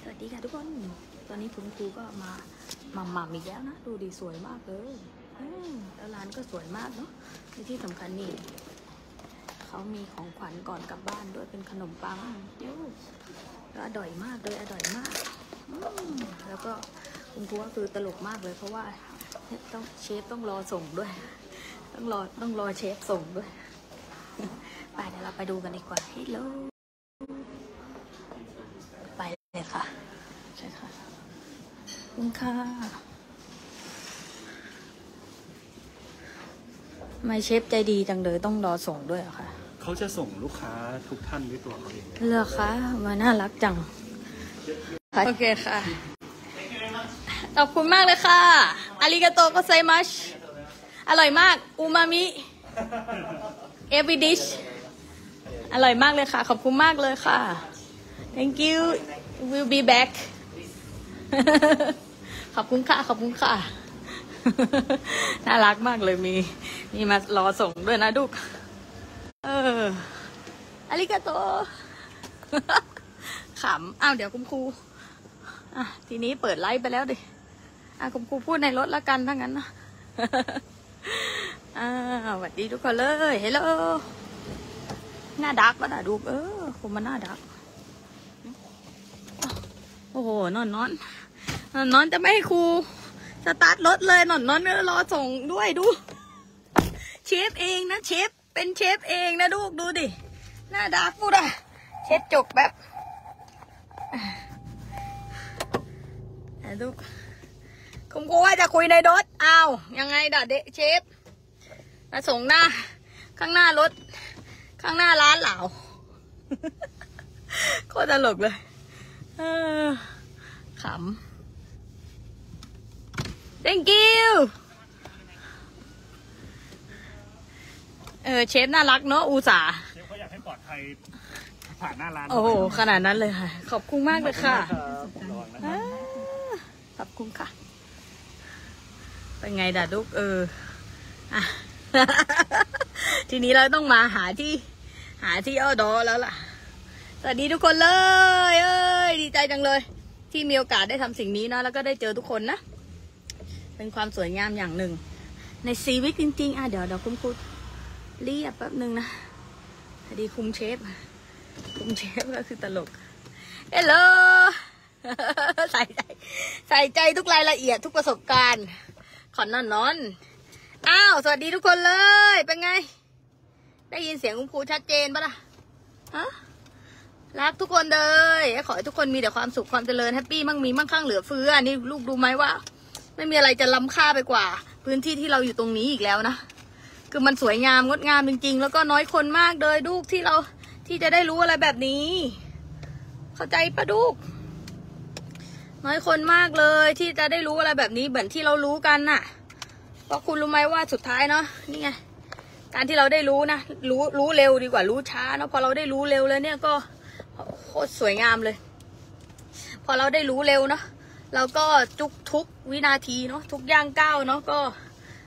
สวัสดีค่ะทุกคนตอนนี้คุณครูก็มาหม่ำอีกแล้วนะดูดีสวยมากเลยแล้วร้านก็สวยมากเนาะที่สำคัญนี่เขามีของขวัญก่อนกลับบ้านด้วยเป็นขนมปังแล้วอร่อยมากเลยอร่อยมากแล้วก็คุณครูก็คือตลกมากเลยเพราะว่าต้องเชฟต้องรอส่งด้วยต้องรอเชฟส่งด้วยไปเดี๋ยวเราไปดูกันดีกว่าเฮ้ยแล้วไปเลยค่ะใช่ค่ะคุณค่ะไม่เชฟใจดีจังเลยต้องรอส่งด้วยเหรอคะเขาจะส่งลูกค้าทุกท่านด้วยตัวเขาเองเหรอคะมันน่ารักจังโอเคค่ะขอบคุณมากเลยค่ะอาริกาโตโกไซมัสอร่อยมากอูมามิevery dish อร่อยมากเลยค่ะขอบคุณมากเลยค่ะ thank you we'll be back ขอบคุณค่ะขอบคุณค่ะน่ารักมากเลยมีมารอส่งด้วยนะดุกอาริกาโตขำอ้าวเดี๋ยวคุณครูทีนี้เปิดไลฟ์ไปแล้วดิคุณครูพูดในรถละกันถ้างั้นนะสวัสดีทุกคนเลยเฮลโลหน้าดักป่ะนะดูผมมันหน้าดักโอ้โหนอนจะไม่ให้ครูสตาร์ทรถเลยนอนรอส่งด้วยดูเชฟเองนะเชฟเป็นเชฟเองนะลูกดูดิหน้าดักพูดอะเช็ดจกแบบลูกคุณครูว่าจะคุยในรถอ้าวยังไงด่าเดะเชฟมาส่งหน้าข้างหน้ารถข้างหน้าร้านเหล่าโคตรตลกเลยขำ thank you เชฟน่ารักเนาะอุตส่าห์เชฟเขาอยากให้ปลอดภัยผ่านหน้าร้านโอ้โหขนาดนั้นเลยค่ะขอบคุณมากเลยค่ะขอบคุณค่ะเป็นไงด่าลูกอ่ะทีนี้เราต้องมาหาที่อ้อดอแล้วล่ะสวัสดีทุกคนเลยดีใจจังเลยที่มีโอกาสได้ทำสิ่งนี้นะแล้วก็ได้เจอทุกคนนะเป็นความสวยงามอย่างหนึ่งในชีวิตจริงๆเดี๋ยวคุ้มๆเรียบแป๊บนึงนะสวัสดีคุมเชฟก็คือตลกฮัลโหลใส่ใจทุกรายละเอียดทุกประสบการณ์ขอนนอนอ้าวสวัสดีทุกคนเลยเป็นไงได้ยินเสียงคุณครูชัดเจนปะล่ะรักทุกคนเลยขอให้ทุกคนมีแต่ความสุขความเจริญแฮปปี้มั่งมีมั่งคั่งเหลือเฟือนี่ลูกดูไหมว่าไม่มีอะไรจะล้ำค่าไปกว่าพื้นที่ที่เราอยู่ตรงนี้อีกแล้วนะคือมันสวยงามงดงามจริงๆแล้วก็น้อยคนมากเลยลูกที่จะได้รู้อะไรแบบนี้เข้าใจปะลูกน้อยคนมากเลยที่จะได้รู้อะไรแบบนี้เหมือนที่เรารู้กันน่ะเพราะคุณรู้ไหมว่าสุดท้ายเนาะนี่ไงการที่เราได้รู้นะรู้เร็วดีกว่ารู้ช้าเนาะพอเราได้รู้เร็วแล้วเนี่ยก็โคตรสวยงามเลยพอเราได้รู้เร็วเนาะเราก็ทุกวินาทีเนาะทุกย่างก้าวเนาะก็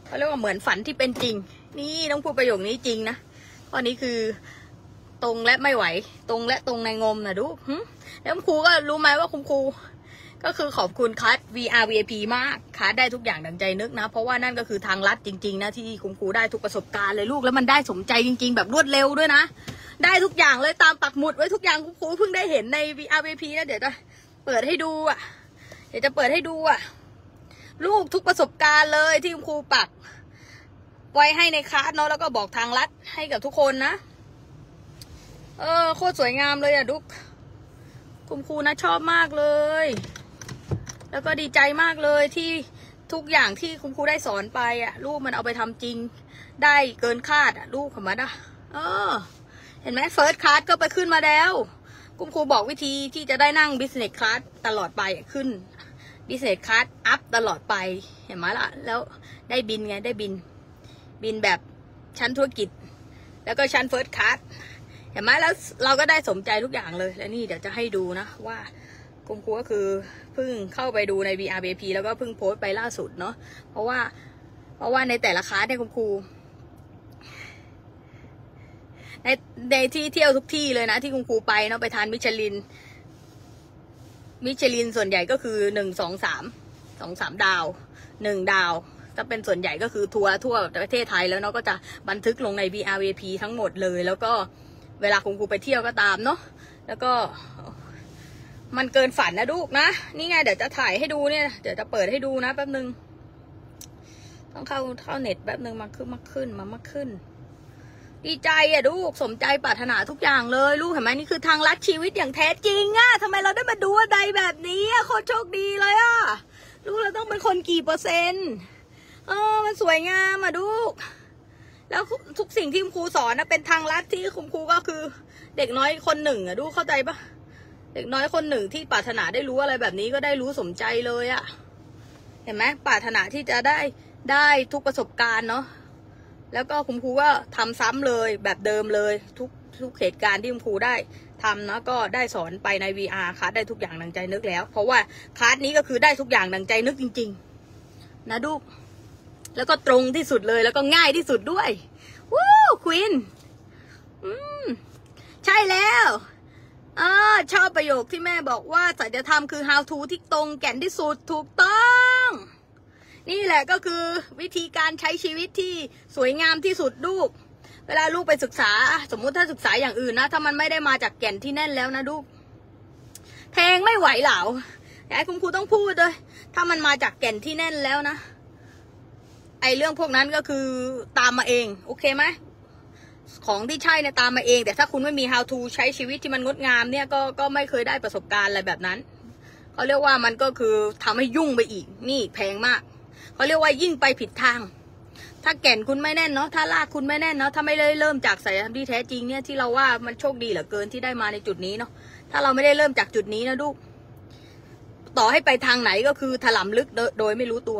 เขาเรียกว่าเหมือนฝันที่เป็นจริงนี่ต้องพูดประโยคนี้จริงนะข้อนี้คือตรงและไม่ไหวตรงและตรงในงมนะดูแล้วคุณครูก็รู้ไหมว่าคุณครูก็คือขอบคุณคัส VR VIP มากคัสได้ทุกอย่างดังใจนึกนะเพราะว่านั่นก็คือทางลัดจริงๆนะที่คุณครูได้ทุกประสบการณ์เลยลูกแล้วมันได้สมใจจริงๆแบบรวดเร็วด้วยนะได้ทุกอย่างเลยตามปักหมุดไว้ทุกอย่างคุณครูเพิ่งได้เห็นใน VR VIP นะเดี๋ยวจะเปิดให้ดูลูกทุกประสบการณ์เลยที่คุณครูปักไว้ให้ในคัสเนาะแล้วก็บอกทางลัดให้กับทุกคนนะโคตรสวยงามเลยอะลูกคุณครูนะชอบมากเลยแล้วก็ดีใจมากเลยที่ทุกอย่างที่คุณครูได้สอนไปอ่ะลูกมันเอาไปทำจริงได้เกินคาดอ่ะลูกของมันอ่ะเห็นไหมเฟิร์สคลาสก็ไปขึ้นมาแล้วคุณครูบอกวิธีที่จะได้นั่งบิสเนสคลาสตลอดไปขึ้นบิสเนสคลาสอัพตลอดไปเห็นไหมล่ะแล้วได้บินไงได้บินแบบชั้นธุรกิจแล้วก็ชั้นเฟิร์สคลาสเห็นไหมแล้วเราก็ได้สมใจทุกอย่างเลยและนี่เดี๋ยวจะให้ดูนะว่าคุณครูก็คือเพิ่งเข้าไปดูใน VRBP แล้วก็เพิ่งโพสต์ไปล่าสุดเนาะเพราะว่าในแต่ละคลาสเนี่ยคุณครูในที่เที่ยวทุกที่เลยนะที่คุณครูไปเนาะไปทานมิชลิน มิชลินส่วนใหญ่ก็คือ1 2 3 2 3ดาว1ดาวจะเป็นส่วนใหญ่ก็คือทัวร์ทั่วประเทศไทยแล้วเนาะก็จะบันทึกลงใน BRVP ทั้งหมดเลยแล้วก็เวลาคุณครูไปเที่ยวก็ตามเนาะแล้วก็มันเกินฝันนะลูกนะนี่ไงเดี๋ยวจะถ่ายให้ดูเนี่ยเดี๋ยวจะเปิดให้ดูนะแป๊บนึงต้องเข้าเน็ตแป๊บนึงมาขึ้นดีใจอ่ะลูกสมใจปรารถนาทุกอย่างเลยลูกเห็นไหมนี่คือทางลัดชีวิตอย่างแท้จริงอ่ะทำไมเราได้มาดูอะไรแบบนี้อ่ะโคตรโชคดีเลยอ่ะลูกเราต้องเป็นคนกี่เปอร์เซ็นต์มันสวยงามอ่ะลูกแล้วทุกสิ่งที่ครูสอนนะเป็นทางลัดที่ครูก็คือเด็กน้อยคนหนึ่งอ่ะลูกเข้าใจปะเด็กน้อยคนหนึ่งที่ปรารถนาได้รู้อะไรแบบนี้ก็ได้รู้สมใจเลยอ่ะเห็นไหมปรารถนาที่จะได้ทุกประสบการณ์เนาะแล้วก็คุณครูก็ทำซ้ำเลยแบบเดิมเลยทุกเหตุการณ์ที่คุณครูได้ทำนะก็ได้สอนไปใน VR คัสได้ทุกอย่างดังใจนึกแล้วเพราะว่าคัสนี้ก็คือได้ทุกอย่างดังใจนึกจริงๆนะลูกแล้วก็ตรงที่สุดเลยแล้วก็ง่ายที่สุดด้วยวู้ควีนใช่แล้วชอบประโยคที่แม่บอกว่าสัจธรรมคือ how to ที่ตรงแก่นที่สุดถูกต้องนี่แหละก็คือวิธีการใช้ชีวิตที่สวยงามที่สุดลูกเวลาลูกไปศึกษาสมมุติถ้าศึกษาอย่างอื่นนะถ้ามันไม่ได้มาจากแก่นที่แน่นแล้วนะลูกแทงไม่ไหวเหล่าอยากให้คุณครูต้องพูดเลยถ้ามันมาจากแก่นที่แน่นแล้วนะไอเรื่องพวกนั้นก็คือตามมาเองโอเคไหมของที่ใช่เนี่ยตามมาเองแต่ถ้าคุณไม่มี how to ใช้ชีวิตที่มันงดงามเนี่ยก็ไม่เคยได้ประสบการณ์อะไรแบบนั้นเขาเรียกว่ามันก็คือทำให้ยุ่งไปอีกนี่แพงมากเขาเรียกว่ายิ่งไปผิดทางถ้าแก่นคุณไม่แน่นเนาะถ้าลากคุณไม่แน่นเนาะถ้าไม่ได้เริ่มจากศัลยกรรมที่แท้จริงเนี่ยที่เราว่ามันโชคดีเหลือเกินที่ได้มาในจุดนี้เนาะถ้าเราไม่ได้เริ่มจากจุดนี้นะลูกต่อให้ไปทางไหนก็คือถลำลึกโดยไม่รู้ตัว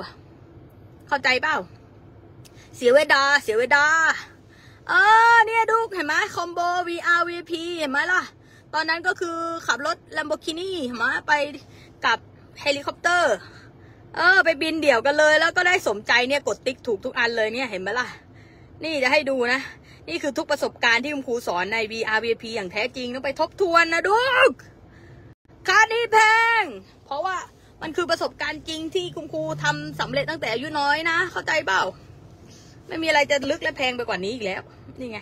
เข้าใจเปล่าเสียเวลาเนี่ยดูเห็นไหมคอมโบ VR VP เห็นไหมล่ะตอนนั้นก็คือขับรถ Lamborghini เห็นไหมไปกับเฮลิคอปเตอร์ไปบินเดี่ยวกันเลยแล้วก็ได้สมใจเนี่ยกดติ๊กถูกทุกอันเลยเนี่ยเห็นไหมล่ะนี่จะให้ดูนะนี่คือทุกประสบการณ์ที่คุณครูสอนใน VR VP อย่างแท้จริงต้องไปทบทวนนะดูค่านี้แพงเพราะว่ามันคือประสบการณ์จริงที่คุณครูทำสำเร็จตั้งแต่อายุน้อยนะเข้าใจเปล่าไม่มีอะไรจะลึกและแพงไปกว่านี้อีกแล้วนี่ไง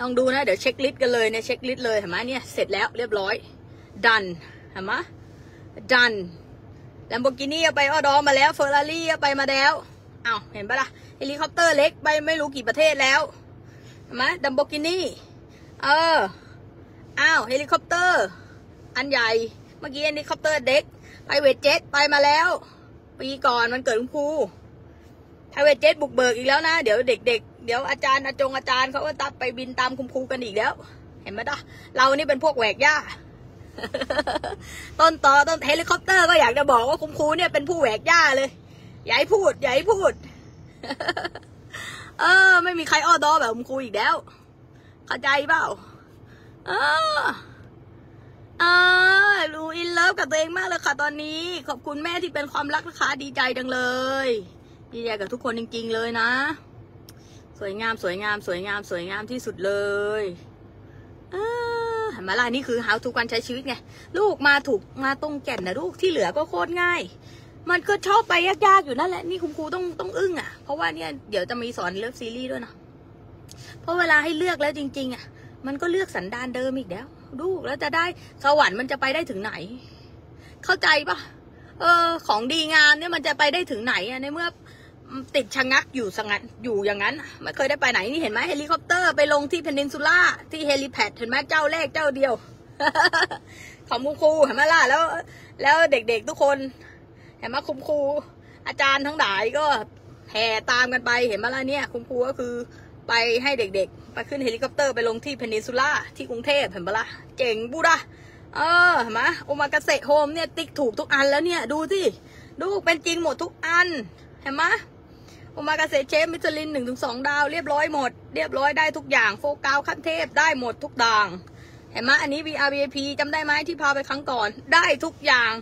ลองดูนะเดี๋ยวเช็คลิสต์กันเลยเนี่ยเช็คลิสต์เลยเห็นไหมเนี่ยเสร็จแล้วเรียบร้อยดันเห็นไหมดันแลมโบกินี่ไปออดอมาแล้วเฟอร์รารี่ไปมาแล้วอ้าวเห็นปะล่ะเฮลิคอปเตอร์เล็กไปไม่รู้กี่ประเทศแล้วเห็นไหมดัมโบกินี่อ้าวเฮลิคอปเตอร์อันใหญ่เมื่อกี้เฮลิคอปเตอร์เด็กไปเวทเจ็ตไปมาแล้วปีก่อนมันเกิดคุณครูไทเวทเจ็ตบุกเบิกอีกแล้วนะเดี๋ยวเด็กๆเดี๋ยวอาจารย์เขาก็ตัดไปบินตามคุณครูกันอีกแล้วเห็นไหมล่ะเรานี่เป็นพวกแหวกหญ้าต้นเฮลิคอปเตอร์ก็อยากจะบอกว่าคุณครูเนี่ยเป็นผู้แหวกหญ้าเลยอย่าให้พูดไม่มีใครอ้อดอแบบคุณครูอีกแล้วเข้าใจเปล่ารู้อินเลิฟกับตัวเองมากเลยค่ะตอนนี้ขอบคุณแม่ที่เป็นความรักนะคะดีใจจังเลยดีใจกับทุกคนจริงๆเลยนะสวยงามที่สุดเลยเห็นไหมล่ะนี่คือ how to การใช้ชีวิตไงลูกมาถูกมาตรงแก่นนะลูกที่เหลือก็โคตรง่ายมันก็ชอบไปยากๆอยู่นั่นแหละนี่คุณครูต้องอึ้งอ่ะเพราะว่าเนี่ยเดี๋ยวจะมีสอนเลิฟซีรีส์ด้วยนะเพราะเวลาให้เลือกแล้วจริงๆอ่ะมันก็เลือกสันดานเดิมอีกแล้วลูกแล้วจะได้สวรรค์มันจะไปได้ถึงไหนเข้าใจปะของดีงามเนี่ยมันจะไปได้ถึงไหนอ่ะในเมื่อติดชะงักอยู่อย่างนั้นไม่เคยได้ไปไหนนี่เห็นไหมเฮลิคอปเตอร์ไปลงที่เพนินซูล่าที่เฮลิแพดเห็นไหมเจ้าแรกเจ้าเดียว ของคุณครูเห็นไหมล่ะแล้วเด็กๆทุกคนเห็นไหมคุณครูอาจารย์ทั้งหลายก็แห่ตามกันไปเห็นไหมล่ะเนี่ยคุณครูก็คือไปให้เด็กๆไปขึ้นเฮลิคอปเตอร์ไปลงที่เพนินซูล่าที่กรุงเทพเห็นไหมล่ะเจ๋งบูระเห็นไหมโอมากาเสะโฮมเนี่ยติ๊กถูกทุกอันแล้วเนี่ยดูสิดูเป็นจริงหมดทุกอันเห็นไหมโอมากาเสะเชฟมิชลิน 1-2 ดาวเรียบร้อยหมดเรียบร้อยได้ทุกอย่างโฟกัสขั้นเทพได้หมดทุกด่างเห็นไหมอันนี้ VR VIP จำได้ไหมที่พาไปครั้งก่อนได้ทุกอย่าง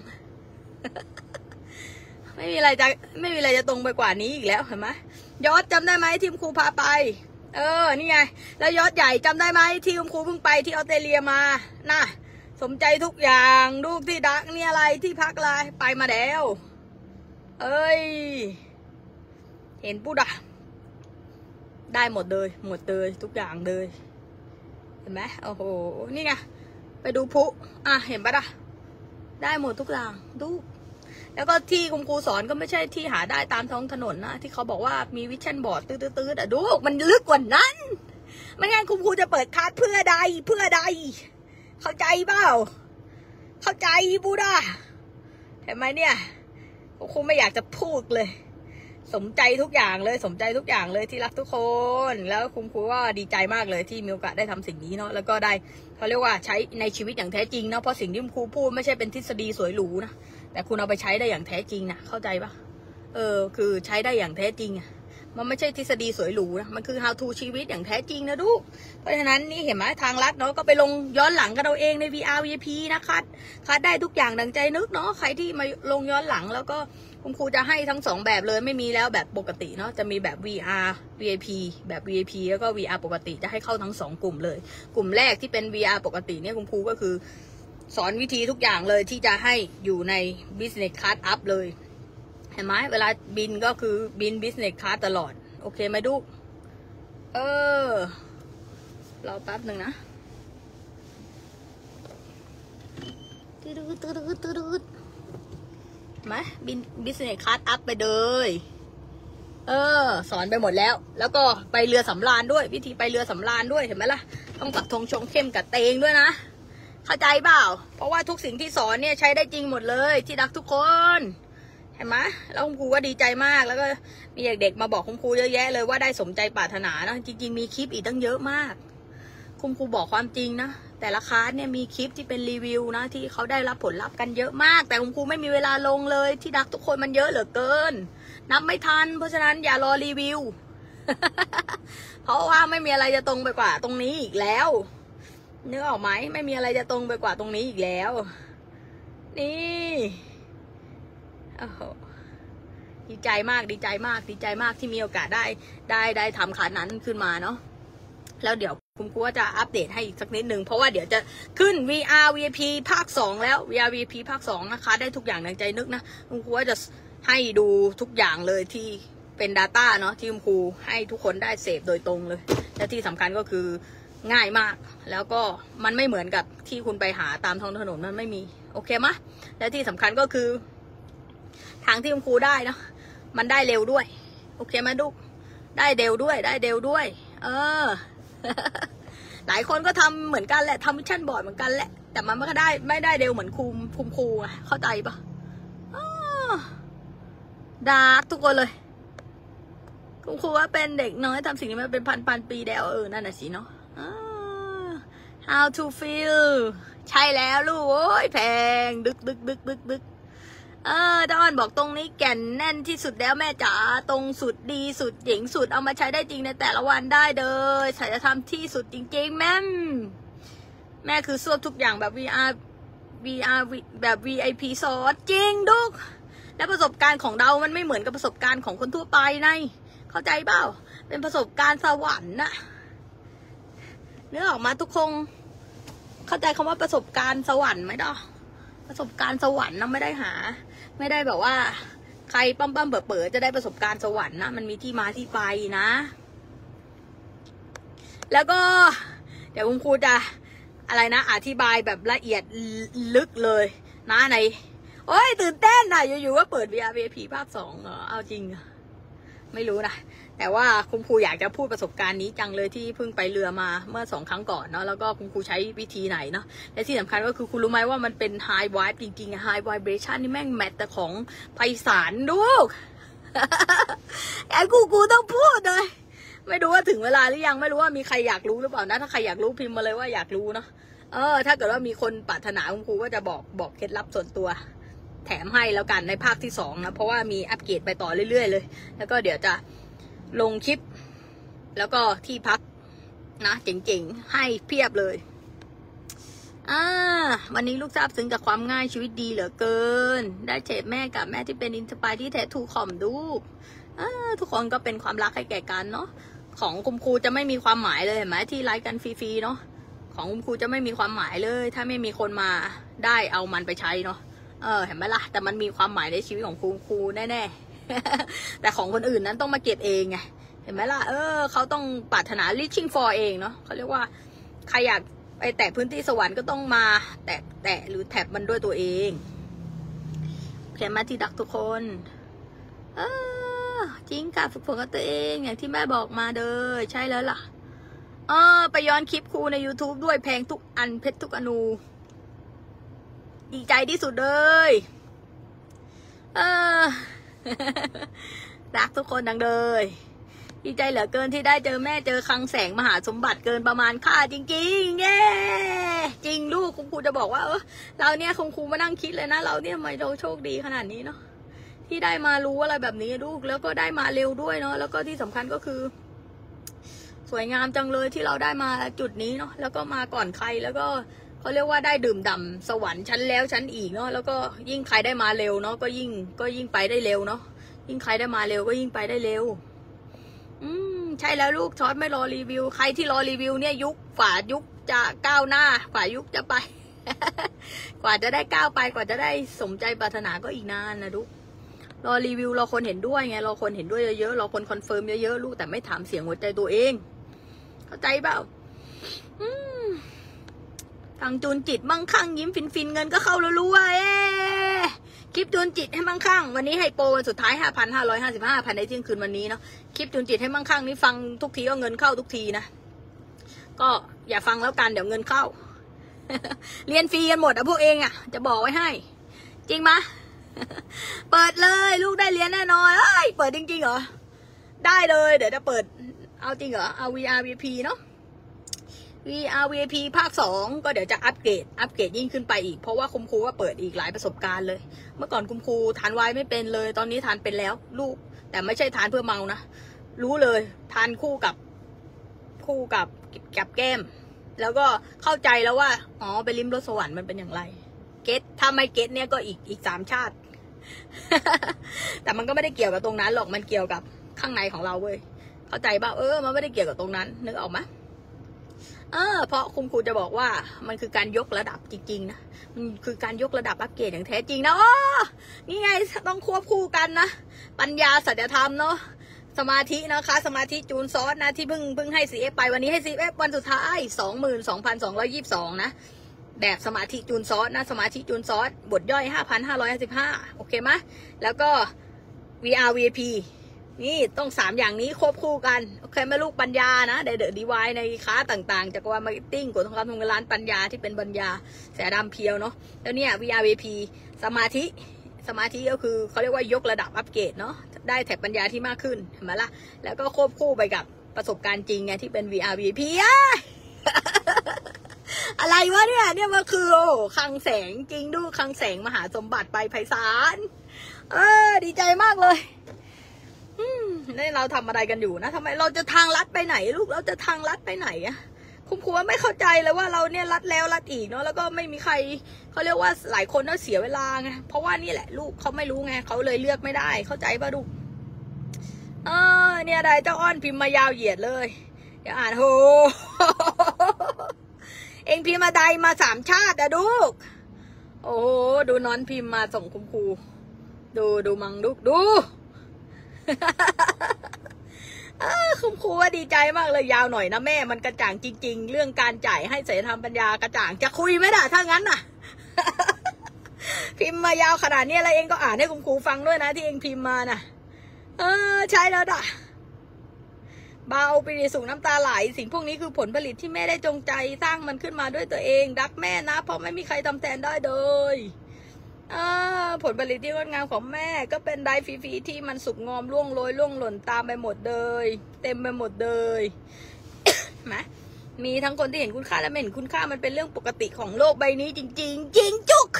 ไม่มีอะไรจะตรงไปกว่านี้อีกแล้วเห็นไหมยอดจำได้ไหมทีมครูพาไปนี่ไงแล้วยอดใหญ่จำได้ไหมทีมครูเพิ่งไปที่ออสเตรเลียมาน่ะ สมใจทุกอย่างลูกที่ดักเนี่ยอะไรที่พักอะไรไปมาแล้วเอ้ยเห็นปุ๊ดอะได้หมดเลยหมดเลยทุกอย่างเลยเห็นไหมโอ้โหนี่ไงไปดูพุอ่ะเห็นปะล่ะได้หมดทุกอย่างดูแล้วก็ที่คุณครูสอนก็ไม่ใช่ที่หาได้ตามท้องถนนนะที่เขาบอกว่ามีวิชั่นบอร์ดตื้อๆอ่ะดูมันลึกกว่านั้นไม่งั้นคุณครูจะเปิดคลาสเพื่อใดเพื่อใดเข้าใจเปล่าเข้าใจบูดาเห็นไหมเนี่ยครูไม่อยากจะพูดเลยสมใจทุกอย่างเลยสมใจทุกอย่างเลยที่รักทุกคนแล้วคุณครูก็ดีใจมากเลยที่มีโอกาสได้ทำสิ่งนี้เนาะแล้วก็ได้เขาเรียกว่าใช้ในชีวิตอย่างแท้จริงเนาะเพราะสิ่งที่คุณครูพูดไม่ใช่เป็นทฤษฎีสวยหรูนะแต่คุณเอาไปใช้ได้อย่างแท้จริงนะเข้าใจปะคือใช้ได้อย่างแท้จริงอะมันไม่ใช่ทฤษฎีสวยหรูนะมันคือ how to ชีวิตอย่างแท้จริงนะลูกเพราะฉะนั้นนี่เห็นไหมทางลัดเนาะก็ไปลงย้อนหลังกันเราเองใน VR VIP นะคะคัดได้ทุกอย่างดังใจนึกเนาะใครที่มาลงย้อนหลังแล้วก็คุณครูจะให้ทั้ง2แบบเลยไม่มีแล้วแบบปกติเนาะจะมีแบบ VR VIP แบบ VIP แล้วก็ VR ปกติจะให้เข้าทั้ง2กลุ่มเลยกลุ่มแรกที่เป็น VR ปกติเนี่ยคุณครูก็คือสอนวิธีทุกอย่างเลยที่จะให้อยู่ใน Business Class Up เลยเห็นไหมเวลาบินก็คือบิน Business Class ตลอดโอเคไหมดูรอแป๊บหนึ่งนะตืดไหมบิน Business Class Up ไปเลยสอนไปหมดแล้วแล้วก็ไปเรือสำราญด้วยวิธีไปเรือสำราญด้วยเห็นไหมล่ะต้องปักธงชงเข้มกับเตงด้วยนะเข้าใจเปล่าเพราะว่าทุกสิ่งที่สอนเนี่ยใช้ได้จริงหมดเลยที่รักทุกคนเห็นไหมแล้วคุณครูก็ดีใจมากแล้วก็มีเด็กๆมาบอกคุณครูเยอะแยะเลยว่าได้สมใจปรารถนานะจริงๆมีคลิปอีกตั้งเยอะมากคุณครูบอกความจริงนะแต่ละคลาสเนี่ยมีคลิปที่เป็นรีวิวนะที่เขาได้รับผลลัพธ์กันเยอะมากแต่คุณครูไม่มีเวลาลงเลยที่รักทุกคนมันเยอะเหลือเกินนับไม่ทันเพราะฉะนั้นอย่ารอรีวิว เพราะว่าไม่มีอะไรจะตรงไปกว่าตรงนี้อีกแล้วนึกออกไหมไม่มีอะไรจะตรงไปกว่าตรงนี้อีกแล้วนี่ดีใจมากดีใจมากดีใจมากที่มีโอกาสได้ทำขานั้นขึ้นมาเนาะแล้วเดี๋ยวคุณครูจะอัปเดตให้อีกสักนิดนึงเพราะว่าเดี๋ยวจะขึ้น VR VIP ภาค 2แล้ว VR VIP ภาค 2นะคะได้ทุกอย่างดังใจนึกนะคุณครูจะให้ดูทุกอย่างเลยที่เป็น Data เนาะที่คุณครูให้ทุกคนได้เสพโดยตรงเลยและที่สำคัญก็คือง่ายมากแล้วก็มันไม่เหมือนกับที่คุณไปหาตามท้องถนนมันไม่มีโอเคไหมและที่สำคัญก็คือทางที่คุณครูได้เนาะมันได้เร็วด้วยโอเคไหมลูกได้เร็วด้วยได้เร็วด้วยหลายคนก็ทำเหมือนกันแหละทำวิชั่นบอร์ดเหมือนกันแหละแต่มันก็ได้ไม่ได้เร็วเหมือนครูเข้าใจปะดาร์กทุกคนเลยคุณครูว่าเป็นเด็กน้อยทำสิ่งนี้มาเป็นพันปีแล้วนั่นน่ะสิเนาะhow to feel ใช่แล้วลูกโอ้ยแพงดึกดอนบอกตรงนี้แก่นแน่นที่สุดแล้วแม่จ๋าตรงสุดดีสุดหญิงสุดเอามาใช้ได้จริงในแต่ละวันได้เลยใส่จะทำที่สุดจริงๆแม่คือสวบทุกอย่างแบบ VR แบบ VIP ซอสจริงดุกและประสบการณ์ของเรามันไม่เหมือนกับประสบการณ์ของคนทั่วไปในเข้าใจเปล่าเป็นประสบการณ์สวรรค์นะเนื้อออกมาทุกคงเข้าใจคำว่าประสบการณ์สวรรค์ไหมดอประสบการณ์สวรรค์นะไม่ได้แบบว่าใครปั้มเปิดจะได้ประสบการณ์สวรรค์นะมันมีที่มาที่ไปนะแล้วก็เดี๋ยวคุณครูจะอะไรนะอธิบายแบบละเอียดลึกเลยนะในโอ้ยตื่นเต้นนะอยู่ๆว่าเปิด VR VIP ภาค 2เหรอเอาจริงไม่รู้นะแต่ว่าคุณครูอยากจะพูดประสบการณ์นี้จังเลยที่เพิ่งไปเรือมาเมื่อ2ครั้งก่อนเนาะแล้วก็คุณครูใช้วิธีไหนเนาะและที่สำคัญก็คือคุณรู้ไหมว่ามันเป็น high vibe จริงๆ high vibration นี่แม่งแมทแต่ของไพศาลลูก ไอ้กูต้องพูดเลยไม่รู้ว่าถึงเวลาหรือยังไม่รู้ว่ามีใครอยากรู้หรือเปล่านะถ้าใครอยากรู้พิมพ์มาเลยว่าอยากรู้เนาะถ้าเกิดว่ามีคนปรารถนาคุณครูก็จะบอกเคล็ดลับส่วนตัวแถมให้แล้วกันในภาคที่2นะเพราะว่ามีอัปเกรดไปต่อเรื่อยๆเลยแล้วก็เดี๋ยวจะลงคลิปแล้วก็ที่พักนะเจ๋งๆให้เพียบเลยวันนี้ลูกทราบซึ้งกับความง่ายชีวิตดีเหลือเกินได้เจอแม่กับแม่ที่เป็นอินสปายที่แท้ทูคอมดูทุกคนก็เป็นความรักให้แก่กันเนาะของคุณครูจะไม่มีความหมายเลยเห็นไหมที่ไลฟ์กันฟรีๆเนาะ ของคุณครูจะไม่มีความหมายเลยถ้าไม่มีคนมาได้เอามันไปใช้เนาะเห็นไหมล่ะแต่มันมีความหมายในชีวิตของคุณครูแน่ๆแต่ของคนอื่นนั้นต้องมาเก็บเองไงเห็นไหมล่ะเขาต้องปรารถนา reaching for เองเนาะเขาเรียกว่าใครอยากไปแตะพื้นที่สวรรค์ก็ต้องมาแตะหรือแท็บมันด้วยตัวเองเห็นไหมที่ดักทุกคนจริงค่ะฝึกฝนกับตัวเองอย่างที่แม่บอกมาเด้อใช่แล้วล่ะไปย้อนคลิปครูใน YouTube ด้วยแพงทุกอันเพชรทุกอนูดีใจที่สุดเลยรักทุกคนดังเลยดีใจเหลือเกินที่ได้เจอแม่เจอคลังแสงมหาสมบัติเกินประมาณค่าจริงๆเย้จริงลูกคุณครูจะบอกว่าเราเนี่ยคุณครูมานั่งคิดเลยนะเราเนี่ยทำไมเราโชคดีขนาดนี้เนาะที่ได้มารู้อะไรแบบนี้ลูกแล้วก็ได้มาเร็วด้วยเนาะแล้วก็ที่สำคัญก็คือสวยงามจังเลยที่เราได้มาจุดนี้เนาะแล้วก็มาก่อนใครแล้วก็เขาเรียกว่าได้ดื่มด่ำสวรรค์ชั้นแล้วชั้นอีกเนาะแล้วก็ยิ่งใครได้มาเร็วเนาะก็ยิ่งไปได้เร็วเนาะยิ่งใครได้มาเร็วก็ยิ่งไปได้เร็วใช่แล้วลูกช็อตไม่รอรีวิวใครที่รอรีวิวเนี่ยยุคจะก้าวหน้าฝ่ายุคจะไป กว่าจะได้ก้าวไปกว่าจะได้สมใจปรารถนาก็อีกนานนะลูกรอรีวิวรอคนเห็นด้วยไงรอคนเห็นด้วยเยอะๆรอคนคอนเฟิร์มเยอะๆลูกแต่ไม่ถามเสียงหัวใจตัวเองเข้าใจเปล่าฟังจูนจิตมั่งคั่งยิ้มฟินๆเงินก็เข้ารัวๆคลิปจูนจิตให้มั่งคั่งวันนี้ให้โปรวันสุดท้าย 5,555 ภายในเที่ยงคืนวันนี้เนาะคลิปจูนจิตให้มั่งคั่งนี่ฟังทุกทีก็เงินเข้าทุกทีนะก็อย่าฟังแล้วกันเดี๋ยวเงินเข้า เรียนฟรีกันหมดอะพวกเองอะจะบอกไว้ให้จริงมะ เปิดเลยลูกได้เรียนแน่นอนเอ้ยเปิดจริงๆเหรอได้เลยเดี๋ยวจะเปิดเอาจริงเหรอเอา VRVP เนาะVRVP ภาค 2ก็เดี๋ยวจะอัปเกรดยิ่งขึ้นไปอีกเพราะว่าคุณครูก็เปิดอีกหลายประสบการณ์เลยเมื่อก่อนคุณครูทานไวน์ไม่เป็นเลยตอนนี้ทานเป็นแล้วลูกแต่ไม่ใช่ทานเพื่อเมานะรู้เลยทานคู่กับแก้มแล้วก็เข้าใจแล้วว่าอ๋อไปลิ้มรสสวรรค์มันเป็นอย่างไรเกตถ้าไม่เกตเนี่ยก็อีกสามชาติ แต่มันก็ไม่ได้เกี่ยวกับตรงนั้นหรอกมันเกี่ยวกับข้างในของเราเว้ยเข้าใจป่ะมันไม่ได้เกี่ยวกับตรงนั้นนึกออกไหมเพราะคุณครูจะบอกว่ามันคือการยกระดับจริงๆนะมันคือการยกระดับอัปเกรดอย่างแท้จริงนะนี่ไงต้องควบคู่กันนะปัญญาสัจธรรมเนาะสมาธินะคะสมาธิจูนซอสนะที่เพิ่งให้ CF ไปวันนี้ให้ CF วันสุดท้าย 22,222 นะแบบสมาธิจูนซอสนะสมาธิจูนซอสบทย่อย 5,555 โอเคไหมแล้วก็ VR VIPนี่ต้อง3อย่างนี้ควบคู่กันโอเคแม่ลูกปัญญานะเดอะดีไวในค้าต่างๆจากว่ามาร์เก็ตติ้งกดทองคำทองเงินล้านปัญญาที่เป็นปัญญาแสดำเพียวเนาะแล้วเนี่ย VRVP สมาธิก็คือเขาเรียกว่ายกระดับอัปเกรดเนาะได้แถบปัญญาที่มากขึ้นเห็นไหมล่ะแล้วก็ควบคู่ไปกับประสบการณ์จริงไงที่เป็น VRVP อะไรวะเนี่ยมันคือคลังแสงจริงดูคลังแสงมหาสมบัติไปไพศาลดีใจมากเลยนี่เราทำอะไรกันอยู่นะทำไมเราจะทางลัดไปไหนลูกเราจะทางลัดไปไหนอะคุณครูไม่เข้าใจเลยว่าเราเนี่ยลัดแล้วลัดอีกเนาะแล้วก็ไม่มีใครเขาเรียกว่าหลายคนน่าเสียเวลาไงเพราะว่านี่แหละลูกเขาไม่รู้ไงเขาเลยเลือกไม่ได้เข้าใจป่ะลูกเนี่ยได้เจ้าอ้อนพิมพ์มายาวเหยียดเลยอย่าอ่านโห เองพิมพ์มาใดมาสามชาติอะลูกโอ้ดูน้อนพิมพ์มาส่งคุณครูดูมังลูกดูคุณครูว่าดีใจมากเลยยาวหน่อยนะแม่มันกระจ่างจริงๆเรื่องการจ่ายให้เสรีธรรมปัญญากระจ่างจะคุยไหมล่ะถ้างั้นน่ะ พิมพ์มายาวขนาดนี้แล้วเองก็อ่านให้คุณครูฟังด้วยนะที่เองพิมพ์มาน่ะใช่แล้วด่ะเบาปีติสูงน้ำตาไหลสิ่งพวกนี้คือผลผลิตที่แม่ได้จงใจสร้างมันขึ้นมาด้วยตัวเองรักแม่นะเพราะไม่มีใครทำแทนได้เลยผลผลิตที่งดงามของแม่ก็เป็นได้ฟรีๆที่มันสุกงอมร่วงโรยร่วงหล่นตามไปหมดเลยเต็มไปหมดเลย นะมีทั้งคนที่เห็นคุณค่าและไม่เห็นคุณค่ามันเป็นเรื่องปกติของโลกใบนี้จริงๆจริงจุก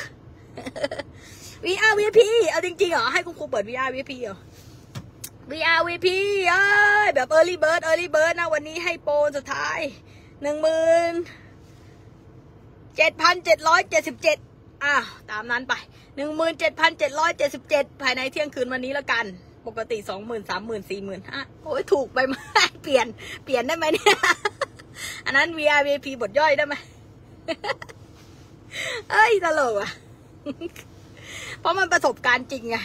VRVP เอาจริงๆเหรอให้คุณครูเปิด VRVP เหรอ VRVP เอ้ยแบบ Early Bird นะวันนี้ให้โปรสุดท้าย 17,777ตามนั้นไป 17,777 ภายในเที่ยงคืนวันนี้แล้วกันปกติ 20,000 30,000 40,000 โอ้ยถูกไปมาเปลี่ยนได้ไหมเนี่ย อันนั้น VIP บทย่อยได้ไหม เอ้ยตลกอ่ะ เพราะมันประสบการณ์จริงไง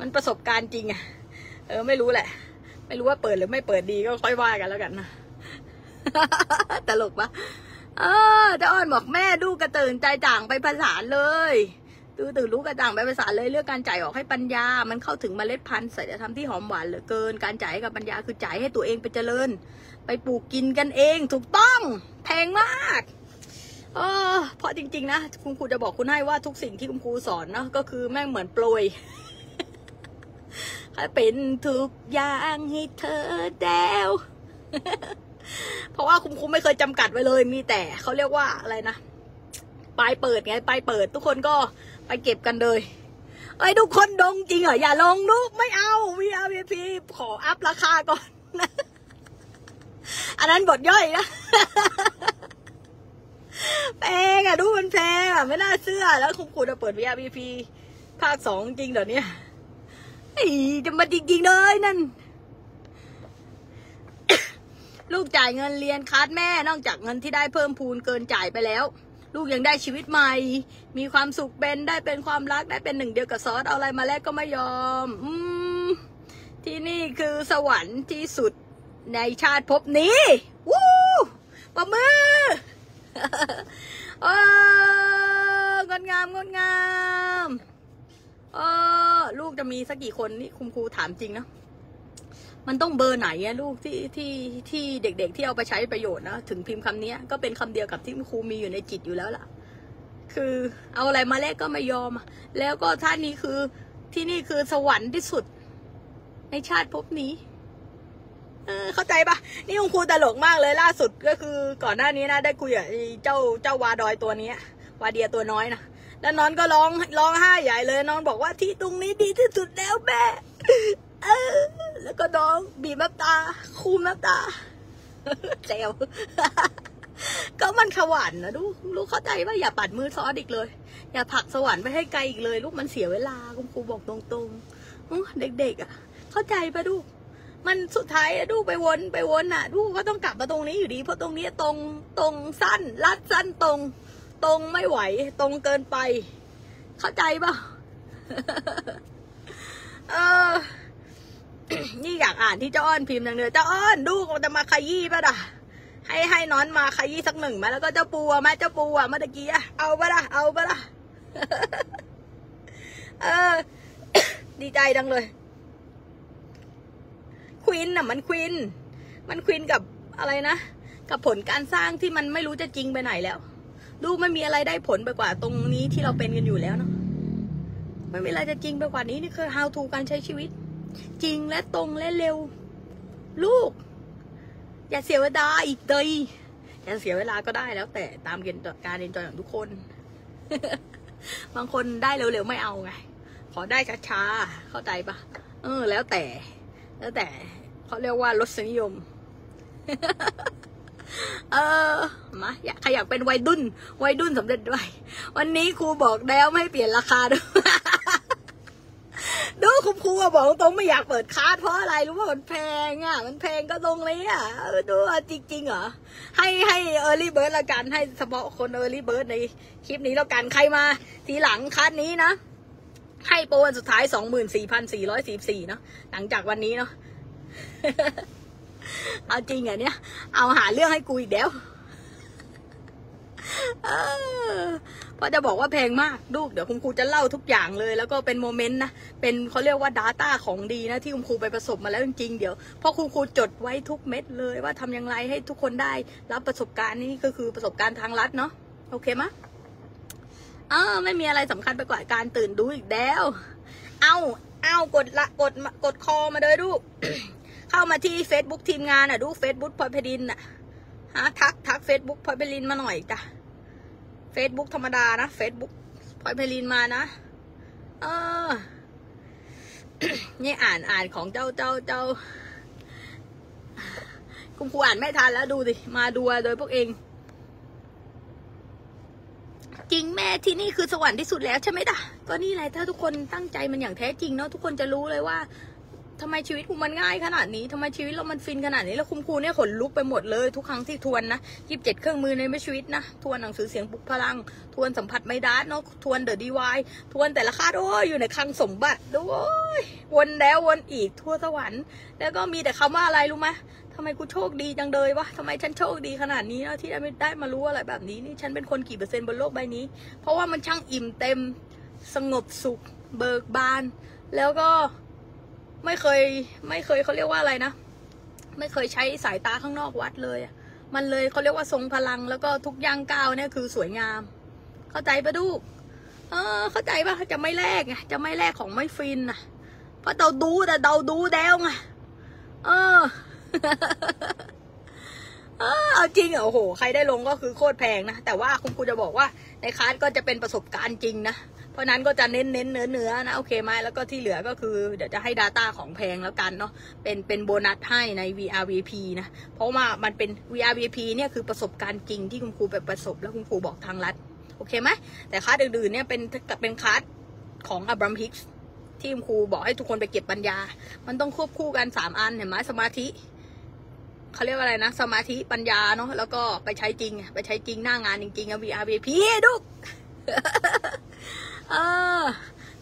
มันประสบการณ์จริงอ่ะไม่รู้แหละไม่รู้ว่าเปิดหรือไม่เปิดดีก็ค่อยว่ากันแล้วกันนะ ตลกปะเจ้าอ้อนบอกแม่ดูกระตื่นใจต่างไปประสานเลยดูตื่นรู้กระจ่างไปประสานเลยเลือกการจ่ายออกให้ปัญญามันเข้าถึงเมล็ดพันธุ์ใส่จะทำที่หอมหวานเหลือเกินการจ่ายกับปัญญาคือจ่ายให้ตัวเองไปเจริญไปปลูกกินกันเองถูกต้องแพงมากเพราะจริงๆนะคุณครูจะบอกคุณให้ว่าทุกสิ่งที่คุณครูสอนเนาะก็คือแม่งเหมือนโปรยเป็นทุกอย่างให้เธอเดว เพราะว่าคุณครูไม่เคยจำกัดไว้เลยมีแต่เขาเรียกว่าอะไรนะปลายเปิดไงปลายเปิดทุกคนก็ไปเก็บกันเลยไอ้ทุกคนดงจริงเหรออย่าลงลูกไม่เอาวีอาร์วีพีขออัพราคาก่อนนะอันนั้นบทย่อยนะแพงอะดูมันแพงอะไม่น่าเชื่อแล้วคุณครูจะเปิดวีอาร์วีพีภาค2จริงเหรอเนี่ยจะมาจริงๆเลยนั่น ลูกจ่ายเงินเรียนคัดแม่นอกจากเงินที่ได้เพิ่มพูนเกินจ่ายไปแล้วลูกยังได้ชีวิตใหม่มีความสุขเป็นได้เป็นความรักได้เป็นหนึ่งเดียวกับซอสเอาอะไรมาแลกก็ไม่ยอมที่นี่คือสวรรค์ที่สุดในชาติภพนี้วู้ประมือ งดงามงดงามลูกจะมีสักกี่คนนี่คุณครูถามจริงนะมันต้องเบอร์ไหนอะลูกที่เด็กๆที่เอาไปใช้ประโยชน์นะถึงพิมพ์คำนี้ก็เป็นคำเดียวกับที่ครูมีอยู่ในจิตอยู่แล้วล่ะคือเอาอะไรมาแลกก็ไม่ยอมแล้วก็ท่านนี้คือที่นี่คือสวรรค์ที่สุดในชาติภพนี้เข้าใจปะนี่ครูตลกมากเลยล่าสุดก็คือก่อนหน้านี้นะได้คุยกับเจ้าวาดอยตัวนี้วาเดียตัวน้อยนะแล้วน้องก็ร้องไห้ใหญ่เลยน้องบอกว่าที่ตรงนี้ดีที่สุดแล้วแม่แล้วก็น้องบีบน้ำตาคูมน้ำตาแซวก็มันขวัญนะลูกเข้าใจว่าอย่าปัดมือซอสอีกเลยอย่าผลักสวรรค์ไปให้ไกลอีกเลยลูกมันเสียเวลาคุณครูบอกตรงๆเด็กๆอ่ะเข้าใจปะลูกมันสุดท้ายลูกไปวนอ่ะลูกก็ต้องกลับมาตรงนี้อยู่ดีเพราะตรงนี้ตรงสั้นลัดสั้นตรงไม่ไหวตรงเกินไปเข้าใจปะนี่อยากอ่านที่เจ้าอ้อนพิมพ์อย่างเดียวเจ้าอ้อนดูมันจะมาขยี้ป่ะด่ะให้น้อนมาขยี้สักหนึ่งมาแล้วก็เจ้าปูอ่ะมาเจ้าปูอ่ะเมื่อกี้อ่ะเอาป่ะด่ะเอาป่ะด่ะดีใจจังเลยควินอ่ะมันควินกับอะไรนะกับผลการสร้างที่มันไม่รู้จะจริงไปไหนแล้วดูไม่มีอะไรได้ผลไปกว่าตรงนี้ที่เราเป็นกันอยู่แล้วเนาะไม่มีอะไรจะจริงไปกว่านี้นี่คือ how to การใช้ชีวิตจริงและตรงและเร็วลูกอย่าเสียเวลาอีกเลยอย่าเสียเวลาก็ได้แล้วแต่ตามการเรียนจอยของทุกคน บางคนได้เร็วๆไม่เอาไงขอได้ช้าๆเข้าใจปะแล้วแต่เขาเรียกว่ารสนิยม มาใครอยากเป็นวัยดุนสำเร็จด้วยวันนี้ครูบอกแล้วไม่เปลี่ยนราคาด้วย ดูครูบอกตรงไม่อยากเปิดคาร์ดเพราะอะไรรู้ว่ามันแพงอ่ะมันแพงก็ตรงเลยอ่ะดูจริงๆเหรอให้เออร์ลี่เบิร์ดละกันให้เฉพาะคนเออร์ลี่เบิร์ดในคลิปนี้แล้วกันใครมาทีหลังคาร์ดนี้นะให้โปรวันสุดท้าย 24,444 เนาะหลังจากวันนี้เนาะ เอาจริงอ่ะเนี่ยเอาหาเรื่องให้กูอีกแล้วเพราะจะบอกว่าแพงมากลูกเดี๋ยวคุณครูจะเล่าทุกอย่างเลยแล้วก็เป็นโมเมนต์นะเป็นเขาเรียกว่า Data ของดีนะที่คุณครูไปประสบมาแล้วจริงๆเดี๋ยวเพราะคุณครูจดไว้ทุกเม็ดเลยว่าทำอย่างไรให้ทุกคนได้รับประสบการณ์นี่ก็คือประสบการณ์ทางลัดเนาะโอเคไหมไม่มีอะไรสำคัญไปกว่าการตื่นดูอีกแล้วเอากดคอมาเลยลูก เข้ามาที่ Facebook ทีมงานอ่ะดู Facebook พลอยไพรินอ่ะหาทัก Facebook พลอยไพรินมาหน่อยจ้ะFacebook ธรรมดานะ Facebook พลอยไพรินมานะนี่อ่านของเจ้าคุณครูอ่านไม่ทันแล้วดูสิมาดูโดยพวกเองจริงแม่ที่นี่คือสวรรค์ที่สุดแล้วใช่ไหมล่ะก็นี่แหละถ้าทุกคนตั้งใจมันอย่างแท้จริงเนาะทุกคนจะรู้เลยว่า ทำไมชีวิตกูมันง่ายขนาดนี้ทำไมชีวิตเรามันฟินขนาดนี้แล้วคุณครูเนี่ยขนลุกไปหมดเลยทุกครั้งที่ทวนนะ27เครื่องมือในชีวิตนะทวนหนังสือเสียงปลุกพลังทวนสัมผัสไม่ได้เนาะทวนเดอะดีวายทวนแต่ละคาดโอ้ยอยู่ในคลังสมบัติโอ้ยวนแล้ววนอีกทั่วสวรรค์แล้วก็มีแต่คำว่าอะไรรู้ไหมทำไมกูโชคดีจังเลยวะทำไมฉันโชคดีขนาดนี้นะที่ได้มารู้อะไรแบบนี้นี่ฉันเป็นคนกี่เปอร์เซ็นต์บนโลกใบนี้เพราะว่ามันช่างอิ่มเต็มสงบสุขเบิกบานแล้วก็ไม่เคยเขาเรียกว่าอะไรนะไม่เคยใช้สายตาข้างนอกวัดเลยมันเลยเขาเรียกว่าทรงพลังแล้วก็ทุกย่างก้าวเนี่ยคือสวยงามเข้าใจปะดูเข้าใจปะจะไม่แลกไงจะไม่แลกของไม่ฟินนะเพราะเราดูแต่เราดูแล้วไงเอาจริงโอ้โหใครได้ลงก็คือโคตรแพงนะแต่ว่าคุณครูจะบอกว่าในคลาสก็จะเป็นประสบการณ์จริงนะเพราะนั้นก็จะเน้นเนื้อนะโอเคไหมแล้วก็ที่เหลือก็คือเดี๋ยวจะให้ Data ของแพงแล้วกันเนาะเป็นโบนัสให้ใน VRVP นะเพราะว่ามันเป็น VRVP เนี่ยคือประสบการณ์จริงที่คุณครูแบบประสบแล้วคุณครูบอกทางลัดโอเคไหมแต่คลาสอื่นๆเนี่ยเป็นคลาสของอับราฮัมฮิกส์ที่คุณครูบอกให้ทุกคนไปเก็บปัญญามันต้องควบคู่กัน3อันเห็นไหมสมาธิเขาเรียกว่าอะไรนะสมาธิปัญญาเนาะแล้วก็ไปใช้จริงหน้างานจริงๆอะ VRVP ดุ๊ก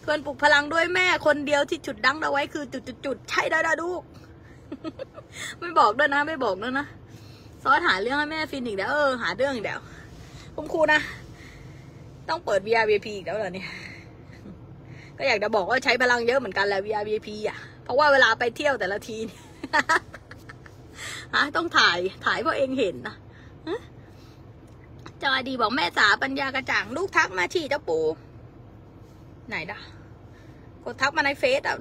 เพื่อนปลุกพลังด้วยแม่คนเดียวที่จุดดังเอาไว้คือจุดใช่ได้ดู ไม่บอกด้วยนะซอสหาเรื่องให้แม่ฟินอีกแล้วหาเรื่องอีกแล้วคุณครูนะต้องเปิด VRVP อีกแล้วเหรอเนี่ย ก็อยากจะบอกว่าใช้พลังเยอะเหมือนกันแหละ VRVP อ่ะเพราะว่าเวลาไปเที่ยวแต่ละทีเนี่ย ต้องถ่ายเพราะเองเห็นนะจอยดีบอกแม่สาปัญญากระจ่างลูกทักมาที่เจ้าปูไหนด่ะกดทักมาในเฟซอะ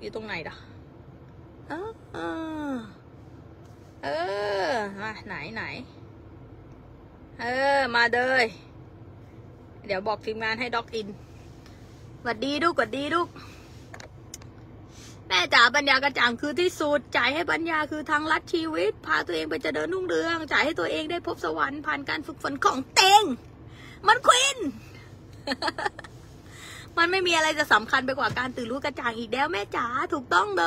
อยู่ตรงไหนด่ะมาไหนมาเลยเดี๋ยวบอกทีมงานให้ด็อกอินหวัดดีลูกแม่จ๋าปัญญากระจ่างคือที่สุดจ่ายให้ปัญญาคือทางลัดชีวิตพาตัวเองไปเจริญรุ่งเรืองจ่ายให้ตัวเองได้พบสวรรค์ผ่านการฝึกฝนของเต็งมันควิน มันไม่มีอะไรจะสำคัญไปกว่าการตื่นรู้กระจ่างอีกแล้วแม่จ๋าถูกต้องเล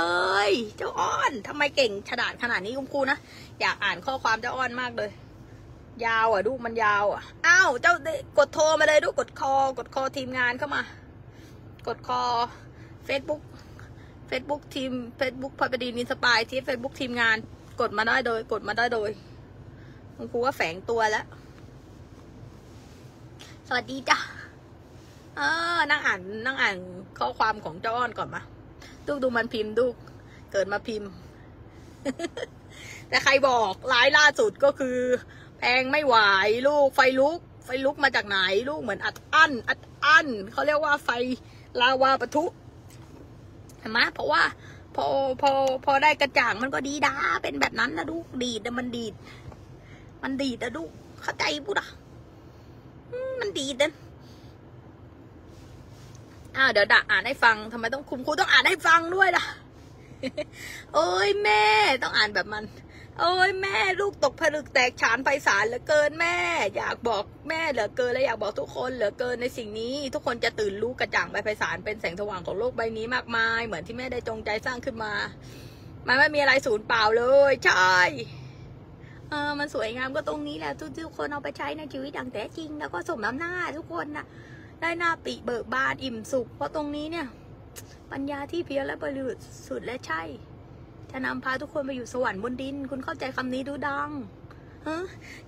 ยเจ้าอ้อนทำไมเก่งฉลาดขนาดนี้คุณครูนะอยากอ่านข้อความเจ้าอ้อนมากเลยยาวอ่ะดูมันยาวอ่ะอ้าวเจ้ากดโทรมาเลยดูกดคอทีมงานเข้ามากดคอ Facebook ทีม Facebook พอดีนินสปายที่ Facebook ทีมงานกดมาได้โดยคุณครูว่าแฝงตัวแล้วสวัสดีจ้ะนั่งอ่านข้อความของเจ้าอ้อนก่อนมาดูมันพิมพ์ดูเกิดมาพิมพ์ แต่ใครบอกร้ายล่าสุดก็คือแพงไม่ไหวลูกไฟลุกมาจากไหนลูกเหมือนอัดอั้นเขาเรียกว่าไฟลาวาปะทุเห็นไหมเพราะว่าพอได้กระจ่างมันก็ดีด้าเป็นแบบนั้นนะลูกดีดนะมันดีดนะลูกเข้าใจปุ๊ดอ่ะมันดีดนะเดี๋ยวด่าอ่านให้ฟังทำไมต้องคุณครูต้องอ่านให้ฟังด้วยล่ะ โอ้ยแม่ต้องอ่านแบบมันโอ้ยแม่ลูกตกผลึกแตกฉานไพศาลเหลือเกินแม่อยากบอกแม่เหลือเกินและอยากบอกทุกคนเหลือเกินในสิ่งนี้ทุกคนจะตื่นรู้กระจ่างไพศาลเป็นแสงสว่างของโลกใบนี้มากมายเหมือนที่แม่ได้จงใจสร้างขึ้นมามันไม่มีอะไรสูญเปล่าเลยใช่มันสวยงามก็ตรงนี้แหละทุกคนเอาไปใช้ในชีวิตอย่างแท้จริงแล้วก็สมน้ำหน้าทุกคนนะได้หน้าปีเบิกบานอิ่มสุขเพราะตรงนี้เนี่ยปัญญาที่เพียรและบริสุทธิ์และใช่จะนำพาทุกคนไปอยู่สวรรค์บนดินคุณเข้าใจคำนี้ดูดัง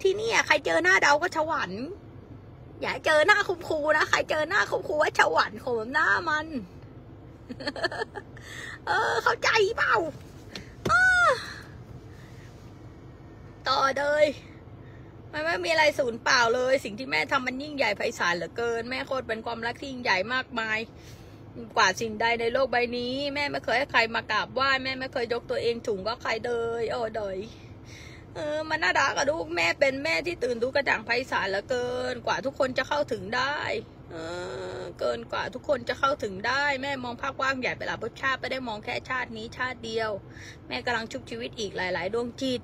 ที่นี่ใครเจอหน้าเดาก็ฉวันอย่าเจอหน้าคุณครูนะใครเจอหน้าคุณครูว่าฉวันโขมหน้ามัน เข้าใจเปล่าต่อเลยไม่มีอะไรสูญเปล่าเลยสิ่งที่แม่ทำมันยิ่งใหญ่ไพศาลเหลือเกินแม่โคตรเป็นความรักที่ยิ่งใหญ่มากมายกว่าสิ่งใดในโลกใบนี้แม่ไม่เคยให้ใครมากราบไหว้แม่ไม่เคยยกตัวเองถุงก็ใครเลยโอ้ดอยมันน่ารักอะลูกแม่เป็นแม่ที่ตื่นรู้กระจ่างไพศาลเหลือเกินกว่าทุกคนจะเข้าถึงได้เกินกว่าทุกคนจะเข้าถึงได้แม่มองภาพกว้างใหญ่ไปหลายภพชาติไม่ได้มองแค่ชาตินี้ชาติเดียวแม่กำลังชุบชีวิตอีกหลายๆดวงจิต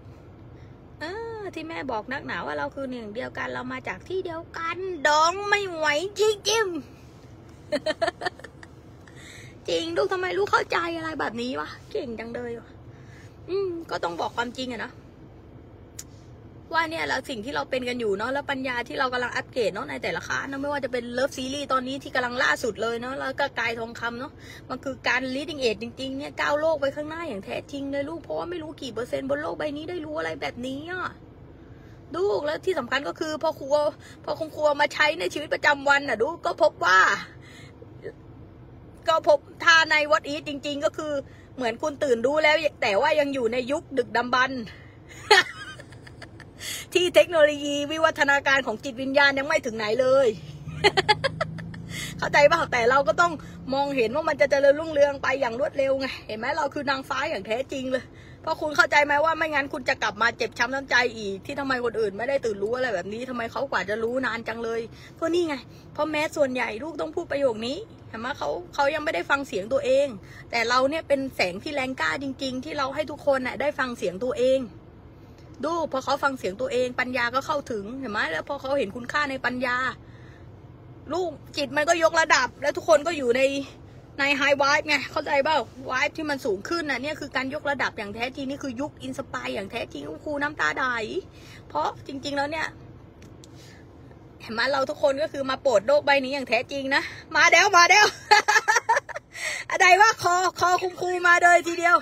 ที่แม่บอกนักหนาว่าเราคือหนึ่งเดียวกันเรามาจากที่เดียวกันดองไม่ไหวจริง จริงลูกทำไมลูกเข้าใจอะไรแบบนี้วะเก่งจังเลยวะก็ต้องบอกความจริงอะนะว่าเนี่ยเราสิ่งที่เราเป็นกันอยู่เนาะแล้วปัญญาที่เรากำลังอัปเกรดเนาะในแต่ละค้านะไม่ว่าจะเป็นเลิฟซีรีส์ตอนนี้ที่กำลังล่าสุดเลยเนาะแล้วก็กายทองคำเนาะมันคือการ leading edge จริงๆเนี่ยก้าวโลกไปข้างหน้าอย่างแท้จริงเลยลูกเพราะว่าไม่รู้กี่เปอร์เซ็นต์บนโลกใบนี้ได้รู้อะไรแบบนี้อะดูแล้วที่สำคัญก็คือพอครูมาใช้ในชีวิตประจำวันน่ะดูก็พบท่าในวัดอีจริงๆก็คือเหมือนคุณตื่นดูแล้วแต่ว่ายังอยู่ในยุคดึกดำบรรพ์ ที่เทคโนโลยีวิวัฒนาการของจิตวิญญาณยังไม่ถึงไหนเลย เข้าใจป่ะแต่เราก็ต้องมองเห็นว่ามันจะเจริญรุ่งเรืองไปอย่างรวดเร็วไงเห็นไหมเราคือนางฟ้าอย่างแท้จริงเลยเพราะคุณเข้าใจไหมว่าไม่งั้นคุณจะกลับมาเจ็บช้ำน้ำใจอีกที่ทำไมคนอื่นไม่ได้ตื่นรู้อะไรแบบนี้ทำไมเขากว่าจะรู้นานจังเลยก็นี่ไงเพราะแม้ส่วนใหญ่ลูกต้องพูดประโยคนี้เห็นไหมเขายังไม่ได้ฟังเสียงตัวเองแต่เราเนี่ยเป็นแสงที่แรงกล้าจริงๆที่เราให้ทุกคนน่ะได้ฟังเสียงตัวเองดูพอเขาฟังเสียงตัวเองปัญญาก็เข้าถึงเห็นไหมแล้วพอเขาเห็นคุณค่าในปัญญาลูกจิตมันก็ยกระดับแล้วทุกคนก็อยู่ในไฮไวท์ไงเข้าใจเปล่าไวท์ที่มันสูงขึ้นน่ะเนี่ยคือการยกระดับอย่างแท้จริงนี่คือยุคอินสปายอย่างแท้จริงครูน้ำตาไหลเพราะจริงๆแล้วเนี่ยเห็นไหมเราทุกคนก็คือมาโปรดโลกใบนี้อย่างแท้จริงนะมาเดี๋ยว อะไรวะคอครูมาเลยทีเดียว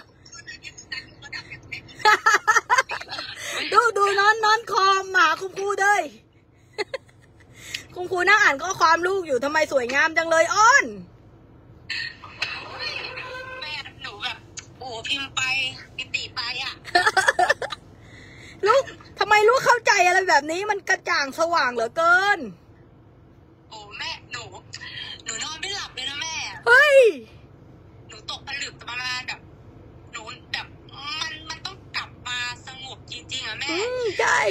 ดูนอนคอหมาครูเลยคุณครูนั่งอ่านข้อความลูกอยู่ทำไมสวยงามจังเลยอ้อนแม่หนูแบบโอ้พิมพ์ไปกิติไปอ่ะ ลูกทำไมลูกเข้าใจอะไรแบบนี้มันกระจ่างสว่างเหลือเกินโอ้แม่หนูนอนไม่หลับเลยนะแม่เฮ้ยหนูตกผลึกประมาณแบบหนูแบบมันต้องกลับมาสงบจริงๆอ่ะแม่ใช่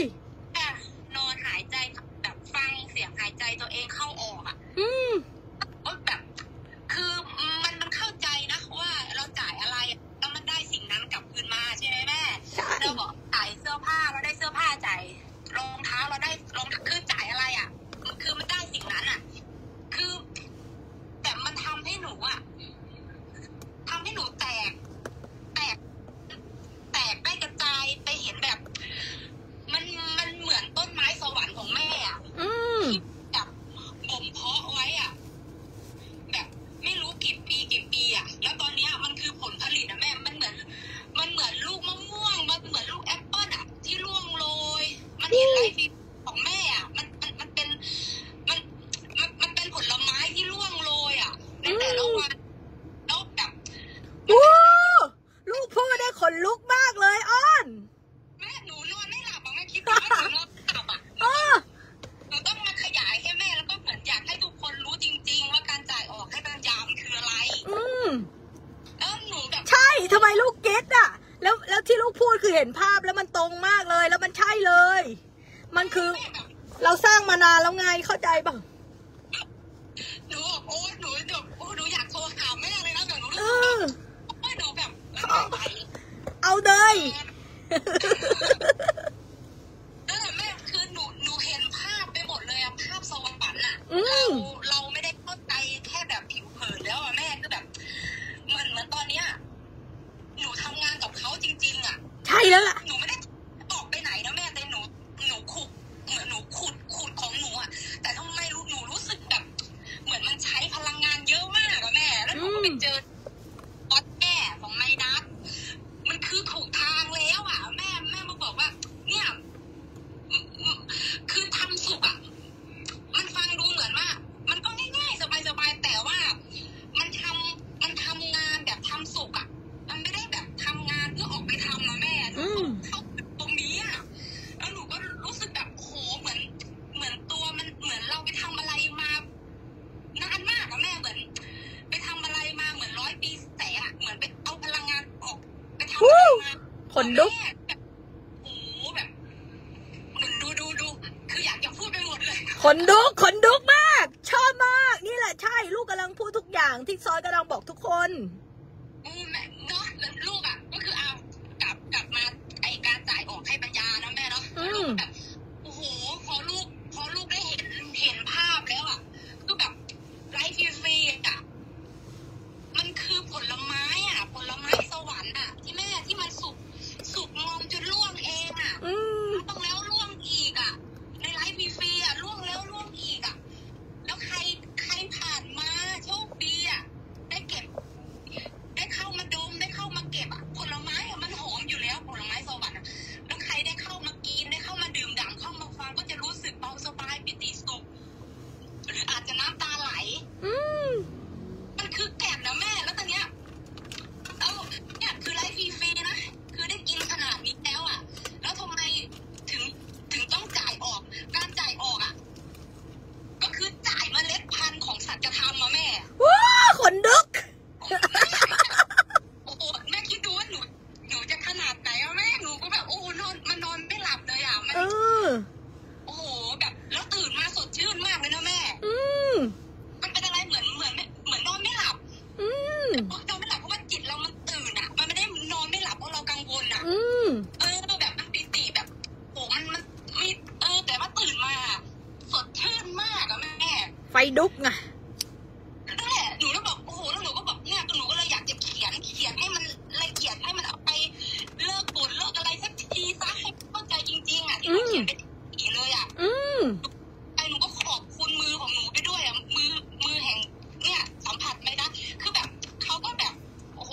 นอนหายใจแบบฟังเสียงหายใจตัวเองเข้าออกอ่ะแบบคือมันเข้าใจนะว่าเราจ่ายอะไรแล้วมันได้สิ่งนั้นกลับคืนมาใช่ไหมแม่เราบอกจ่ายเสื้อผ้าเราได้เสื้อผ้าจ่ายรองเท้าเราได้รองคือจ่ายอะไรอ่ะคือมันได้สิ่งนั้นอ่ะคือแต่มันทำให้หนูอ่ะทำให้หนูแตกได้กระจายไปเห็นแบบมันเหมือนต้นไม้สวรรค์ของแม่อ่ะที่แบบบ่มเพาะไว้อ่ะแบบไม่รู้กี่ปีอ่ะแล้วตอนนี้มันคือผลผลิตอ่ะแม่มันเหมือนลูกมะม่วงมันเหมือนลูกแอปเปิ้ลอ่ะที่ร่วงโรยมันเห็นไรที่ของแม่อ่ะมันเป็นผลไม้ที่ร่วงโรยอ่ะในแต่ละวันแล้วแบบลูกพูดได้ขนลุกมากเลยอ้อนแม่หนูนอนไม่หลับอ่ะแม่คิดว่าหนูนอนไม่หลับอ่ะหนูต้องมาขยายให้แม่แล้วก็เหมือนอยากให้ทุกคนรู้จริงๆว่าการจ่ายออกให้ปัญญามันคืออะไรแล้วหนูแบบใช่ทำไมลูกเก็ตอ่ะแล้วที่ลูกพูดคือเห็นภาพแล้วมันตรงมากเลยแล้วมันใช่เลยมันคือเราสร้างมานานแล้วไงเข้าใจป่ะหนูบอกโอ้หนูอยากโทรหาแม่เลยนะแต่หนูรู้ว่าหนูแบบเอาเลยนั่นแหละแม่คือหนูเห็นภาพไปหมดเลยอะภาพสวรรค์อะเราไม่ได้เข้าใจแค่แบบผิวเผินแล้วอะแม่ก็แบบเหมือนตอนเนี้ยหนูทำงานกับเขาจริงๆอะใช่แล้วล่ะหนูไม่ได้ออกไปไหนนะแม่แต่หนูขุดเหมือนหนูขุดของหนูอะแต่ทำไมหนูรู้สึกแบบเหมือนมันใช้พลังงานเยอะมากอะแม่แล้วหนูก็ไปเจอป๊อตแอร์ของไมดัสมันคือถูกทางแล้วอ่ะแม่มาบอกว่าเนี่ยคือทำสุขอ่ะมันฟังดูเหมือนว่ามันก็ง่ายๆสบายๆแต่ว่ามันทำงานแบบทำสุขอ่ะมันไม่ได้แบบทำงานเพื่อออกไปทำนะแม่เข้าตรงนี้อ่ะแล้วหนูก็รู้สึกแบบโหเหมือนตัวมันเหมือนเราไปทำอะไรมานานมากอ่ะแม่เหมือนไปทำอะไรมาเหมือน100 ปีแต่อ่ะเหมือนไปเอาพลังงานออกไปทำอะไรมาขนลุกโอ้โหแบบเหมือนดูคืออยากจะพูดไปหมดเลยขนลุกมากชอบมากนี่แหละใช่ลูกกำลังพูดทุกอย่างที่ซอยกำลังบอกทุกคนแม่เนาะลูกอ่ะก็คือเอากลับมาไอการจ่ายออกให้ปัญญานะแม่เนาะลูกแบบโอ้โหพอลูกได้เห็นภาพแล้วอ่ะก็แบบไลฟ์ฟรีอ่ะมันคือ Facebook ไงนั่นแหละหนูก็บอกโอ้โหแล้วหนูก็บอกเนี่ยหนูก็เลยอยากจะเขียนให้มันละเอียดให้มันเอาไปเลิกปวดเลิกอะไรสักทีซะให้เข้าใจจริงๆอ่ะที่เขียนเป็นอีเลยอ่ะไอ้หนูก็ขอบคุณมือของหนูไปด้วยอ่ะมือแห่งเนี่ยสัมผัสไม่ได้คือแบบเขาก็แบบโอ้โห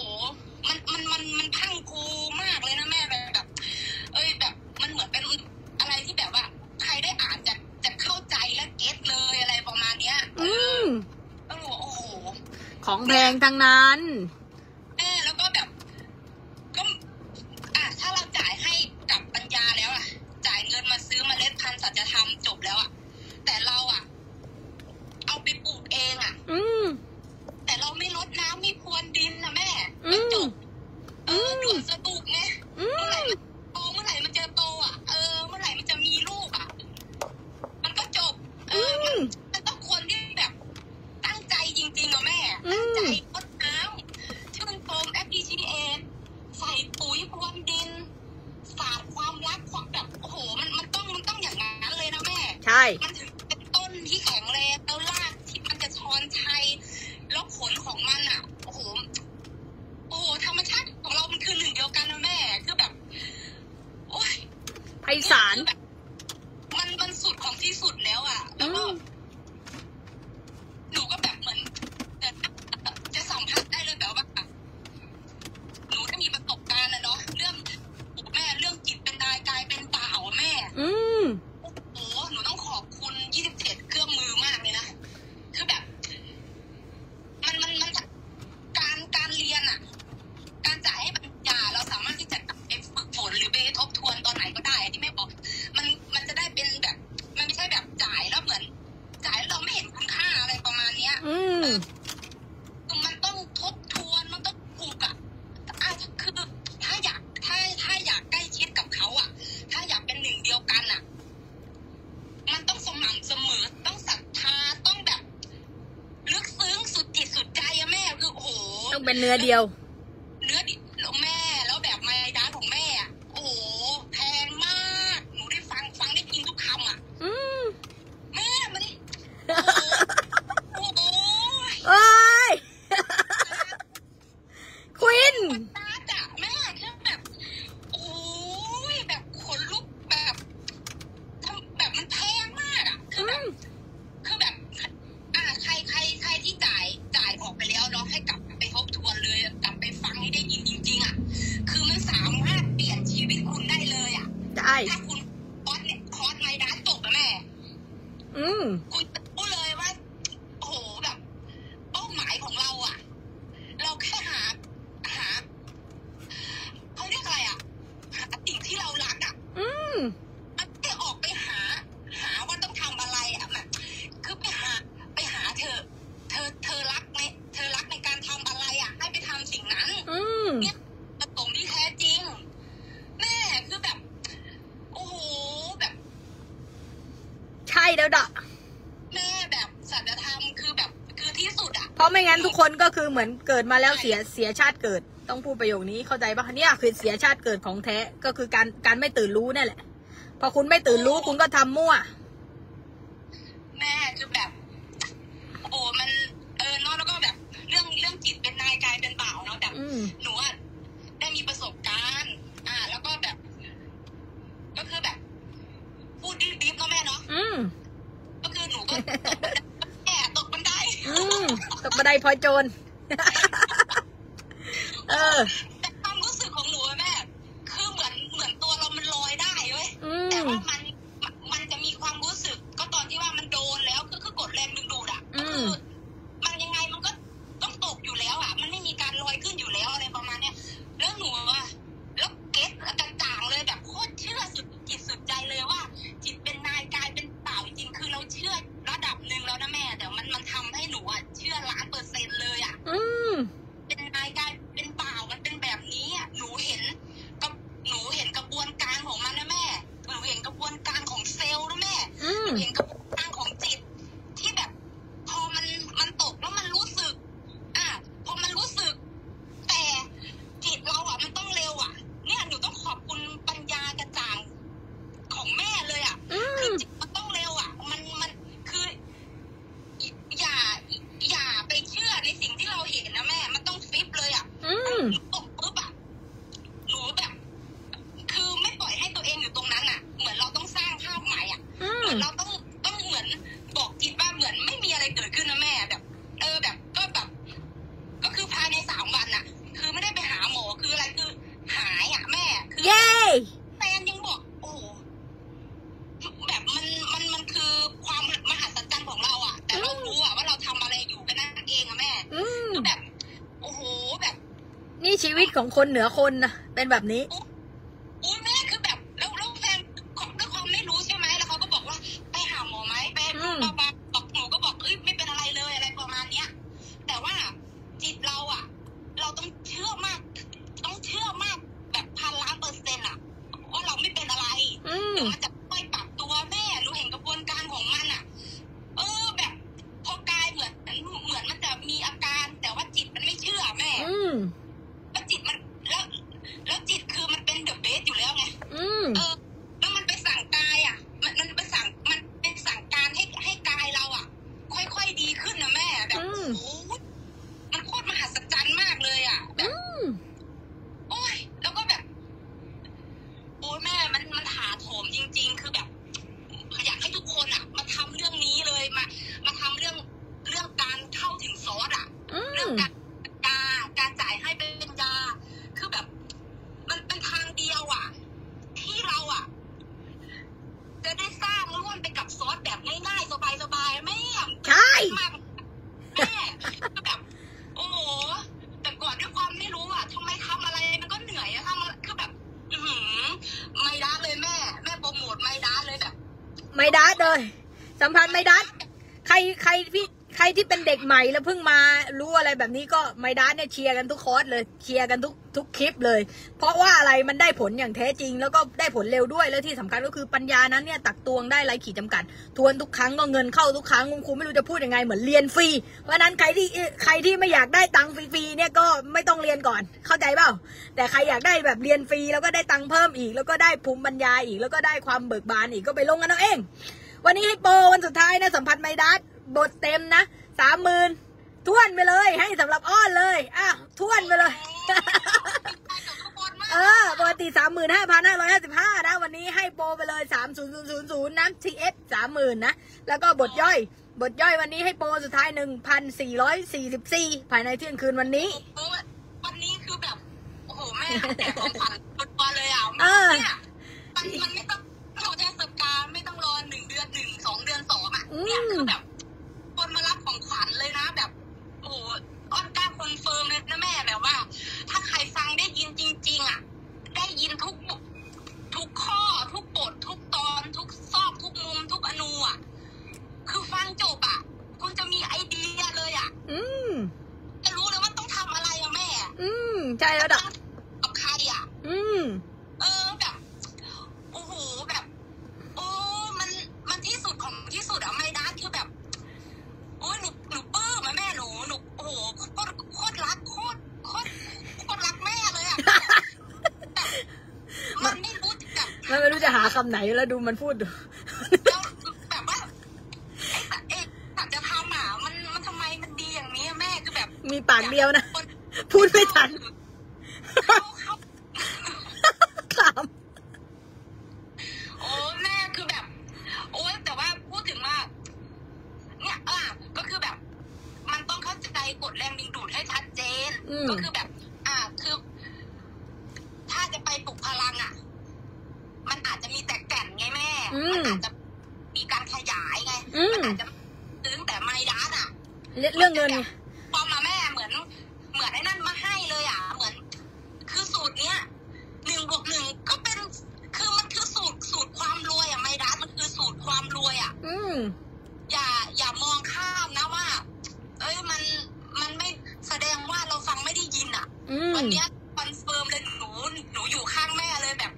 มันพังกูมากเลยนะแม่แบบแบบมันเหมือนเป็นอะไรที่แบบว่าใครได้อ่านจะเข้าใจและเก็ตเลยอะไรประมาณเนี้ยต้องรู้โอ้โหของแพงทั้งนั้นแล้วก็แบบก็ถ้าเราจ่ายให้กับปัญญาแล้วอ่ะจ่ายเงินมาซื้อเมล็ดพันธุ์สัจธรรมจบแล้วอ่ะแต่เราอ่ะเอาไปปลูกเองอ่ะแต่เราไม่รดน้ำไม่พรวนดินนะแม่มันจบด่วนสะดุกไงเมื่อไหร่มันจะโตอ่ะเมื่อไหร่มันจะมีลูกอ่ะมันก็จบมันต้องคนที่แบบตั้งใจจริงๆอ่ะแม่ตั้งใจรดน้ำชื่นชม FPCA ใส่ปุ๋ยพรวนดินสาดความรักความแบบโอ้โหมันต้องอย่างนั้นเลยนะแม่ใช่มันถึงเป็นต้นที่แข็งแรงแล้วรากที่มันจะชอนชัยแล้วผลของมันอ่ะโอ้โหธรรมชาติของเรามันคือหนึ่งเดียวกันนะแม่คือแบบโอ้ยไพศาลมันสุดของที่สุดแล้วอ่ะแล้วก็หนูก็แบบเหมือนจะสัมผัสได้เลยแบบว่าหนูได้มีประสบการณ์นะเนาะเรื่องแม่เรื่องจิตเป็นนายกายเป็นบ่าวแม่โอ้โหหนูต้องขอบคุณ27เครื่องมือมากเลยนะคือแบบมันการเรียนอ่ะการจ่ายให้ปัญญาเราสามารถที่จะไปฝึกฝนหรือไปทบทวนตอนไหนก็ได้ที่แม่บอกมันจะได้เป็นแบบมันไม่ใช่แบบจ่ายแล้วเหมือนจ่ายแล้วเราไม่เห็นคุณค่าอะไรประมาณเนี้ยมันต้องทบทวนมันต้องปลูกอ่ะคือถ้าอยากใกล้ชิดกับเขาอ่ะถ้าอยากเป็นหนึ่งเดียวกันอ่ะมันต้องสม่ำเสมอต้องศรัทธาต้องแบบลึกซึ้งสุดจิตสุดใจอะแม่คือโอ้โหต้องเป็นเนื้อเดียวแล้วแม่แล้วแบบไมด้าของแม่อะโอ้โหแพงมากหนูได้ฟังได้กินทุกคำอะแม่มันโอ้ยควินตาจ่ะแม่คือแบบโอ้ยแบบขนลุกแบบมันแพงมากอะคือแบบใครที่จ่ายออกไปแล้วน้องให้กลับไปทบทวนเลยกลับไปฟังให้ได้ยินจริงๆอ่ะคือมันสามารถเปลี่ยนชีวิตคุณได้เลยอ่ะได้ถ้าคุณคอร์สไมด้าจบนะแม่คุณพูดเลยว่าโอ้โหแบบเป้าหมายของเราอ่ะเราแค่หาเขาเรียกอะไรอ่ะหาสิ่งที่เรารักอ่ะมันจะออกไปหาว่าต้องทำอะไรอ่ะมันคือไปหาเธอรักไหมเธอรักในการทำอะไรอ่ะให้ไปทำสิ่งนั้นเนี่ยประสงค์ที่แท้จริงแม่คือแบบโอ้โหแบบใช่แล้วดะแม่แบบสัจธรรมคือที่สุดอ่ะเพราะไม่งั้นทุกคนก็คือเหมือนเกิดมาแล้วเสียชาติเกิดต้องพูดประโยคนี้เข้าใจป่ะเนี่ยคือเสียชาติเกิดของแท้ก็คือการไม่ตื่นรู้นั่นแหละพอคุณไม่ตื่นรู้คุณก็ทำมั่วแม่คือแบบโอ้มันน้องแล้วก็แบบเรื่องจิตเป็นนายกายเป็นบ่าวเนาะแบบหนูอ่ะได้มีประสบการณ์แล้วก็แบบก็คือแบบพูดดิบๆเนาะแม่เนาะก็คือหนูก็ตกบันไดพลอยโจรแต่ความรู้สึกของหนูแม่คือเหมือนตัวเรามันลอยได้เว้ยแต่ว่ามันจะมีความรู้สึกก็ตอนที่ว่ามันโดนแล้วคือกดแรงดึงดูดอ่ะมันยังไงมันก็ต้องตกอยู่แล้วอ่ะมันไม่มีการลอยขึ้นอยู่แล้วอะไรประมาณเนี้ยแล้วหนูอ่ะแล้วเก็ตต่างๆเลยแบบโคตรเชื่อสุดจิตสุดใจเลยว่าจิตเป็นนายกายเป็นบ่าวจริงๆคือเราเชื่อระดับหนึ่งแล้วนะแม่แต่มันทำให้หนูอ่ะเชื่อ100%เลยอ่ะเป็นนายกายเป็นบ่าวมันเป็นแบบนี้อ่ะหนูเห็นกระบวนการของมันนะแม่หนูเห็นกระบวนการของเซลล์นะแม่หนูเห็นกระบวนการของจิตที่แบบพอมันตกแล้วมันรู้สึกพอมันรู้สึกแต่จิตเราอ่ะมันต้องเร็วอ่ะเนี่ยหนูต้องขอบคุณปัญญากระจ่างของแม่เลยอ่ะคือจิตมันต้องเร็วอ่ะมันคือ มือนเราต้องเหมือนบอกจิตว่าเหมือนไม่มีอะไรเกิดขึ้นนะแม่แบบแบบก็แบบก็คือภายใน3วันน่ะคือไม่ได้ไปหาหมอคืออะไรคือหายอ่ะแม่คือเย้แฟนยังบอกโอ้แบบมันคือความมหัศจรรย์ของเราอ่ะแต่เรารู้อ่ะว่าเราทำอะไรอยู่กันนั่นเองอ่ะแม่คือแบบโอ้โหแบบนี่ชีวิตของคนเหนือคนนะเป็นแบบนี้ใหม่แล้วเพิ่งมารู้อะไรแบบนี้ก็ไมด้าเนี่ยเชียร์กันทุกคอร์สเลยเชียร์กันทุกคลิปเลยเพราะว่าอะไรมันได้ผลอย่างแท้จริงแล้วก็ได้ผลเร็วด้วยแล้วที่สำคัญก็คือปัญญานั้นเนี่ยตักตวงได้ไร้ขีดจำกัดทวนทุกครั้งก็เงินเข้าทุกครั้งครูไม่รู้จะพูดยังไงเหมือนเรียนฟรีเพราะนั้นใครที่ไม่อยากได้ตังค์ฟรีๆเนี่ยก็ไม่ต้องเรียนก่อนเข้าใจเปล่าแต่ใครอยากได้แบบเรียนฟรีแล้วก็ได้ตังค์เพิ่มอีกแล้วก็ได้ภูมิปัญญาอีกแล้วก็ได้ความเบิกบานอีกก็ไปลงกันเอาเองวันนี้ให้โปรวันสุดท้ายนะสัมผัสไมด้าบทเต็มนะ30,000ท้วนไปเลยให้สำหรับอ้อนเลยอ่ะท้วนไปเลยปกติ35,555นะวันนี้ให้โปรไปเลย30,000นะ TF 30,000นะแล้วก็บทย่อยวันนี้ให้โปรสุดท้าย1,444ภายในเที่ยงคืนวันนี้คือแบบโอ้โหแม่แต่ของขวัญบทบอลเลยอ่ะเนี่ยมันไม่ต้องรอเทศกาลไม่ต้องรอ1 เดือน 1 2 เดือน 2อ่ะเนี่ยคือแบบคนมารับของขวัญเลยนะแบบโอ้อ้อนกล้าคอนเฟิร์มเลยนะแม่แบบว่าถ้าใครฟังได้ยินจริงๆอ่ะได้ยินทุกข้อทุกบททุกตอนทุกซอกทุกมุมทุกอนุอ่ะคือฟังจบอ่ะคุณจะมีไอเดียเลยอ่ะจะรู้เลยว่าต้องทำอะไรอ่ะแม่ใจแล้วดับกับใครอ่ะแบบโอ้โหแบบโอ้มันที่สุดของที่สุดอ่ะไม่ได้คือแบบโอ้ยหนูปื้มแม่หนูโอ้โหโคตรรักโคตรรักแม่เลยอ่ะมันไม่รู้จะหาคำไหนแล้วดูมันพูดดูแล้วแบบว่าไอ้จะทำหมามันทำไมมันดีอย่างนี้แม่คือแบบมีปากเดียวนะพูดไม่ทันขำโอ้แม่คือแบบโอ้ยแต่ว่าพูดถึงว่าเนี่ยก็คือแบบมันต้องเข้าใจกฎแรงดึงดูดให้ชัดเจนก็คือแบบคือถ้าจะไปปลุกพลังอ่ะมันอาจจะมีแตกแต่งไงแม่มันอาจจะมีการขยายไงมันอาจจะซึ้งแต่ไมด้าอ่ะเรื่องเงินพอมาแม่เหมือนไอ้นั่นมาให้เลยอ่ะเหมือนคือสูตรเนี้ย1+1ก็เป็นคือมันคือสูตรความรวยอ่ะไมด้ามันคือสูตรความรวยอ่ะอย่ามองข้ามนะว่าเอ้ยมันไม่แสดงว่าเราฟังไม่ได้ยินอ่ะวันนี้คอนเฟิร์มเลยหนูอยู่ข้างแม่เลยแบบ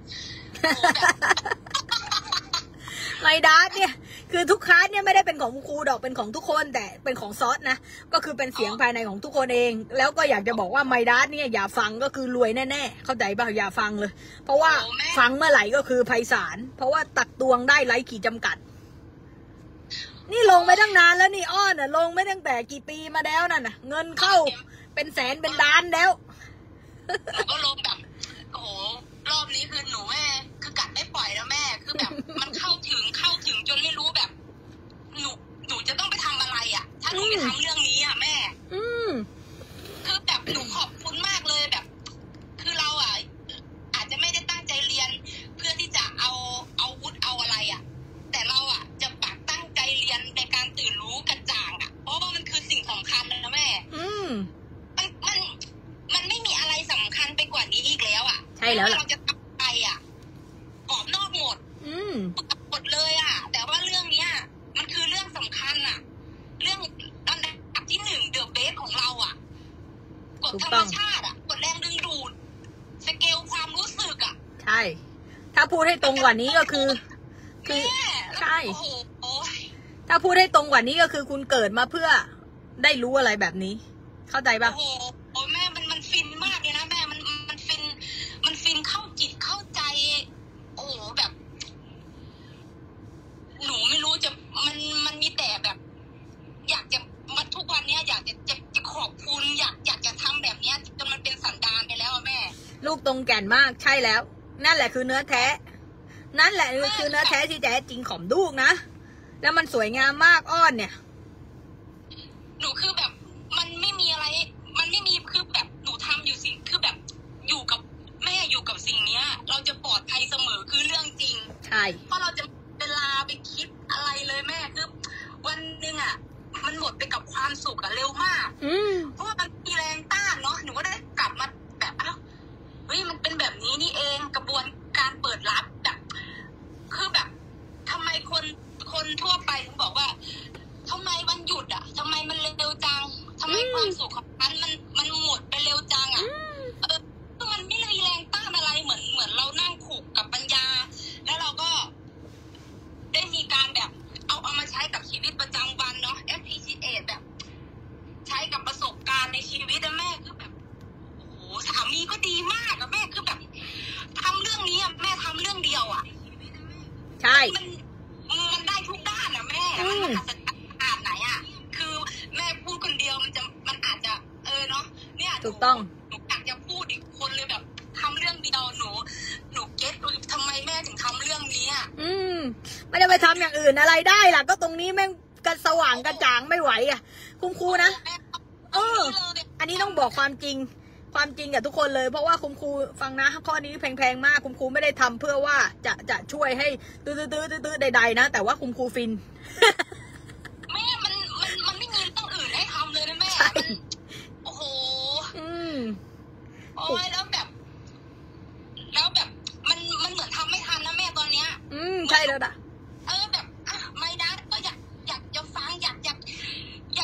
ไมด้าเนี่ยคือทุกคลาสเนี่ยไม่ได้เป็นของครูดอกเป็นของทุกคนแต่เป็นของซอสนะก็คือเป็นเสียงภายในของทุกคนเองแล้วก็อยากจะบอกว่าไมด้าเนี่ยอย่าฟังก็คือรวยแน่ๆเข้าใจป่ะอย่าฟังเลยเพราะว่าฟังเมื่อไหร่ก็คือไพศาลเพราะว่าตักตวงได้ไร้ขีดจำกัดนี่ลงไปตั้งนานแล้วนี่อ้อนน่ะลงไม่ตั้งแต่กี่ปีมาแล้วนั่นน่ะเงินเข้าเป็นแสนเป็นล้านแล้วหนูก็ลงแบบโอ้โหรอบนี้คือหนูแม่คือกัดไม่ปล่อยแล้วแม่คือแบบมันเข้าถึงจนไม่รู้ แล้วเราจะทำไปอ่ะกรอบนอกหมดหมดเลยอ่ะแต่ว่าเรื่องเนี้ยมันคือเรื่องสำคัญอ่ะเรื่องอันดับที่1เดอะเบสของเราอ่ะกฎธรรมชาติอ่ะกฎแรงดึงดูดสเกลความรู้สึกอ่ะใช่ถ้าพูดให้ตรงกว่านี้ก็คือใช่ถ้าพูดให้ตรงกว่านี้ก็คือคุณเกิดมาเพื่อได้รู้อะไรแบบนี้เข้าใจป่ะโอ้แม่มันฟินมากเลยนะแม่มันฟินเข้าจิตเข้าใจโอ้แบบหนูไม่รู้จะมันมีแต่แบบอยากจะมาทุกวันเนี้ยอยากจะขอบคุณอยากจะทำแบบเนี้ยจนมันเป็นสันดานไปแล้วแม่ลูกตรงแก่นมากใช่แล้วนั่นแหละคือเนื้อแท้นั่นแหละคือเนื้อแท้ที่แท้จริงของลูกนะแล้วมันสวยงามมากอ้อนเนี่ยหนูคือแบบมันไม่มีอะไรมันไม่มีคือแบบหนูทำอยู่สิ่งคือแบบอยู่กับแม่อยู่กับสิ่งเนี้ยเราจะปลอดภัยเสมอคือเรื่องจริงใช่เพราะเราจะเวลาไปคิดอะไรเลยแม่คือวันหนึ่งอ่ะมันหมดไปกับความสุขอะเร็วมากเพราะว่ามันมีแรงต้านเนาะหนูก็ได้กลับมาแบบอ้าวเฮ้ยมันเป็นแบบนี้นี่เองกระบวนการเปิดรับแบบคือแบบทำไมคนทั่วไปถึงบอกว่าทำไมวันหยุดอ่ะทำไมมันเร็วจังทำไมความสุขของมันหมดไปเร็วจังอ่ะมันไม่มีแรงต้านอะไรเหมือนเรานั่งขูกกับปัญญาแล้วเราก็ได้มีการแบบเอามาใช้กับชีวิตประจำวันเนาะ appreciate แบบใช้กับประสบการณ์ในชีวิตแม่คือแบบโอ้โหสามีก็ดีมากอะแม่คือแบบทำเรื่องนี้อะแม่ทำเรื่องเดียวอะใช่มันได้ทุกด้านอะแม่มันอาจจะอ่านไหนอะคือแม่พูดคนเดียวมันอาจจะเนาะเนี่ยถูกต้องหนูอยากจะพูดอีกคนเลยแบบทำเรื่องเดียวหนูเก็ตทำไมแม่ถึงทำเรื่องนี้อะไม่ได้ไปทำอย่างอื่นอะไรได้ล่ะก็ตรงนี้แม่งกระสว่างกระจ่างไม่ไหวอ่ะคุณครูนะอันนี้ต้องบอกความจริงกับทุกคนเลยเพราะว่าคุณครูฟังนะข้อนี้แพงๆมากคุณครูไม่ได้ทำเพื่อว่าจะช่วยให้ตื้อใดๆนะแต่ว่าคุณครูฟินแม่มันไม่มีต้องอื่นให้ทำเลยนะแม่โอ้โหโอ้ยแล้วแบบมันเหมือนทำไม่ทันนะแม่ตอนเนี้ยใช่แล้วนะแบบไม่ได้ก็อยากจะฟังอยา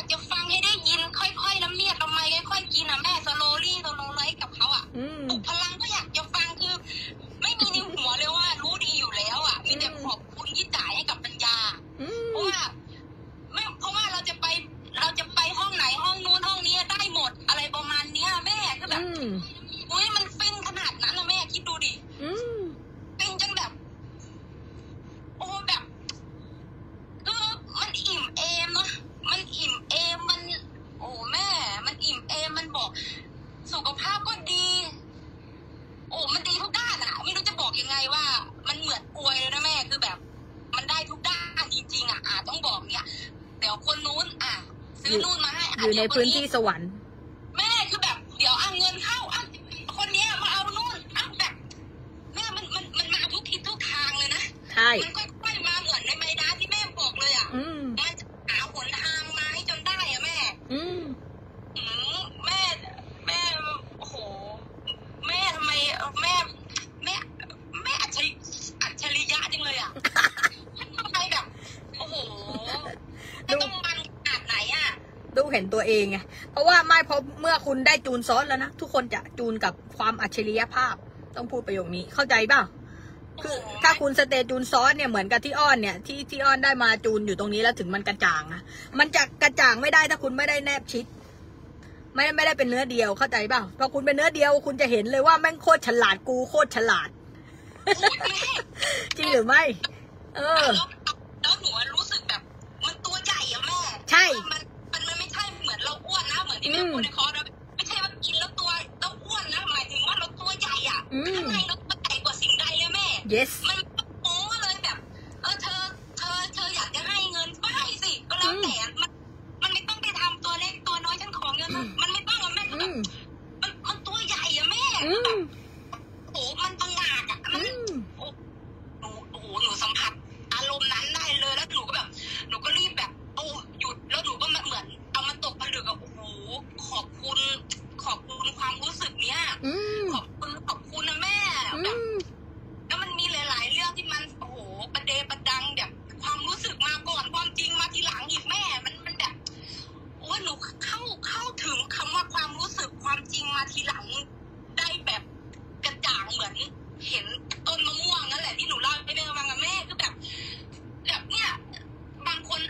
กจะฟังให้ได้ยินค่อยๆน้ำเมียดทำไมค่อยๆกินนะแม่สโลลี่สโลไลท์กับเขาอ่ะปลุกพลังก็อยากจะฟังคือไม่มีในหัวเลยว่ารู้ดีอยู่แล้วอ่ะมีแต่ขอบคุณที่จ่ายให้กับปัญญาเพราะว่าเราจะไปห้องไหนห้องนู้นห้องนี้ได้หมดอะไรประมาณเนี้ยแม่ก็แบบอุ้ยมันฟินขนาดนั้นนะแม่คิดดูดิฟินจนแบบโอ้แบบคือมันอิ่มเอมเนาะมันอิ่มเอมมันโอ้แม่มันอิ่มเอมมันบอกสุขภาพก็ดีโอ้มันดีทุกด้านอะไม่รู้จะบอกยังไงว่ามันเหมือนอวยเลยนะแม่คือแบบมันได้ทุกด้านจริงๆอะต้องบอกเนี่ยเดี๋ยวคนนู้นอะซื้อนู่นมาให้อยู่ในพื้นที่สวรรค์แม่คือแบบเดี๋ยวเอาเงินเข้าคนเนี้ยมาเอานู่นแบบแม่มันมาทุกทิศทุกทางเลยนะใช่มันค่อยๆมาเหมือนในไมด้าที่แม่บอกเลยอ่ะมันหาหนทางมาให้จนได้อ่ะแม่แม่โอ้โหแม่ทำไมแม่อัจฉริยะจริงเลยอ่ะทำไมแบบโอ้โหต้องมันขนาดไหนอ่ะดูเห็นตัวเองไงเพราะว่าไม่พบเมื่อคุณได้จูนซ้อนแล้วนะทุกคนจะจูนกับความอัจฉริยภาพต้องพูดประโยคนี้เข้าใจเปล่าคือถ้าคุณสเตจูนซ้อนเนี่ยเหมือนกับที่อ้อนเนี่ยที่อ้อนได้มาจูนอยู่ตรงนี้แล้วถึงมันกระจ่างนะมันจะกระจ่างไม่ได้ถ้าคุณไม่ได้แนบชิดไม่ได้เป็นเนื้อเดียวเข้าใจเปล่าพอคุณเป็นเนื้อเดียวคุณจะเห็นเลยว่าแม่งโคตรฉลาดกูโคตรฉลาดจริงหรือไม่แล้วหนูรู้สึกแบบมันตัวใหญ่อะแม่ใช่มันไม่ใช่เหมือนเราอ้วนนะเหมือนที่แม่พูดในคอร์สนะไม่ใช่ว่ากินแล้วตัวต้องอ้วนนะหมายถึงว่าเราตัวใหญ่อะข้างในเราตัวใหญ่กว่าสิ่งใดเลยแม่ yes มันโป้เลยแบบเธออยากจะให้เงินก็ให้สิก็แล้วแต่มันไม่ต้องไปทำตัวเล็กตัวน้อยฉันขอเงินมันไม่ต้องหรอกแม่แบบมันตัวใหญ่อะแม่แบบโอ้มันต่างหากอะมันโอ้โหหนูสัมผัสอารมณ์นั้นได้เลยแล้วหนูก็แบบหนูก็รีบแบบโอ้หยุดแล้วหนูก็เหมือนเอามาตกผลึกอะโอ้โหขอบคุณความรู้สึกเนี้ยขอบคุณนะแม่ หนูเข้าถึงคำว่าความรู้สึกความจริงมาทีหลังได้แบบกระจ่างเหมือนเห็นต้นมะม่วงนั่นแหละที่หนูเล่าไปเดินมากับแม่คือแบบเนี้ยบางคน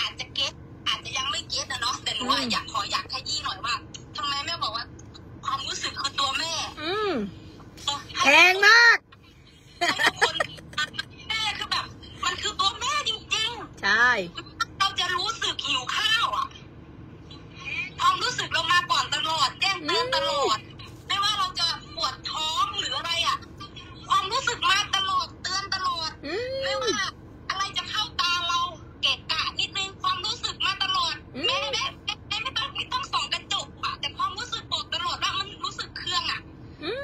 อาจจะเก็ตอาจจะยังไม่เก็ตนะเนาะแต่หนูว่าอยากขยี้หน่อยว่าทำไมแม่บอกว่าความรู้สึกคือตัวแม่แพงมากคนแม่คือแบบมันคือตัวแม่จริงๆใช่เราจะรู้สึกหิวข้าวอ่ะความรู้สึกเรามาก่อนตลอดแจ้งเตือนตลอดไม่ว่าเราจะปวดท้องหรืออะไรอ่ะความรู้สึกมาตลอดเตือนตลอดไม่ว่าอะไรจะเข้าตาเราเกะกะนิดนึงความรู้สึกมาตลอดแม่ไม่ต้องส่องกระจกอ่ะแต่ความรู้สึกบอกตลอดว่ามันรู้สึกเครื่องอ่ะ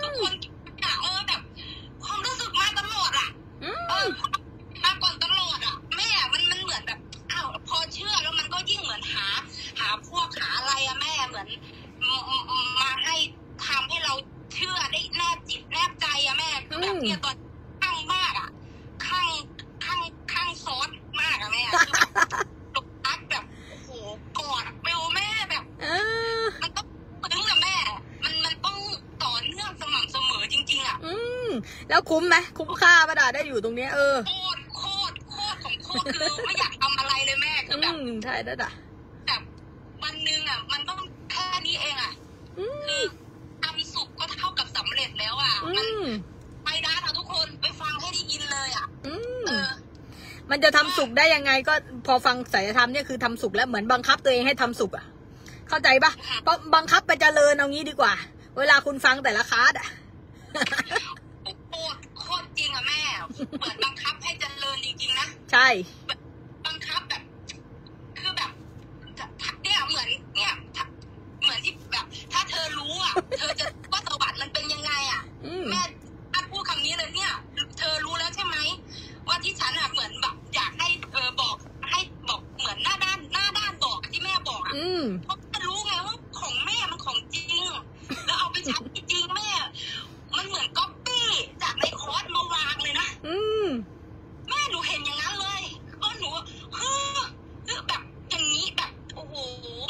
ทุกคนแบบความรู้สึกมาตลอดอ่ะมาก่อนตลอดอ่ะแม่มันเหมือนแบบอ้าวพอเชื่อแล้วมันก็ยิ่งเหมือนหาพวกหาอะไรอะแม่เหมือนมาให้ทำให้เราเชื่อได้แนบจิตแนบใจอะแม่คือแบบเนี่ยตอนข้างมากอ่ะข้างซอสมากอะแม่ตกตักแบบโหกอดเบลแม่แบบมันต้องตึงอะแม่มันต้องต่อเนื่องสม่ำเสมอจริงๆอะแล้วคุ้มไหมคุ้มค่าป่ะได้อยู่ตรงนี้โคตรของโคตรคือไม่อยากทำอะไรเลยแม่คือแบบใช่แล้วอะแบบวันนึงอะมันต้องแค่นี้เองอะคือทำสุขก็เท่ากับสำเร็จแล้วอะมันไปด้านอะทุกคนไปฟังให้ได้ยินเลยอะมันจะทำสุขได้ยังไงก็พอฟังสัจธรรมเนี่ยคือทำสุขแล้วเหมือนบังคับตัวเองให้ทำสุขอะเข้าใจปะเพราะบังคับไปเจริญเอางี้ดีกว่าเวลาคุณฟังแต่ละคลาสอะโคตรจริงอะแม่เหมือนบังคับให้เจริญจริงๆนะใช่บังคับแบบคือแบบเนี่ยเหมือนเนี่ยเหมือนที่แบบถ้าเธอรู้อะเธอจะว่าสวรรค์มันเป็นยังไงอะแม่พูดคำนี้เลยเนี่ยเธอรู้แล้วใช่ไหมว่าที่ฉันอะเหมือนแบบอยากให้เธอบอกให้บอกเหมือนหน้าด้านบอกที่แม่บอกอะเพราะจะรู้ไงว่าของแม่มันของจริงแล้วเอาไปใช้จริงแม่มันเหมือนก๊อปปี้จากในคอร์สมาวางเลยนะแม่หนูเห็นอย่างนั้นเลยก็หนูคือแบบอย่างนี้แบบโอ้โห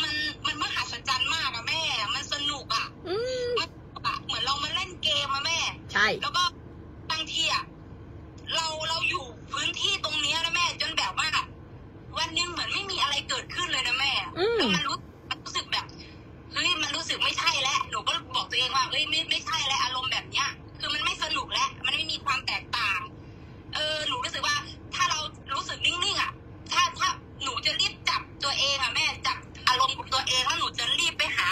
มันมหัศจรรย์มากอะแม่มันสนุกอะมันเหมือนเรามาเล่นเกมอะแม่ใช่แล้วก็บางทีอะเราอยู่พื้นที่ตรงนี้นะแม่จนแบบว่าวันนึงเหมือนไม่มีอะไรเกิดขึ้นเลยนะแม่แล้วมันรู้สึกแบบเฮ้ยมันรู้สึกไม่ใช่แล้วหนูก็บอกตัวเองว่าเฮ้ยไม่ใช่แล้วอารมณ์แบบเนี้ยคือมันไม่สนุกแล้วมันไม่มีความแตกต่างหนูรู้สึกว่าถ้าเรารู้สึกนิ่งๆอ่ะถ้าหนูจะรีบจับตัวเองอ่ะแม่จับอารมณ์ของตัวเองแล้วหนูจะรีบไปหา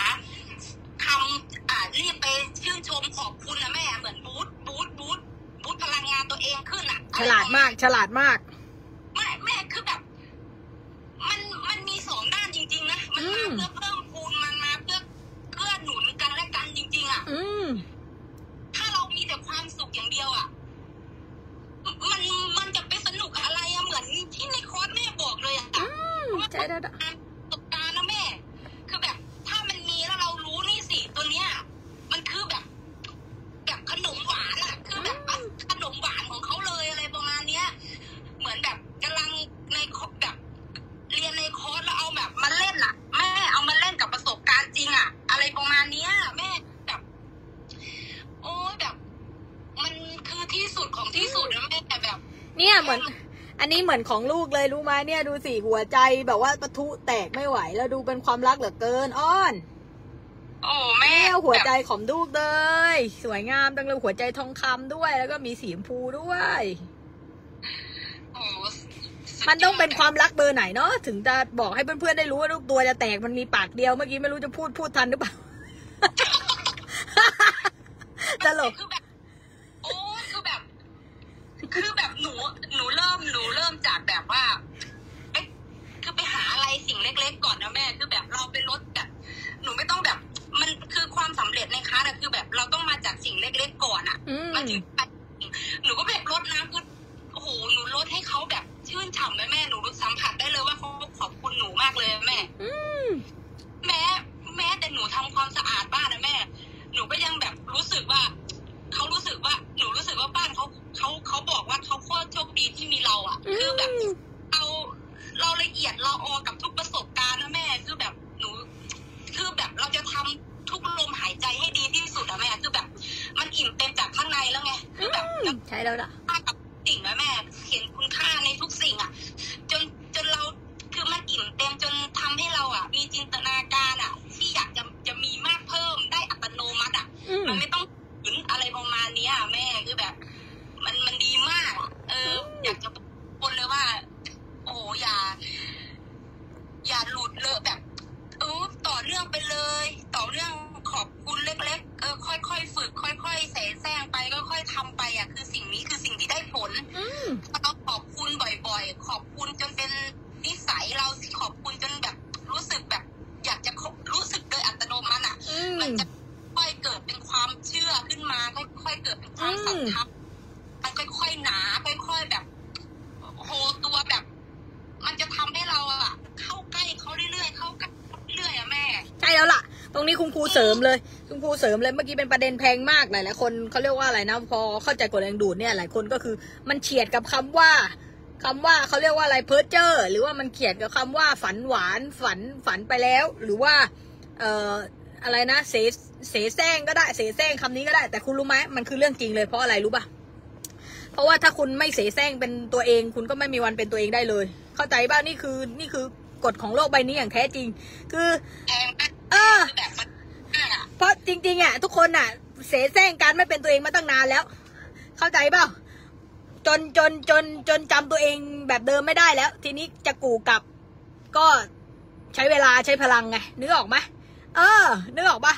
คำรีบไปชื่นชมขอบคุณนะแม่เหมือนบูทพลังงานตัวเองขึ้นอ่ะฉลาดมากแม่คือแบบมันมีสองด้านจริงๆนะมันมาเพื่อเพิ่มพูนมันมาเพื่อหนุนกันและกันจริงๆอ่ะถ้าเรามีแต่ความสุขอย่างเดียวอ่ะมันจะไปสนุกอะไรอ่ะเหมือนที่ในคอร์สแม่บอกเลยอ่ะใช่ได้ตกตานะแม่คือแบบถ้ามันมีแล้วเรารู้นี่สิตัวเนี้ยมันคือแบบขนมหวานอ่ะคือแบบขนมหวานของเขาเลยอะไรประมาณเนี้ยเหมือนแบบกำลังในแบบเรียนในคอร์สแล้วเอาแบบมาเล่นอ่ะแม่เอามาเล่นกับประสบการณ์จริงอ่ะอะไรประมาณเนี้ยแม่แบบโอ้แบบมันคือที่สุดของที่สุดนะแม่แต่แบบเนี่ยเหมือนอันนี้เหมือนของลูกเลยรู้ไหมเนี่ยดูสิหัวใจแบบว่าปะทุแตกไม่ไหวแล้วดูเป็นความรักเหลือเกินอ้อนโอ้แม่หัวใจของลูกเลยสวยงามตั้งเลยหัวใจทองคำด้วยแล้วก็มีสีชมพูด้วยโอ้มันต้องเป็นความรักเบอร์ไหนเนาะถึงจะบอกให้เพื่อนๆได้รู้ว่าลูกตัวจะแตกมันมีปากเดียวเมื่อกี้ไม่รู้จะพูดทันหรือเปล่าตลกคือแบบโอ้คือแบบหนูเริ่มจากแบบว่าคือไปหาอะไรสิ่งเล็กๆก่อนนะแม่คือแบบเราไปลดแบบหนูไม่ต้องแบบมันคือความสำเร็จในค้านะคือแบบเราต้องมาจากสิ่งเล็กๆก่อนอ่ะมาถึงหนูก็แบบลดน้ำคือโอ้โหหนูลดให้เขาแบบชื่นฉ่ำแม่หนูรู้สัมผัสได้เลยว่าเขาขอบคุณหนูมากเลยแม่แม้แต่หนูทำความสะอาดบ้านนะแม่หนูก็ยังแบบรู้สึกว่าเขารู้สึกว่าหนูรู้สึกว่าบ้านเขาบอกว่าเขาโคตรโชคดีที่มีเราอ่ะคือแบบเราละเอียดเราออกับทุกประสบการณ์นะแม่คือแบบหนู ใช่แล้วล่ะสิ่งแม่เห็นคุณค่าในทุกสิ่งอ่ะจนเราคือมันอิ่มเต็มจนทำให้เราอ่ะมีจินตนาการอ่ะที่อยากจะมีมากเพิ่มได้อัตโนมัติอ่ะมันไม่ต้องหึงอะไรประมาณนี้อ่ะแม่คือแบบมันดีมากอยากจะพูดเลยว่าโอ้อย่าหลุดเลยแบบต่อเรื่องไปเลยต่อเรื่องขอบคุณเล็กๆค่อยๆฝึกค่อยๆแสแสร้งไปค่อยๆทำไปอ่ะคือสิ่งนี้คือสิ่งที่ได้ผลเราขอบคุณบ่อยๆขอบคุณจนเป็นนิสัยเราขอบคุณจนแบบรู้สึกแบบอยากจะรู้สึกโดยอัตโนมัติอ่ะมันจะค่อยเกิดเป็นความเชื่อขึ้นมาค่อยๆเกิดเป็นความศรัทธามันค่อยๆหนาค่อยๆแบบโหตัวแบบมันจะทำให้เราอ่ะเข้าใกล้เขาเรื่อยๆเข้าใกล้เรื่อยอะแม่ใช่แล้วล่ะตรงนี้คุณครูเสริมเลยคุณครูเสริมเลยเมื่อกี้เป็นประเด็นแพงมากหลายคนเขาเรียกว่าอะไรนะพอเข้าใจกฎแรงดูดเนี่ยหลายคนก็คือมันเฉียดกับคำว่าเขาเรียกว่าอะไรเพ้อเจ้อหรือว่ามันเฉียดกับคำว่าฝันหวานฝันไปแล้วหรือว่าอะไรนะเสแสร้งก็ได้เสแสร้งคำนี้ก็ได้แต่คุณรู้ไหมมันคือเรื่องจริงเลยเพราะอะไรรู้ป่ะเพราะว่าถ้าคุณไม่เสแสร้งเป็นตัวเองคุณก็ไม่มีวันเป็นตัวเองได้เลยเข้าใจป่ะนี่คือกฎของโลกใบนี้อย่างแท้จริงคือเพราะจริงๆอ่ะทุกคนอ่ะเสแสร้งการไม่เป็นตัวเองมาตั้งนานแล้วเข้าใจเปล่าจนจำตัวเองแบบเดิมไม่ได้แล้วทีนี้จะกู่กลับก็ใช้เวลาใช้พลังไงนึกออกไหมนึกออกปะ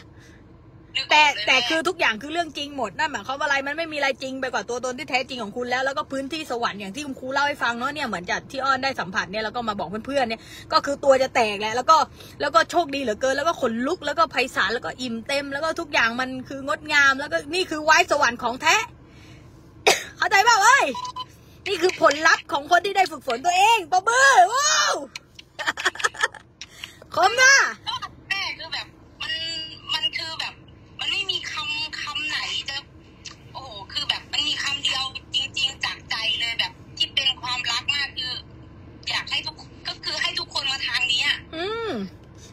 แต่คือทุกอย่างคือเรื่องจริงหมดนั่นหมายความว่าอะไรมันไม่มีอะไรจริงไปกว่าตัวตนที่แท้จริงของคุณแล้วก็พื้นที่สวรรค์อย่างที่คุณครูเล่าให้ฟังเนาะเนี่ยเหมือนจากที่อ้อนได้สัมผัสเนี่ยแล้วก็มาบอกเพื่อนๆเนี่ยก็คือตัวจะแตกแล้วก็โชคดีเหลือเกินแล้วก็ขนลุกแล้วก็ไพศาลแล้วก็อิ่มเต็มแล้วก็ทุกอย่างมันคืองดงามแล้วก็นี่คือไว้สวรรค์ของแท้ เข้าใจป่าวเอ้ยนี่คือผลลัพธ์ของคนที่ได้ฝึกฝนตัวเองปะเบ้อว้าวคมนะแม่คือแบบมันคือแบบมันไม่มีคำไหนจะโอ้โหคือแบบมันมีคำเดียวจริงๆจากใจเลยแบบที่เป็นความรักมากคืออยากให้ทุกก็คือให้ทุกคนมาทางนี้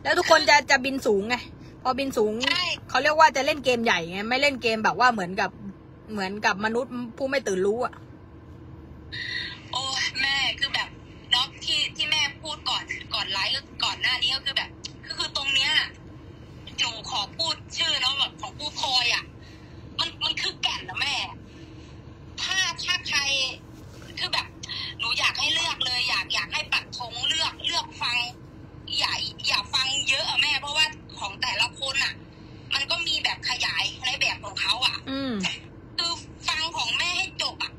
แล้วทุกคนจะบินสูงไงพอบินสูงเขาเรียกว่าจะเล่นเกมใหญ่ไงไม่เล่นเกมแบบว่าเหมือนกับมนุษย์ผู้ไม่ตื่นรู้อ่ะโอ้แม่คือแบบน็อกที่แม่พูดก่อนไลฟ์ก่อนหน้านี้ก็คือแบบคือตรงเนี้ยอยู่ขอพูดชื่อเนาะแบบของผู้พลอยอ่ะมันคือแก่นนะแม่ถ้าใครคือแบบหนูอยากให้เลือกเลยอยากให้ปักธงเลือกฟังอย่าฟังเยอะอะแม่เพราะว่าของแต่ละคนอ่ะมันก็มีแบบขยายในแบบของเขาอ่ะคือฟังของแม่ให้จบอ่ะ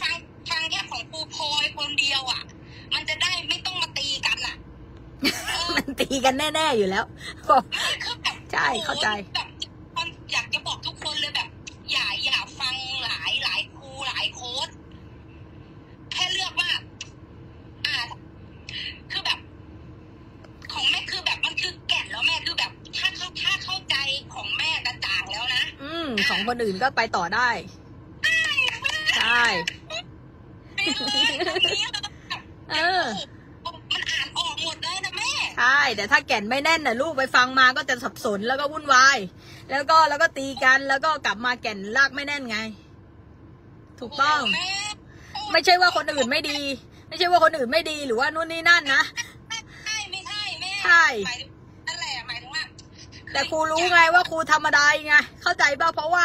ฟังแค่ของผู้พลอยคนเดียวอ่ะมันจะได้ไม่ต้องมาตีกันอ่ะมันตีกันแน่ๆอยู่แล้วคือแบบใช่เข้าใจแบบอยากจะบอกทุกคนเลยแบบอย่าฟังหลายครูหลายโค้ชแค่เลือกว่าคือแบบของแม่คือแบบมันคือแก่นแล้วแม่คือแบบถ้าเข้าใจของแม่กระจ่างแล้วนะของคนอื่นก็ไปต่อได้ใช่ใช่แต่ถ้าแก่นไม่แน่นน่ะลูกไปฟังมาก็จะสับสนแล้วก็วุ่นวายแล้วก็ตีกันแล้วก็กลับมาแก่นลากไม่แน่นไงถูกต้องไม่ใช่ว่าคนอื่นไม่ดีไม่ใช่ว่าคนอื่นไม่ดีหรือว่านู่นนี่นั่นนะใช่ไม่ใช่แม่ใช่นั่นแหละหมายถึงว่าแต่ครูรู้ไงว่าครูธรรมดาไงเข้าใจป่ะเพราะว่า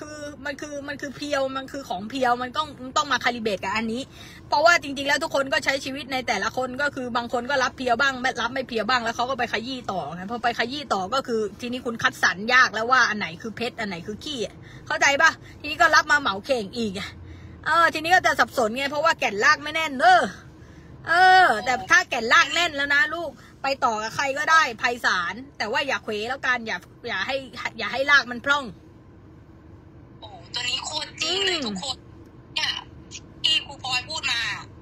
คือมันคือเพียวมันคือของเพียวมันต้องมาคาลิเบตกับอันนี้เพราะว่าจริงๆแล้วทุกคนก็ใช้ชีวิตในแต่ละคนก็คือบางคนก็รับเพียวบ้างรับไม่เพียวบ้างแล้วเขาก็ไปขยี้ต่อไงพอไปขยี้ต่อก็คือทีนี้คุณคัดสรรยากแล้วว่าอันไหนคือเพชรอันไหนคือขี้เข้าใจป่ะทีนี้ก็รับมาเหมาเข่งอีกทีนี้ก็จะสับสนไงเพราะว่าแก่นลากไม่แน่นแต่ถ้าแก่นลากแน่นแล้วนะลูกไปต่อกับใครก็ได้ไพศาลแต่ว่าอย่าเขวแล้วกันอย่าให้ลากมันพร่องตัวนี้โคตรจริงเลยทุกคนเนี่ยที่ครูพลอยพูดมา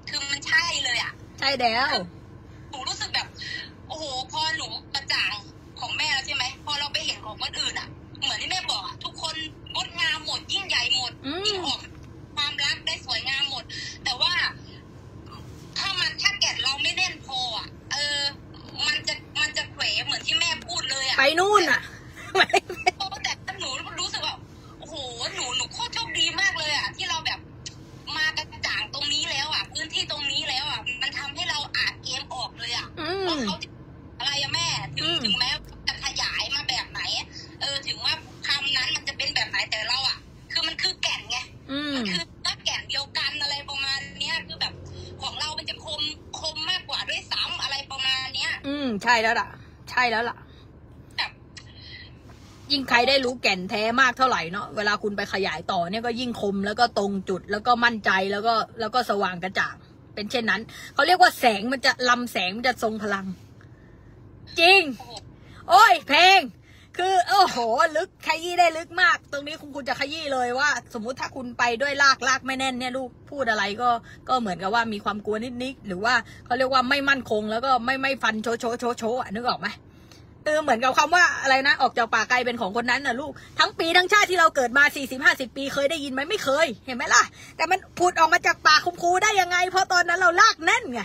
คือมันใช่เลยอ่ะใช่แล้วหนูรู้สึกแบบโอ้โหพอหนูกระจ่างของแม่แล้วใช่ไหมพอเราไปเห็นของคนอื่นอ่ะเหมือนที่แม่บอกอ่ะทุกคนงดงามหมดยิ่งใหญ่หมดยิ่งออกความรักได้สวยงามหมดแต่ว่าถ้าแก่นเราไม่แน่นพออ่ะมันจะแขวะเหมือนที่แม่พูดเลยอ่ะไปนู่นอ่ะแต่หนูรู้สึกว่าโอ้โหหนูโคตรโชคดีมากเลย ถึงแม้จะขยายมาแบบไหนถึงว่าคำนั้นมันจะเป็นแบบไหนแต่เราอ่ะคือมันคือแก่นไงมันคือแก่นเดียวกันอะไรประมาณนี้คือแบบของเรามันจะคมมากกว่าด้วยซ้ำอะไรประมาณนี้ใช่แล้วล่ะใช่แล้วล่ะยิ่งใครได้รู้แก่นแท้มากเท่าไหร่เนาะเวลาคุณไปขยายต่อเนี่ยก็ยิ่งคมแล้วก็ตรงจุดแล้วก็มั่นใจแล้วก็สว่างกระจ่างเป็นเช่นนั้นเขาเรียกว่าแสงมันจะลำแสงมันจะทรงพลังจริงโอ้ยเพลงคือโอ้โหลึกขยี้ได้ลึกมากตรงนี้คุณจะขยี้เลยว่าสมมุติถ้าคุณไปด้วยลากไม่แน่นเนี่ยลูกพูดอะไรก็เหมือนกับว่ามีความกลัวนิดหรือว่าเขาเรียกว่าไม่มั่นคงแล้วก็ไม่ฟันโชว์นึกออกไหมเหมือนกับคำว่าอะไรนะออกจากป่าไกลเป็นของคนนั้นน่ะลูกทั้งปีทั้งชาติที่เราเกิดมา 40-50 ปีเคยได้ยินไหมไม่เคยเห็นไหมล่ะแต่มันพูดออกมาจากปากคุณครูได้ยังไงเพราะตอนนั้นเราลากแน่นไง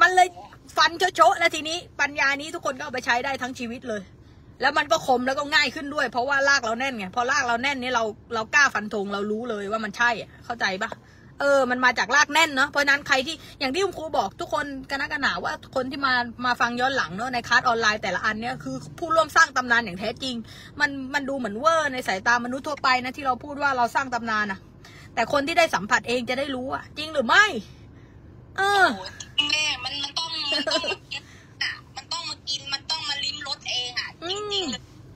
มันเลยฟันโชะแล้วทีนี้ปัญญานี้ทุกคนก็เอาไปใช้ได้ทั้งชีวิตเลยแล้วมันก็คมแล้วก็ง่ายขึ้นด้วยเพราะว่าลากเราแน่นไงพอลากเราแน่นนี่เรากล้าฟันธงเรารู้เลยว่ามันใช่เข้าใจปะมันมาจากลากแน่นเนาะเพราะนั้นใครที่อย่างที่คุณครูบอกทุกคนกันหนาว่าคนที่มาฟังย้อนหลังเนาะในคลาสออนไลน์แต่ละอันเนี่ยคือผู้ร่วมสร้างตำนานอย่างแท้จริงมันดูเหมือนเวอร์ในสายตามนุษย์ทั่วไปนะที่เราพูดว่าเราสร้างตำนานนะแต่คนที่ได้สัมผัสเองจะได้รู้อะจริงหรือไม่แม่มันต้องมากินอะมันต้องมากินมันต้องมาลิ้มรสเองอะจริง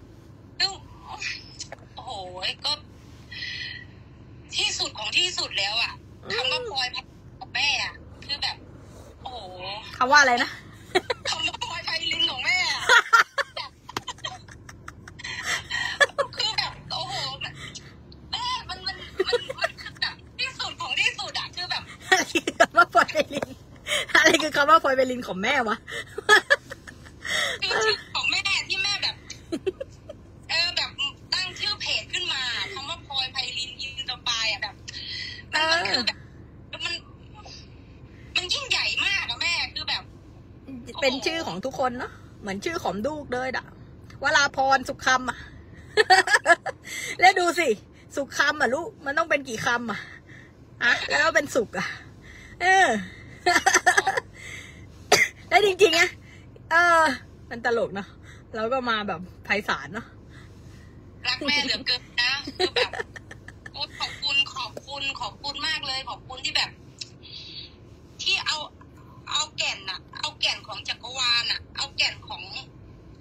ๆดูโอ้โหก็ที่สุดของที่สุดแล้วอะคำว่าพลอยของแม่อ่ะคือแบบโอ้โหคำว่าอะไรนะคำว่าพลอยไพลินของแม่อ่ะคือแบบโอ้โหแม่มันคือแบบที่สุดของที่สุดอ่ะคือแบบคำว่าพลอยไพลินอะไรคือคำว่าพลอยไพลินของแม่วะชื่อของแม่ที่แม่แบบแบบตั้งชื่อเพจขึ้นมาคำว่าพลอยไพลินยืนต่อไปอ่ะแบบมันคือแบบมันยิ่งใหญ่มากอะแม่คือแบบเป็นชื่อของทุกคนเนาะเหมือนชื่อของลูกเลยด่ะวราพรสุขคำอะแล้วดูสิสุขคำอะลูกมันต้องเป็นกี่คำอะแล้วเป็นสุขอะแล้วจริงๆนะมันตลกเนาะแล้วก็มาแบบไพศาลเนาะรักแม่เหลือเกินนะคือแบบขอบคุณมากเลยขอบคุณที่แบบที่เอาแก่นน่ะเอาแก่นของจักรวาลน่ะเอาแก่นของ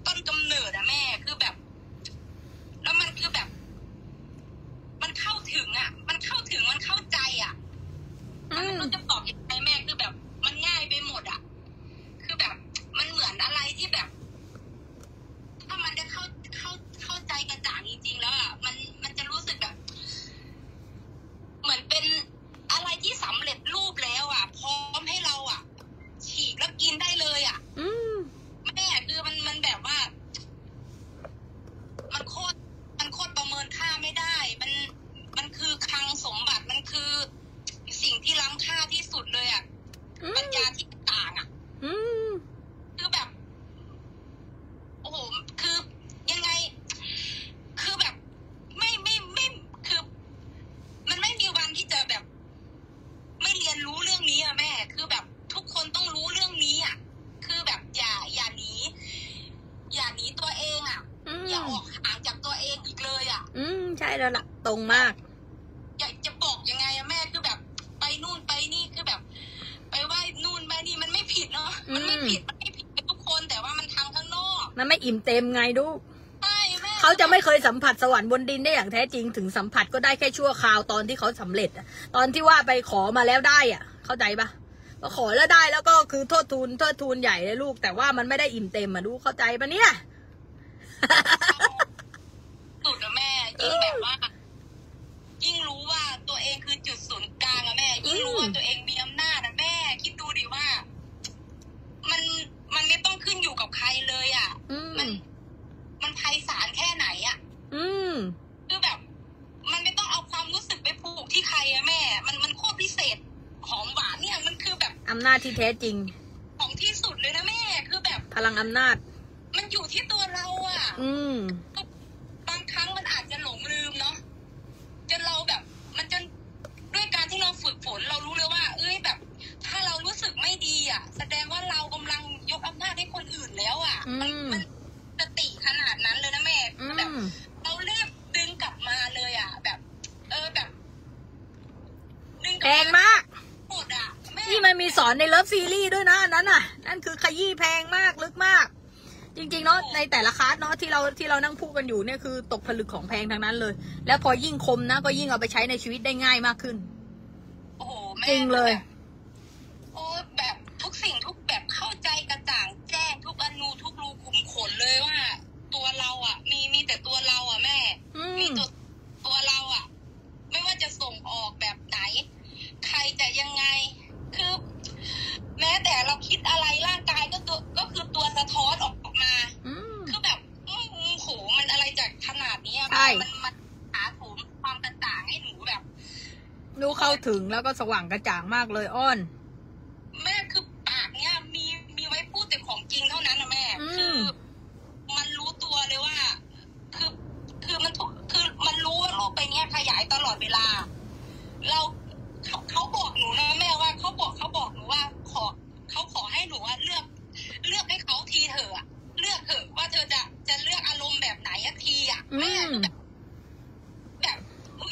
ต้นกำเนิดอะแม่คือแบบแล้วมันคือแบบมันเข้าถึงอะมันเข้าใจอะมันจะตอบยังไงแม่คือแบบมันง่ายไปหมดอะคือแบบมันเหมือนอะไรที่แบบถ้ามันได้เข้าใจกระจ่างจริงๆแล้วอะมันจะรู้สึกแบบเหมือนเป็นอะไรที่สำเร็จรูปแล้วอ่ะพร้อมให้เราอ่ะฉีกแล้วกินได้เลยอ่ะแม่คือมันแบบว่ามันโคตรประเมินค่าไม่ได้มันคือคลังสมบัติมันคือสิ่งที่ล้ำค่าที่สุดเลยอ่ะปัญญาที่ต่างอ่ะคือแบบโอ้โหคือยังไงคือแบบไม่คือมันไม่มีวันที่จะแบบไม่เรียนรู้เรื่องนี้อะแม่คือแบบทุกคนต้องรู้เรื่องนี้อะคือแบบอย่าหนีตัวเองอะอย่าออกห่างจากตัวเองอีกเลยอะใช่แล้วล่ะตรงมากอยากจะบอกยังไงอะแม่คือแบบไปนู่นไปนี่คือแบบไปไหว้นู่นไปนี่มันไม่ผิดเนาะมันไม่ผิดกับทุกคนแต่ว่ามันทำข้างนอกมันไม่อิ่มเต็มไงดูเขาจะไม่เคยสัมผัสสวรรค์บนดินได้อย่างแท้จริงถึงสัมผัสก็ได้แค่ชั่วคราวตอนที่เขาสำเร็จตอนที่ว่าไปขอมาแล้วได้อ่ะเข้าใจปะก็ขอแล้วได้แล้วก็คือโทษทูลใหญ่เลยลูกแต่ว่ามันไม่ได้อิ่มเต็มมาดูเข้าใจปะเนี่ยสุดนะแม่ยิ่งแบบว่ายิ่งรู้ว่าตัวเองคือจุดศูนย์กลางอะแม่ยิ่งรู้ว่าตัวเองมีอำนาจนะแม่คิดดูดิว่ามันไม่ต้องขึ้นอยู่กับใครเลยอ่ะมันไพศาลแค่ไหนอ่ะคือแบบมันไม่ต้องเอาความรู้สึกไปผูกที่ใครอะแม่มันโคตรพิเศษหอมหวานเนี่ยมันคือแบบอำนาจที่แท้จริงของที่สุดเลยนะแม่คือแบบพลังอำนาจมันอยู่ที่ตัวเราอ่ะบางครั้งมันอาจจะหลงลืมเนาะจนเราแบบมันจนด้วยการที่เราฝึกฝนเรารู้เลยว่าเอ้ยแบบถ้าเรารู้สึกไม่ดีอ่ะแสดงว่าเรากำลังยกอำนาจให้คนอื่นแล้วอ่ะมัน ในเลิฟซีรีส์ด้วยนะนั้นน่ะนั่นคือขยี้แพงมากลึกมากจริงๆเนาะในแต่ละคลาสเนาะที่เรานั่งพูดกันอยู่เนี่ยคือตกผลึกของแพงทั้งนั้นเลยแล้วพอยิ่งคมนะก็ยิ่งเอาไปใช้ในชีวิตได้ง่ายมากขึ้นโอ้โหจริงเลยโอ้แบบทุกสิ่งทุกแบบเข้าใจกระจ่างแจ้งทุกอนูทุกรูขุมขนเลยว่าตัวเราอ่ะมีแต่ตัวเราอ่ะแม่มีตัวเราอ่ะไม่ว่าจะส่งออกแบบไหนใครจะยังไงคือแม้แต่เราคิดอะไรร่างกายก็คือตัวสะท้อนออกมาคือแบบโหมันอะไรจากขนาดนี้มันหาผมความกระจ่างให้หนูแบบหนูเข้าถึงแล้วก็สว่างกระจ่างมากเลยอ้อนแม่คือปากเนี้ยมีไว้พูดแต่ของจริงเท่านั้นนะแม่คือมันรู้ตัวเลยว่าคือมันรู้ว่าโลกไปเนี้ยขยายตลอดเวลาเราเขาบอกหนูนะแม่ว่าเขาบอกหนูว่าเขาขอให้หนูว่าเลือกให้เขาทีเถอะเลือกเถอะว่าเธอจะเลือกอารมณ์แบบไหนทีอ่ะแม่แบบ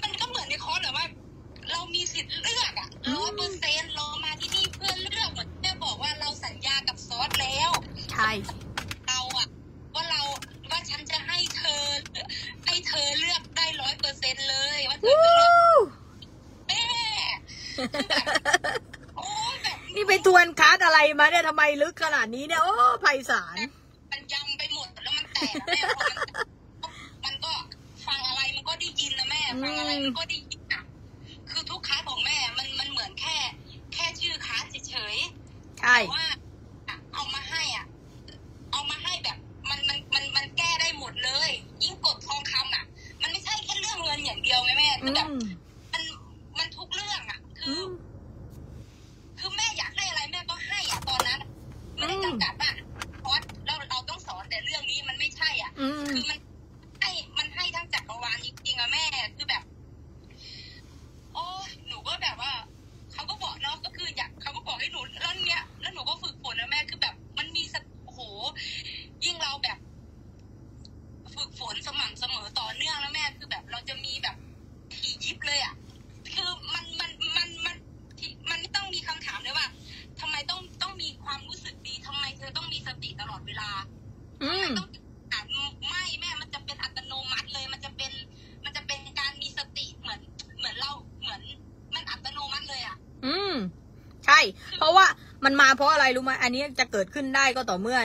มันก็เหมือนในคอร์สหรือว่าเรามีสิทธิ์เลือกอ่ะ100%เรามาที่นี่เพื่อเลือกเหมือนแม่บอกว่าเราสัญญากับซอสแล้วใช่เราอ่ะว่าเราว่าฉันจะให้เธอเลือกได้ 100% เลยว่าเธอจะเลือกแม่นี่ไปทวนคัสอะไรมาเนี่ยทำไมลึกขนาดนี้เนี่ยโอ้ไพศาลมันยำไปหมดแล้วมันแตกแม่มันก็ฟังอะไรมันก็ได้ยินนะแม่ฟังอะไรมันก็ได้ยินอ่ะคือทุกคัสของแม่มันเหมือนแค่ชื่อคัสเฉยๆใช่ว่าเอามาให้แบบมันแก้ได้หมดเลยยิ่งกดทองคำอ่ะมันไม่ใช่แค่เรื่องเงินอย่างเดียวแม่คือแบบมันทุกเรื่องอ่ะคือแม่อยากให้อะไรแม่ก็ให้อ่ะตอนนั้นไม่ได้จำกัดว่าคอร์สเราต้องสอนแต่เรื่องนี้มันไม่ใช่อ่ะคือมันให้ทั้งจักรวาลจริงๆอ่ะแม่คือแบบโอ้หนูก็แบบว่าเขาก็บอกเนาะก็คืออยากเขาก็บอกให้หนูแล้วเนี้ยแล้วหนูก็ฝึกฝนนะแม่คือแบบมันมีโอ้โหยิ่งเราแบบฝึกฝนสม่ำเสมอต่อเนื่องแล้วแม่คือแบบเราจะมีแบบผียิบเลยอ่ะคือมันไม่ต้องมีคำถามเลยว่าทำไมต้องมีความรู้สึกดีทำไมเธอต้องมีสติตลอดเวลาต้องอ่านไม่แม่มันจะเป็นอัตโนมัติเลยมันจะเป็นการมีสติเหมือนเราเหมือนมันอัตโนมัติเลยอ่ะใช่เพราะว่ามันมาเพราะอะไรรู้ไหมอันนี้จะเกิดขึ้นได้ก็ต่อเมื่อ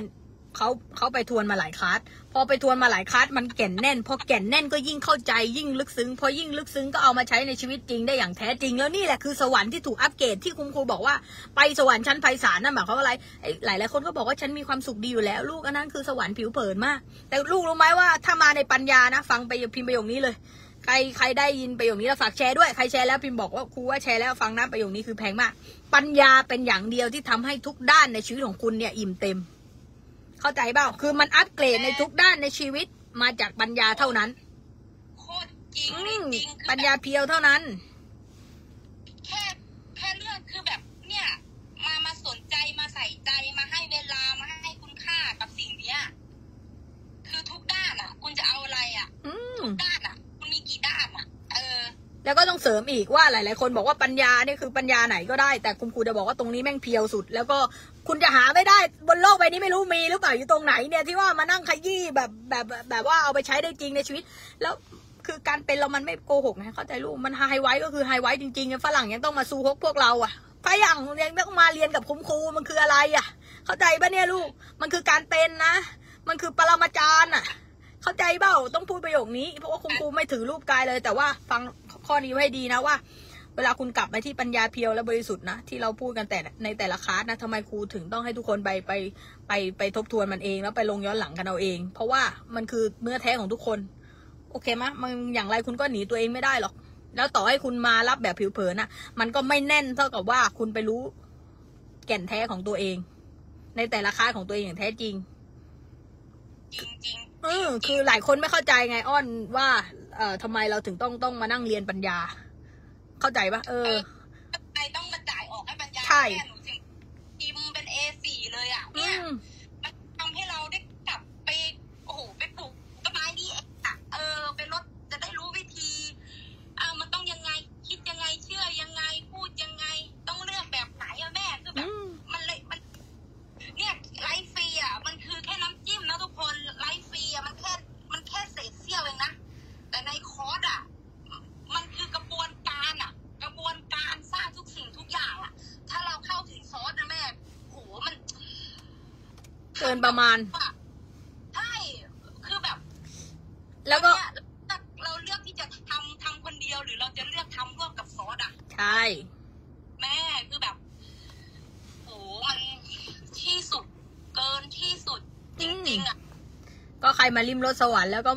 เขาไปทวนมาหลายคลาสพอไปทวนมาหลายคลาสมันแก่นแน่นพอแก่นแน่นก็ยิ่งเข้าใจยิ่งลึกซึ้งพอยิ่งลึกซึ้งก็เอามาใช้ในชีวิตจริงได้อย่างแท้จริงแล้วนี่แหละคือสวรรค์ที่ถูกอัปเกรดที่คุณครูบอกว่าไปสวรรค์ชั้นไพศาลนั่นหมายความว่าอะไรหลายคนก็บอกว่าฉันมีความสุขดีอยู่แล้วลูกอันนั้นคือสวรรค์ผิวเผินมากแต่ลูกรู้ไหมว่าถ้ามาในปัญญานะฟังไปพิมพ์ประโยคนี้เลยใครได้ยินประโยคนี้แล้วฝากแชร์ด้วยใครแชร์แล้วพิมพ์บอกว่าครูว่าแชร์แล้วฟังนะประโยคนี้คือแพงมากปัญญาเป็นอย่างเดียวที่ทำให้ทุกด้านในชีวิตของคุณเนี่ยอิ่มเต็มเข้าใจเปล่าคือมันอัปเกรดในทุกด้านในชีวิตมาจากปัญญาเท่านั้นโคตรจริงจริงปัญญาเพียวเท่านั้นแค่เรื่องคือแบบเนี่ยมาสนใจมาใส่ใจมาให้เวลามาให้คุณค่ากับสิ่งเนี้ยคือทุกด้านอ่ะคุณจะเอาอะไรอ่ะทุกด้านอ่ะคุณมีกี่ด้านอ่ะแล้วก็ต้องเสริมอีกว่าหลายๆคนบอกว่าปัญญาเนี่ยคือปัญญาไหนก็ได้แต่คุณครูจะบอกว่าตรงนี้แม่งเพียวสุดแล้วก็คุณจะหาไม่ได้บนโลกใบนี้ไม่รู้มีหรือเปล่าอยู่ตรงไหนเนี่ยที่ว่ามานั่งขยี้แบบว่าเอาไปใช้ได้จริงในชีวิตแล้วคือการเป็นเรามันไม่โกหกนะเข้าใจลูกมันไฮไวท์ก็คือไฮไวท์จริงๆฝรั่งยังต้องมาซูฮกพวกเราอ่ะฝรั่งยังต้องมาเรียนกับคุณครูมันคืออะไรอ่ะเข้าใจป่ะเนี่ยลูกมันคือการเป็นนะมันคือปรมาจารย์อ่ะเข้าใจเปล่าต้องพูดประโยคนี้เพราะว่าคุณครูไม่ถือรูปกายเลยแต่ว่าฟังข้อนี้ไว้ดีนะว่าเวลาคุณกลับมาที่ปัญญาเพียวและบริสุทธิ์นะที่เราพูดกันแต่ในแต่ละคลาสนะทำไมครูถึงต้องให้ทุกคนไปทบทวนมันเองแล้วไปลงย้อนหลังกันเอาเองเพราะว่ามันคือเนื้อแท้ของทุกคนโอเคไหมมันอย่างไรคุณก็หนีตัวเองไม่ได้หรอกแล้วต่อให้คุณมารับแบบผิวเผินนะมันก็ไม่แน่นเท่ากับว่าคุณไปรู้แก่นแท้ของตัวเองในแต่ละคลาสของตัวเองอย่างแท้จริงคือหลายคนไม่เข้าใจไงอ้อนว่าทำไมเราถึงต้องมานั่งเรียนปัญญาเข้าใจปะไอต้องมาจ่ายออกให้ปัญญาใช่หนูถึงทีมเป็น A4 เลยอ่ะเนี่ยมันทำให้เราได้กลับไปโอ้โหไปปลูกต้นไม้ดีอ่ะไปลดจะได้รู้วิธีมันต้องยังไงคิดยังไงเชื่อยังไงพูดยังไงต้องเลือกแบบไหนอะแม่คือแบบ เกินประมาณใช่คือแบบแล้วก็เราเลือกที่จะทำคนเดียวหรือเราจะเลือกทำร่วมกับซอสอ่ะใช่แม่คือแบบโอ้มันที่สุดเกินที่สุดจริงๆอ่ะก็ใครมาริมรถสวรรค์แล้วก็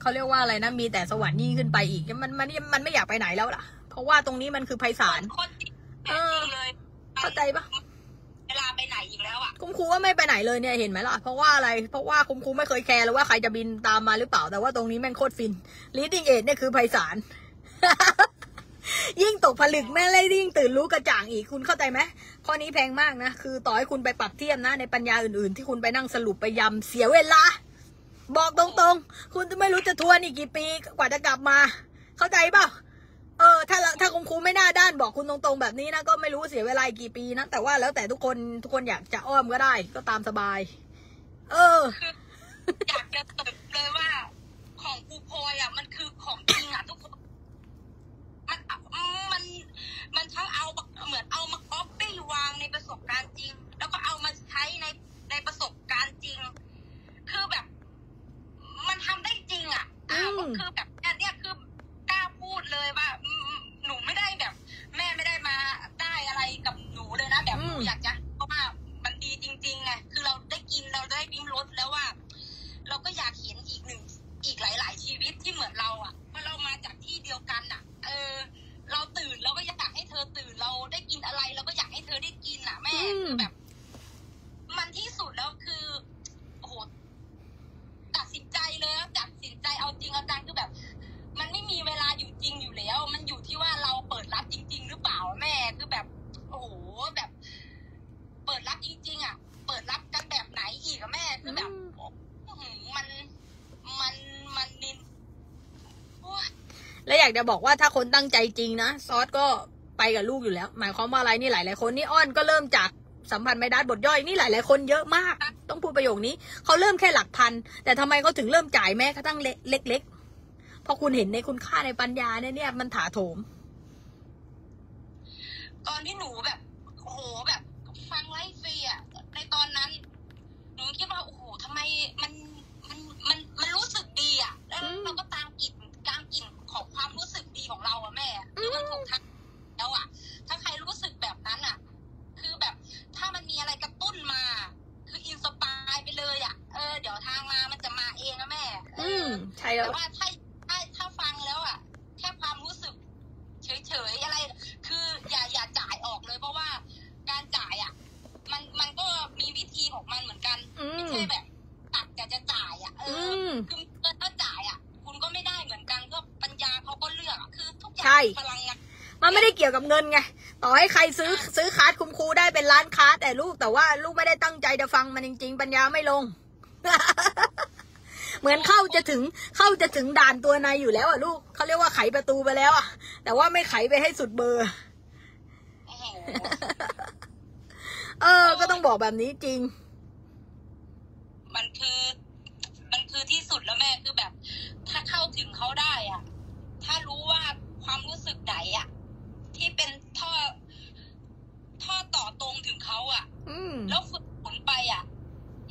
เขาเรียกว่าอะไรนะมีแต่สวรรค์ยิ่งขึ้นไปอีกมันไม่อยากไปไหนแล้วล่ะเพราะว่าตรงนี้มันคือไพศาลเลยเข้าใจปะเวลาไปไหนอีกแล้วอ่ะคุ้มครูว่าไม่ไปไหนเลยเนี่ยเห็นไหมล่ะเพราะว่าอะไรเพราะว่าคุ้มครูไม่เคยแคร์เลยว่าใครจะบินตามมาหรือเปล่าแต่ว่าตรงนี้แม่งโคตรฟิน leading edge เนี่ยคือไพศาล ยิ่งตกผลึกแม่เลยยิ่งตื่นรู้กระจ่างอีกคุณเข้าใจไหมข้อนี้แพงมากนะคือต่อให้คุณไปปรับเทียบนะในปัญญาอื่นๆที่คุณไปนั่งสรุปไปยำเสียเวลาบอกตรงๆคุณจะไม่รู้จะทวนอีกกี่ปีกว่าจะกลับมาเข้าใจเปล่าถ้าคุณครูไม่น่าด้านบอกคุณตรงๆแบบนี้นะก็ไม่รู้เสียเวลากี่ปีนะแต่ว่าแล้วแต่ทุกคนอยากจะอ้อมก็ได้ก็ตามสบายอยากจะตบเลยว่าของครูพลอยอ่ะมันคือของจริงอ่ะทุกคนมันทั้งเอาเหมือนเอามาก๊อปปี้วางในประสบการณ์จริงแล้วก็เอามาใช้ในประสบการณ์จริงคือแบบมันทำได้จริงอ่ะคือแบบเนี่ยคือกล้าพูดเลยว่าหนูไม่ได้แบบแม่ไม่ได้มาได้อะไรกับหนูเลยนะแบบหนูอยากจะเพราะว่ามันดีจริงๆไงคือเราได้กินเราได้ลิ้มรสแล้วว่าเราก็อยากเห็นอีกหลายๆชีวิตที่เหมือนเราอ่ะเพราะเรามาจากที่เดียวกันอ่ะเราตื่นเราก็อยากให้เธอตื่นเราได้กินอะไรเราก็อยากให้เธอได้กินอ่ะแม่คือแบบมันที่สุดแล้วคือโหตัดสินใจเลยตัดสินใจเอาจริงเอาจังคือแบบมันไม่มีเวลาอยู่จริงอยู่แล้วมันอยู่ที่ว่าเราเปิดรับจริงๆหรือเปล่าแม่คือแบบโอ้โหแบบเปิดรับจริงๆอ่ะเปิดรับกันแบบไหนอีกอะแม่คือแบบมันนินและอยากจะบอกว่าถ้าคนตั้งใจจริงนะซอสก็ไปกับลูกอยู่แล้วหมายความว่าอะไรนี่หลายๆคนนี่อ้อนก็เริ่มจากสัมพันธ์ไม่ได้บทย่อยนี่หลายๆคนเยอะมากต้องพูดประโยคนี้เขาเริ่มแค่หลักพันแต่ทำไมเขาถึงเริ่มจ่ายแม้กระทั่งเล็กๆพอคุณเห็นในคุณค่าในปัญญาเนี่ยมันถาโถมตอนที่หนูแบบโอ้โหแบบฟังไลฟ์ฟรีอ่ะในตอนนั้นหนูคิดว่าโอ้โหทำไมมันรู้สึกดีอ่ะแล้วเราก็ตามกลิ่นของความรู้สึกดีของเราอ่ะแม่คือมันถูกทักแล้วอ่ะถ้าใครรู้สึกแบบนั้นอ่ะคือแบบถ้ามันมีอะไรกระตุ้นมาคืออินสปายไปเลยอ่ะเดี๋ยวทางมามันจะมาเองนะแม่ใช่แล้วแต่ว่าถ้าฟังแล้วอ่ะแค่ความรู้สึกเฉยๆอะไรคืออย่าจ่ายออกเลยเพราะว่าการจ่ายอ่ะมันก็มีวิธีของมันเหมือนกันไม่ใช่แบบตัดแต่จะจ่ายอ่ะคือถ้าจ่ายอ่ะคุณก็ไม่ได้เหมือนกันก็ปัญญาเขาก็เลือกคือทุกอย่างพลังงานมันไม่ได้เกี่ยวกับเงินไงต่อให้ใครซื้อคาร์ดคุ้มครูได้เป็นร้านคาร์ดแต่ลูกไม่ได้ตั้งใจจะฟังมันจริงๆปัญญาไม่ลง เหมือนเข้าจะถึงด่านตัวในอยู่แล้วอ่ะลูกเขาเรียกว่าไขประตูไปแล้วอ่ะแต่ว่าไม่ไขไปให้สุดเบอร์ ก็ต้องบอกแบบนี้จริงมันคือที่สุดแล้วแม่คือแบบถ้าเข้าถึงเขาได้อ่ะถ้ารู้ว่าความรู้สึกไหนอ่ะที่เป็นท่อต่อตรงถึงเขาอ่ะแล้วฝึกฝนไปอ่ะ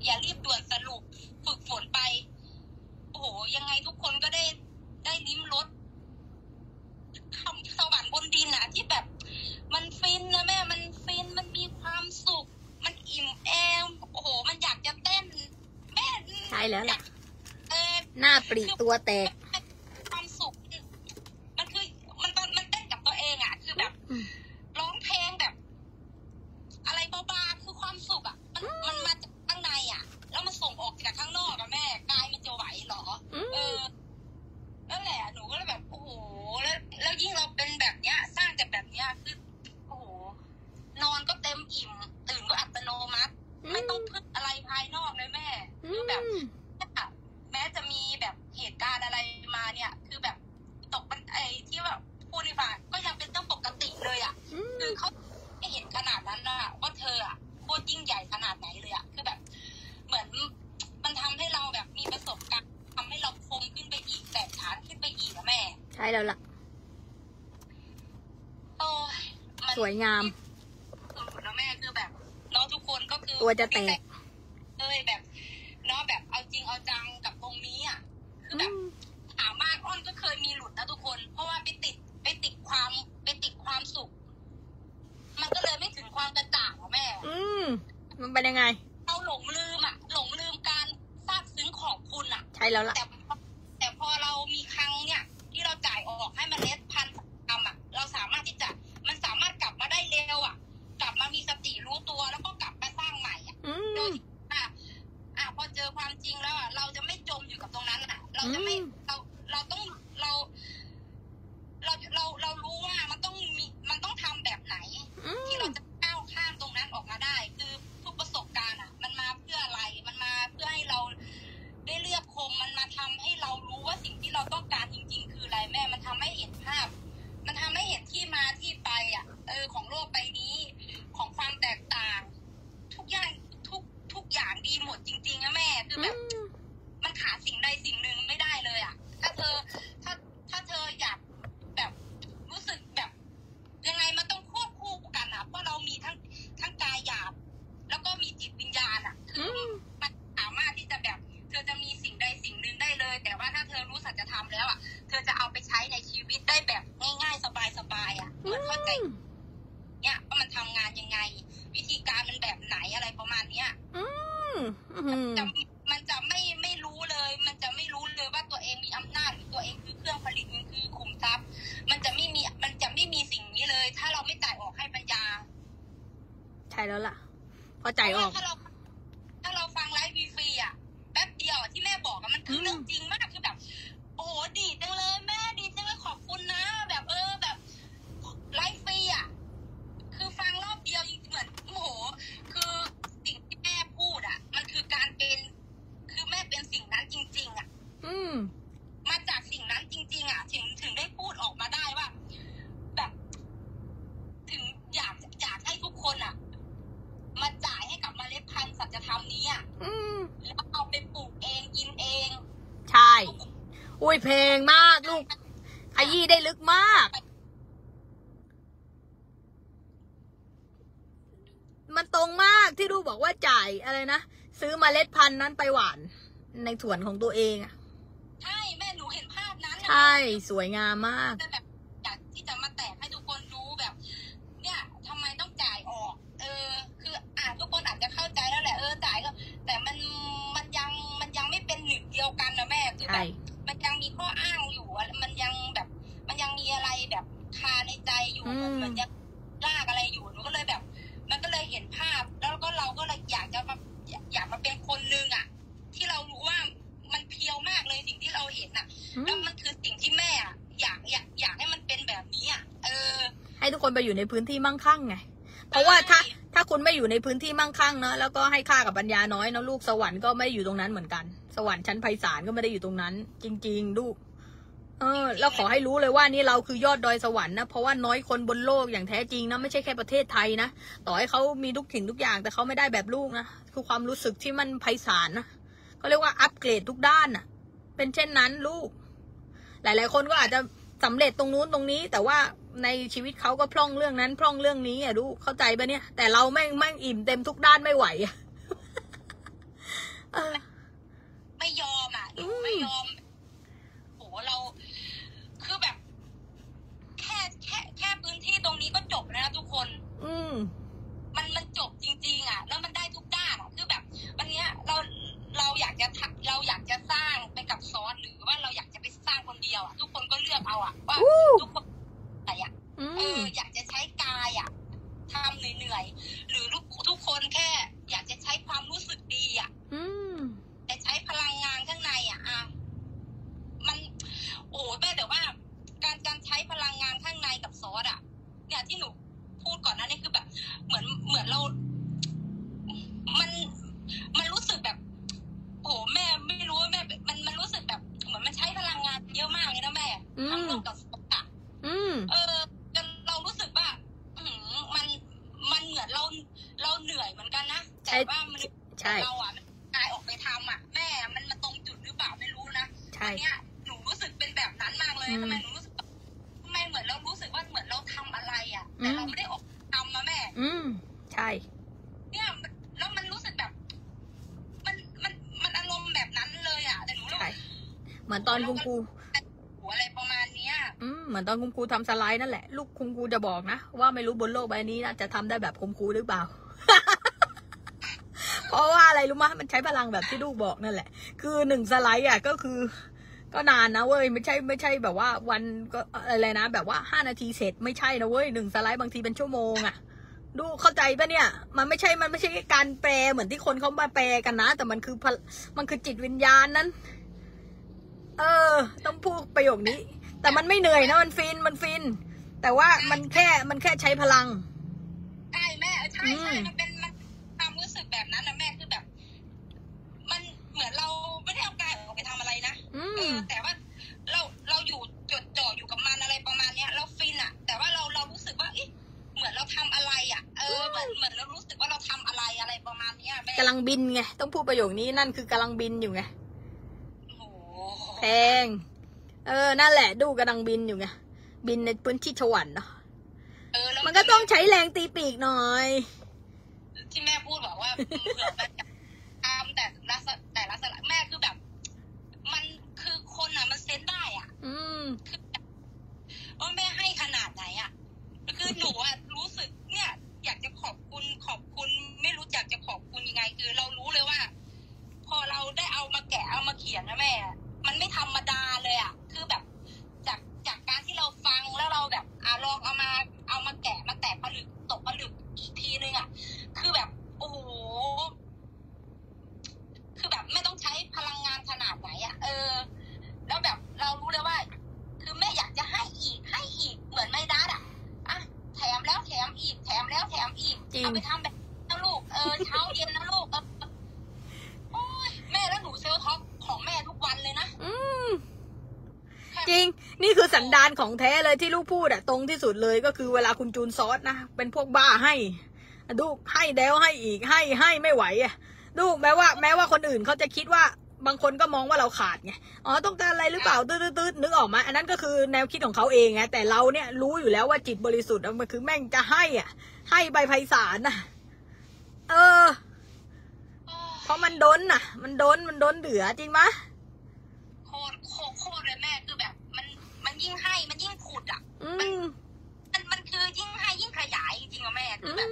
อย่ารีบด่วนสรุปฝึกฝนไปโอ้โหยังไงทุกคนก็ได้ลิ้มรสคำสวรรค์บนดินอ่ะที่แบบมันฟินนะแม่มันฟินมันมีความสุขมันอิ่มแอมโอ้โหมันอยากจะเต้นแม่ใช่แล้วล่ะหน้าปรีตัวแตกความสุขมันคือมันเต้นกับตัวเองอ่ะคือแบบร้องเพลงแบบอะไรเบาๆคือความสุขอ่ะมันมาจากข้างในอ่ะแล้วมันส่งออกจากข้างนอกอ่ะแม่กายมันจะไหวหรอนั่นแหละหนูก็เลยแบบโอ้โหแล้วยิ่งเราเป็นแบบเนี้ยสร้างจากแบบเนี้ยคือโอ้โหนอนก็เต็มอิ่มตื่นก็อัตโนมัติไม่ต้องพึ่งอะไรภายนอกเลยแม่คือแบบแม้จะมีแบบเหตุการณ์อะไรมาเนี่ยคือแบบตกเป็นไอ้ที่แบบพูดในฝันก็ยังเป็นเรื่องปกติเลยอ่ะคือเขาไม่เห็นขนาดนั้นนะว่าเธออ่ะโคตรยิ่งใหญ่ขนาดไหนเลยอ่ะคือแบบเหมือนมันทำให้เราแบบมีประสบการณ์ทำให้เราคมขึ้นไปอีกแตกฉานขึ้นไปอีกนะแม่ใช่แล้วล่ะโอ้สวยงามนะแม่คือแบบเราทุกคนก็คือตัวจะแตกเลยแบบ ความไปติดความสุขมันก็เลยไม่ถึงความกระจ่างของแม่มันเป็นยังไงเราหลงลืมอ่ะหลงลืมการซาบซึ้งของคุณอ่ะใช่แล้วล่ะแต่พอเรามีครั้งเนี่ยที่เราจ่ายออกให้มันเล็ดพันธุ์กรรมอ่ะเราสามารถที่จะมันสามารถกลับมาได้เร็วอ่ะกลับมามีสติรู้ตัวแล้วก็กลับมาสร้างใหม่อ่ะโดยพอเจอความจริงแล้วอ่ะเราจะไม่จมอยู่กับตรงนั้นอ่ะเราจะไม่เราต้องเรารู้ว่ามันต้องมีมันต้องทำแบบไหนที่เราจะก้าวข้ามตรงนั้นออกมาได้คือทุกประสบการณ์อ่ะมันมาเพื่ออะไรมันมาเพื่อให้เราได้เลือกคมมันมาทำให้เรารู้ว่าสิ่งที่เราต้องการจริงๆคืออะไรแม่มันทำให้เห็นภาพมันทำให้เห็นที่มาที่ไปอ่ะของโลกใบนี้ของความแตกต่างทุกอย่างดีหมดจริงๆนะแม่คือแบบมันขาดสิ่งใดสิ่งหนึ่งไม่ได้เลยอ่ะถ้าเธออยากแบบรู้สึกแบบยังไงมันต้องควบคู่กันอ่ะเพราะเรามีทั้งกายหยาบแล้วก็มีจิตวิญญาณอ่ะคือมันสามารถที่จะแบบเธอจะมีสิ่งใดสิ่งหนึ่งได้เลยแต่ว่าถ้าเธอรู้สัจธรรมแล้วอ่ะเธอจะเอาไปใช้ในชีวิตได้แบบง่ายๆสบายๆอ่ะเหมือนเข้าใจเนี่ยว่ามันทำงานยังไงวิธีการมันแบบไหนอะไรประมาณเนี้ยมันจะไม่รู้เลยมันจะไม่รู้เลยว่าตัวเองมีอำนาจหรือตัวเองคือเครื่องผลิตคือขุมทรัพย์มันจะไม่มีสิ่งนี้เลยถ้าเราไม่จ่ายออกให้ปัญญาใช่แล้วล่ะพอจ่ายออกถ้าเราฟังไลฟ์ฟรีอ่ะแป๊บเดียวที่แม่บอกอ่ะมันคือเรื่องจริงมากคือแบบโอ้โหดีจังเลยแม่ดีจังเลยขอบคุณนะแบบแบบไลฟ์ฟรีอ่ะคือฟังรอบเดียวยิ่งเหมือนโอ้โหคือสิ่งที่แม่พูดอ่ะมันคือการเป็นคือแม่เป็นสิ่งนั้นจริงๆอ่ะมาจากสิ่งนั้นจริงๆอ่ะถึงได้พูดออกมาได้ว่าแบบถึงอยากให้ทุกคนอ่ะมาจ่ายให้กับเมล็ดพันธุ์สัจธรรมนี้อ่ะแล้วเอาไปปลูกเองกินเองใช่อุ้ยเพลงมากลูกขยี้ได้ลึกมากมันตรงมากที่ดูบอกว่าจ่ายอะไรนะซื้อเมล็ดพันธุ์นั้นไปหว่านในสวนของตัวเองอ่ะใช่แม่หนูเห็นภาพนั้นใช่สวยงามมากแต่แบบอยากที่จะมาแตกให้ทุกคนรู้แบบเนี่ยทำไมต้องจ่ายออกคือทุกคนอาจจะเข้าใจแล้วแหละจ่ายก็แต่มันยังไม่เป็นหนึ่งเดียวกันนะแม่คือแบบมันยังมีข้ออ้างอยู่มันยังแบบมันยังมีอะไรแบบคาในใจอยู่มันยังลากอะไรอยู่หนูก็เลยแบบมันก็เลยเห็นภาพแล้วก็เราก็เลยอยากมาเป็นคนนึงอ่ะที่เรารู้ว่ามันเพียวมากเลยสิ่งที่เราเห็นอ่ะแล้วมันคือสิ่งที่แม่อ่ะอยากให้มันเป็นแบบนี้อ่ะให้ทุกคนไปอยู่ในพื้นที่มั่งคั่งไงเพราะว่าถ้าคุณไม่อยู่ในพื้นที่มั่งคั่งเนอะแล้วก็ให้ค่ากับปัญญาน้อยเนอะลูกสวรรค์ก็ไม่ได้อยู่ตรงนั้นเหมือนกันสวรรค์ชั้นไพศาลก็ไม่ได้อยู่ตรงนั้นจริงๆลูกเราขอให้รู้เลยว่านี่เราคือยอดดอยสวรรค์นะเพราะว่าน้อยคนบนโลกอย่างแท้จริงนะไม่ใช่แค่ประเทศไทยนะต่อให้เขามีทุกสิ่งทุกอย่างแต่เขาไม่ได้แบบลูกนะคือความรู้สึกที่มันไพศาลนะเขาเรียกว่าอัปเกรดทุกด้านนะเป็นเช่นนั้นลูกหลายๆคนก็อาจจะสำเร็จตรงนู้นตรงนี้แต่ว่าในชีวิตเขาก็พร่องเรื่องนั้นพร่องเรื่องนี้อ่ะลูกเข้าใจปะเนี่ยแต่เราแม่งอิ่มเต็มทุกด้านไม่ไหวไม่ยอมอ่ะไม่ยอมโอ้เราคือแบบแค่พื้นที่ตรงนี้ก็จบแล้วนะทุกคนมันจบจริงๆอ่ะแล้วมันได้ทุกด้านอ่ะคือแบบวันเนี้ยเราอยากจะสร้างไปกับซอสหรือว่าเราอยากจะไปสร้างคนเดียวอ่ะทุกคนก็เลือกเอาอ่ะว่าทุกคนอะไรอ่ะอยากจะใช้กายอ่ะทำเหนื่อยๆหรือทุกคนแค่อยากจะใช้ความรู้สึกดีอ่ะแต่ใช้พลังงานข้างในอ่ะมันโอ้แม่แต่ว่าการใช้พลังงานข้างในกับซอสอ่ะเนี่ยที่หนูพูดก่อนหน้านี้คือแบบเหมือนเรามันรู้สึกแบบโอ้แม่ไม่รู้แม่มันรู้สึกแบบเหมือนมันใช้พลังงานเยอะมากเลยนะแม่ทำร่วมกับซอสอ่ะจนเรารู้สึกว่ามันเหมือนเราเหนื่อยเหมือนกันนะแต่ว่ามันเราอ่ะกายออกไปทำอ่ะแม่มันมาตรงจุดหรือเปล่าไม่รู้นะวันนี้หนูรู้สึกเป็นแบบนั้นมากเลยทำไมหนูรู้สึกทำไมเหมือนเรารู้สึกว่าเหมือนเราทำอะไรอ่ะแต่เราไม่ได้ออกทำนะแม่ใช่เนี่ยแล้วมันรู้สึกแบบมันอารมณ์แบบนั้นเลยอ่ะแต่หนูรู้เหมือนตอนคุณครูอะไรประมาณเนี้ย เหมือนตอนคุณครูทำสไลด์นั่นแหละลูกคุณครูจะบอกนะว่าไม่รู้บนโลกใบนี้นะจะทำได้แบบคุณครูหรือเปล่า เพราะว่าอะไรรู้มั้ยมันใช้พลังแบบที่ลูกบอกนั่นแหละคือหนึ่งสไลด์อ่ะก็นานนะเว้ยไม่ใช่แบบว่าวันก็อะไรนะแบบว่า5 นาทีเสร็จไม่ใช่นะเว้ยหนึ่งสไลด์บางทีเป็นชั่วโมงอ่ะดูเข้าใจปะเนี่ยมันไม่ใช่การแปลเหมือนที่คนเขามาแปลกันนะแต่มันคือจิตวิญญาณนั้นต้องพูดประโยคนี้แต่มันไม่เหนื่อยนะมันฟินแต่ว่ามันแค่ใช้พลังใช่แม่ใช่มันเป็นความรู้สึกแบบนั้นนะแม่คือแบบมันเหมือนเราไม่ได้เอากายออกไปทำอะไรนะแต่ว่าเราอยู่จดจ่ออยู่กับมันอะไรประมาณเนี้ยเราฟินอะแต่ว่าเรารู้สึกว่าเหมือนเราทำอะไรอ่ะเหมือนเรารู้สึกว่าเราทำอะไรประมาณนี้แม่กำลังบินไงต้องพูดประโยคนี้นั่นคือกำลังบินอยู่ไงแพงนั่นแหละดูกำลังบินอยู่ไงบินในพื้นที่ฉวันเนาะมันก็ต้องใช้แรงตีปีกหน่อยที่แม่พูดบอกว่าเผื่อแบบตามแต่ละสละแม่คือแบบมันคือคนอ่ะมันเซนได้อ่ะคือว่าแม่ให้ขนาดไหนอ่ะคือหนูอะรู้สึกเนี่ยอยากจะขอบคุณไม่รู้จักจะขอบคุณยังไงคือเรารู้เลยว่าพอเราได้เอามาแกะเอามาเขียนนะแม่มันไม่ธรรมดาเลยอะคือแบบจากการที่เราฟังแล้วเราแบบลองเอามาแกะมาแตะผลึกตกผลึกอีกทีนึงอะคือแบบโอ้โหคือแบบไม่ต้องใช้พลังงานขนาดไหนอะแล้วแบบเรารู้เลยว่าคือแม่อยากจะให้อีกเหมือนไม่ได้อะแถมแล้วแถมอีกแถมแล้วแถมอีกเอาไปทำแบบนะลูกเช้าเย็นนะลูกโอ้ยแม่แล้วหนูเซลท็อปของแม่ทุกวันเลยนะจริงนี่คือสันดานของแท้เลยที่ลูกพูดอะตรงที่สุดเลยก็คือเวลาคุณจูนซอสนะเป็นพวกบ้าให้ลูกให้แล้วให้อีกให้ไม่ไหวอะลูกแม้ว่าคนอื่นเขาจะคิดว่าบางคนก็มองว่าเราขาดไงอ๋อต้องการอะไรหรือเปล่าตื้อนึกออกไหมอันนั้นก็คือแนวคิดของเขาเองไงแต่เราเนี่ยรู้อยู่แล้วว่าจิตบริสุทธิ์มันคือแม่งจะให้ใบไพศาลน่ะเพราะมันด้นน่ะมันด้นเดือจริงไหมโคตรเลยแม่คือแบบมันยิ่งให้มันยิ่งขุดอ่ะมันคือยิ่งให้ยิ่งขยายจริงอะแม่คือแบบ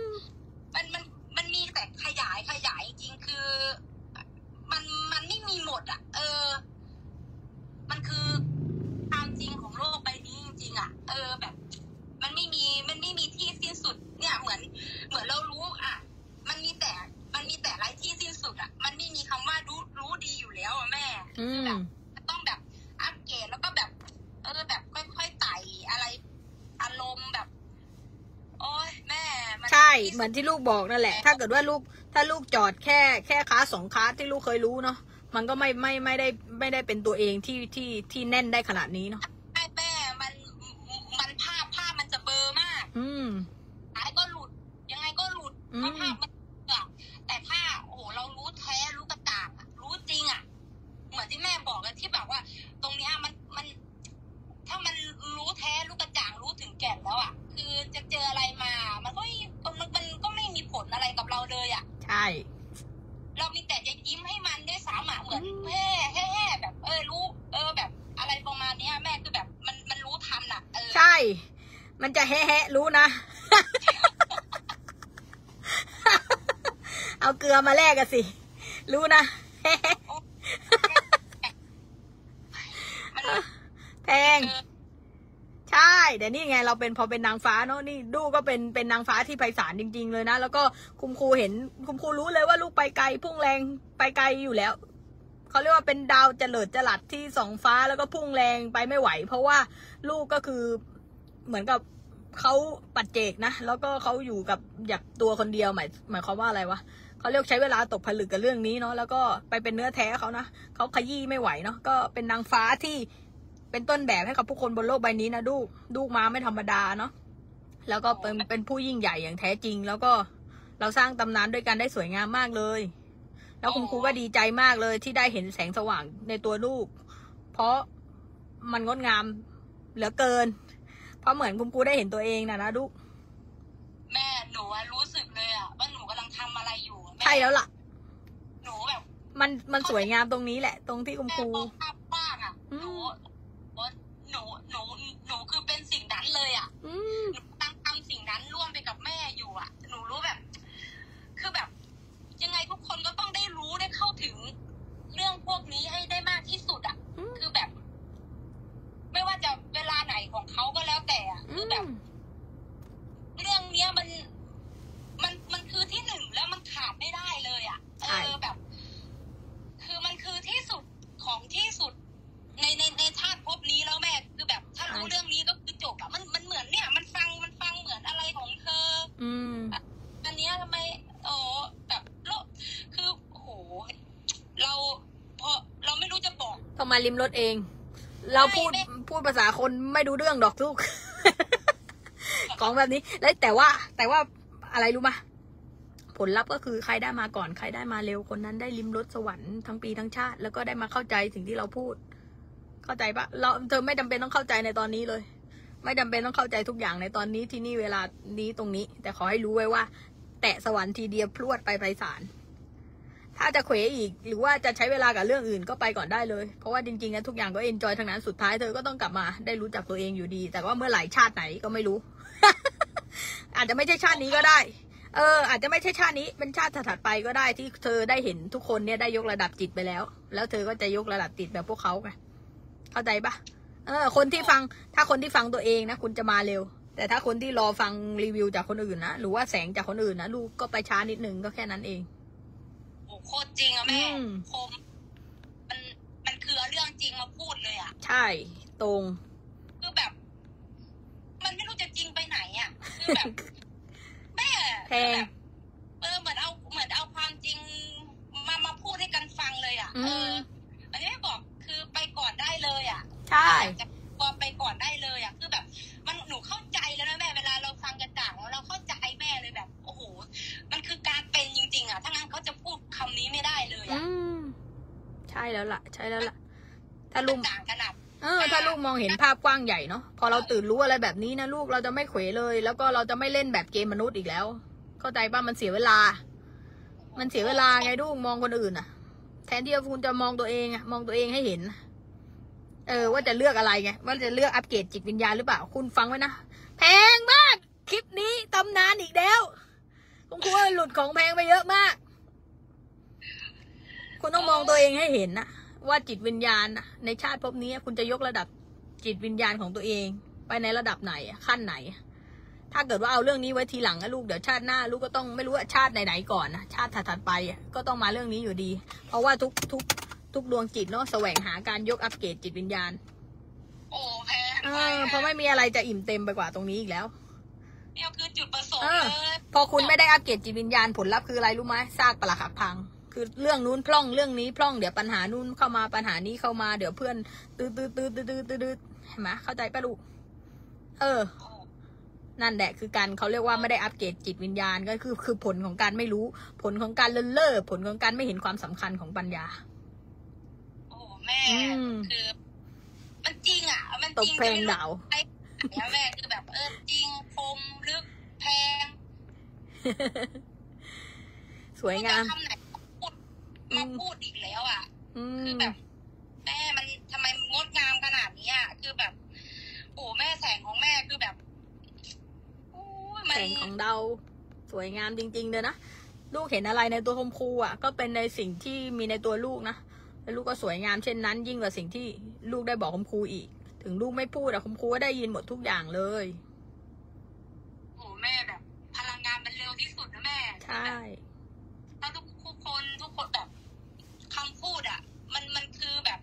มันมีแต่ขยายจริงคือมันไม่มีหมดอ่ะมันคือความจริงของโลกใบนี้จริงๆอ่ะแบบมันไม่มีที่สิ้นสุดเนี่ยเหมือนเรารู้อ่ะมันมีแต่ไรที่สิ้นสุดอ่ะมันไม่มีคำว่ารู้ดีอยู่แล้วอ่ะแม่แบบต้องแบบอัปเกรดแล้วก็แบบแบบค่อยๆไต่อะไรอารมณ์แบบโอ๊ยแม่ใช่เหมือนที่ลูกบอกนั่นแหละถ้าเกิดว่าลูกถ้าลูกจอดแค่คลาส2คลาสที่ลูกเคยรู้เนาะมันก็ไม่ได้เป็นตัวเองที่แน่นได้ขนาดนี้เนาะไอ้แม่มันภาพมันจะเบลอมากอะไรก็หลุดยังไงก็หลุดภาพมันแต่ถ้าโอ้โหเรารู้แท้รู้กระจ่างรู้จริงอ่ะเหมือนที่แม่บอกเลยที่แบบว่าตรงเนี้ยมันถ้ามันรู้แท้รู้กระจ่างรู้ถึงแก่นแล้วอ่ะคือจะเจออะไรมามันก็ไม่มีผลอะไรกับเราเลยอ่ะใช่เรามีแต่จะยิ้มให้มันด้วยสามอ่ะเหมือนแฮ่แบบรู้แบบอะไรประมาณเนี้ยแม่คือแบบมันรู้ทันอ่ะใช่มันจะแฮ่รู้นะ เอาเกลือมาแลกกันสิรู้นะแฮ่ แพงใช่แต่นี่ไงเราเป็นพอเป็นนางฟ้าเนาะนี่ดูก็เป็นนางฟ้าที่ไพศาลจริงๆเลยนะแล้วก็คุณครูเห็นคุณครูรู้เลยว่าลูกไปไกลพุ่งแรงไปไกลอยู่แล้วเขาเรียกว่าเป็นดาวเจริญจรัสที่ส่องฟ้าแล้วก็พุ่งแรงไปไม่ไหวเพราะว่าลูกก็คือเหมือนกับเขาปัจเจกนะแล้วก็เขาอยู่กับอยากตัวคนเดียวหมายความว่าอะไรวะเขาเรียกใช้เวลาตกผลึกกับเรื่องนี้เนาะแล้วก็ไปเป็นเนื้อแท้เขานะเขาขยี้ไม่ไหวเนาะก็เป็นนางฟ้าที่เป็นต้นแบบให้กับผู้คนบนโลกใบนี้นะดูมาไม่ธรรมดาเนาะแล้วก็เป็นผู้ยิ่งใหญ่อย่างแท้จริงแล้วก็เราสร้างตำนานด้วยกันได้สวยงามมากเลยแล้วคุณครูก็ดีใจมากเลยที่ได้เห็นแสงสว่างในตัวลูกเพราะมันงดงามเหลือเกินเพราะเหมือนคุณครูได้เห็นตัวเองนะลูกแม่หนูรู้สึกเลยอะว่าหนูกำลังทำอะไรอยู่ใช่แล้วล่ะหนูแบบมันสวยงามตรงนี้แหละตรงที่คุณครูภาพบ้างอะหนูคือเป็น ทำสิ่งนั้นร่วมไปกับแม่อยู่อ่ะหนูรู้แบบคือแบบยังไงทุกคนก็ต้องได้รู้ได้เข้าถึงเรื่องพวกนี้ให้ได้มากที่สุดอ่ะคือแบบไม่ว่าจะเวลาไหนของเขาก็แล้วแต่อ่ะคือแบบเรื่องเนี้ยมันคือที่หนึ่งแล้วมันขาดไม่ได้เลยอ่ะแบบคือมันคือที่สุดของที่สุดในชาติภพนี้แล้วแม่คือแบบถ้ารู้เรื่องนี้ก็คือจบอ่ะมันเหมือนเนี่ยมันฟังเหมือนอะไรของเธออันเนี้ยทำไมโอ้แบบโลกคือโหเราพอเราไม่รู้จะบอกต้องมาลิ้มรสเองเราพูดภาษาคนไม่ดูเรื่องดอกทุกของแบบนี้แล้วแต่ว่าอะไรรู้มั้ยผลลัพธ์ก็คือใครได้มาก่อนใครได้มาเร็วคนนั้นได้ลิ้มรสสวรรค์ทั้งปีทั้งชาติแล้วก็ได้มาเข้าใจสิ่งที่เราพูดเข้าใจปะเราเธอไม่จำเป็นต้องเข้าใจในตอนนี้เลยไม่จำเป็นต้องเข้าใจทุกอย่างในตอนนี้ที่นี่เวลานี้ตรงนี้แต่ขอให้รู้ไว้ว่าแตะสวรรค์ทีเดียวพรวดไปไพศาลถ้าจะเขวอีกหรือว่าจะใช้เวลากับเรื่องอื่นก็ไปก่อนได้เลยเพราะว่าจริงๆนะทุกอย่างก็เอนจอยทั้งนั้นสุดท้ายเธอก็ต้องกลับมาได้รู้จักตัวเองอยู่ดีแต่ว่าเมื่อหลายชาติไหนก็ไม่รู้ อาจจะไม่ใช่ชาตินี้ก็ได้อาจจะไม่ใช่ชาตินี้เป็นชาติถัดไปก็ได้ที่เธอได้เห็นทุกคนเนี่ยได้ยกระดับจิตไปแล้วเธอก็จะยกระดับจิตแบบพวกเขาไงเข้าใจปะคนที่ฟังถ้าคนที่ฟังตัวเองนะคุณจะมาเร็วแต่ถ้าคนที่รอฟังรีวิวจากคนอื่นนะหรือว่าแสงจากคนอื่นนะลูกก็ไปช้านิดนึงก็แค่นั้นเองโอ้โคตรจริงอะแม่คมมันคือเรื่องจริงมาพูดเลยอะใช่ตรงคือแบบมันไม่รู้จะจริงไปไหนอะคือแบบแม่แบบเหมือนเอาความจริงมาพูดให้กันฟังเลยอะอันนี้บอกคือไปก่อนได้เลยอะใช่ความไปก่อนได้เลยอะคือแบบมันหนูเข้าใจแล้วนะแม่เวลาเราฟังกันต่างเราเข้าใจแม่เลยแบบโอ้โหมันคือการเป็นจริงๆอะถ้างั้นเขาจะพูดคำนี้ไม่ได้เลยอะใช่แล้วล่ะใช่แล้วล่ะถ้าลูกต่างขนาดถ้าลูกมองเห็นภาพกว้างใหญ่เนาะพอเราตื่นรู้อะไรแบบนี้นะลูกเราจะไม่เขวเลยแล้วก็เราจะไม่เล่นแบบเกมมนุษย์อีกแล้วเข้าใจป่ะมันเสียเวลามันเสียเวลาไงลูกมองคนอื่นอะแทนที่คุณจะมองตัวเองอะมองตัวเองให้เห็นว่าจะเลือกอะไรไงว่าจะเลือกอัปเกรดจิตวิญญาณหรือเปล่าคุณฟังไว้นะแพงมากคลิปนี้ตำนานอีกแล้วคุณครูหลุดของแพงไปเยอะมากคุณต้องมองตัวเองให้เห็นนะว่าจิตวิญญาณนะในชาติภพนี้คุณจะยกระดับจิตวิญญาณของตัวเองไปในระดับไหนขั้นไหนถ้าเกิดว่าเอาเรื่องนี้ไว้ทีหลังนะลูกเดี๋ยวชาติหน้าลูกก็ต้องไม่รู้ว่าชาติไหนก่อนนะชาติถัดไปก็ต้องมาเรื่องนี้อยู่ดีเพราะว่าทุกดวงจิตเนาะแสวงหาการยกอัปเกรดจิตวิญญาณโอ้แพงเพราะไม่มีอะไรจะอิ่มเต็มไปกว่าตรงนี้อีกแล้วเนี่ยคือจุดประสงค์เลยพอคุณไม่ได้อัปเกรดจิตวิญญาณผลลัพธ์คืออะไรรู้ไหมซากปรักหักพังคือเรื่องนู้นพล่องเรื่องนี้พล่องเดี๋ยวปัญหานู้นเข้ามาปัญหานี้เข้ามาเดี๋ยวเพื่อนตื้อเห็นไหมเข้าใจป่ะลูกนั่นแหละคือการเขาเรียกว่าไม่ได้อัปเกรดจิตวิญญาณก็คือผลของการไม่รู้ผลของการเลินเล่อผลของการไม่เห็นความสำคัญของปัญญาแม่คือมันจริงอ่ะมันจริงจนดาวไอ้แม่คือแบบจริงคมลึกแพงสวยงามคำไหนมาพูดอีกแล้วอ่ะคือแบบแม่มันทำไมงดงามขนาดนี้อ่ะคือแบบโอ้แม่แสงของแม่คือแบบแสงของดาวสวยงามจริงๆเลยนะลูกเห็นอะไรในตัวคมครูอ่ะก็เป็นในสิ่งที่มีในตัวลูกนะแล้วลูกก็สวยงามเช่นนั้นยิ่งกว่าสิ่งที่ลูกได้บอกคุณครูอีกถึงลูกไม่พูดอะคุณครูก็ได้ยินหมดทุกอย่างเลยโอ้แม่แบบพลังงานมันเร็วที่สุดนะแม่ใช่แล้วทุกคนแบบคำพูดอะมันคือแบบ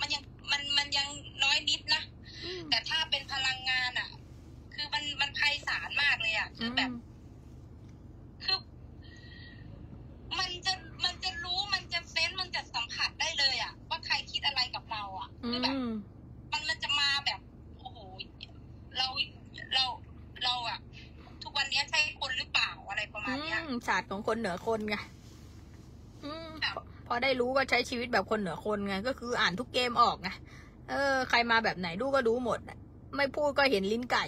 มันยังน้อยนิดนะแต่ถ้าเป็นพลังงานอะคือมันไพศาลมากเลยอะคือแบบคือมันจะรู้มันจะเซนส์มันจะสัมผัสได้เลยอ่ะว่าใครคิดอะไรกับเราอ่ะคือแบบมันจะมาแบบโอ้โหเราอ่ะทุกวันนี้ใช่คนหรือเปล่าอะไรประมาณเนี้ยศาสตร์ของคนเหนือคนไงพอได้รู้ก็ใช้ชีวิตแบบคนเหนือคนไงก็คืออ่านทุกเกมออกไงใครมาแบบไหนดูก็รู้หมดไม่พูดก็เห็นลิ้นไก่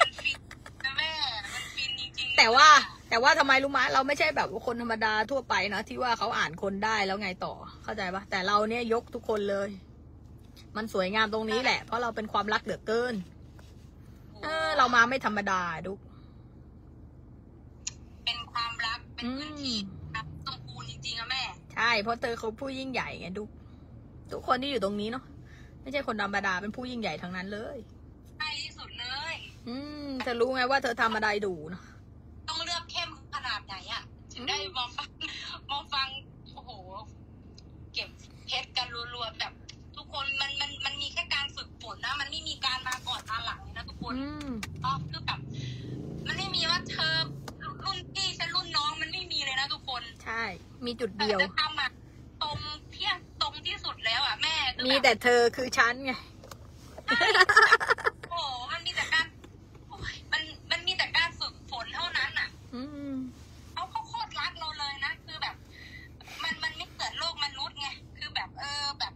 มันฟินนะแม่มันฟินจริงๆแต่ว่าทำไมรู้มั้ยเราไม่ใช่แบบคนธรรมดาทั่วไปนะที่ว่าเขาอ่านคนได้แล้วไงต่อเข้าใจปะแต่เราเนี่ยยกทุกคนเลยมันสวยงามตรงนี้แหละเพราะเราเป็นความรักเหลือเกิน เรามาไม่ธรรมดาดุเป็นความรักเป็นพื้นที่สมบูรณ์จริงๆอะแม่ใช่เพราะเธอเขาผู้ยิ่งใหญ่ไงดุทุกคนที่อยู่ตรงนี้เนาะไม่ใช่คนธรรมดาเป็นผู้ยิ่งใหญ่ทั้งนั้นเลยใช่ที่สุดเลยเธอรู้ไงว่าเธอทำอะไรดุเนาะต้องเลือกเข้มขนาดไหนอะถึงได้มองฟังโอ้โหเก็บเพชรกันรัวๆแบบทุกคนมันมีแค่การฝึกฝนนะมันไม่มีการมาก่อนมาหลังนะทุกคนอ๋อคือแบบมันไม่มีว่าเธอรุ่นพี่ฉันรุ่นน้องมันไม่มีเลยนะทุกคนใช่มีจุดเดียวทำอะตรงเพี้ยงตรงที่สุดแล้วอะแม่มีแต่เธอคือฉันไงโอ้มันมีแต่การมันมีแต่การฝึกฝนเท่านั้นอะเขาโคตรรักเราเลยนะคือแบบมันไม่เกิดโลกมนุษย์ไงคือแบบแบบ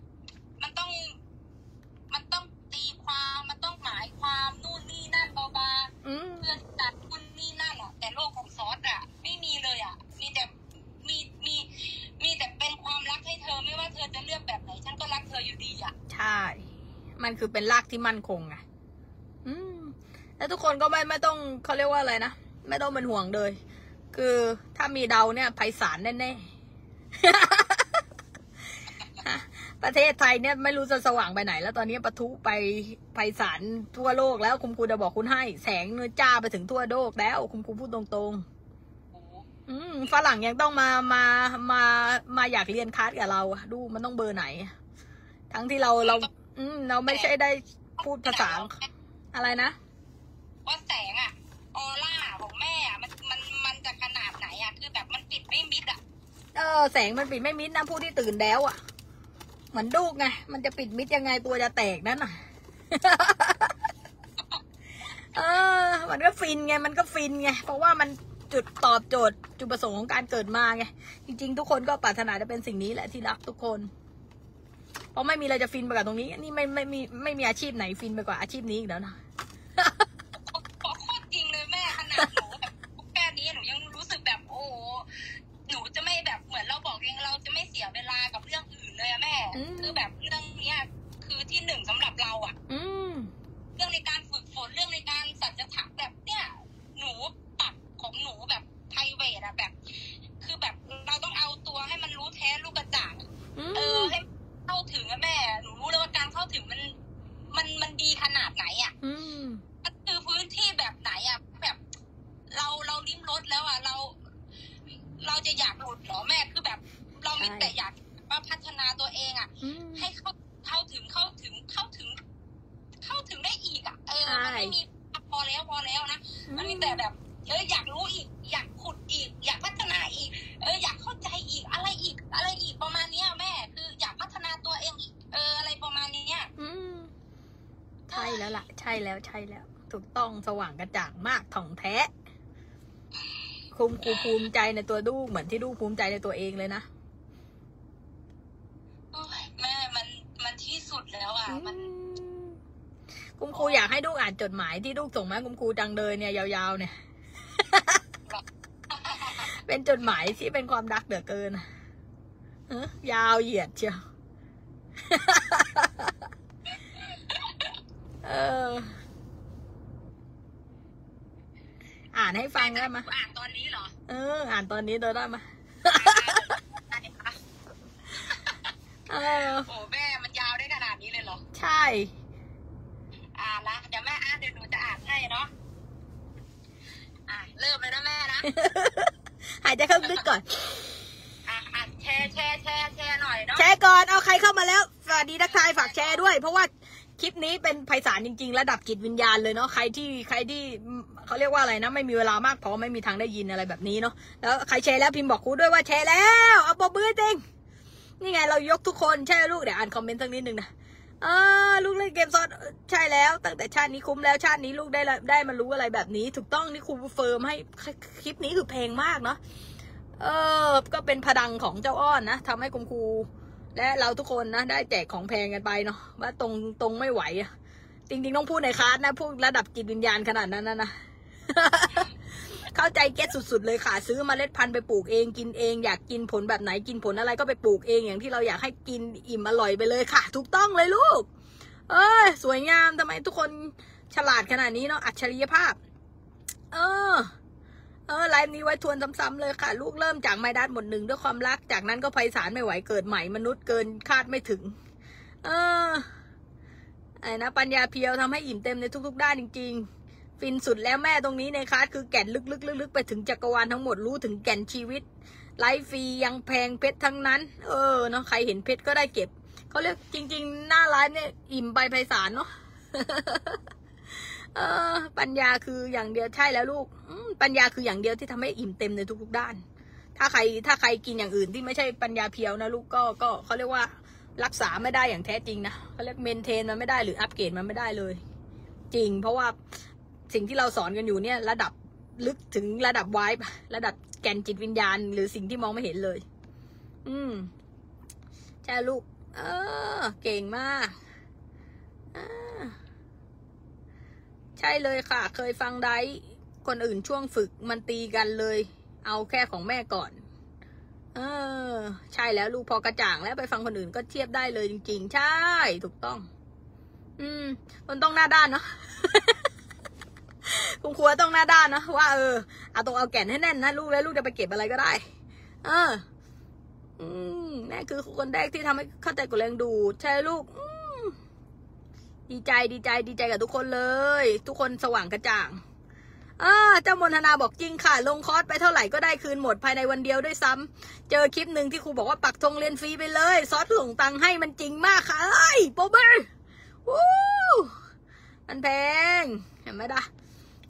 มันต้องตีความมันต้องหมายความนู่นนี่นั่นบาๆเพื่อนตัดคุณนี่นั่นอ่ะแต่โลกของซอสอ่ะไม่มีเลยอ่ะมีแต่มีแต่เป็นความรักให้เธอไม่ว่าเธอจะเลือกแบบไหนฉันก็รักเธออยู่ดีอ่ะใช่มันคือเป็นรากที่มั่นคงไงแล้วทุกคนก็ไม่ต้องเขาเรียกว่าอะไรนะไม่ต้องเป็นห่วงเลยคือถ้ามีเดาเนี่ยไพศาลแน่ๆประเทศไทยเนี่ยไม่รู้จะสว่างไปไหนแล้วตอนนี้ปะทุไปไพศาลทั่วโลกแล้วคุณครูจะบอกคุณให้แสงเนื้อจ้าไปถึงทั่วโลกแล้วคุณครูพูดตรงๆฝรั่งยังต้องมาอยากเรียนคลาสกับเราดูมันต้องเบอร์ไหนทั้งที่เราไม่ใช่ได้พูดภาษาอะไรนะว่าแสงอะออร่าของแม่อะมันจะขนาดไหนอะคือแบบมันปิดไม่มิดอะแสงมันปิดไม่มิดนะผู้ที่ตื่นแล้วอะเหมือนลูกไงมันจะปิดมิดยังไงตัวจะแตกนั่นน่ะ มันก็ฟินไงเพราะว่ามันจุดตอบโจทย์จุดประสงค์ของการเกิดมาไงจริงๆทุกคนก็ปรารถนาจะเป็นสิ่งนี้แหละที่รักทุกคนเพราะไม่มีอะไรจะฟินไปกว่าตรงนี้นี่ไม่มีอาชีพไหนฟินไปกว่าอาชีพนี้อีกแล้วนะแค่นี้หนูยังรู้สึกแบบโอ้หนูจะไม่แบบเหมือนเราบอกเองเราจะไม่เสียเวลากับเรื่องอื่นเลยอะแม่คือแบบเรื่องนี้คือที่หนึ่งสำหรับเราอะเรื่องในการฝึกฝนเรื่องในการสัจธรรมแบบเนี้ยหนูปักของหนูแบบไพรเวทอะแบบคือแบบเราต้องเอาตัวให้มันรู้แท้รู้กระจ่างให้เข้าถึงอะแม่หนูรู้เลยว่าการเข้าถึงมันดีขนาดไหนอะมันคือพื้นที่แบบไหนอะแบบเราลิ้มรสแล้วอ่ะเราจะอยากหลุดหรอแม่คือแบบเราไม่แต่อยากว่าพัฒนาตัวเองอ่ะให้เข้าถึงได้อีกอ่ะมันไม่มีพอแล้วนะมันมีแต่แบบอยากรู้อีกอยากขุดอีกอยากพัฒนาอีกอยากเข้าใจอีกอะไรอีกประมาณนี้แม่คืออยากพัฒนาตัวเองอีกอะไรประมาณนี้ใช่แล้วล่ะใช่แล้วถูกต้องสว่างกระจ่างมากถ่องแท้คุณครูภูมิใจในตัวลูกเหมือนที่ลูกภูมิใจในตัวเองเลยนะแม่มันที่สุดแล้วอ่ะคุณครูอยากให้ลูกอ่านจดหมายที่ลูกส่งมาคุณครูจังเลยเนี่ยยาวๆเนี่ย เป็นจดหมายที่เป็นความรักเหลือเกินยาวเหยียดเชียว อ่านให้ฟังได้ไหมอ่านตอนนี้เหรออ่านตอนนี้ได้ไหมโอ้แม่มันยาวได้ขนาดนี้เลยเหรอใช่อ่านละเดี๋ยวแม่อ่านเดี๋ยวหนูจะอ่านให้เนาะเริ่มเลยนะแม่นะหายใจเข้าลึกก่อนแชร์หน่อยเนาะแชร์ก่อนเอาใครเข้ามาแล้วสวัสดีทักทายฝากแชร์ด้วยเพราะว่าคลิปนี้เป็นไพศาลจริงๆระดับจิตวิญญาณเลยเนาะใครที่เขาเรียกว่าอะไรนะไม่มีเวลามากพอไม่มีทางได้ยินอะไรแบบนี้เนาะแล้วใครแชร์แล้วพิมพ์บอกครูด้วยว่าแชร์แล้วเอาปรบมือจริงนี่ไงเรายกทุกคนแชร์ลูกเดี๋ยวอ่านคอมเมนต์สักนิดนึงนะลูกเล่นเกมซอสใช่แล้วตั้งแต่ชาตินี้คุ้มแล้วชาตินี้ลูกได้มารู้อะไรแบบนี้ถูกต้องนี่ครูเฟิร์มให้คลิปนี้คือเพลงมากเนาะก็เป็นพลังของเจ้าอ้อนนะทำให้คุณครูและเราทุกคนนะได้แจกของแพงกันไปเนาะว่าตรงไม่ไหวอะจริงๆต้องพูดในคลาสนะพูดระดับจิตวิญญาณขนาดนั้นนะ เข้าใจเก็ตสุดๆเลยค่ะซื้อเมล็ดพันธุ์ไปปลูกเองกินเองอยากกินผลแบบไหนกินผลอะไรก็ไปปลูกเองอย่างที่เราอยากให้กินอิ่มอร่อยไปเลยค่ะถูกต้องเลยลูกสวยงามทำไมทุกคน ฉลาดขนาดนี้เนาะอัจฉริยภาพไลฟ์นี้ไว้ทวนซ้ำๆเลยค่ะลูกเริ่มจากไมดัสหมดหนึ่งด้วยความรักจากนั้นก็ไพศาลไม่ไหวเกิดใหม่มนุษย์เกินคาดไม่ถึงไอ้นะปัญญาเพียวทำให้อิ่มเต็มในทุกๆด้านจริงๆฟินสุดแล้วแม่ตรงนี้ในคัสคือแก่นลึกๆไปถึงจักรวาลทั้งหมดรู้ถึงแก่นชีวิตไลฟ์ฟรียังแพงเพชรทั้งนั้นเนาะใครเห็นเพชรก็ได้เก็บเขาเรียกจริงๆหน้าไลฟ์เนี่ยอิ่มใบไพศาลเนาะปัญญาคืออย่างเดียวใช่แล้วลูกปัญญาคืออย่างเดียวที่ทำให้อิ่มเต็มในทุกๆด้านถ้าใครกินอย่างอื่นที่ไม่ใช่ปัญญาเพียวนะลูกก็เขาเรียกว่ารักษาไม่ได้อย่างแท้จริงนะเขาเรียกเมนเทนมันไม่ได้หรืออัปเกรดมันไม่ได้เลยจริงเพราะว่าสิ่งที่เราสอนกันอยู่เนี่ยระดับลึกถึงระดับไวป์ระดับแกนจิตวิญญาณหรือสิ่งที่มองไม่เห็นเลยใช่ลูกเก่งมากใช่เลยค่ะเคยฟังได้คนอื่นช่วงฝึกมันตีกันเลยเอาแค่ของแม่ก่อนใช่แล้วลูกพอกระจ่างแล้วไปฟังคนอื่นก็เทียบได้เลยจริงๆใช่ถูกต้องมันต้องหน้าด้านเนาะ คุณครูต้องหน้าด้านเนาะว่าเอาตรงเอาแก่นให้แน่นนะลูกแล้วลูกจะไปเก็บอะไรก็ได้นั่นคือคนแรกที่ทำให้เข้าใจกดแรงดูดใช่ลูกดีใจกับทุกคนเลยทุกคนสว่างกระจ่างเจ้ามนธนาบอกจริงค่ะลงคอร์สไปเท่าไหร่ก็ได้คืนหมดภายในวันเดียวด้วยซ้ำเจอคลิปหนึ่งที่ครูบอกว่าปักธงเรียนฟรีไปเลยซอสส่งตังให้มันจริงมากค่ะไอ้โปเบอร์มันแพงเห็นไหมล่ะ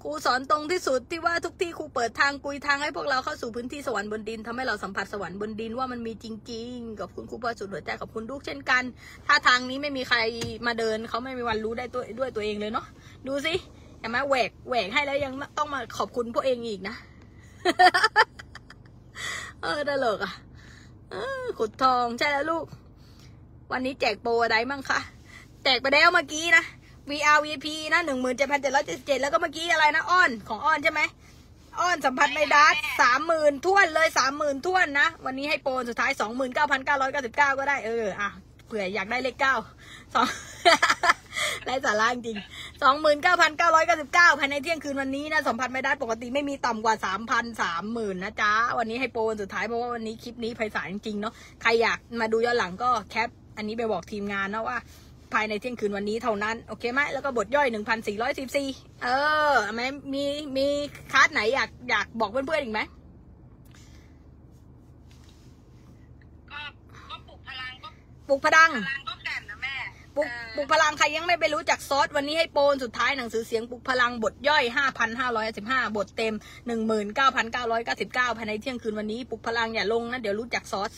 ครูสอนตรงที่สุดที่ว่าทุกที่ครูเปิดทางกุยทางให้พวกเราเข้าสู่พื้นที่สวรรค์บนดินทำให้เราสัมผัสสวรรค์บนดินว่ามันมีจริงๆกับคุณครูประสุดหัวใจกับคุณลูกเช่นกันถ้าทางนี้ไม่มีใครมาเดินเขาไม่มีวันรู้ได้ด้วยตัวเองเลยเนาะดูสิเห็นไหมแหวกให้แล้วยังต้องมาขอบคุณพวกเองอีกนะตลกอ่ะขุดทองใช่แล้วลูกวันนี้แจกโปรอะไรมั่งคะแจกไปแล้วเมื่อกี้นะVR VIP นะ 17,777 แล้วก็เมื่อกี้อะไรนะอ้อนใช่ไหมอ้อนสัมผัสไมดัส 30,000 ท้วนเลย 30,000 ท้วนนะวันนี้ให้โปรสุดท้าย 29,999 ก็ได้อ่ะเผื่ออยากได้เลข9 2 ไร้สาระจริง 29,999 ภายในเที่ยงคืนวันนี้นะสัมผัสไมดัสปกติไม่มีต่ำกว่า 30,000 นะจ๊ะวันนี้ให้โปรสุดท้ายเพราะว่าวันนี้คลิปนี้ไพศาลจริงๆเนาะใครอยากมาดูย้อนหลังก็แคปอันนี้ไปบอกทีมงานนะว่าภายในเที่ยงคืนวันนี้เท่านั้นโอเคไหมแล้วก็บทย่อย 1,414 ไหมมีคาสไหนอยากบอกเพื่อนๆอีกไหมก็ปลุกพลังก็แก่นนะแม่ปลุกพลังใครยังไม่ไปรู้จักซอสวันนี้ให้โปนสุดท้ายหนังสือเสียงปลุกพลังบทย่อย 5,515 บทเต็ม 19,999 ภายในเที่ยงคืนวันนี้ปลุกพลังอย่าลงนะเดี๋ยวรู้จักซอส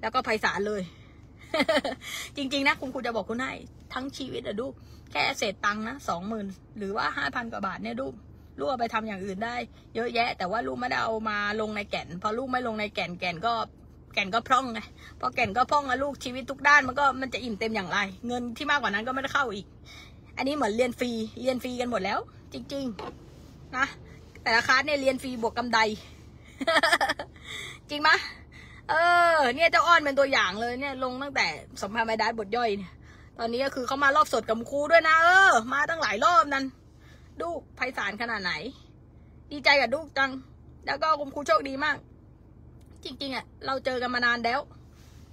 แล้วก็ไพศาลเลยจริงๆนะคุณครูจะบอกคุณให้ทั้งชีวิตอะดูแค่เศษตังนะ20,000หรือว่า5,000กว่าบาทเนี่ยดูลูกเอาไปทำอย่างอื่นได้เยอะแยะแต่ว่าลูกไม่ได้เอามาลงในแก่นพอลูกไม่ลงในแก่นก็พร่องไงพอแก่นก็พร่องนะลูกชีวิตทุกด้านมันจะอิ่มเต็มอย่างไรเงินที่มากกว่านั้นก็ไม่ได้เข้าอีกอันนี้เหมือนเรียนฟรีกันหมดแล้วจริงๆนะแต่ละคลาสเนี่ยเรียนฟรีบวกกำไร จริงไหมเนี่ยเจ้าอ้อนเป็นตัวอย่างเลยเนี่ยลงตั้งแต่สัมภาษณ์ไมดัสบทย่อยเนี่ยตอนนี้ก็คือเขามารอบสดกับครูด้วยนะมาตั้งหลายรอบนั้นดูไพศาลขนาดไหนดีใจกับดูจังแล้วก็คุณครูโชคดีมากจริงๆอ่ะเราเจอกันมานานแล้ว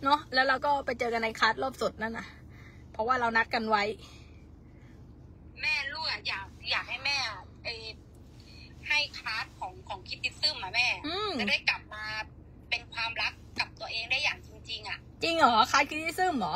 เนาะแล้วเราก็ไปเจอกันในคลาสรอบสดนั่นนะเพราะว่าเรานัดกันไว้แม่ลูกอยากให้แม่ให้คลาสของคิดติดซึมมาแม่จะได้กลับมาเป็นความรักกับตัวเองได้อย่างจริงๆอ่ะจริงเหรอคลาสคริติซึมเหรอ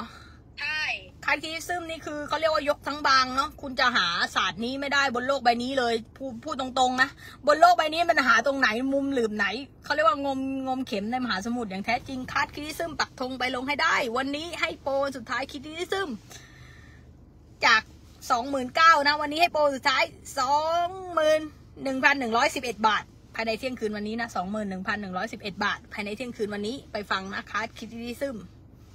ใช่คลาสคริติซึมนี่คือเขาเรียกว่ายกทั้งบางเนาะคุณจะหาศาสตร์นี้ไม่ได้บนโลกใบนี้เลยพูดตรงๆนะบนโลกใบนี้มันหาตรงไหนมุมหลืมไหนเขาเรียกว่างมเข็มในมหาสมุทรอย่างแท้จริงคลาสคริติซึมปักธงไปลงให้ได้วันนี้ให้โปรสุดท้ายคริติซึมจาก 29,000 นะวันนี้ให้โปรสุดท้าย 21,111 บาทภายในเที่ยงคืนวันนี้นะ21,111 บาทภายในเที่ยงคืนวันนี้ไปฟังนะคะคริติซึม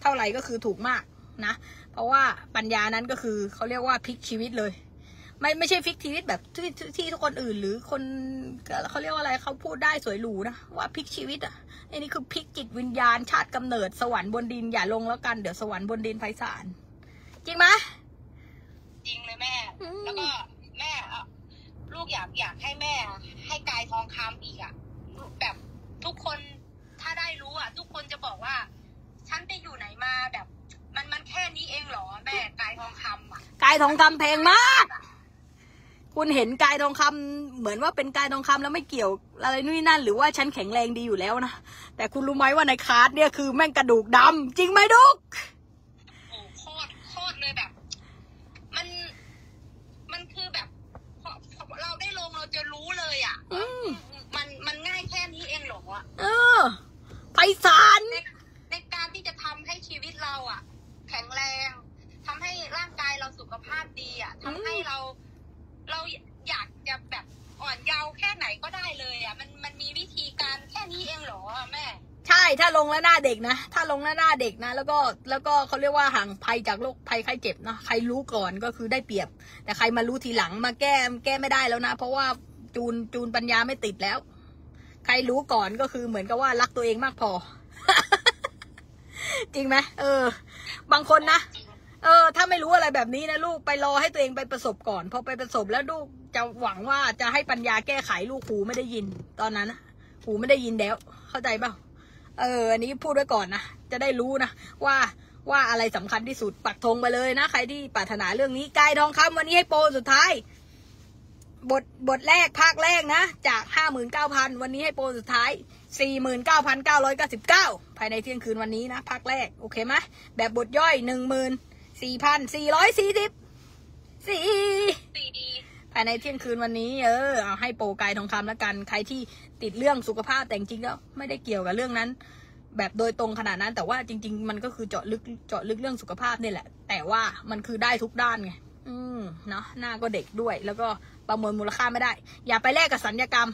เท่าไหร่ก็คือถูกมากนะเพราะว่าปัญญานั้นก็คือเขาเรียกว่าพลิกชีวิตเลยไม่ใช่พลิกชีวิตแบบที่ทุกคนอื่นหรือคนเขาเรียกว่าอะไรเขาพูดได้สวยหรูนะว่าพลิกชีวิตอ่ะอันนี้คือพลิกจิตวิญญาณชาติกำเนิดสวรรค์บนดินอย่าลงแล้วกันเดี๋ยวสวรรค์บนดินไพศาลจริงไหมจริงเลยแม่แล้วก็แม่ ลูกอยากให้แม่ให้กายทองคำอีกอ่ะแบบทุกคนถ้าได้รู้อ่ะทุกคนจะบอกว่าฉันไปอยู่ไหนมาแบบมันแค่นี้เองเหรอแม่กายทองคำอ่ะกายทองคำแพงมากคุณเห็นกายทองคำเหมือนว่าเป็นกายทองคำแล้วไม่เกี่ยวอะไรนู่นนี่นั่นหรือว่าฉันแข็งแรงดีอยู่แล้วนะแต่คุณรู้ไหมว่าในคาร์ดเนี่ยคือแม่งกระดูกดำจริงไหมดุกโอ้โคตรเลยแบบมันคือแบบเราได้ลงเราจะรู้เลยอ่ะมันง่ายแค่นี้เองหรอเออไพศาลในการที่จะทำให้ชีวิตเราอ่ะแข็งแรงทำให้ร่างกายเราสุขภาพดีอ่ะทำให้เราอยากจะแบบอ่อนเยาว์แค่ไหนก็ได้เลยอ่ะมันมีวิธีการแค่นี้เองเหรอแม่ใช่ถ้าลงแล้วหน้าเด็กนะถ้าลงแล้วหน้าเด็กนะแล้วก็เขาเรียกว่าห่างภัยจากโรคภัยไข้เจ็บเนาะใครรู้ก่อนก็คือได้เปรียบแต่ใครมารู้ทีหลังมาแก้ไม่ได้แล้วนะเพราะว่าจูนปัญญาไม่ติดแล้วใครรู้ก่อนก็คือเหมือนกับว่ารักตัวเองมากพอ จริงไหมเออบางคนนะเออถ้าไม่รู้อะไรแบบนี้นะลูกไปรอให้ตัวเองไปประสบก่อนพอไปประสบแล้วลูกจะหวังว่าจะให้ปัญญาแก้ไขลูกหูไม่ได้ยินตอนนั้นนะหูไม่ได้ยินแล้วเข้าใจเปล่าเอออันนี้พูดไว้ก่อนนะจะได้รู้นะว่าอะไรสำคัญที่สุดปักธงไปเลยนะใครที่ปรารถนาเรื่องนี้กายทองคำวันนี้ให้โปรสุดท้ายบทแรกภาคแรกนะจาก 59,000 วันนี้ให้โปรสุดท้าย 49,999 ภายในเที่ยงคืนวันนี้นะภาคแรกโอเคไหมแบบบทย่อย 14,444 ภายในเที่ยงคืนวันนี้เออเอาให้โปรกายทองคำแล้วกันใครที่ติดเรื่องสุขภาพแต่จริงๆแล้วไม่ได้เกี่ยวกับเรื่องนั้นแบบโดยตรงขนาดนั้นแต่ว่าจริงๆมันก็คือเจาะลึกเรื่องสุขภาพนี่แหละแต่ว่ามันคือได้ทุกด้านไงเนาะหน้าก็เด็กด้วยแล้วก็ประเมินมูลค่าไม่ได้อย่าไปแลกกับสัญญกรรม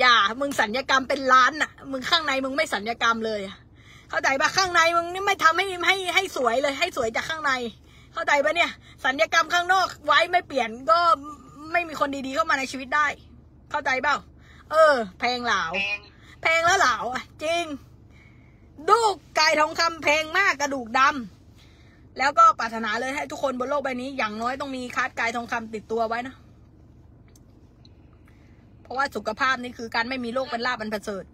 อย่ามึงสัญญกรรมเป็นล้านน่ะมึงข้างในมึงไม่สัญญกรรมเลยเข้าใจปะข้างในมึงนี่ไม่ทำให้สวยเลยให้สวยจากข้างในเข้าใจปะเนี่ยสัญญกรรมข้างนอกไว้ไม่เปลี่ยนก็ไม่มีคนดีๆเข้ามาในชีวิตได้เข้าใจเปล่าเออแพงเหลาแพงแล้วเหลาจริงดูกายทองคำแพงมากกระดูกดำแล้วก็ปรารถนาเลยให้ทุกคนบนโลกใบนี้อย่างน้อยต้องมีคาร์ดกายทองคำติดตัวไว้นะเพราะว่าสุขภาพนี่คือการไม่มีโรคเป็นลาภเป็นประเสริฐ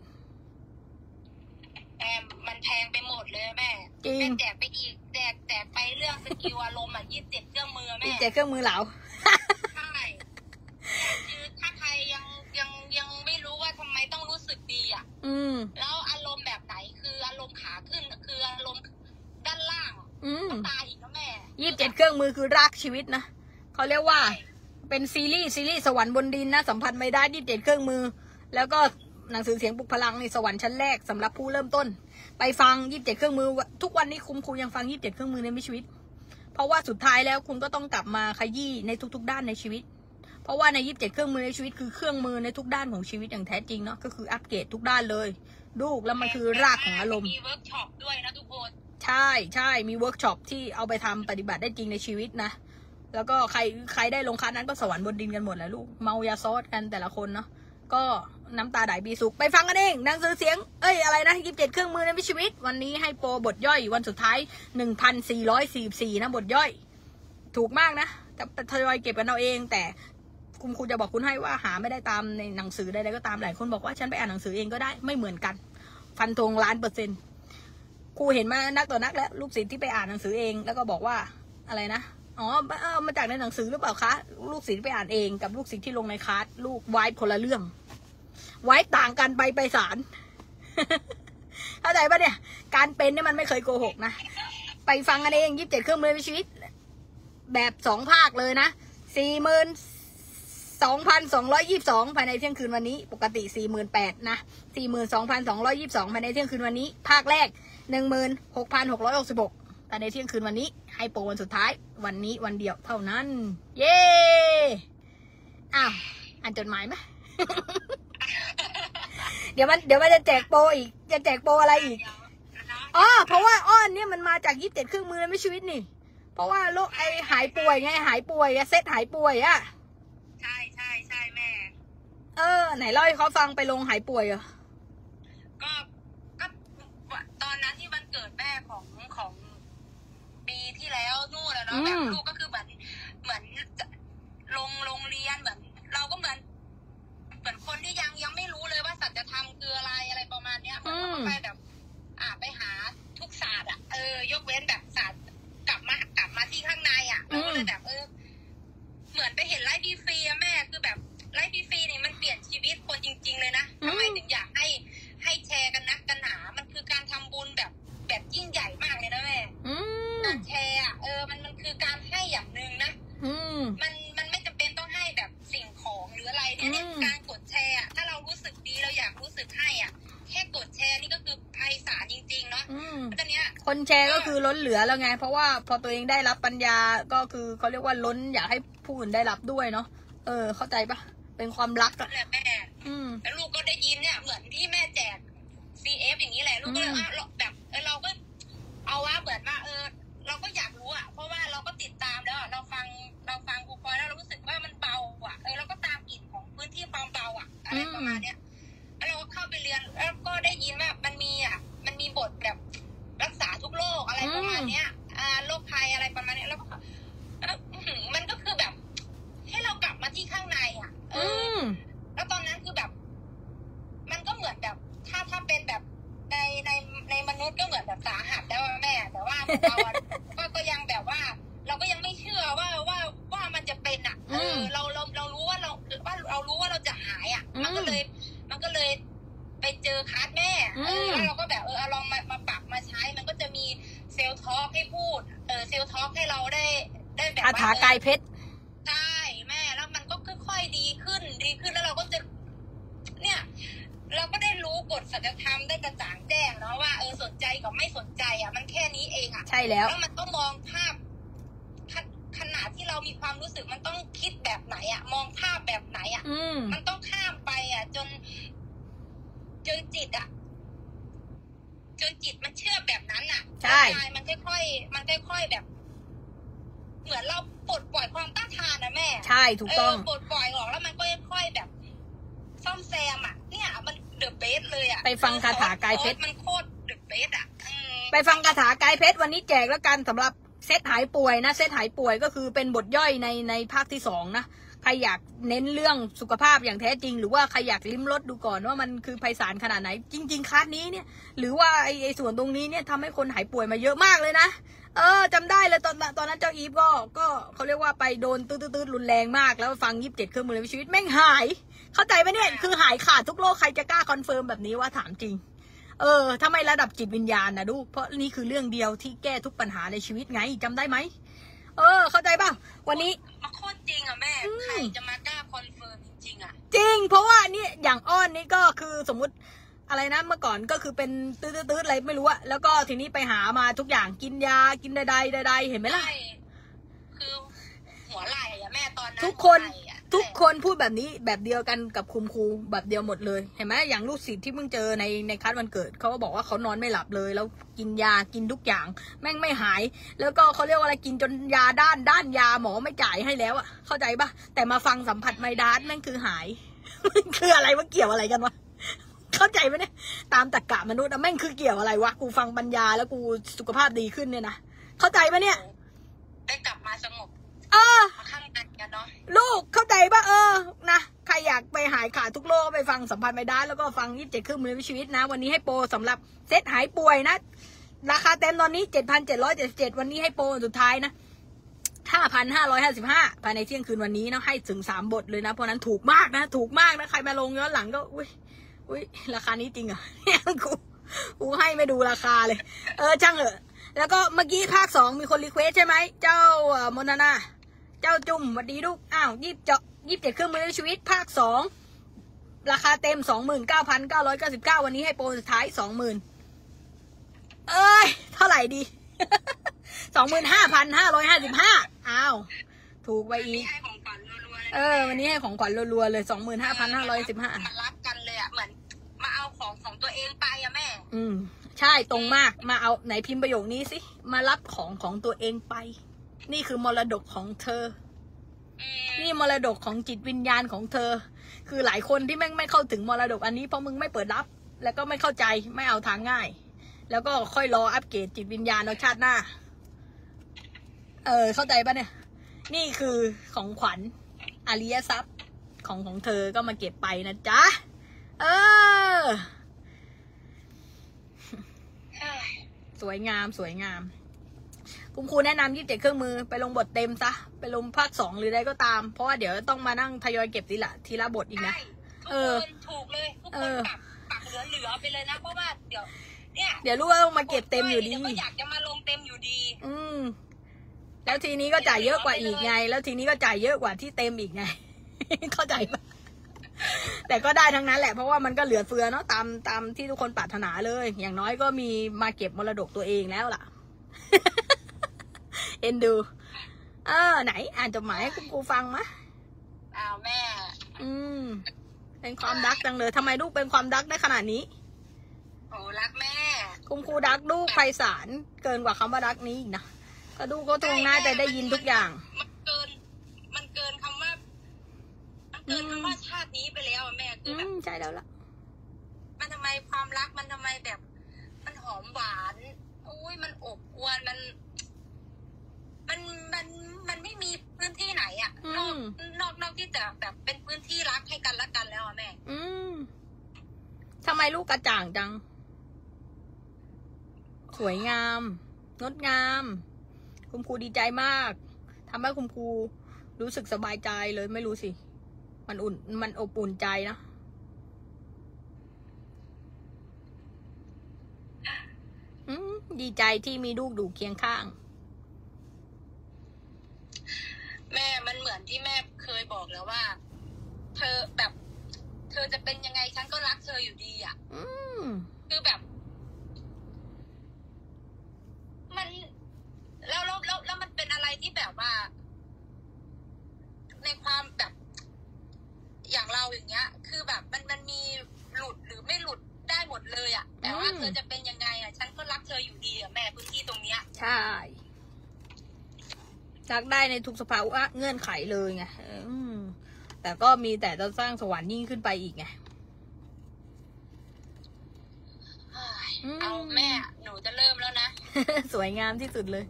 แอมมันแพงไปหมดเลยแม่จริงแจกไปอีกแจกไปเรื่องสกิลอารมณ์อ่ะ27เครื่องมือแม่แจกเครื่องมือเหลาใช่คือถ้าใครยังไม่รู้ว่าทำไมต้องรู้สึกดีอ่ะแล้วอารมณ์แบบไหนคืออารมณ์ขาขึ้นคืออารมณ์ด้านล่างตาอีกนะแม่27เครื่องมือคือรากชีวิตนะเขาเรียกว่าเป็นซีรีส์สวรรค์บนดินนะสัมผัสไม่ได้27เครื่องมือแล้วก็หนังสือเสียงปลุกพลังในสวรรค์ชั้นแรกสำหรับผู้เริ่มต้นไปฟัง27เครื่องมือทุกวันนี้คุ้มครูยังฟัง27เครื่องมือในชีวิตเพราะว่าสุดท้ายแล้วคุณก็ต้องกลับมาขยี้ในทุกๆด้านในชีวิตเพราะว่าใน27เครื่องมือในชีวิตคือเครื่องมือในทุกด้านของชีวิตอย่างแท้จริงเนาะก็คืออัปเกรดทุกด้านเลยลูกแล้วมันคือรากของอารมณ์มีเวิร์กช็อปด้วยนะทุกคนใช่มีเวิร์กช็อปที่เอาไปทำปฏิบัติได้จริงในชีวิตนะแล้วก็ใครได้ลงคาร์ดนั้นก็สวรรค์บนดินกันหมดแหละลูกเมายาซอสกันแต่ละคนเนาะก็น้ำตาไหลปีสุกไปฟังกันเองหนังสือเสียงอะไรนะ27เครื่องมือในชีวิตวันนี้ให้โปรบทย่อยวันสุดท้าย 1,444 นะบทย่อยถูกมากนะแต่ทยอยเก็บกันเอาเองแต่คุณครูจะบอกคุณให้ว่าหาไม่ได้ตามในหนังสือใดๆก็ตามหลายคนบอกว่าฉันไปอ่านหนังสือเองก็ได้ไม่เหมือนกันฟันธง1,000%ครูเห็นมานักต่อนักแล้วลูกศิษย์ที่ไปอ่านหนังสือเองแล้วก็บอกว่าอะไรนะอ๋อมาจากในหนังสือหรือเปล่าคะลูกศิษย์ไปอ่านเองกับลูกศิษย์ที่ลงในคาร์ดลูกไว้คนละเรื่องไว้ต่างกันไปศาล เข้าใจปะเนี่ยการเป็นเนี่ยมันไม่เคยโกหกนะไปฟังกันเอง27เครื่องมือในชีวิตแบบ2ภาคเลยนะ42,222ภายในเที่ยงคืนวันนี้ปกติ48,000นะ42,222ภายในเที่ยงคืนวันนี้ภาคแรก16,666ภายในเที่ยงคืนวันนี้ให้โปรวันสุดท้ายวันนี้วันเดียวเท่านั้นเย้อ้าวอ่านจดหมายไหม เดี๋ยวมันจะแจกโปรอีกจะแจกโปรอะไรอีกอ๋อเพราะว่าอ้อนเนี่ยมันมาจาก27เครื่องมือในชีวิตนี่เพราะว่าโรคไอหายป่วยไงหายป่วยเซตหายป่วยอะใช่แม่เออไหนเล่าให้เขาฟังไปลงหายป่วยเหรอก็ตอนนั้นที่วันเกิดแม่ของปีที่แล้วนู่นแล้วเนาะแบบลูกก็คือแบบ เหมือนโรงเรียนเหมือนเราก็เหมือนคนที่ยังไม่รู้เลยว่าสัจธรรมคืออะไรประมาณเนี้ยมันก็ไปแบบไปหาทุกศาสตร์อ่ะยกเว้นแบบศาสตร์กลับมาที่ข้างในอ่ะเราก็เลยแบบเหมือนไปเห็นไลฟ์ฟรีแม่คือแบบไลฟ์ฟรีนี่มันเปลี่ยนชีวิตคนจริงๆเลยนะทำไมถึงอยากให้แชร์กันนักกันหนามันคือการทำบุญแบบยิ่งใหญ่มากเลยนะแม่การแชร์มันคือการให้อย่างหนึ่งนะมันไม่จำเป็นต้องให้แบบสิ่งของหรืออะไรเนี่ยการกดแชร์ถ้าเรารู้สึกดีเราอยากรู้สึกให้แค่กดแชร์นี่ก็คือไพศาลจริงๆเนาะตอนเนี้ยคนแชร์ก็คือล้นเหลือแล้วไงเพราะว่าพอตัวเองได้รับปัญญาก็คือเขาเรียกว่าล้นอยากให้ผู้อื่นได้รับด้วยเนาะเข้าใจปะเป็นความรักแหละแม่แล้วลูกก็ได้ยินเนี่ยเหมือนที่แม่แจก CF อย่างนี้แหละลูกก็แบบเราก็เอาว่าเปิดมาเราก็อยากรู้เพราะว่าเราก็ติดตามแล้วเราฟังครูพลอยแล้วเรารู้สึกว่ามันเบาเราก็ตามกลิ่นของพื้นที่ความเบาอะไรประมาณเนี้ยแล้วเราก็เข้าไปเรียนแล้วก็ได้ยินว่ามันมีบทแบบรักษาทุกโรคอะไรประมาณเนี้ยโรคภัยอะไรประมาณเนี้ยแล้วมันก็คือแบบให้เรากลับมาที่ข้างในแล้วตอนนั้นคือแบบมันก็เหมือนแบบถ้าเป็นแบบในมนุษย์ก็เหมือนแบบสาหัสแล้วแม่แต่ว่าเราก็ยังแบบว่าเราก็ยังไม่เชื่อว่ามันจะเป็นเรารู้ว่าเราจะหายมันก็เลยไปเจอคัสแม่แล้วเราก็แบบลองมาปรับมาใช้มันก็จะมีเซลท็อกให้พูดเซลท็อกให้เราได้แบบว่าอาถากายเพชรใช่แม่แล้วมันก็ค่อยๆดีขึ้นแล้วเราก็จะเนี่ยเราก็ได้รู้กฎสัจธรรมได้กระจ่างแจ้งเนาะว่าสนใจกับไม่สนใจมันแค่นี้เองใช่แล้วแล้วมันต้องมองภาพขณะที่เรามีความรู้สึกมันต้องคิดแบบไหนมองภาพแบบไหนมันต้องข้ามไปจนจิตมันเชื่อแบบนั้นใช่มันค่อยแบบเหมือนเราปลดปล่อยความต้านทานนะแม่ใช่ถูกต้องปลดปล่อยออกแล้วมันก็ค่อยแบบซ่อมแซมเนี่ยมันเดอะเบสเลยไปฟังคาถากายเพชรมันโคตรเดอะเบสไปฟังคาถากายเพชรวันนี้แจกแล้วกันสำหรับเซตหายป่วยนะเซตหายป่วยก็คือเป็นบทย่อยในภาคที่2นะใครอยากเน้นเรื่องสุขภาพอย่างแท้จริงหรือว่าใครอยากลิ้มรสดูก่อนว่ามันคือไพศาลขนาดไหนจริงๆคลาสนี้เนี่ยหรือว่าไอส่วนตรงนี้เนี่ยทำให้คนหายป่วยมาเยอะมากเลยนะจำได้เลยตอนนั้นเจ้าอีฟก็เขาเรียกว่าไปโดนตืดรุนแรงมากแล้วฟัง27เครื่องมือในชีวิตแม่งหายเข้าใจไหมเนี่ยคือหายขาดทุกโรคใครจะกล้าคอนเฟิร์มแบบนี้ว่าถามจริงทำไมระดับจิตวิญญาณนะดูเพราะนี่คือเรื่องเดียวที่แก้ทุกปัญหาในชีวิตไงจำได้ไหมเข้าใจป่ะวันนี้มาโคตรจริงแม่ใครจะมากล้าคอนเฟิร์มจริงจริงเพราะว่านี่อย่างอ้อนนี่ก็คือสมมติอะไรนะเมื่อก่อนก็คือเป็นตืดๆอะไรไม่รู้แล้วก็ทีนี้ไปหามาทุกอย่างกินยากินใดเห็นไหมล่ะคือหัวไหล่แม่ตอนนั้นทุกคนพูดแบบนี้แบบเดียวกันกับคุณครูแบบเดียวหมดเลยเห็นไหมอย่างลูกศิษย์ที่เพิ่งเจอในคัสวันเกิดเขาก็บอกว่าเขานอนไม่หลับเลยแล้วกินยากินทุกอย่างแม่งไม่หายแล้วก็เขาเรียกว่าอะไรกินจนยาด้านยาหมอไม่จ่ายให้แล้วเข้าใจปะแต่มาฟังสัมผัสไมดาสนั่นคือหาย คืออะไรวะเกี่ยวอะไรกันวะเข้าใจไหมเนี่ยตามตรรกะมนุษย์แม่งคือเกี่ยวอะไรวะกูฟังปัญญาแล้วกูสุขภาพดีขึ้นเนี่ยนะเข้าใจไหมเนี่ยได้กลับมาสงบลูกเข้าใจป่ะนะใครอยากไปหายขาดทุกโรคไปฟังสัมพันธ์ไมดาสแล้วก็ฟัง27เครื่องมือชีวิตนะวันนี้ให้โปรสำหรับเซตหายป่วยนะราคาเต็มตอนนี้ 7,777 วันนี้ให้โปรสุดท้ายนะ 5,555 ภายในเที่ยงคืนวันนี้นะให้ถึง3บทเลยนะเพราะนั้นถูกมากนะใครมาลงย้อนหลังก็อุ้ยราคานี้จริงเนี่ยกูให้ไม่ดูราคาเลยช่างแล้วก็เมื่อกี้ภาค2มีคนรีเควสใช่ไหมเจ้ามณฑนาเจ้าจุ่มสวัสดีลูก27เครื่องมือชีวิตภาค2ราคาเต็ม 29,999 วันนี้ให้โปรสุดท้าย 20,000 เท่าไหร่ดี 25,555 อ้าวถูกไปอีกวันนี้ให้ของขวัญรัวๆเลย 25,555 มารับกันเลยเหมือนมาเอาของตัวเองไปแม่ใช่ตรงมากมาเอาไหนพิมพ์ประโยคนี้สิมารับของตัวเองไปนี่คือมรดกของเธอนี่มรดกของจิตวิญญาณของเธอคือหลายคนที่ไม่เข้าถึงมรดกอันนี้เพราะมึงไม่เปิดรับแล้วก็ไม่เข้าใจไม่เอาทางง่ายแล้วก็ค่อยรออัปเกรดจิตวิญญาณในชาติหน้าเข้าใจปะเนี่ย นี่คือของขวัญอริยทรัพย์ของเธอก็มาเก็บไปนะจ๊ะสวยงามสวยงามคุณครูแนะนำ27เครื่องมือไปลงบทเต็มซะไปลงภาค2หรือใดก็ตามเพราะว่าเดี๋ยวต้องมานั่งทยอยเก็บทีละบทอีกนะถูกเลยทุกคนปักเหลือไปเลยนะเพราะว่าเดี๋ยวรู้ว่าต้องมาเก็บเต็มอยู่ดีก็อยากจะมาลงเต็มอยู่ดีแล้วทีนี้ก็จ่ายเยอะกว่าอีกไงแล้วทีนี้ก็จ่ายเยอะกว่าที่เต็มอีกไงเข้าใจปะแต่ก็ได้ทั้งนั้นแหละเพราะว่ามันก็เหลือเฟือเนาะตามที่ทุกคนปรารถนาเลยอย่างน้อยก็มีมาเก็บมรดกตัวเองแล้วล่ะเอ็นดูไหนอ่านจดหมายให้คุณครูฟังมะแม่เป็นความรักจังเลยทำไมลูกเป็นความรักได้ขนาดนี้โอ้รักแม่คุณครูรักลูกไพศาลเกินกว่าคำว่ารักนี้อีกนะก็ดูก็ทวงหน้าแต่ได้ยินทุกอย่างมันเกินคำว่าชาตินี้ไปแล้วแม่คือแบบใช่แล้วล่ะมันทำไมความรักมันทำไมแบบมันหอมหวานอุ้ยมันอบอวลมันไม่มีพื้นที่ไหนอะนอกที่จะแบบเป็นพื้นที่รักให้กันและกันแล้วแม่ทำไมลูกกระจ่างจังสวยงามงดงามคุณครูดีใจมากทำให้คุณครูรู้สึกสบายใจเลยไม่รู้สิมันอุ่นมันอบอุ่นใจนะดีใจที่มีลูกดูเคียงข้างแม่มันเหมือนที่แม่เคยบอกแล้วว่าเธอแบบเธอจะเป็นยังไงฉันก็รักเธออยู่ดีอ่ะคือแบบมันแล้วมันเป็นอะไรที่แบบว่าในความแบบอย่างเราอย่างเงี้ยคือแบบมันมีหลุดหรือไม่หลุดได้หมดเลยอ่ะแต่ว่าเธอจะเป็นยังไงอ่ะฉันก็รักเธออยู่ดีอ่ะแม่พื้นที่ตรงเนี้ยใช่รักได้ในทุกสภาวะเงื่อนไขเลยไงแต่ก็มีแต่จะสร้างสวรรค์ยิ่งขึ้นไปอีกไงเอาแม่หนูจะเริ่มแล้วนะ สวยงามที่สุดเลย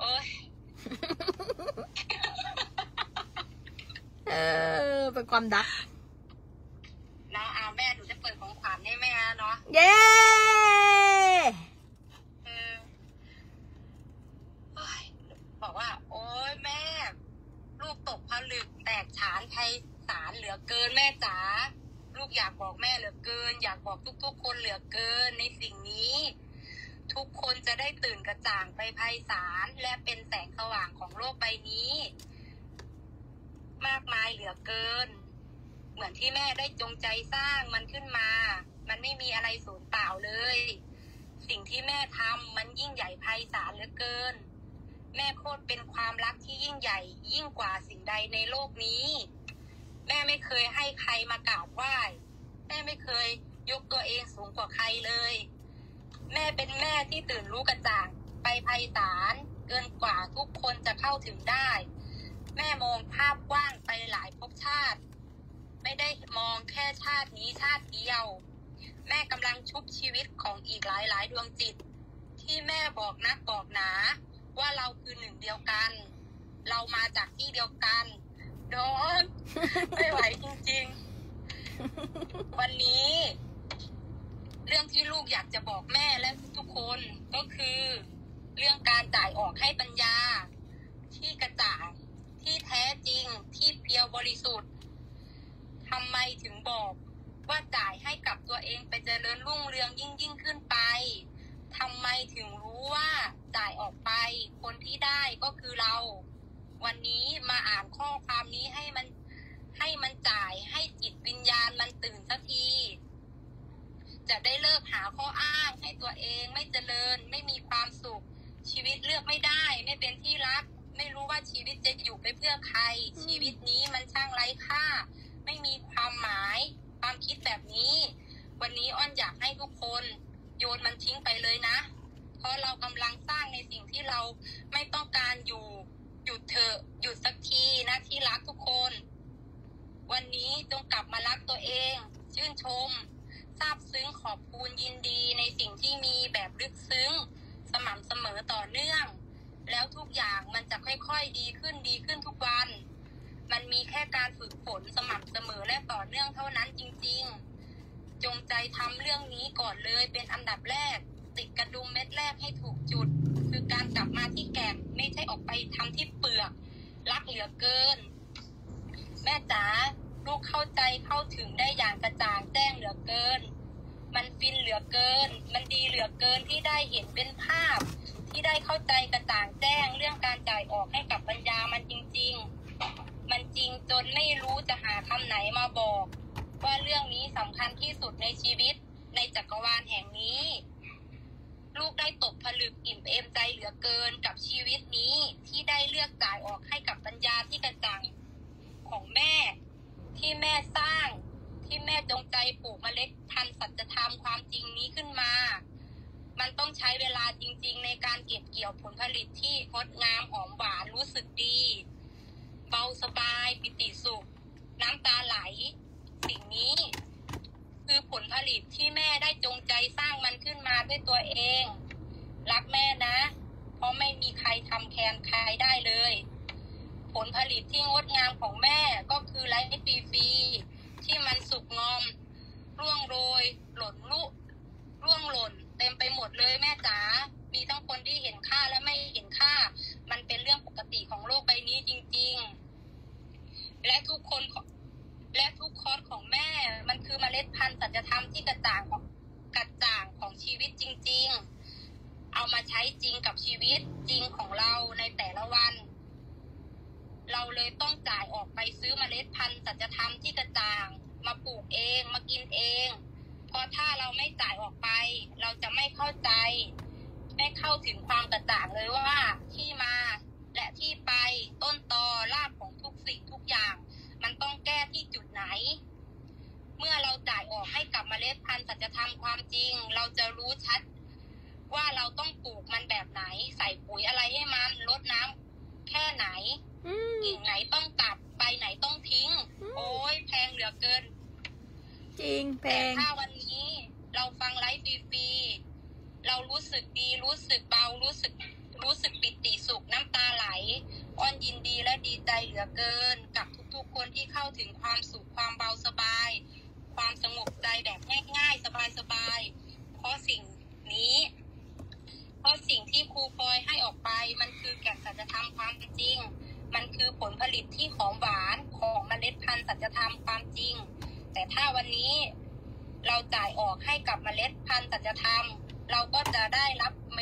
โอ้ย เป็นความดักแล้วแม่หนูจะเปิดของขวัญให้แม่เนาะเย้บอกว่าโอ้ยแม่ลูกตกผลึกแตกฉานไพศาลเหลือเกินแม่จ๋าลูกอยากบอกแม่เหลือเกินอยากบอกทุกๆคนเหลือเกินในสิ่งนี้ทุกคนจะได้ตื่นกระจ่างไปไพศาลและเป็นแสงสว่างของโลกใบนี้มากมายเหลือเกินเหมือนที่แม่ได้จงใจสร้างมันขึ้นมามันไม่มีอะไรสูญเปล่าเลยสิ่งที่แม่ทำมันยิ่งใหญ่ไพศาลเหลือเกินแม่โคตรเป็นความรักที่ยิ่งใหญ่ยิ่งกว่าสิ่งใดในโลกนี้แม่ไม่เคยให้ใครมากราบไหว้แม่ไม่เคยยกตัวเองสูงกว่าใครเลยแม่เป็นแม่ที่ตื่นรู้กระจ่างไปไพศาลเกินกว่าทุกคนจะเข้าถึงได้แม่มองภาพกว้างไปหลายภพชาติไม่ได้มองแค่ชาตินี้ชาติเดียวแม่กำลังชุบชีวิตของอีกหลายดวงจิตที่แม่บอกนักบอกหนาว่าเราคือหนึ่งเดียวกันเรามาจากที่เดียวกันโดนไม่ไหวจริงๆวันนี้เรื่องที่ลูกอยากจะบอกแม่และทุกคนก็คือเรื่องการจ่ายออกให้ปัญญาที่กระจ่างที่แท้จริงที่เพียวบริสุทธิ์ทำไมถึงบอกว่าจ่ายให้กับตัวเองไปเจริญรุ่งเรืองยิ่งขึ้นไปทำไมถึงรู้ว่าจ่ายออกไปคนที่ได้ก็คือเราวันนี้มาอ่านข้อความนี้ให้มันจ่ายให้จิตวิญญาณมันตื่นสักทีจะได้เลิกหาข้ออ้างให้ตัวเองไม่เจริญไม่มีความสุขชีวิตเลือกไม่ได้ไม่เป็นที่รักไม่รู้ว่าชีวิตจะอยู่ไปเพื่อใครชีวิตนี้มันช่างไร้ค่าไม่มีความหมายความคิดแบบนี้วันนี้อ้อนอยากให้ทุกคนโยนมันทิ้งไปเลยนะเพราะเรากำลังสร้างในสิ่งที่เราไม่ต้องการอยู่หยุดเถอะหยุดสักทีนะที่รักทุกคนวันนี้จงกลับมารักตัวเองชื่นชม ซาบซึ้งขอบคุณยินดีในสิ่งที่มีแบบลึกซึ้งสม่ำเสมอต่อเนื่องแล้วทุกอย่างมันจะค่อยๆดีขึ้นทุกวันมันมีแค่การฝึกฝนสม่ำเสมอและต่อเนื่องเท่านั้นจริงๆจงใจทำเรื่องนี้ก่อนเลยเป็นอันดับแรกติดกระดุมเม็ดแรกให้ถูกจุดคือการกลับมาที่แก่นไม่ใช่ออกไปทำที่เปลือกรักเหลือเกินแม่จ๋าลูกเข้าใจเข้าถึงได้อย่างกระจ่างแจ้งเหลือเกินมันฟินเหลือเกินมันดีเหลือเกินที่ได้เห็นเป็นภาพที่ได้เข้าใจกระจ่างแจ้งเรื่องการจ่ายออกให้กับปัญญามันจริงๆมันจริงจนไม่รู้จะหาคำไหนมาบอกว่าเรื่องนี้สำคัญที่สุดในชีวิตในจักรวาลแห่งนี้ลูกได้ตกผลึกอิ่มเอมใจเหลือเกินกับชีวิตนี้ที่ได้เลือกจ่ายออกให้กับปัญญาที่กระจ่างของแม่ที่แม่สร้างที่แม่จงใจปลูกเมล็ดพันธุ์สัจธรรมความจริงนี้ขึ้นมามันต้องใช้เวลาจริงๆในการเก็บเกี่ยวผลผลิตที่งดงามหอมหวานรู้สึกดีเบาสบายปิติสุขน้ำตาไหลสิ่งนี้คือผลผลิตที่แม่ได้จงใจสร้างมันขึ้นมาด้วยตัวเองรักแม่นะเพราะไม่มีใครทำแทนใครได้เลยผลผลิตที่งดงามของแม่ก็คือไร้ปีฟีที่มันสุกงอมร่วงโรยหล่นลุร่วงหล่นเต็มไปหมดเลยแม่จ๋ามีทั้งคนที่เห็นค่าและไม่เห็นค่ามันเป็นเรื่องปกติของโลกใบนี้จริงๆและทุกคอร์สของแม่มันคือเมล็ดพันธุ์สัจธรรมที่กระจ่างของชีวิตจริงๆเอามาใช้จริงกับชีวิตจริงของเราในแต่ละวันเราเลยต้องจ่ายออกไปซื้อเมล็ดพันธุ์สัจธรรมที่กระจ่างมาปลูกเองมากินเองเพราะถ้าเราไม่จ่ายออกไปเราจะไม่เข้าใจไม่เข้าถึงความกระจ่างเลยว่าที่มาและที่ไปต้นตอรากของทุกสิ่งทุกอย่างมันต้องแก้ที่จุดไหนเมื่อเราจ่ายออกให้กับเมล็ดพันธุ์สัจธรรมความจริงเราจะรู้ชัดว่าเราต้องปลูกมันแบบไหนใส่ปุ๋ยอะไรให้มันรดน้ำแค่ไหนกิ่งไหนต้องตัดใบไหนต้องทิ้งโอ้ยแพงเหลือเกินจริงแพงแต่ถ้าวันนี้เราฟังไลฟ์ฟรีๆเรารู้สึกดีรู้สึกเบารู้สึกปิติสุขน้ำตาไหลอ้อนยินดีและดีใจเหลือเกินกับทุกๆคนที่เข้าถึงความสุขความเบาสบายความสงบใจแบบง่ายๆสบายๆเพราะสิ่งที่ครูพลอยให้ออกไปมันคือแก่นสัจธรรมความจริงมันคือผลผลิตที่หอมหวานของเมล็ดพันธุ์สัจธรรมความจริงแต่ถ้าวันนี้เราจ่ายออกให้กับเมล็ดพันธุ์สัจธรรมเราก็จะได้รับเ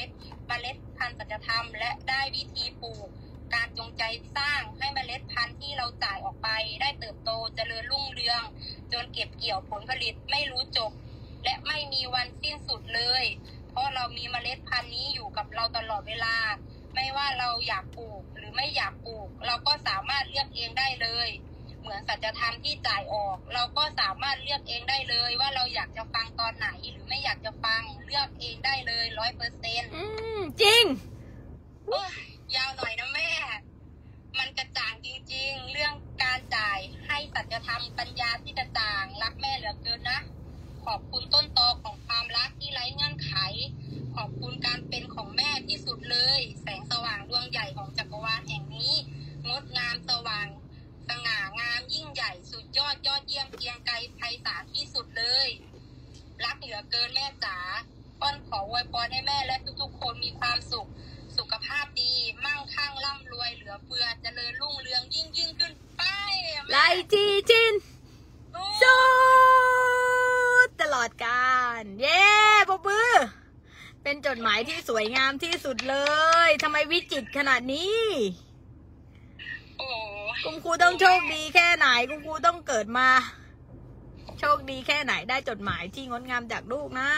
มล็ดพันธุ์สัจธรรมและได้วิธีปลูกการจงใจสร้างให้เมล็ดพันธุ์ที่เราจ่ายออกไปได้เติบโตเจริญรุ่งเรืองจนเก็บเกี่ยวผลผลิตไม่รู้จบและไม่มีวันสิ้นสุดเลยเพราะเรามีเมล็ดพันธุ์นี้อยู่กับเราตลอดเวลาไม่ว่าเราอยากปลูกหรือไม่อยากปลูกเราก็สามารถเลือกเองได้เลยเหมือนสัจธรรมที่จ่ายออกเราก็สามารถเลือกเองได้เลยว่าเราอยากจะฟังตอนไหนหรือไม่อยากจะฟังเลือกเองได้เลย 100% จริงยาวหน่อยนะแม่มันกระจ่างจริงๆเรื่องการจ่ายให้สัจธรรมปัญญาที่กระจ่างรักแม่เหลือเกินนะขอบคุณต้นตอของความรักที่ไร้เงื่อนไขขอบคุณการเป็นของแม่ที่สุดเลยแสงสว่างดวงใหญ่ของจักรวาลแห่งนี้งดงามสว่างสง่างามยิ่งใหญ่สุดยอดเยี่ยมเกียงไกรไพศาลที่สุดเลยรักเหลือเกินแม่จ๋าอ้อนขออวยพรให้แม่และทุกๆคนมีความสุขสุขภาพดีมั่งคั่งร่ำรวยเหลือเฟือเจริญรุ่งเรืองยิ่งขึ้นไปไลจีจินสู้ตลอดกาลเย้ปอบมือเป็นจดหมายที่สวยงามที่สุดเลยทำไมวิจิตรขนาดนี้คุณครูต้องโชคดีแค่ไหนคุณครูต้องเกิดมาโชคดีแค่ไหนได้จดหมายที่งดงามจากลูกนะ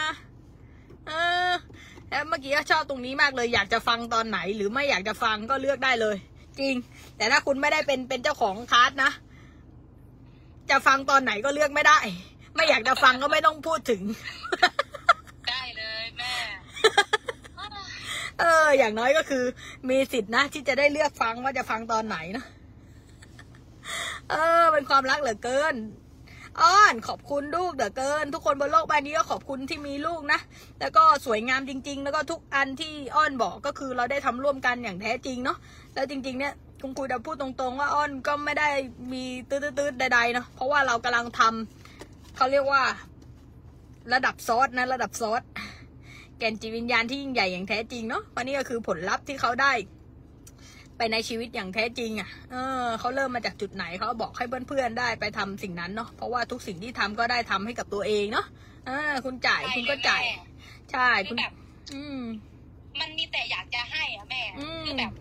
แล้วเมื่อกี้ก็ชอบตรงนี้มากเลยอยากจะฟังตอนไหนหรือไม่อยากจะฟังก็เลือกได้เลยจริงแต่ถ้าคุณไม่ได้เป็นเจ้าของคาร์ดนะจะฟังตอนไหนก็เลือกไม่ได้ไม่อยากจะฟังก็ไม่ต้องพูดถึงได้เลยแม่อย่างน้อยก็คือมีสิทธิ์นะที่จะได้เลือกฟังว่าจะฟังตอนไหนนะเป็นความรักเหลือเกิน อ้อนขอบคุณลูกเหลือเกินทุกคนบนโลกใบนี้ก็ขอบคุณที่มีลูกนะแล้วก็สวยงามจริงๆแล้วก็ทุกอันที่อ้อนบอกก็คือเราได้ทำร่วมกันอย่างแท้จริงเนาะแล้วจริงๆเนี่ยคุณคุยจะพูดตรงๆว่าอ้อนก็ไม่ได้มีตื้อๆใดๆเนาะเพราะว่าเรากำลังทำเขาเรียกว่าระดับซอสนะระดับซอสแก่นจิตวิญญาณที่ยิ่งใหญ่อย่างแท้จริงเนาะวันนี้ก็คือผลลัพธ์ที่เขาได้ไปในชีวิตอย่างแท้จริงอ่ะเขาเริ่มมาจากจุดไหนเขาบอกให้เพื่อนๆได้ไปทำสิ่งนั้นเนาะเพราะว่าทุกสิ่งที่ทำก็ได้ทำให้กับตัวเองเนาะคุณจ่ายคุณก็จ่ายใช่คือแบบมันมีแต่อยากจะให้อ่ะแม่คือแบบ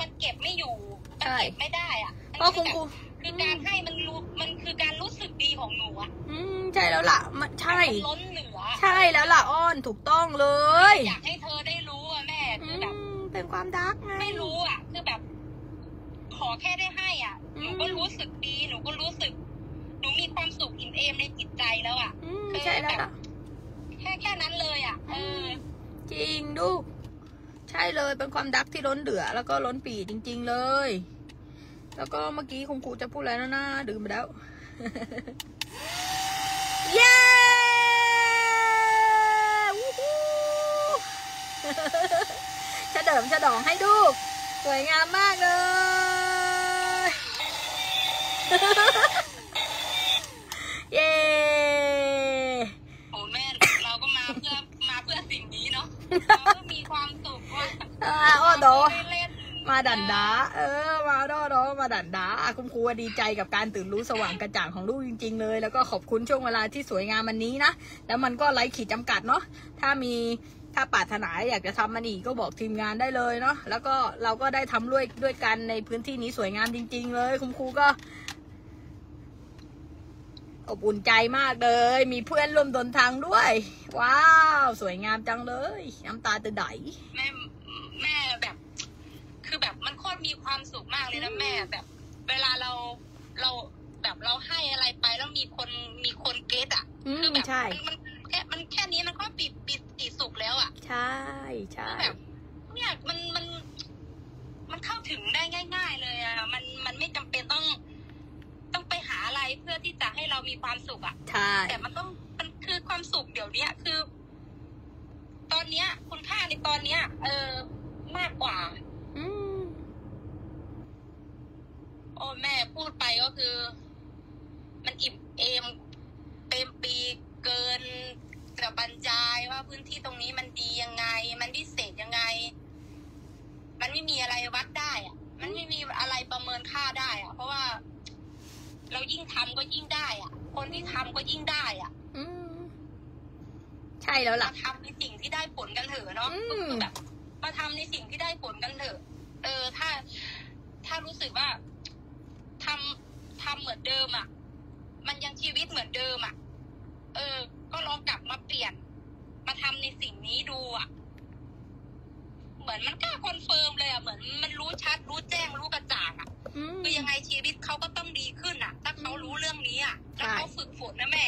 มันเก็บไม่อยู่มันเก็บไม่ได้อ่ะเพราะคือการให้มันคือการรู้สึกดีของหนูอ่ะใช่แล้วล่ะมันใช่ล้นเหนือใช่แล้วล่ะอ้อนถูกต้องเลยอยากให้เธอได้รู้อ่ะแม่คือแบบเป็นความดักไงไม่รู้อ่ะคือแบบขอแค่ได้ให้อ่ะหนูก็รู้สึกดีหนูก็รู้สึกหนูมีความสุขอิ่มเอมในจิตใจแล้วอ่ะใช่แล้วล่ะแค่นั้นเลยอ่ะจริงดูใช่เลยเป็นความดักที่ล้นเหลือแล้วก็ล้นปีจริงๆเลยแล้วก็เมื่อกี้คุณครูจะพูดอะไรนะนะดื่มไปแล้วเย้ฉเดิมฉดองให้ดูสวยงามมากเลยเย้โอ้แม่เราก็มาเพื่อสิ่งนี้เนาะเราก็มีความสุขว่าอ้อโดมาดันดามาดอดอมาดันดาคุณครูดีใจกับการตื่นรู้สว่างกระจ่างของลูกจริงๆเลยแล้วก็ขอบคุณช่วงเวลาที่สวยงามวันนี้นะแล้วมันก็ไร้ขีดจำกัดเนาะถ้าปรารถนาอยากจะทำมันอีกก็บอกทีมงานได้เลยเนาะแล้วก็เราก็ได้ทำด้วยกันในพื้นที่นี้สวยงามจริงๆเลยคุณครูก็อบอุ่นใจมากเลยมีเพื่อนร่วมเดินทางด้วยว้าวสวยงามจังเลยน้ำตาจะไหลแม่แบบคือแบบมันโคตรมีความสุขมากเลยนะแม่แบบเวลาเราแบบเราให้อะไรไปแล้วมีคนเกตอ่ะคือแบบมันแค่นี้มันก็ปีสุขแล้วอ่ะใช่ใช่แบบเนี่ยมันเข้าถึงได้ง่ายๆเลยอ่ะมันไม่จำเป็นต้องไปหาอะไรเพื่อที่จะให้เรามีความสุขอ่ะใช่แต่มันคือความสุขเดี๋ยวนี้คือตอนเนี้ยคุณค่าในตอนเนี้ยมากกว่าโอ้แม่พูดไปก็คือมันอิ่มเอมเต็มปีเกินกระบรรยายว่าพื้นที่ตรงนี้มันดียังไงมันพิเศษยังไงมันไม่มีอะไรวัดได้อะมันไม่มีอะไรประเมินค่าได้อะเพราะว่าเรายิ่งทำก็ยิ่งได้อะคนที่ทำก็ยิ่งได้อะใช่แล้วล่ะทำในสิ่งที่ได้ผลกันเถอะเนาะแบบมาทำในสิ่งที่ได้ผลกันเถอะถ้ารู้สึกว่าทำเหมือนเดิมอ่ะมันยังชีวิตเหมือนเดิมอ่ะก็ลองกลับมาเปลี่ยนมาทำในสิ่งนี้ดูอ่ะเหมือนมันกล้าคอนเฟิร์มเลยอ่ะเหมือนมันรู้ชัดรู้แจ้งรู้กระจ่างอ่ะคือยังไงชีวิตเขาก็ต้องดีขึ้นอ่ะถ้าเขารู้เรื่องนี้อ่ะถ้าเขาฝึกฝนนะแม่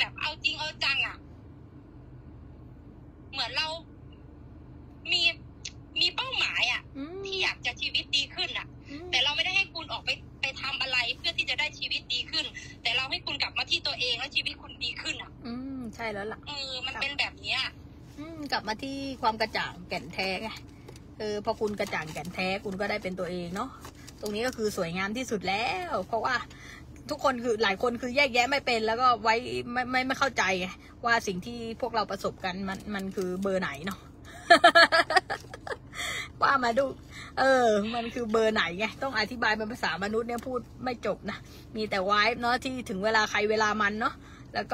แบบเอาจริงเอาจังอ่ะเหมือนเรามีเป้าหมายอ่ะที่อยากจะชีวิตดีขึ้นอ่ะแต่เราไม่ได้ให้คุณออกไปทำอะไรเพื่อที่จะได้ชีวิตดีขึ้นแต่เราให้คุณกลับมาที่ตัวเองแล้วชีวิตคุณดีขึ้นอ่ะใช่แล้วล่ะมันเป็นแบบเนี้ยกลับมาที่ความกระจ่างแก่นแท้ไงพอคุณกระจ่างแก่นแท้คุณก็ได้เป็นตัวเองเนาะตรงนี้ก็คือสวยงามที่สุดแล้วเพราะว่าทุกคนคือหลายคนคือแยกแยะไม่เป็นแล้วก็ไว้ไม่เข้าใจไงว่าสิ่งที่พวกเราประสบกันมันคือเบอร์ไหนเนาะว่ามาดูมันคือเบอร์ไหนไงต้องอธิบายเป็นภาษามนุษย์เนี่ยพูดไม่จบนะมีแต่ไวฟ์เนาะที่ถึงเวลาใครเวลามันเนาะแล้ว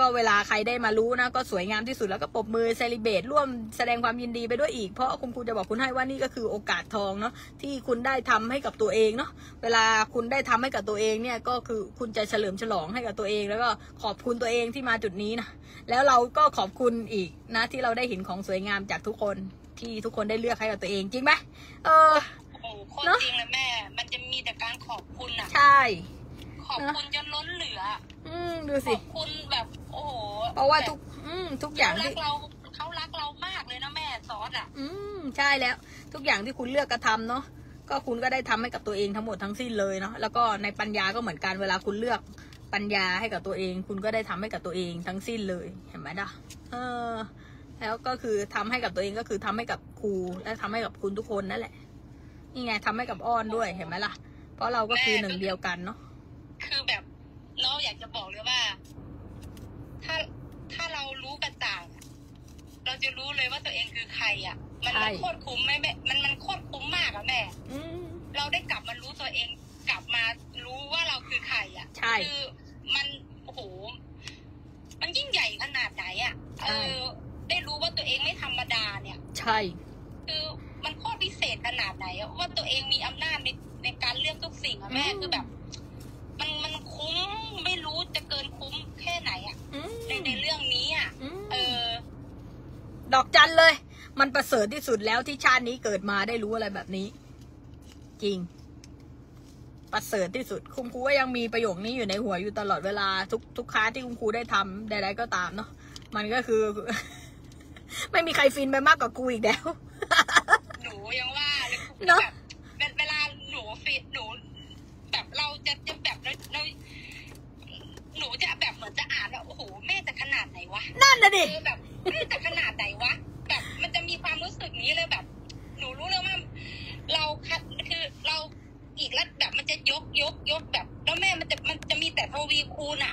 ก็เวลาใครได้มารู้นะก็สวยงามที่สุดแล้วก็ปรบมือเซเลเบรตร่วมแสดงความยินดีไปด้วยอีกเพราะคุณครูจะบอกคุณให้ว่านี่ก็คือโอกาสทองเนาะที่คุณได้ทำให้กับตัวเองเนาะเวลาคุณได้ทำให้กับตัวเองเนี่ยก็คือคุณจะเฉลิมฉลองให้กับตัวเองแล้วก็ขอบคุณตัวเองที่มาจุดนี้นะแล้วเราก็ขอบคุณอีกนะที่เราได้เห็นของสวยงามจากทุกคนที่ทุกคนได้เลือกให้กับตัวเองจริงไหมโคตรจริงเลยแม่มันจะมีแต่การขอบคุณอะใช่ขอบคุณจนล้นเหลือดูสิขอบคุณแบบโอ้โหเพราะว่าทุกอย่างที่เขารักเรามากเลยนะแม่ซอสอะใช่แล้วทุกอย่างที่คุณเลือกกระทำเนาะ ก็คุณก็ได้ทำให้กับตัวเองทั้งหมดทั้งสิ้นเลยเนาะแล้วก็ในปัญญาก็เหมือนกันเวลาคุณเลือกปัญญาให้กับตัวเองคุณก็ได้ทำให้กับตัวเองทั้งสิ้นเลยเห็นไหมล่ะแล้วก็คือทำให้กับตัวเองก็คือทำให้กับครูและทำให้กับคุณทุกคนนั่นแหละนี่ไงทำให้กับอ้อนด้วยเห็นไหมล่ะเพราะเราก็คือหนึ่งเดียวกันเนาะคือแบบเราอยากจะบอกเลยว่าถ้าเรารู้กระจ่างเราจะรู้เลยว่าตัวเองคือใครอ่ะมันโคตรคุ้มแม่มันโคตรคุ้มมากอะแม่เราได้กลับมารู้ตัวเองกลับมารู้ว่าเราคือใครอ่ะคือมันโอ้โหมันยิ่งใหญ่ขนาดไหนอ่ะได้รู้ว่าตัวเองไม่ธรรมดาเนี่ยใช่คือมันโคตรพิเศษขนาดไหนว่าตัวเองมีอำนาจในการเลือกทุกสิ่งอะแม่คือแบบมันคุ้มไม่รู้จะเกินคุ้มแค่ไหนอ่ะในเรื่องนี้อ่ะดอกจันเลยมันประเสริฐที่สุดแล้วที่ชาตินี้เกิดมาได้รู้อะไรแบบนี้จริงประเสริฐที่สุดคุณครูก็ยังมีประโยคนี้อยู่ในหัวอยู่ตลอดเวลาทุกครั้งที่คุณครูได้ทำใดๆก็ตามเนาะมันก็คือ ไม่มีใครฟินไปมากกว่ากูอีกแล้วหนูยังว่าเนาะเวลาหนูฟินหนูแบบเราจะแบบเราหนูจะแบบเหมือนจะอ่านแล้วโอ้โหแม่จะขนาดไหนวะนั่นน่ะดิแบบแม่จะขนาดไหนวะแบบมันจะมีความรู้สึกนี้เลยแบบหนูรู้เลยว่าเราคัดคือเราอีกแล้วแบบมันจะยกแบบแล้วแม่มันจะมีแต่ทวีคูณอะ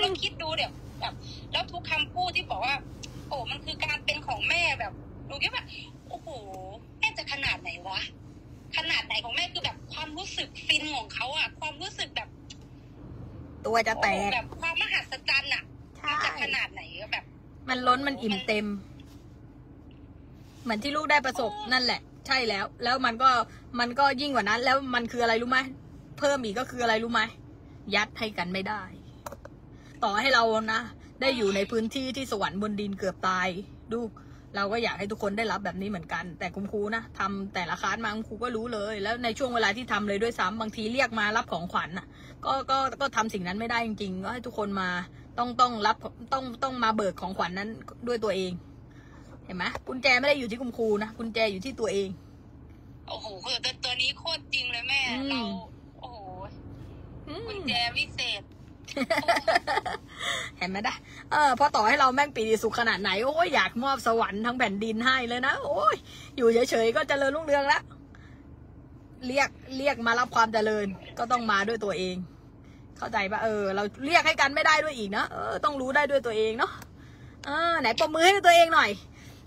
เราคิดดูเดี๋ยวแบบแล้วทุกคำพูดที่บอกว่าโอ้มันคือการเป็นของแม่แบบหนูคิดว่าโอ้โหแม่จะขนาดไหนวะขนาดไหนของแม่คือแบบความรู้สึกฟินของเขาอะความรู้สึกแบบตัวจะแตกแบบความมหัศจรรย์อะจะขนาดไหนก็แบบมันล้นมันอิ่มเต็มเหมือนที่ลูกได้ประสบนั่นแหละใช่แล้วแล้วมันก็ยิ่งกว่านั้นแล้วมันคืออะไรรู้ไหมเพิ่มอีกก็คืออะไรรู้ไหมยัดให้กันไม่ได้ต่อให้เรานะได้อยู่ในพื้นที่ที่สวรรค์บนดินเกือบตายลูกเราก็อยากให้ทุกคนได้รับแบบนี้เหมือนกันแต่คุณครูนะทำแต่ละคลาสมาคุณครูก็รู้เลยแล้วในช่วงเวลาที่ทำเลยด้วยซ้ำบางทีเรียกมารับของขวัญอ่ะก็ทำสิ่งนั้นไม่ได้จริงๆก็ให้ทุกคนมาต้องรับต้องมาเบิกของขวัญนั้นด้วยตัวเองเห็นไหมกุญแจไม่ได้อยู่ที่คุณครูนะกุญแจอยู่ที่ตัวเองโอ้โหตัวนี้โคตรจริงเลยแม่เราโอ้โหกุญแจวิเศษเห็นไหมนะพอต่อให้เราแม่งปีติสุขขนาดไหนโอ้ยอยากมอบสวรรค์ทั้งแผ่นดินให้เลยนะโอ้ยอยู่เฉยๆก็เจริญรุ่งเรืองแล้วเรียกมารับความเจริญก็ต้องมาด้วยตัวเองเข้าใจปะเราเรียกให้กันไม่ได้ด้วยอีกนะต้องรู้ได้ด้วยตัวเองเนาะไหนปรบมือให้ตัวเองหน่อย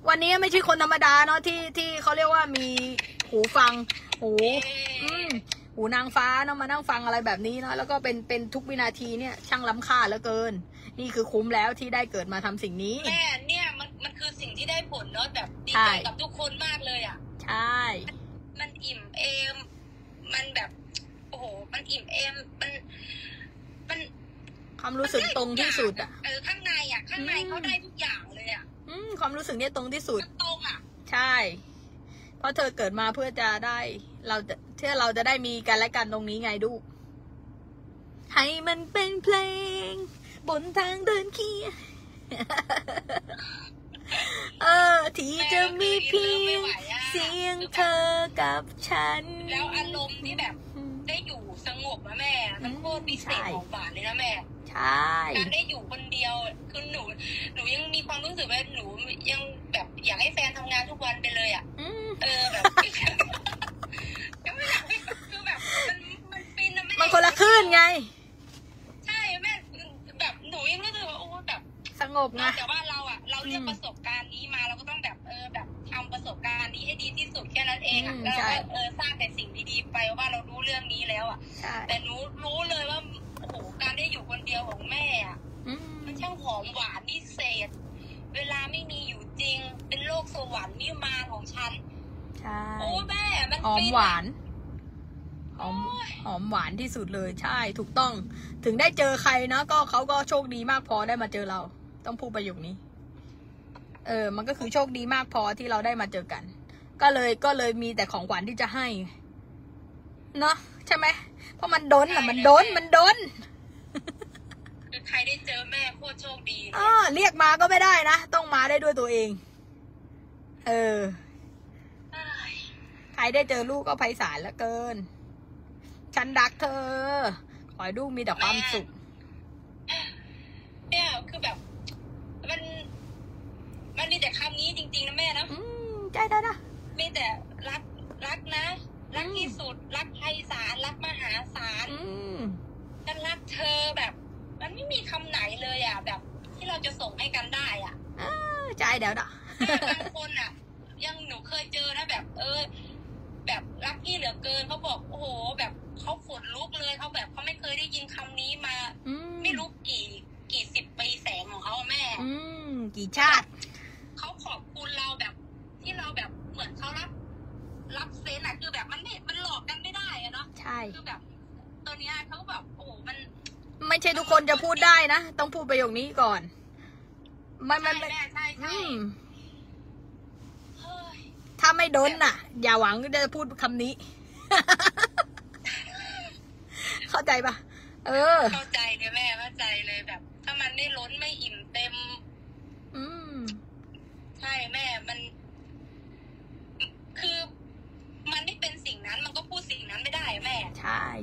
วันนี้ไม่ใช่คนธรรมดาเนาะที่เขาเรียกว่ามีหูฟังหูนางฟ้าเนาะมานั่งฟังอะไรแบบนี้เนาะแล้วก็เป็นทุกวินาทีเนี่ยช่างล้ำค่าเหลือเกินนี่คือคุ้มแล้วที่ได้เกิดมาทำสิ่งนี้แม่เนี่ยมันคือสิ่งที่ได้ผลเนาะแบบดีใจกับทุกคนมากเลยอ่ะใช่มันอิ่มเอมมันแบบโอ้โหมันอิ่มเอมมันความรู้สึกตรงที่สุดอ่ะข้างในอ่ะข้างในเขาได้ทุกอย่างเลยอ่ะความรู้สึกเนี่ยตรงที่สุดตรงอ่ะใช่เพราะเธอเกิดมาเพื่อจะได้เราจะได้มีกันและกันตรงนี้ไงดูให้มันเป็นเพลงบนทางเดินเคียงที่จะมีเพียงเสียงเธอกับฉันแล้วอารมณ์ที่แบบได้อยู่สงบนะแม่มันโคตรพิเศษของหวานเลยนะแม่ใช่การได้อยู่คนเดียวคือหนูยังมีความรู้สึกว่าหนูยังแบบอยากให้แฟนทำงานทุกวันไปเลยอ่ะแบบคือแบบมันฟินนะแม่มันคนละคลื่นไงใช่แม่แบบหนูยังรู้สึกว่าโอ้แบบสงบนะแต่ว่าเราอ่ะเราเรียกประสบการณ์นี้มาเราก็ต้องแบบแบบทำประสบการณ์นี้ให้ดีที่สุดแค่นั้นเองอ่ะแล้วสร้างแต่สิ่งดีๆไปว่าเรารู้เรื่องนี้แล้วอ่ะแต่หนูรู้เลยว่าโอ้โหการได้อยู่คนเดียวของแม่อ่ะมันช่างหอมหวานพิเศษเวลาไม่มีอยู่จริงเป็นโลกสวรรค์นิมานของฉันโอ้แม่มันหอมหวานหอมหวานที่สุดเลยใช่ถูกต้องถึงได้เจอใครนะก็เขาก็โชคดีมากพอได้มาเจอเราต้องพูดประโยคนี้มันก็คือโชคดีมากพอที่เราได้มาเจอกันก็เลยมีแต่ของหวานที่จะให้เนาะใช่ไหมเพราะมันด้นอะมันด้นคือใครได้เจอแม่โคตรโชคดีเรียกมาก็ไม่ได้นะต้องมาได้ด้วยตัวเองใคร รได้เจอลูกก็ไพศาลเหลือเกินฉันรักเธอขอให้ลูกมีแต่ความสุขเนี่ยคือแบบมันมีแต่คำนี้จริงๆนะแม่นะใช่นะมีแต่รักนะรักที่สุดรักไพศาลรักมหาศาลฉันรักเธอแบบมันไม่มีคำไหนเลยอ่ะแบบที่เราจะส่งให้กันได้อ่ะใจเดี๋ยวนะบางคนอ่ะยังหนูเคยเจอนะแบบแบบรักพี่เหลือเกินเขาบอกโอ้โหแบบเขาขนลุกเลยเขาแบบเขาไม่เคยได้ยินคำนี้มาไม่รู้กี่สิบปีแสงของเขาแม่กี่ชาติเขาขอบคุณเราแบบที่เราแบบเหมือนเขารับเซนอะคือแบบมันหลอกกันไม่ได้อะเนาะใช่คือแบบตัวเนี้ยเขาแบบโอ้มันไม่ใช่ทุกคนจะพูดได้นะต้องพูดประโยคนี้ก่อนมันแม่ใช่ถ้าไม่โดนน่ะอย่าหวังจะพูดคำนี้เข้าใจปะเข้าใจเลยแม่เข้าใจเลยแบบถ้ามันไม่ล้นไม่อิ่มเต็มใช่แม่มันคือมันไม่เป็นสิ่งนั้นมันก็พูดสิ่งนั้นไม่ได้แม่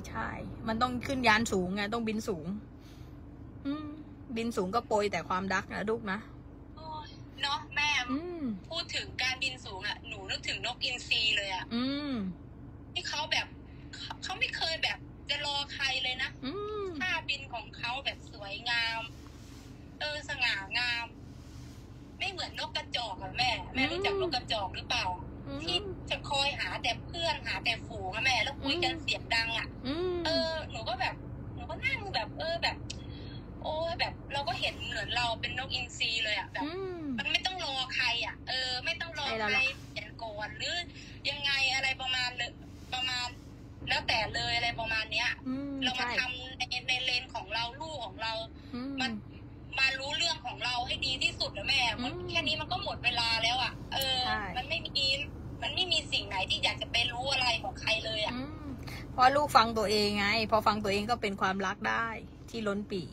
ใช่มันต้องขึ้นยานสูงไงต้องบินสูงบินสูงก็โปรยแต่ความรักนะลูกนะเนาะแม่พูดถึงการบินสูงอ่ะหนูนึกถึงนกอินทรีเลยอ่ะที่เขาแบบเขาไม่เคยแบบจะรอใครเลยนะท่าบินของเขาแบบสวยงามสง่างามไม่เหมือนนกกระจอกอ่ะแม่รู้จักนกกระจอกหรือเปล่าที่จะคอยหาแต่เพื่อนหาแต่ฝูงอะแม่แล้วคุยกันเสียงดังอ่ะหนูก็แบบหนูก็นั่งแบบแบบโอ้แบบเราก็เห็นเหมือนเราเป็นนกอินทรีเลยอ่ะแบบมันไม่ต้องรอใครอ่ะไม่ต้องรอใครเขียนก่อนหรือยังไงอะไรประมาณแล้วแต่เลยอะไรประมาณเนี้ยเรามาทำในเลนของเราลูกของเรามันมารู้เรื่องของเราให้ดีที่สุดนะแม่มันแค่นี้มันก็หมดเวลาแล้วอ่ะมันไม่มีสิ่งไหนที่อยากจะไปรู้อะไรของใครเลยอ่ะเพราะลูกฟังตัวเองไงพอฟังตัวเองก็เป็นความรักได้ที่ล้นปี่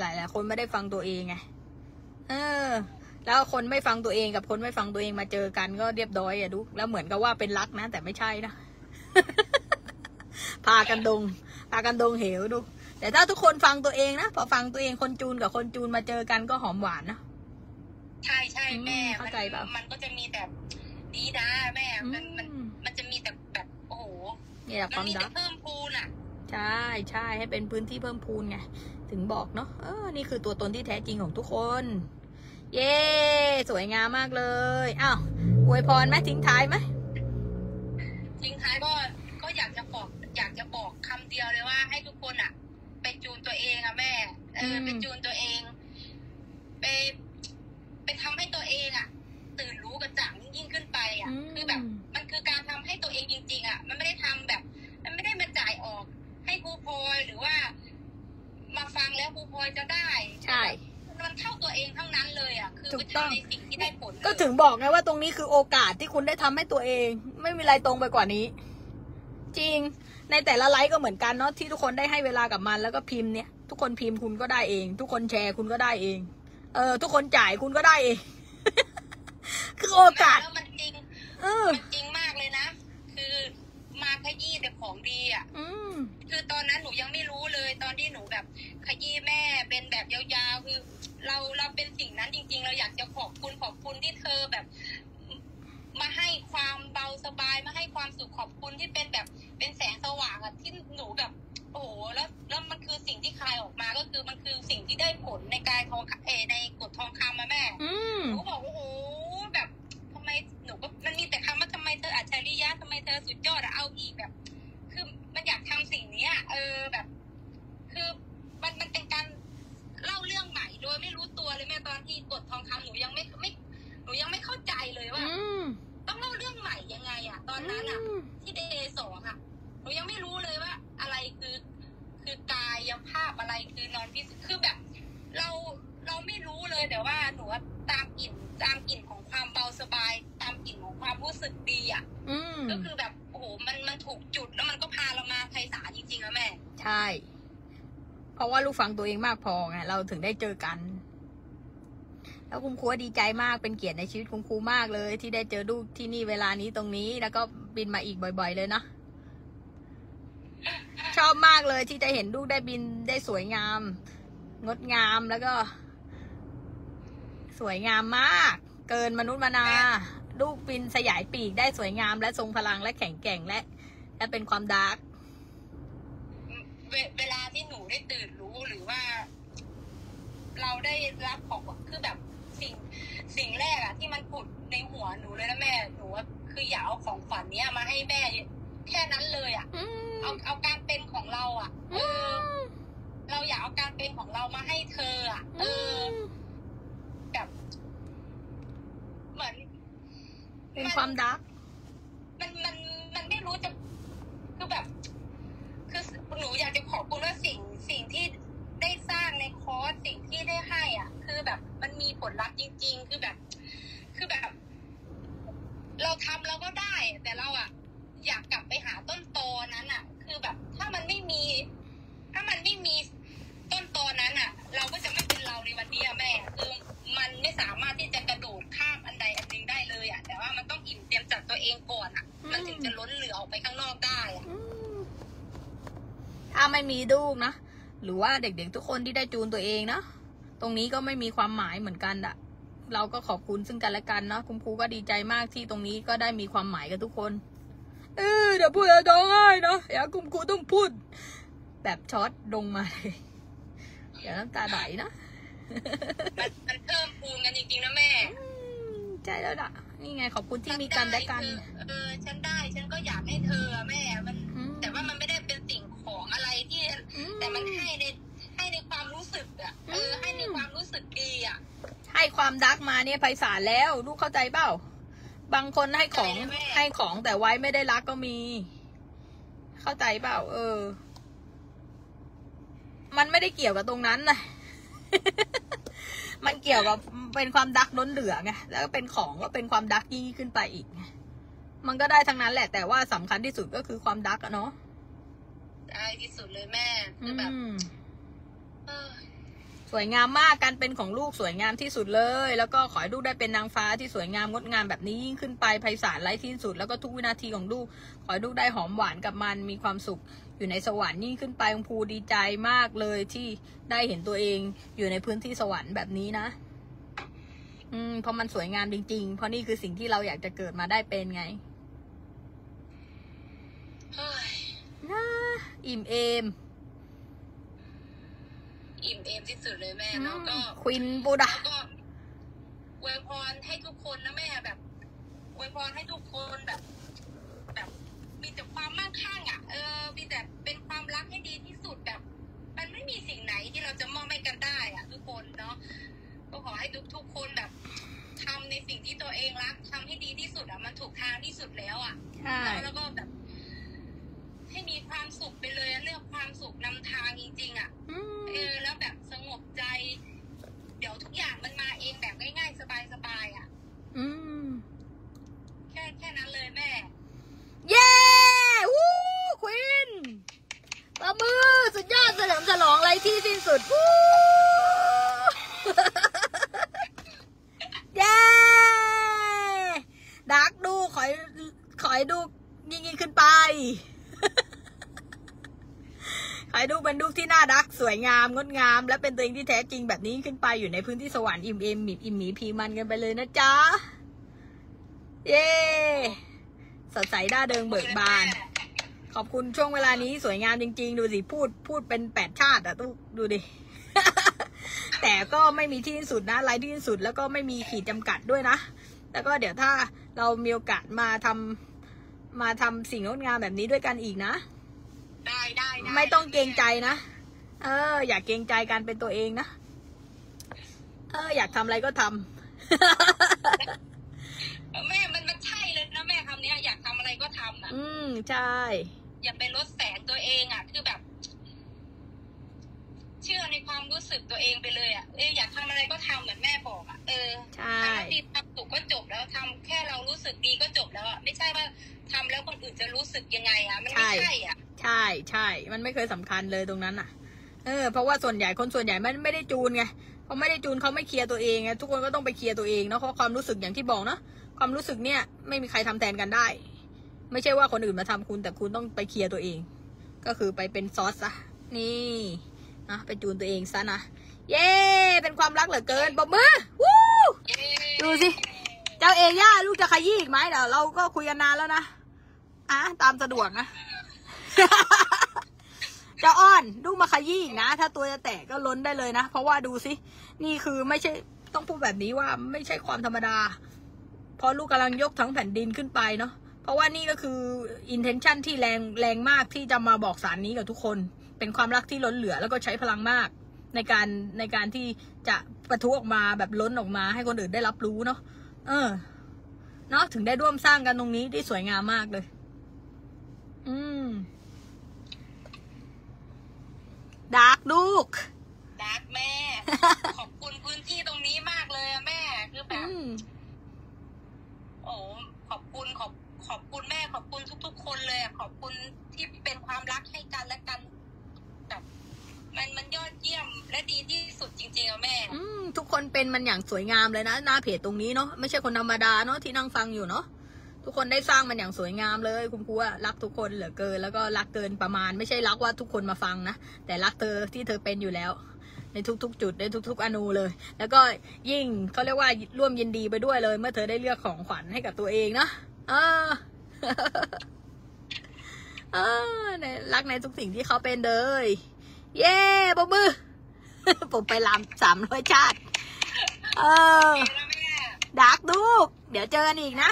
หลายคนไม่ได้ฟังตัวเองไงแล้วคนไม่ฟังตัวเองกับคนไม่ฟังตัวเองมาเจอกันก็เรียบร้อยอ่ะดูแล้วเหมือนกับว่าเป็นรักนะแต่ไม่ใช่นะ พากันดงเหวดูแต่ถ้าทุกคนฟังตัวเองนะพอฟังตัวเองคนจูนกับคนจูนมาเจอกันก็หอมหวานนะใช่แม่เข้าใจป่ะมันก็จะมีแบบดีด้าแม่มันจะมีแต่แบบโอ้โหนี่แหละความรักเพิ่มพูนอ่ะใช่ให้เป็นพื้นที่เพิ่มพูนไงถึงบอกเนาะนี่คือตัวตนที่แท้จริงของทุกคนเย้สวยงามมากเลยอ้าวอวยพรไหมทิ้งท้ายไหมทิ้งท้ายก็อยากจะบอกคำเดียวเลยว่าให้ทุกคนอ่ะไปจูนตัวเองอ่ะแม่ไปจูนตัวเองไปทำให้ตัวเองอ่ะตื่นรู้กระจ่างยิ่งขึ้นไปอ่ะคือแบบมันคือการทำให้ตัวเองจริงๆอ่ะมันไม่ได้ทำแบบมันไม่ได้มาจ่ายออกให้ครูพลอยหรือว่ามาฟังแล้วครูพลอยจะได้ใช่มันเท่าตัวเองทั้งนั้นเลยอ่ะคือไปทำในสิ่งที่ได้ผลก็ถึงบอกไงว่าตรงนี้คือโอกาสที่คุณได้ทำให้ตัวเองไม่มีอะไรตรงไปกว่านี้จริงในแต่ละไลฟ์ก็เหมือนกันเนาะที่ทุกคนได้ให้เวลากับมันแล้วก็พิมพ์เนี่ยทุกคนพิมพ์คุณก็ได้เองทุกคนแชร์คุณก็ได้เองทุกคนจ่ายคุณก็ได้เอง คือโอกาสมันจริงมันจริงมากเลยนะคือมาขยี้แต่ของดีอ่ะคือตอนนั้นหนูยังไม่รู้เลยตอนที่หนูแบบขยี้แม่เป็นแบบยาวๆคือเราเป็นสิ่งนั้นจริงๆเราอยากจะขอบคุณที่เธอแบบมาให้ความเบาสบายมาให้ความสุขขอบคุณที่เป็นแบบเป็นแสงสว่างอะที่หนูแบบโอ้โหแล้วมันคือสิ่งที่คายออกมาก็คือมันคือสิ่งที่ได้ผลในกายทองในกฎทองคำมาแม่หนูบอกว่าโอ้แบบทำไมหนูก็มันมีแต่คำว่าทำไมเธออัจฉริยะทำไมเธอสุดยอดเอาอีกแบบคือมันอยากทำสิ่งนี้แบบคือมันเป็นการเล่าเรื่องใหม่โดยไม่รู้ตัวเลยแม่ตอนที่กฎทองคำหนูยังไม่เข้าใจเลยว่าต้องเล่าเรื่องใหม่ยังไงอะตอนนั้นอะที่เดย์สองอะหนูยังไม่รู้เลยว่าอะไรคือกายภาพอะไรคือนอนพิษคือแบบเราไม่รู้เลยแต่ว่าหนูตามกลิ่นของความเบาสบายตามกลิ่นของความรู้สึกดีอะก็คือแบบโอ้โหมันถูกจุดแล้วมันก็พาเรามาไพศาลจริงๆนะแม่ใช่เพราะว่าลูกฟังตัวเองมากพอไงเราถึงได้เจอกัน แล้วคุณครูดีใจมากเป็นเกียรติในชีวิตคุณครูมากเลยที่ได้เจอลูกที่นี่เวลานี้ตรงนี้แล้วก็บินมาอีกบ่อยๆเลยเนาะชอบมากเลยที่จะเห็นลูกได้บินได้สวยงามงดงามแล้วก็สวยงามมากเกินมนุษย์มนาลูกบินสยายปีกได้สวยงามและทรงพลังและแข็งแกร่งและเป็นความดาร์กเวลาที่หนูได้ตื่นรู้หรือว่าเราได้รับของคือแบบสิ่งแรกอะที่มันผุดในหัวหนูเลยนะแม่หนูว่าคืออยากเอาของขวัญเนี้ยมาให้แม่แค่นั้นเลยอะเอาการเป็นของเราอะเราอยากเอาการเป็นของเรามาให้เธออะแบบเหมือนเป็นความดักมันไม่รู้จะคือแบบคือหนูอยากจะขอบคุณว่าสิ่งที่ได้สร้างในคอร์สสิ่งที่ได้ให้อ่ะคือแบบมันมีผลลัพธ์จริงๆคือแบบเราทำเราก็ได้แต่เราอ่ะอยากกลับไปหาต้นตอนั้นอ่ะคือแบบถ้ามันไม่มีต้นตอนั้นอ่ะเราก็จะไม่เป็นเราในวันนี้อ่ะแม่คือมันไม่สามารถที่จะกระโดดข้ามอันใดอันหนึ่งได้เลยอ่ะแต่ว่ามันต้องอิ่มเต็มจากตัวเองก่อนอ่ะมันถึงจะล้นเหลือออกไปข้างนอกได้อ่ะถ้าไม่มีลูกนะหรือว่าเด็กๆทุกคนที่ได้จูนตัวเองเนาะตรงนี้ก็ไม่มีความหมายเหมือนกันอะเราก็ขอบคุณซึ่งกันและกันเนาะคุณครูก็ดีใจมากที่ตรงนี้ก็ได้มีความหมายกับทุกคนเดี๋ยวพูดแล้วร้องไห้เนาะอย่าคุณครูต้องพูดแบบช็อตลงมาเลยอย่าน้ำตาไหลนะมันเพิ่มปูนกันจริงๆนะแม่ใช่แล้วล่ะนี่ไงขอบคุณที่มีกันและกันฉันได้ฉันก็อยากให้เธอแม่มันแต่ว่ามันไม่ได้เป็นสิ่งของอะไรที่แต่มันให้ในความรู้สึกอ่ะให้ในความรู้สึกดีอ่ะให้ความดักมาเนี่ยไพศาลแล้วลูกเข้าใจเปล่าบางคนให้ของแต่ไว้ไม่ได้รักก็มีเข้าใจเปล่ามันไม่ได้เกี่ยวกับตรงนั้นนะมันเกี่ยวกับเป็นความดักล้นเหลือไงแล้วก็เป็นของก็เป็นความดักยิ่งขึ้นไปอีกมันก็ได้ทั้งนั้นแหละแต่ว่าสำคัญที่สุดก็คือความดักอะเนาะได้ที่สุดเลยแม่คือแบบสวยงามมากการเป็นของลูกสวยงามที่สุดเลยแล้วก็ขอให้ลูกได้เป็นนางฟ้าที่สวยงามงดงามแบบนี้ยิ่งขึ้นไปไพศาลไร้ที่สุดแล้วก็ทุกวินาทีของลูกขอให้ลูกได้หอมหวานกับมันมีความสุขอยู่ในสวรรค์ยิ่งขึ้นไปคุณครูดีใจมากเลยที่ได้เห็นตัวเองอยู่ในพื้นที่สวรรค์แบบนี้นะเพราะมันสวยงามจริงๆเพราะนี่คือสิ่งที่เราอยากจะเกิดมาได้เป็นไงน่าอิ่มเอมที่สุดเลยแม่แล้วก็ควินบูดาก็อวยพรให้ทุกคนนะแม่แบบอวยพรให้ทุกคนแบบมีแต่ความมั่งคั่งอ่ะมีแต่เป็นความรักให้ดีที่สุดแบบมันไม่มีสิ่งไหนที่เราจะมองไม่กันได้อ่ะทุกคนเนาะก็ขอให้ทุกคนแบบทำในสิ่งที่ตัวเองรักทำให้ดีที่สุดอ่ะมันถูกทางที่สุดแล้วอ่ะแล้วก็แบบให้มีความสุขไปเลยเลือกความสุขนำทางจริงๆอ่ะแล้วแบบสงบใจเดี๋ยวทุกอย่างมันมาเองแบบง่ายๆสบายๆอ่ะแค่นั้นเลยแม่เย้วู้ควีนปะมือสุดยอดเฉลิมฉลองไรที่สิ้นสุดวู้เย้ดักดูขอยดูยิ่งขึ้นไปขอให้ลูกเป็นลูกที่น่ารักสวยงามงดงามและเป็นตัวเองที่แท้จริงแบบนี้ขึ้นไปอยู่ในพื้นที่สวรรค์อิ่มเอมอิ่มหมีพีมันกันไปเลยนะจ๊ะเย้สดใสด้าเดิงเบิกบานขอบคุณช่วงเวลานี้สวยงามจริงๆดูสิพูดเป็นแปดชาติอะตุ๊กดูดิ แต่ก็ไม่มีที่สุดนะไร้ที่สุดแล้วก็ไม่มีขีดจำกัดด้วยนะแล้วก็เดี๋ยวถ้าเรามีโอกาสมาทำสิ่งงดงามแบบนี้ด้วยกันอีกนะได้ไม่ต้องเกรงใจนะอย่าเกรงใจการเป็นตัวเองนะอยากทำอะไรก็ทำแม่มันใช่เลยนะแม่คำนี้อยากทำอะไรก็ทำนะใช่อย่าไปลดแสงตัวเองอ่ะคือแบบเชื่อในความรู้สึกตัวเองไปเลยอ่ะอยากทำอะไรก็ทำเหมือนแม่บอกอ่ะใช่ทำดีทำถูกก็จบแล้วทำแค่เรารู้สึกดีก็จบแล้วอ่ะไม่ใช่ว่าทำแล้วคนอื่นจะรู้สึกยังไงอ่ะมันไม่ใช่อ่ะใช่มันไม่เคยสำคัญเลยตรงนั้นอ่ะเพราะว่าส่วนใหญ่คนส่วนใหญ่ไม่ได้จูนไง เขาไม่ได้จูนเขาไม่เคลียร์ตัวเองทุกคนก็ต้องไปเคลียร์ตัวเองนะเพราะความรู้สึกอย่างที่บอกนะความรู้สึกเนี่ยไม่มีใครทำแทนกันได้ไม่ใช่ว่าคนอื่นมาทำคุณแต่คุณต้องไปเคลียร์ตัวเองก็คือไปเป็นซอสซะนี่นะไปจูนตัวเองซะนะเย้เป็นความรักเหลือเกินปรบมือวู้ดูสิเจ้าเอย่าลูกจะขยี้อีกไหมเดี๋ยวเราก็คุยกันนานแล้วนะอ่ะตามสะดวกนะเจ้าอ้อนลูกมาขยี้อีกนะถ้าตัวจะแตกก็ล้นได้เลยนะเพราะว่าดูสินี่คือไม่ใช่ต้องพูดแบบนี้ว่าไม่ใช่ความธรรมดาเพราะลูกกำลังยกทั้งแผ่นดินขึ้นไปเนาะเพราะว่านี่ก็คืออินเทนชันที่แรงมากที่จะมาบอกสารนี้กับทุกคนเป็นความรักที่ล้นเหลือแล้วก็ใช้พลังมากในการที่จะประทุออกมาแบบล้นออกมาให้คนอื่นได้รับรู้เนาะเนาะถึงได้ร่วมสร้างกันตรงนี้ที่สวยงามมากเลยดาร์กลูกดาร์กแม่ ขอบคุณพื้นที่ตรงนี้มากเลยแม่คือแบบโอ้ขอบคุณแม่ขอบคุณทุกๆคนเลยขอบคุณที่เป็นความรักให้กันและกันแบบมันยอดเยี่ยมและดีที่สุดจริงๆอะแม่ทุกคนเป็นมันอย่างสวยงามเลยนะหน้าเพจตรงนี้เนาะไม่ใช่คนธรรมดาเนาะที่นั่งฟังอยู่เนาะทุกคนได้สร้างมันอย่างสวยงามเลยคุณครูรักทุกคนเหลือเกินแล้วก็รักเกินประมาณไม่ใช่รักว่าทุกคนมาฟังนะแต่รักเธอที่เธอเป็นอยู่แล้วในทุกๆจุดในทุกๆอนูเลยแล้วก็ยิ่งเขาเรียกว่าร่วมยินดีไปด้วยเลยเมื่อเธอได้เลือกของขวัญให้กับตัวเองนะรักในทุกสิ่งที่เขาเป็นเลยเย้ปมมือผมไปลาม300 ชาติดาร์กดูกเดี๋ยวเจอกันอีกนะ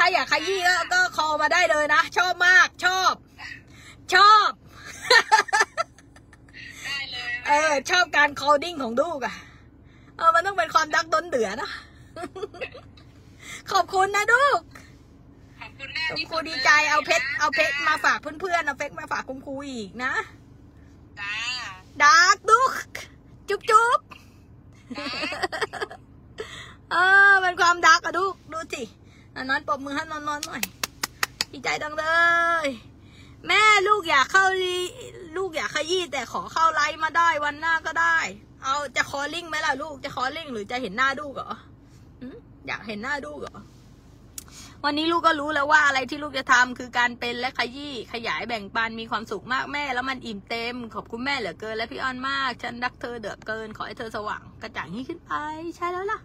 ถ้าอยากขยี้ก็คอมาได้เลยนะชอบมากชอบได้เลยชอบการคอลดิ้งของดูกมันต้องเป็นความดักด้นเดือดนะขอบคุณนะดูกขอบคุณแม่คุณครูดีใจเอาเพชรมาฝากเพื่อนๆเอาเพชรมาฝากคุณครูอีกนะดาร์กดูกจุ๊บเป็นความดาร์กอะดูกดูสินอนปบมือให้นอนหน่อยดีใจจังเลยแม่ลูกอยากเข้าลูกอยากขยี้แต่ขอเข้าไลฟ์มาได้วันหน้าก็ได้เอาจะคอลลิ่งไหมล่ะลูกจะคอลลิ่งหรือจะเห็นหน้าดูกเหรออยากเห็นหน้าดูกเหรอวันนี้ลูกก็รู้แล้วว่าอะไรที่ลูกจะทำคือการเป็นและขยี้ขยายแบ่งปันมีความสุขมากแม่แล้วมันอิ่มเต็มขอบคุณแม่เหลือเกินและพี่อ้อนมากฉันรักเธอเหลือเกินขอให้เธอสว่างกระจ่างยิ่งขึ้นไปใช่แล้วล่ะ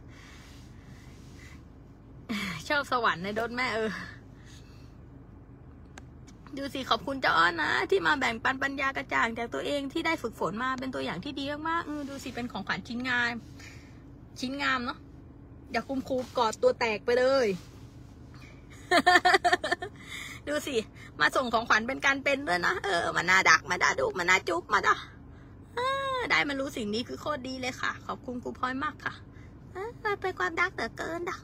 ชอบสวรรค์ในดนแม่ดูสิขอบคุณเจ้าอ้อนนะที่มาแบ่งปันปัญญากระจ่างจากตัวเองที่ได้ฝึกฝนมาเป็นตัวอย่างที่ดีมากๆดูสิเป็นของขวัญชิ้นงามเนาะอย่าคุ้มครูกอดตัวแตกไปเลยดูสิมาส่งของขวัญเป็นการเป็นด้วยนะมาหน้าดักมาด่าดุมาหน้าจุ๊บมาด่าได้มารู้สิ่งนี้คือโคตรดีเลยค่ะขอบคุณครูพลอยมากค่ะไปกว่าดักแต่เกินดัก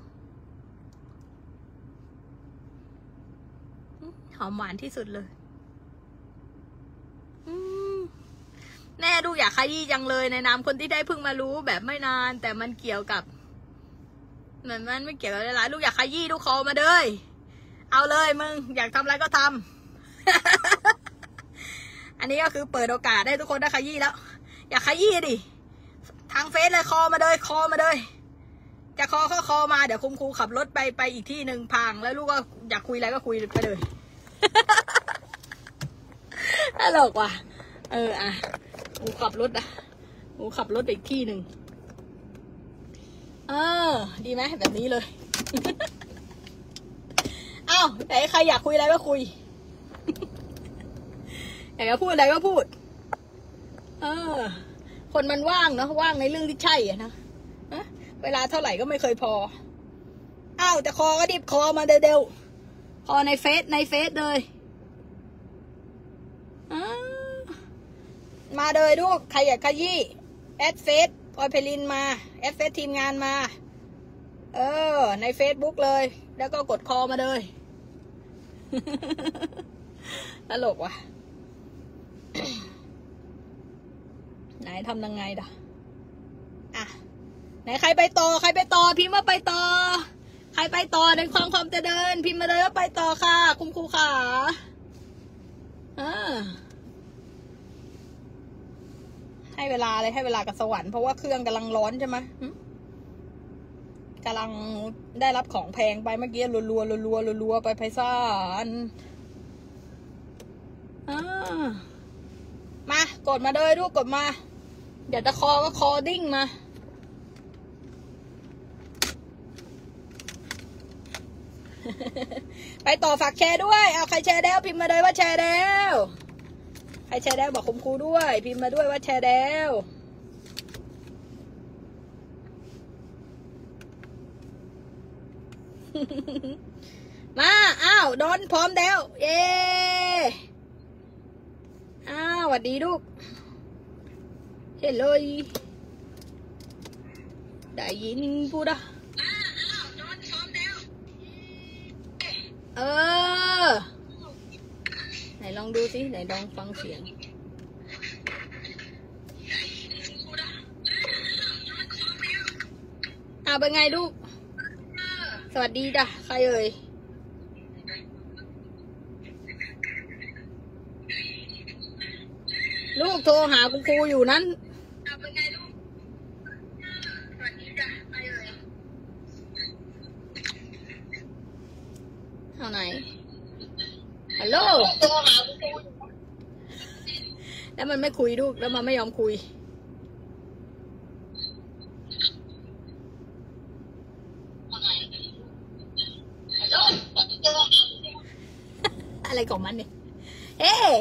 หอมหวานที่สุดเลยแม่ดูอยากขยี้จังเลยในนามคนที่ได้เพิ่งมารู้แบบไม่นานแต่มันเกี่ยวกับมันไม่เกี่ยวกับอะไรลูกอยากขยี้ลูกคอมาเลยเอาเลยมึงอยากทำอะไรก็ทำอันนี้ก็คือเปิดโอกาสให้ทุกคนได้ขยี้แล้วอยากขยี้ดิทางเฟซเลยคอมาเลยจะคอมาเดี๋ยวคุณครูขับรถไปอีกที่หนึ่งพังแล้วลูกก็อยากคุยอะไรก็คุยไปเลยน่าหลอกว่ะอ่ะกูขับรถนะกูขับรถไปอีกที่หนึ่งดีไหมแบบนี้เลย เอาไหนใครอยากคุยอะไรก็คุย อยากจะพูดอะไรก็พูดคนมันว่างเนาะว่างในเรื่องที่ใช่อะนะเวลาเท่าไหร่ก็ไม่เคยพอเอาแต่คอก็ดิบคอมาเร็วๆคอในเฟซเลยมาเลยลูกใครอยากขยี้แอดเฟซพลอยเพลินมาแอดเฟซทีมงานมาใน Facebook เลยแล้วก็กดคอมาเลย ตลกว่ะ ไหนทำยังไงด่ะอ่ะไหนใครไปต่อพิมพ์มาไปต่อใครไปต่อในความจะเดินพิมพ์มาเลยว่าไปต่อค่ะคุณครูขาใคร ให้เวลาเลยให้เวลากับสวรรค์เพราะว่าเครื่องกำลังร้อนใช่ไหมกำลังได้รับของแพงไปเมื่อกี้รัวๆรัวๆรัวๆไปไพศาลมากดมาเลยลูกกดมาเดี๋ยวตะคอก็คอดิ้งมาไปต่อฝากแชร์ด้วยเอาใครแชร์แล้วพิมพ์มาเลยว่าแชร์แล้วใครแชร์แล้วบอกครูด้วยพิมพ์มาด้วยว่าแชร์แล้วมาอ้าวดอนพร้อมแล้วเย้อ้าวสวัสดีลูกเห็นเลยได้ยินพูดอ่ะไหนลองดูสิไหนลองฟังเสียงเอาเป็นไงลูกสวัสดีจ้ะใครเอ่ยลูกโทรหาคุณครูอยู่นั้นเอาเป็นไงลูกสวัสดีจ้ะใครเอ่ยเอาไหนฮัลโหลแล้วมันไม่คุยลูกแล้วมันไม่ยอมคุยอะไรของมันเนี่ยเอ๊ะอ่ะ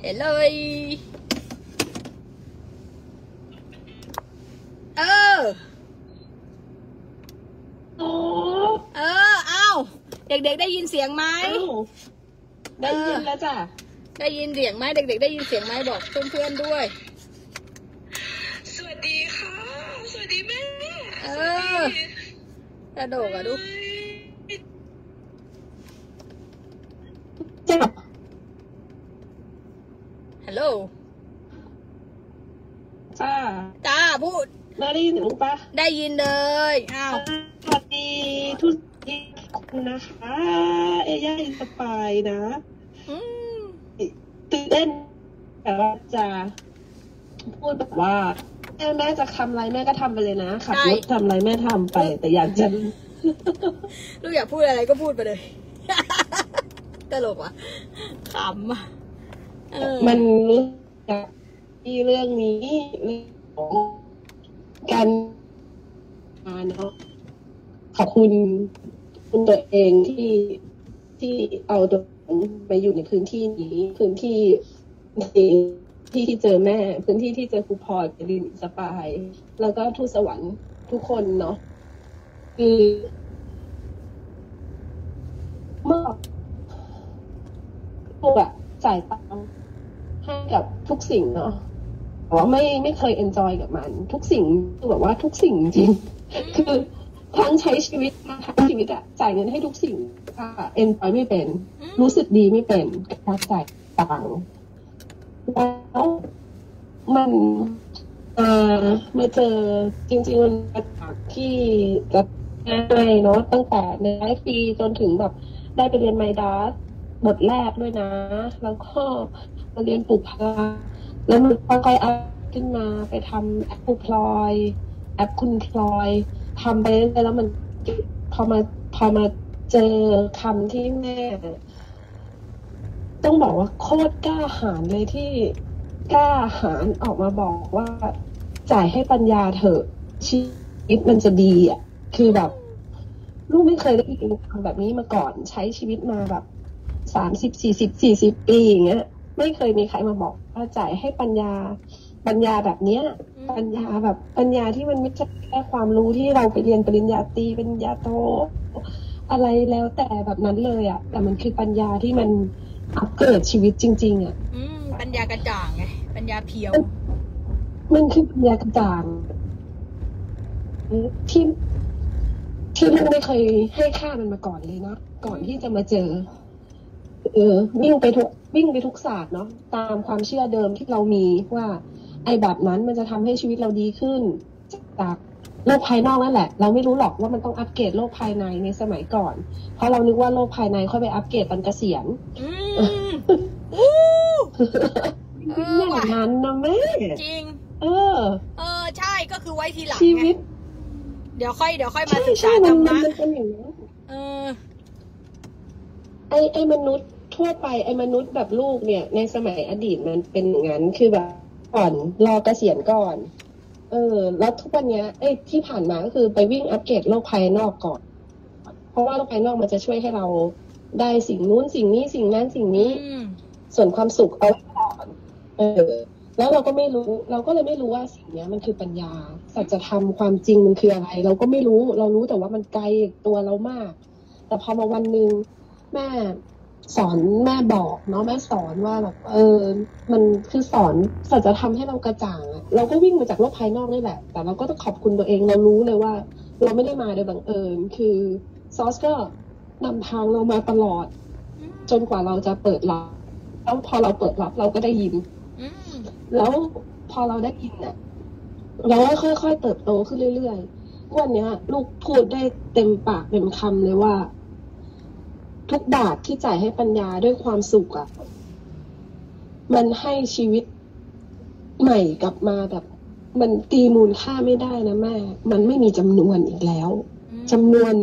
เห็นเลยอ้าวเด็กๆได้ยินเสียงไหมได้ยินแล้วจ้ะได้ยินเสียงไหมเด็กๆได้ยินเสียงไหมบอกเพื่อนๆด้วยสวัสดีค่ะสวัสดีแม่กระโดดอะลูกฮัลโหลจ้าจ้าพูดได้ยินหรือปะได้ยินเลยอ้าวสวัสดีทุกคนนะคะเอญ่าสปายนะตื่นเต้นแต่ว่าจะพูดแบบว่าแม่จะทำอะไรแม่ก็ทำไปเลยนะขับรถทำอะไรแม่ทำไปแต่อยากจะลูกอยากพูดอะไรก็พูดไปเลยตลกว่ะขำมันรู้จักที่เรื่องนี้การเนาะขอบคุณคุณตัวเองที่เอาตัวไปอยู่ในพื้นที่นี้พื้นที่ที่เจอแม่พื้นที่ที่เจอครูพอร์ตดินสปายแล้วก็ทูตสวรรค์ทุกคนเนาะคือเมื่อตัวจ่ายตังค์ให้กับทุกสิ่งเนาะว่าไม่เคยเอนจอยกับมันทุกสิ่งคือแบบว่าทุกสิ่งจริงคือทั้งใช้ชีวิตทั้งชีวิตอะจ่ายเงินให้ทุกสิ่งค่ะเอนจอยไม่เป็นรู้สึกดีไม่เป็นการจ่ายตังค์แล้วมันมาเจอจริงๆมันมาจากที่จะง่ายเนาะตั้งแต่ในหลายปีจนถึงแบบได้ไปเรียนไมดัสบทแรกด้วยนะแล้วก็มาเรียนปลูกพาแล้วมันค่อยๆอัพขึ้นมาไปทำแอปคุณพลอยแอปคุณพลอยทำไปเรื่อยๆแล้วมันพอมาเจอคำที่แม่ต้องบอกว่าโคตรกล้าหาญเลยที่กล้าหาญออกมาบอกว่าจ่ายให้ปัญญาเถอะชีวิตมันจะดีอ่ะคือแบบลูกไม่เคยได้ยินคำแบบนี้มาก่อนใช้ชีวิตมาแบบ30-40ปีอย่างเงี้ยไม่เคยมีใครมาบอกว่าจ่ายให้ปัญญาแบบเนี้ยปัญญาที่มันไม่ใช่แค่ความรู้ที่เราไปเรียนปริญญาตรีปริญญาโทอะไรแล้วแต่แบบนั้นเลยอ่ะแต่มันคือปัญญาที่มันอัพเกรดชีวิตจริงๆอ่ะปัญญากระจ่างไงปัญญาเพียวมันคือปัญญากระจ่างที่ลูกไม่เคยให้ค่ามันมาก่อนเลยนะก่อนที่จะมาเจอวิ่งไปทุกศาสตร์เนาะตามความเชื่อเดิมที่เรามีว่าไอ้แบบนั้นมันจะทำให้ชีวิตเราดีขึ้นจาก โลกภายนอกนั่นแหละเราไม่รู้หรอกว่ามันต้องอัปเกรดโลกภายในในสมัยก่อนเพราะเรานึกว่าโลกภายในค่อยไปอัปเกรดตอนเกษียณคืออย่างนั้นนะแม่จริงใช่ก็คือไว้ทีหลังชีวิตเดี๋ยวค่อยมาศึกษาธรรมะไอมนุษย์ทั่วไปไอมนุษย์แบบลูกเนี่ยในสมัยอดีตมันเป็นอย่างนั้นคือแบบก่อนรอเกษียณก่อนแล้วทุกวันนี้ที่ผ่านมาก็คือไปวิ่งอัปเกรดโลกภายนอกก่อนเพราะว่าโลกภายนอกมันจะช่วยให้เราได้สิ่งนู้นสิ่งนี้สิ่งนั้นสิ่งนี้ส่วนความสุขเอาไว้ก่อนแล้วเราก็ไม่รู้เราก็เลยไม่รู้ว่าสิ่งนี้มันคือปัญญาสัจธรรมความจริงมันคืออะไรเราก็ไม่รู้เรารู้แต่ว่ามันไกลตัวเรามากแต่พอมาวันหนึ่งแม่สอนแม่บอกเนาะแม่สอนว่าแบบมันคือสอนสัจธรรมให้เรากระจ่างเราก็วิ่งมาจากโลกภายนอกนี่แหละแต่เราก็ต้องขอบคุณตัวเองเรารู้เลยว่าเราไม่ได้มาโดยบังเอิญคือซอสก็นำทางเรามาตลอดจนกว่าเราจะเปิดรับแล้วพอเราเปิดรับเราก็ได้ยินแล้วพอเราได้ยินเนี่ยเราก็ค่อยๆเติบโตขึ้นเรื่อยๆวันนี้ลูกพูดได้เต็มปากเต็มคำเลยว่าทุกบาทที่จ่ายให้ปัญญาด้วยความสุขอ่ะมันให้ชีวิตใหม่กลับมาแบบมันตีมูลค่าไม่ได้นะแม่มันไม่มีจำนวนอีกแล้วจำนวน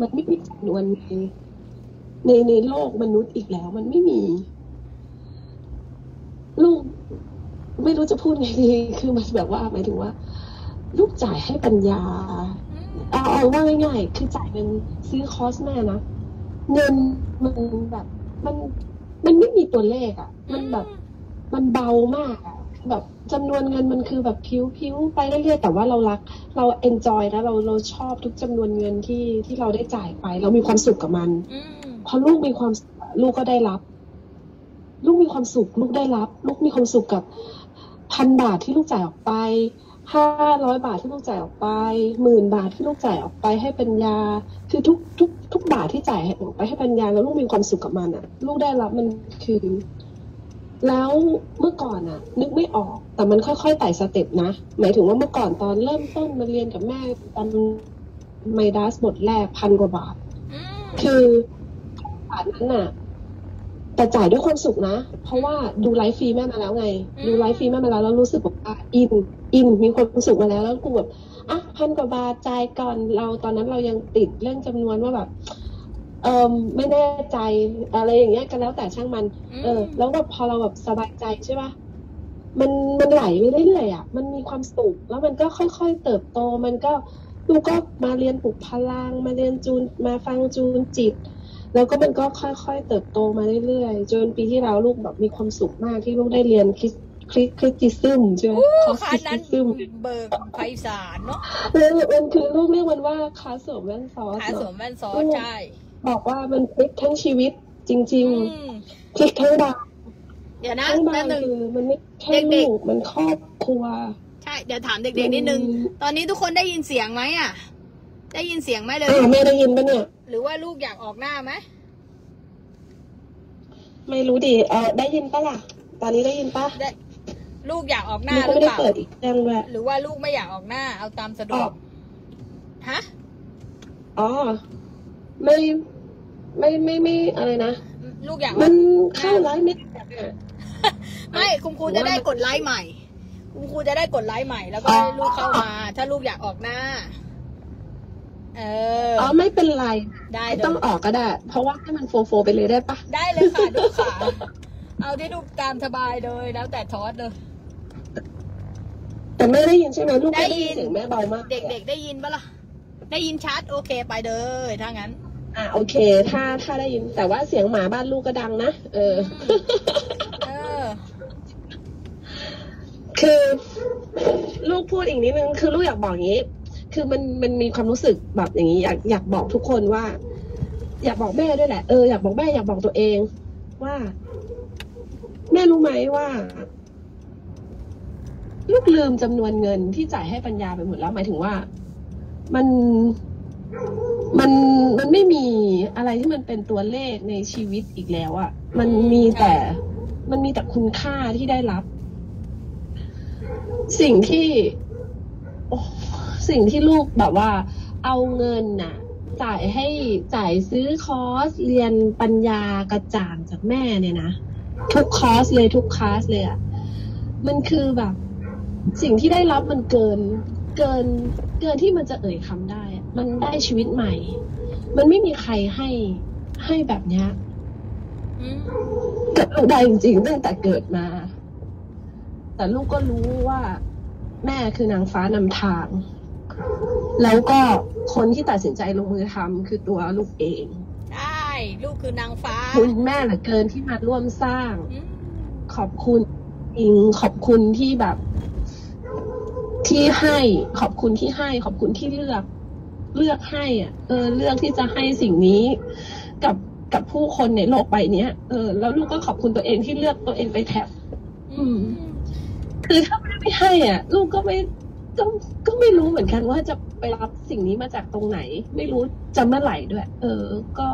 มันไม่มีจำนวนในโลกมนุษย์อีกแล้วมันไม่มีลูกไม่รู้จะพูดไงดีคือมันแบบว่าหมายถึงว่าลูกจ่ายให้ปัญญาเอาว่าง่ายๆคือจ่ายเงินซื้อคอร์สแม่นะเงินมันแบบมันไม่มีตัวเลขอ่ะมันแบบมันเบามากอ่ะแบบจำนวนเงินมันคือแบบพิ้วไปเรื่อยๆแต่ว่าเรารักเราเอนจอยนะเราชอบทุกจำนวนเงินที่เราได้จ่ายไปเรามีความสุขกับมันพอลูกมีความลูกก็ได้รับลูกมีความสุขลูกได้รับลูกมีความสุขกับ1,000 บาทที่ลูกจ่ายออกไป500 บาทที่ลูกจ่ายออกไป10,000 บาทที่ลูกจ่ายออกไปให้ปัญญาคือทุกบาทที่จ่ายออกไปให้ปัญญาแล้วลูกมีความสุขกับมันอ่ะลูกได้รับมันคือแล้วเมื่อก่อนอ่ะนึกไม่ออกแต่มันค่อยๆไต่สเต็ปนะหมายถึงว่าเมื่อก่อนตอนเริ่มต้นมาเรียนกับแม่ตอนไมดัสบทแรก1,000 กว่าบาทคือบาทนั้นอ่ะแต่จ่ายด้วยความสุขนะเพราะว่าดูไลฟ์ฟรีแม่มาแล้วไงดูไลฟ์ฟรีแม่มาแล้วแล้วรู้สึกแบบอินมีความสุขมาแล้วแล้วกูแบบอ่ะ1,000 กว่าบาทจ่ายก่อนเราตอนนั้นเรายังติดเรื่องจำนวนว่าแบบไม่แน่ใจอะไรอย่างเงี้ยก็แล้วแต่ช่างมันแล้วแบบพอเราแบบสบายใจใช่ป่ะมันไหลไปเรื่อยๆอ่ะมันมีความสุขแล้วมันก็ค่อยๆเติบโตมันก็ลูกก็มาเรียนปลุกพลังมาเรียนจูนมาฟังจูนจิตแล้วก็มันก็ค่อยๆเติบโตมาเรื่อยๆจนปีที่แล้วลูกแบบมีความสุขมากที่ลูกได้เรียนคริสติซึมใช่ไหมคอสติซึมเบิร์กไพศาลเนาะมันคือลูกเรียกมันว่าคาสวมแว่นซอสคาสวมแว่นซอสใช่บอกว่ามันพลิกทั้งชีวิตจริงๆพลิกทั้งบ้านเดี๋ยวนะคือมันไม่แค่ลูกมันครอบครัวใช่เดี๋ยวถามเด็กๆนิดนึงตอนนี้ทุกคนได้ยินเสียงไหมอ่ะได้ยินเสียงไหมเลยไม่ได้ยินปะเนี่ยหรือว่าลูกอยากออกหน้าไหมไม่รู้ดิได้ยินปะล่ะตอนนี้ได้ยินปะลูกอยากออกหน้าหรือเปล่าหรือว่าลูกไม่อยากออกหน้าเอาตามสะดวกฮะอ๋อไม่อะไรนะลูกอยากมันเข้าไลฟ์ไม่ได้ไม่คุณครูจะได้กดไลฟ์ใหม่คุณครูจะได้กดไลฟ์ใหม่แล้วก็ให้ลูกเข้ามาถ้าลูกอยากออกหน้าอ๋อไม่เป็นไรได้ต้องออกก็ได้เพราะว่าให้มันโฟไปเลยได้ปะได้เลยค่ะลูกค่ะเอาที่ลูกตามสบายเลยแล้วแต่ทอดเลยแต่ไม่ได้ยินใช่ไหมลูกได้ยินแม่เบามากเด็กๆได้ยินปะล่ะได้ยินชัดโอเคไปเลยถ้างั้นโอเคถ้าได้ยินแต่ว่าเสียงหมาบ้านลูกก็ดังนะคือลูกพูดอีกนิดนึงคือลูกอยากบอกอย่างนี้คือมันมีความรู้สึกแบบอย่างนี้อยากบอกทุกคนว่าอยากบอกแม่ด้วยแหละอยากบอกแม่อยากบอกตัวเองว่าแม่รู้ไหมว่าลูกลืมจำนวนเงินที่จ่ายให้ปัญญาไปหมดแล้วหมายถึงว่ามันไม่มีอะไรที่มันเป็นตัวเลขในชีวิตอีกแล้วอ่ะมันมีแต่คุณค่าที่ได้รับสิ่งที่ สิ่งที่ลูกแบบว่าเอาเงินน่ะจ่ายซื้อคอร์สเรียนปัญญากระจ่างจากแม่เนี่ยนะทุกคอร์สเลยทุกคลาสเลยอ่ะมันคือแบบสิ่งที่ได้รับมันเกินที่มันจะเอ่ยคำได้มันได้ชีวิตใหม่มันไม่มีใครให้แบบเนี้ยได้จริงๆตั้งแต่เกิดมาแต่ลูกก็รู้ว่าแม่คือนางฟ้านำทางแล้วก็คนที่ตัดสินใจลงมือทำคือตัวลูกเองใช่ลูกคือนางฟ้าคุณแม่เหลือเกินที่มาร่วมสร้างขอบคุณอิงขอบคุณที่แบบที่ให้ขอบคุณที่ให้ขอบคุณที่เลือกให้อ่ะเลือกที่จะให้สิ่งนี้กับผู้คนในโลกใบนี้แล้วลูกก็ขอบคุณตัวเองที่เลือกตัวเองไปแทบคือถ้าไม่ให้อ่ะลูกก็ไม่รู้เหมือนกันว่าจะไปรับสิ่งนี้มาจากตรงไหนไม่รู้จะเมื่อไหร่ด้วยก็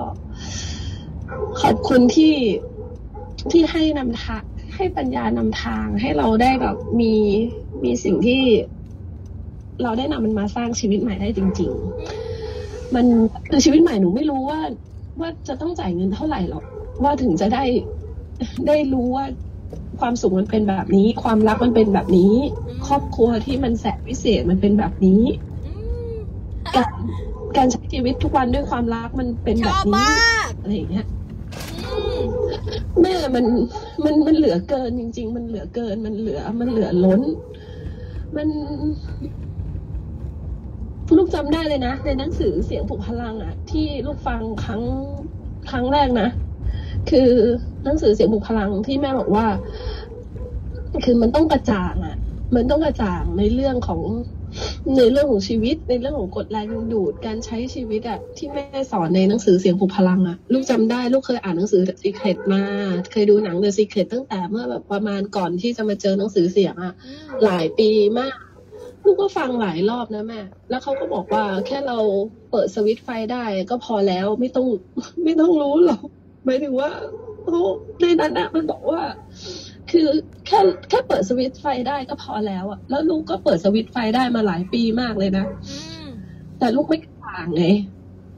ขอบคุณที่ให้นำทางให้ปัญญานำทางให้เราได้แบบมีสิ่งที่เราได้นำมันมาสร้างชีวิตใหม่ได้จริงๆมันคือชีวิตใหม่หนูไม่รู้ว่าจะต้องจ่ายเงินเท่าไหร่หรอกว่าถึงจะได้รู้ว่าความสุขมันเป็นแบบนี้ความรักมันเป็นแบบนี้ครอบครัวที่มันแสนพิเศษมันเป็นแบบนี้การใช้ชีวิตทุกวันด้วยความรักมันเป็นแบบนี้อะไรอย่างเงี้ยแม่มันเหลือเกินจริงๆมันเหลือเกินมันเหลือล้นมันลูกจำได้เลยนะในหนังสือเสียงปลุกพลังอ่ะที่ลูกฟังครั้งแรกนะคือหนังสือเสียงปลุกพลังที่แม่บอกว่าคือมันต้องกระจ่างอ่ะมันต้องกระจ่างในเรื่องของชีวิตในเรื่องของกฎแรงดึงดูดการใช้ชีวิตอ่ะที่แม่สอนในหนังสือเสียงปลุกพลังอ่ะลูกจำได้ลูกเคยอ่านหนังสือ The Secret มาเคยดูหนัง The Secret ตั้งแต่เมื่อแบบประมาณก่อนที่จะมาเจอหนังสือเสียงอ่ะหลายปีมากลูกก็ฟังหลายรอบนะแม่แล้วเขาก็บอกว่าแค่เราเปิดสวิตช์ไฟได้ก็พอแล้วไม่ต้องรู้หรอกหมายถึงว่าในนั้นอ่ะมันบอกว่าคือแค่เปิดสวิตช์ไฟได้ก็พอแล้วอ่ะแล้วลูกก็เปิดสวิตช์ไฟได้มาหลายปีมากเลยนะแต่ลูกไม่ต่างไง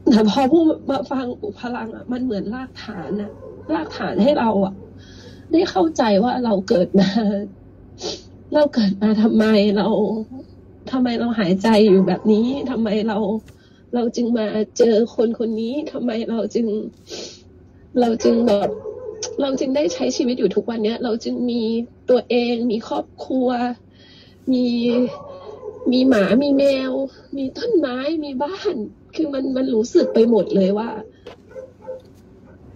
แต่พอผู้มาฟังอุปพลังอ่ะมันเหมือนรากฐานให้เราอ่ะได้เข้าใจว่าเราเกิดมาทำไมเราหายใจอยู่แบบนี้ทำไมเราจึงมาเจอคนนี้ทำไมเราจึงแบบเราจึงได้ใช้ชีวิตอยู่ทุกวันเนี้ยเราจึงมีตัวเองมีครอบครัวมีหมามีแมวมีต้นไม้มีบ้านคือมันรู้สึกไปหมดเลยว่า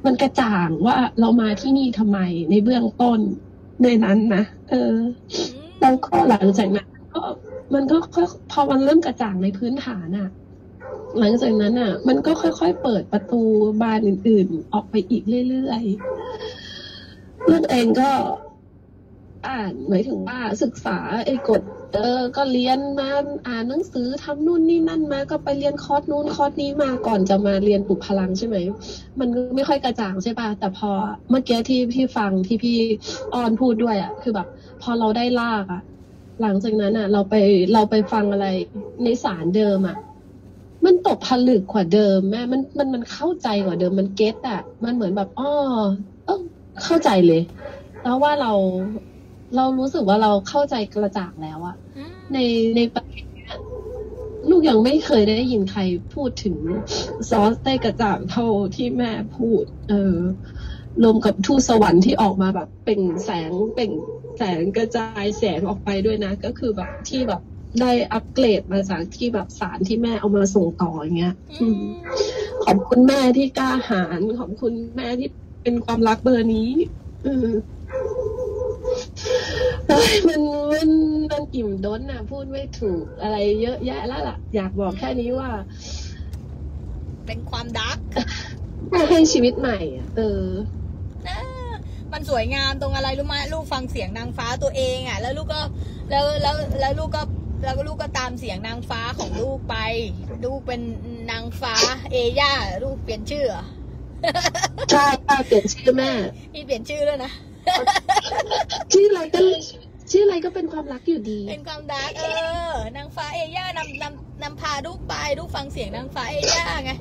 มันกระจ่างว่าเรามาที่นี่ทำไมในเบื้องต้นในนั้นนะแล้วก็หลังจากนั้นก็มันก็ค่อยพอมันเริ่มกระจ่างในพื้นฐานอ่ะหลังจากนั้นอ่ะมันก็ค่อยๆเปิดประตูบานอื่นๆออกไปอีกเรื่อยๆลูกเองก็อ่านหมายถึงว่าศึกษาไอ้กฎก็เรียนมาอ่านหนังสือทำนู่นนี่นั่นมาก็ไปเรียนคอร์สนู้นคอร์สนี้มาก่อนจะมาเรียนปลุกพลังใช่ไหมมันไม่ค่อยกระจ่างใช่ป่ะแต่พอเมื่อกี้ที่ฟังที่พี่ออนพูดด้วยอ่ะคือแบบพอเราได้ลากอ่ะหลังจากนั้นอ่ะเราไปฟังอะไรในสารเดิมอ่ะมันตกผลึกกว่าเดิมแม่มันเข้าใจกว่าเดิมมันเก็ตอ่ะมันเหมือนแบบอ้อเข้าใจเลยแล้วว่าเรารู้สึกว่าเราเข้าใจกระจ่างแล้วอะในประเทศลูกยังไม่เคยได้ยินใครพูดถึงซอสได้กระจ่างเท่าที่แม่พูดรวมกับทูตสวรรค์ที่ออกมาแบบเปล่งแสงกระจายแสงออกไปด้วยนะก็คือแบบที่แบบได้อัปเกรดมาจากที่แบบสารที่แม่เอามาส่งต่ออย่างเงี้ยขอบคุณแม่ที่กล้าหาญขอบคุณแม่ที่เป็นความรักเบอร์นี้มันอิ่มด้นน่ะพูดไม่ถูกอะไรเยอะแยะแล้วล่ะอยากบอกแค่นี้ว่าเป็นความดักให้ชีวิตใหม่มันสวยงามตรงอะไรรู้ไหมลูกฟังเสียงนางฟ้าตัวเองอ่ะแล้วลูกก็แล้วลูกก็ตามเสียงนางฟ้าของลูกไปลูกเป็นนางฟ้าเอย่าลูกเปลี่ยนชื่อใช่เปลี่ยนชื่อแม่พี่เปลี่ยนชื่อแล้วนะชื่ออะไรก็เลย ชื่ออะไรก็เป็นความรักอยู่ดีเป็นความรักนางฟ้าเอย่านำพาลูกไปลูกฟังเสียงนางฟ้าเอย่าไง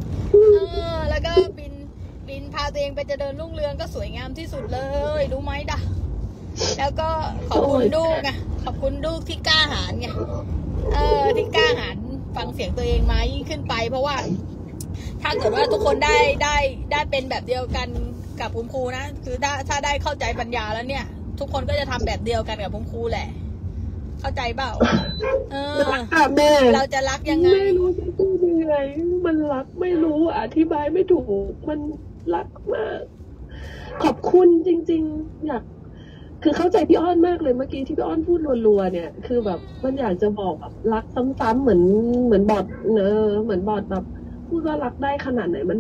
แล้วก็บินพาตัวเองไปเจริญรุ่งเรืองก็สวยงามที่สุดเลยรู้ไหมดะแล้วก็ขอบคุณลูกไงขอบคุณลูกที่กล้าหาญไงที่กล้าหาญฟังเสียงตัวเองมายิ่งขึ้นไปเพราะว่าถ้าเกิดว่าทุกคนได้เป็นแบบเดียวกันกับคุณครูนะคือถ้าได้เข้าใจปัญญาแล้วเนี่ยทุกคนก็จะทำแบบเดียวกันกับคุณครูแหละเข้าใจเปล่าเราจะรักยังไงไม่รู้จะพูดยังไงมันรักไม่รู้อธิบายไม่ถูกมันรักมากขอบคุณจริงๆอยากคือเข้าใจพี่อ้อนมากเลยเมื่อกี้ที่พี่อ้อนพูดรัวๆเนี่ยคือแบบมันอยากจะบอกแบบรักซ้ำๆเหมือนบอดเหมือนบอดแบบพูดว่ารักได้ขนาดไหนมัน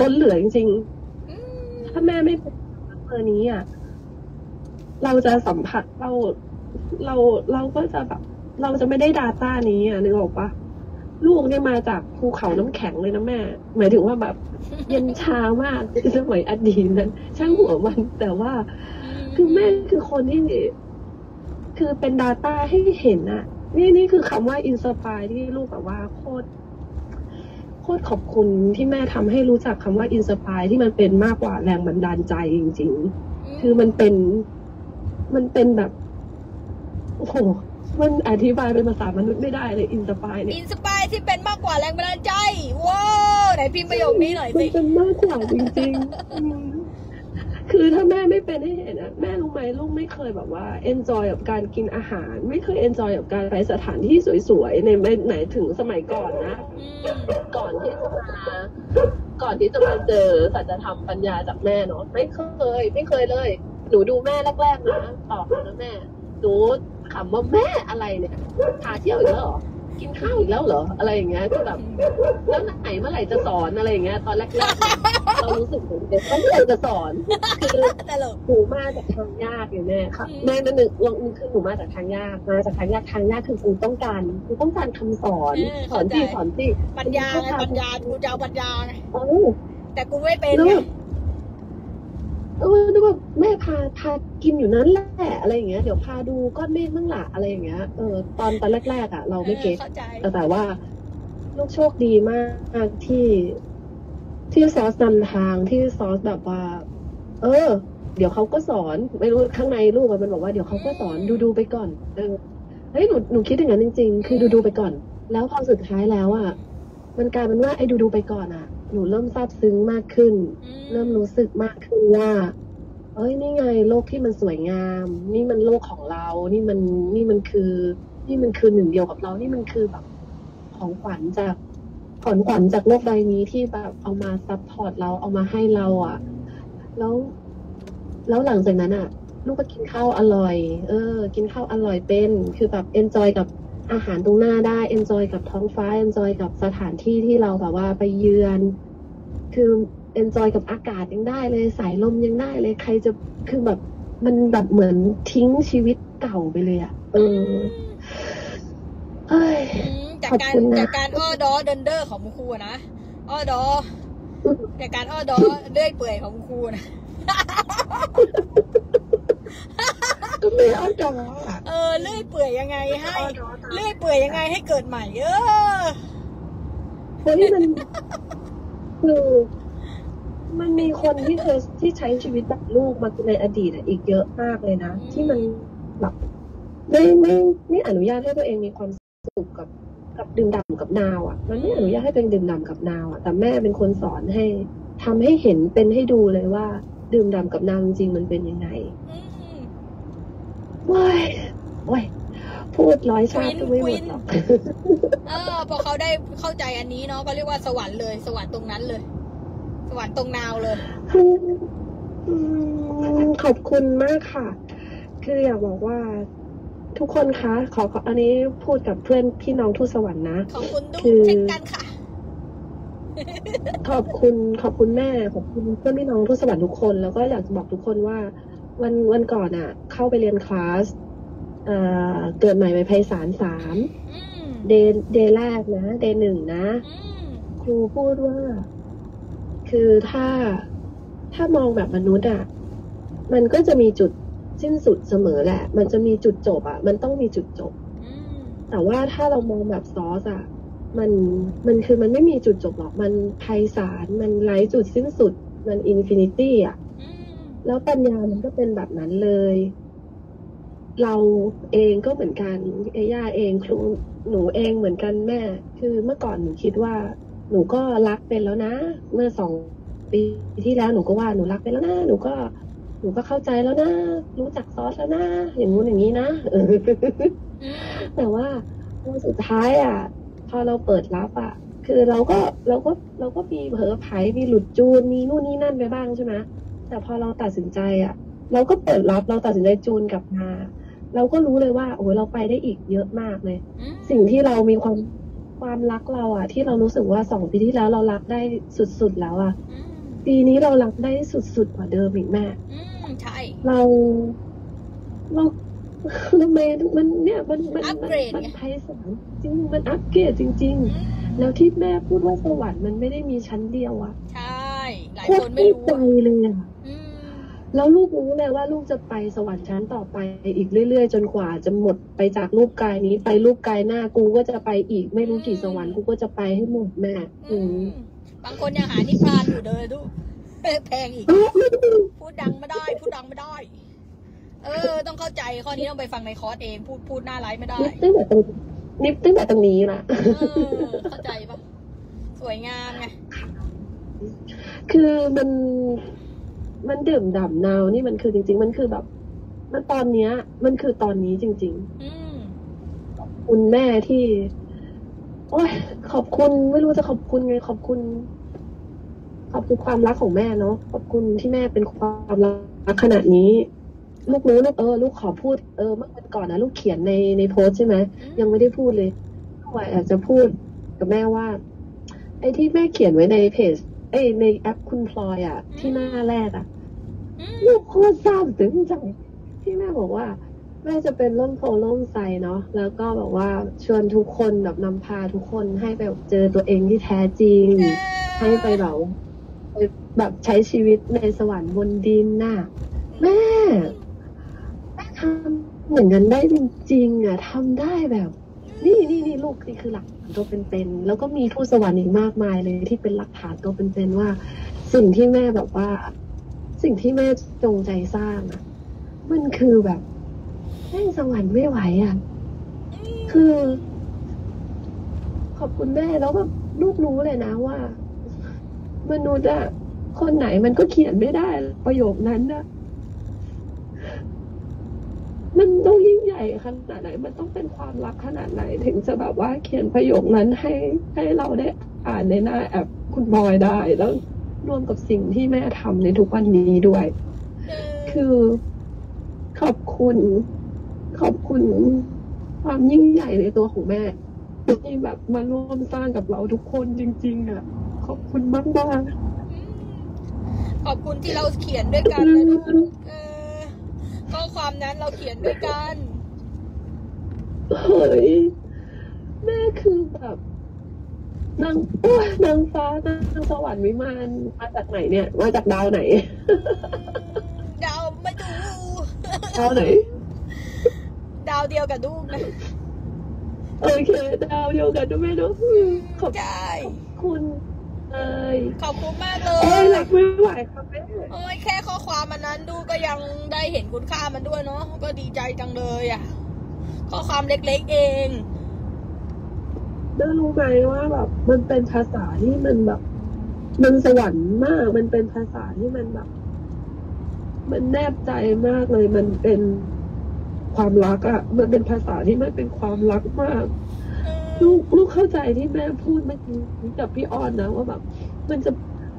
ล้นเหลือจริงๆถ้าแม่ไม่เป็นเบอร์นี้อ่ะเราจะสัมผัสเราก็จะแบบเราจะไม่ได้ดาต้านี้อ่ะนึกออกปะลูกเนี่ยมาจากภูเขาน้ำแข็งเลยนะแม่หมายถึงว่าแบบเย็นชามากสมัยอดีตนั้นช่างหัวมันแต่ว่าคือแม่คือคนที่คือเป็นดาต้าให้เห็นอ่ะนี่คือคำว่าอินสปายที่ลูกแบบว่าโคตรขอบคุณที่แม่ทำให้รู้จักคำว่าอินสปายที่มันเป็นมากกว่าแรงบันดาลใจจริงๆคือมันเป็นแบบโอ้โหมันอธิบายเป็นภาษามนุษย์ไม่ได้เลยอินสปายเนี่ยอินสปายที่เป็นมากกว่าแรงบันดาลใจว้าวไหนพิมพ์ประโยคนี้หน่อยสิมันเป็นมากกว่าจริงๆคือถ้าแม่ไม่เป็นให้เห็นอะแม่รู้ไหมลูกไม่เคยแบบว่าเอนจอยกับการกินอาหารไม่เคยเอนจอยกับการไปสถานที่สวยๆในไหนถึงสมัยก่อนนะก่อนที่จะมาเจอสัจธรรมปัญญาจากแม่เนาะไม่เคยเลยหนูดูแม่แรกๆนะตอบนะแม่หนูขำว่าแม่อะไรเนี่ยพาเที่ยวอีกแล้วเหรอกินข้าวอีกแล้วเหรออะไรอย่างเงี้ยก็แบบแล้วไหนเมื่อไหร่จะสอนอะไรอย่างเงี้ยตอนแรกๆเรารู้สึกเหมือนเด็กต้องเคยจะสอนคือหนูมาจากทางยากอย่างแม่ค่ะแม่นั่นนึกคือหนูมาจากทางยากทางยากคือกูต้องการคำสอนสอนสิปัญญาไงปัญญากูจะเอาปัญญาไงแต่กูไม่เป็นนึกว่าแม่พากินอยู่นั้นแหละอะไรอย่างเงี้ยเดี๋ยวพาดูก้อนเมฆบ้างล่ะอะไรอย่างเงี้ยตอนแรกๆอ่ะเราไม่เก็ตแต่ว่าลูกโชคดีมากที่ซอสนำทางที่ซอสแบบว่าเดี๋ยวเขาก็สอนไม่รู้ข้างในลูกมันบอกว่าเดี๋ยวเขาก็สอนดูไปก่อนเฮ้ยหนูคิดอย่างนั้นจริงๆคือดูไปก่อนแล้วพอสุดท้ายแล้วอ่ะมันกลายเป็นว่าไอ้ดูไปก่อนอ่ะหนูเริ่มซาบซึ้งมากขึ้นเริ่มรู้สึกมากขึ้นว่าเอ้ยนี่ไงโลกที่มันสวยงามนี่มันโลกของเรานี่มันคือหนึ่งเดียวกับเรานี่มันคือแบบของขวัญจากโลกใบนี้ที่แบบเอามาซัพพอร์ตเราเอามาให้เราอ่ะแล้วหลังจากนั้นอ่ะลูกก็กินข้าวอร่อยกินข้าวอร่อยเป็นคือแบบเอนจอยกับอาหารตรงหน้าได้ enjoy กับท้องฟ้า enjoy กับสถานที่ที่เราแบบว่าไปเยือนคือ enjoy กับอากาศยังได้เลยสายลมยังได้เลยใครจะคือแบบมันแบบเหมือนทิ้งชีวิตเก่าไปเลยอ่ะจากการอ้อดอเดินเดอร์ของครูนะอ้อดอจากการอ้อดอเรื่อยเปื่อยของครูนะเลื่อยเปื่อยยังไงให้เลื่อยเปื่อยยังไงให้เกิดใหม่เฮ้ยมันคือมันมีคนที่เธอที่ใช้ชีวิตแบบลูกมาในอดีตอีกเยอะมากเลยนะที่มันแบบไม่อนุญาตให้ตัวเองมีความสุขกับดื่มด่ำกับนาวอ่ะมันไม่อนุญาตให้ตัวเองดื่มด่ำกับนาวอ่ะแต่แม่เป็นคนสอนให้ทำให้เห็นเป็นให้ดูเลยว่าดื่มด่ำกับนาวจริงมันเป็นยังไงว้ายพูดร้อยชาติไม่หมดหรอกพอเขาได้เข้าใจอันนี้เนาะก็เรียกว่าสวรรค์เลยสวรรค์ตรงนั้นเลยสวรรค์ตรงนาวเลยขอบคุณมากค่ะคืออยากบอกว่าทุกคนคะขออันนี้พูดกับเพื่อนพี่น้องทูตสวรรค์นะขอบคุณด้วยเช่นกันค่ะขอบคุณแม่ขอบคุณเพื่อนพี่น้องทูตสวรรค์ทุกคนแล้วก็อยากจะบอกทุกคนว่าวันก่อนอ่ะเข้าไปเรียนคลาสเกิดใหม่ไปไพศาล3เดย์แรกนะเดย์ 1นะครูพูดว่าคือถ้ามองแบบมนุษย์อ่ะมันก็จะมีจุด สิ้นสุดเสมอแหละมันจะมีจุดจบอะมันต้องมีจุดจบแต่ว่าถ้าเรามองแบบซอสอะมันไม่มีจุดจบหรอกมันไพศาลมันไร้จุดสิ้นสุดมันอินฟินิตี้อะแล้วปัญญามันก็เป็นแบบนั้นเลยเราเองก็เหมือนกันเอย่าเองครูหนูเองเหมือนกันแม่คือเมื่อก่อนหนูคิดว่าหนูก็รักเป็นแล้วนะเมื่อ2 ปีที่แล้วหนูก็ว่าหนูรักเป็นแล้วนะหนูก็เข้าใจแล้วนะรู้จักซอสแล้วนะอย่างนู้นอย่างนี้นะแต่ว่าสุดท้ายอ่ะพอเราเปิดรับอ่ะคือเราก็มีเผลอไผลมีหลุดจูนมีนู่นนี่นั่นไปบ้างใช่ไหมแต่พอเราตัดสินใจอ่ะเราก็เปิดรับเราตัดสินใจจูนกลับมาเราก็รู้เลยว่าโอ้เราไปได้อีกเยอะมากเลยสิ่งที่เรามีความรักเราอ่ะที่เรารู้สึกว่า2 ปีที่แล้วเรารักได้สุดๆแล้วอ่ะปีนี้เรารักได้สุดๆกว่าเดิมอีกแม่ใช่เราทำไมมันเนี่ยมันอัปเกรดไพศาลจริงมันอัปเกรดจริงๆแล้วที่แม่พูดว่าสวรรค์มันไม่ได้มีชั้นเดียวอ่ะใช่หลายคนไม่รู้ใจเลยอ่ะแล้วลูกรู้เลยว่าลูกจะไปสวรรค์ชั้นต่อไปอีกเรื่อยๆจนกว่าจะหมดไปจากรูปกายนี้ไปรูปกายหน้ากูก็จะไปอีกไม่รู้กี่สวรรค์กูก็จะไปให้หมดแม่บางคนยังหานิพพานอยู่เลยดูแพงอีกพูดดังไม่ได้ต้องเข้าใจข้อนี้ต้องไปฟังในคอร์สเองพูดหน้าไลฟ์ไม่ได้นิพตั้งแต่ตรงนี้ล่ะเข้าใจปะสวยงามไงคือมันดื่มด่ำนาวนี่มันคือจริงๆมันคือแบบมันตอนเนี้ยมันคือตอนนี้จริงๆขอบคุณแม่ที่โอ้ยขอบคุณไม่รู้จะขอบคุณไงขอบคุณความรักของแม่เนาะขอบคุณที่แม่เป็นความรักขนาดนี้ลูกรู้ลูกลูกขอพูดเมื่อวันก่อนนะลูกเขียนในโพสใช่ไหมยังไม่ได้พูดเลยว่าอยากจะพูดกับแม่ว่าไอ้ที่แม่เขียนไว้ในเพจในแอปคุณพลอยอ่ะที่หน้าแรกอ่ะลูกโคตรซาบซึ้งใจที่แม่บอกว่าแม่จะเป็นร่มโพล่มไทรเนาะแล้วก็บอกว่าชวนทุกคนแบบนำพาทุกคนให้ไปเจอตัวเองที่แท้จริงให้ไปแบบใช้ชีวิตในสวรรค์บนดินน่ะแม่ทำเหมือนกันได้จริงๆอ่ะทำได้แบบนี่ลูกนี่คือหลักตัวเป็นๆแล้วก็มีทูตสวรรค์อีกมากมายเลยที่เป็นหลักฐานตัวเป็นๆว่าสิ่งที่แม่แบบว่าสิ่งที่แม่จงใจสร้างอ่ะมันคือแบบแม่สวรรค์ไม่ไหวอ่ะคือขอบคุณแม่แล้วแบบลูกรู้เลยนะว่ามนุษย์อ่ะคนไหนมันก็เขียนไม่ได้ประโยคนั้นนะมันต้องยิ่งใหญ่ขนาดไหนมันต้องเป็นความรักขนาดไหนถึงจะแบบว่าเขียนประโยคนั้นให้เราได้อ่านในหน้าแอปคุณบอยได้แล้วรวมกับสิ่งที่แม่ทำในทุกวันนี้ด้วยคือขอบคุณความยิ่งใหญ่ในตัวของแม่ที่แบบมาร่วมสร้างกับเราทุกคนจริงๆอ่ะขอบคุณมากๆขอบคุณที่เราเขียนด้วยกันนะลูกข้อความนั้นเราเขียนด้วยกันเฮ้ยแม่คือแบบนางฟ้านางสวรรค์วิมานมาจากไหนเนี่ยมาจากดาวไหนดาวไม่ดูดาวไหนดาวเดียวกับดูนะโอเคดาวเดียวกับดูแม่ดูขอบคุณเลยขอบคุณมากเลยไม่ไหวครับแม่โอ้ยแค่ข้อความมันนั้นดูก็ยังได้เห็นคุณค่ามันด้วยเนาะก็ดีใจจังเลยอ่ะข้อความเล็กๆเองได้รู้ไหมว่าแบบมันเป็นภาษาที่มันแบบมันสวรรค์มากมันเป็นภาษาที่มันแบบมันแนบใจมากเลยมันเป็นความรักอ่ะมันเป็นภาษาที่มันเป็นความรักมากลูกเข้าใจที่แม่พูดเมื่อกี้กับพี่ออนนะว่าแบบ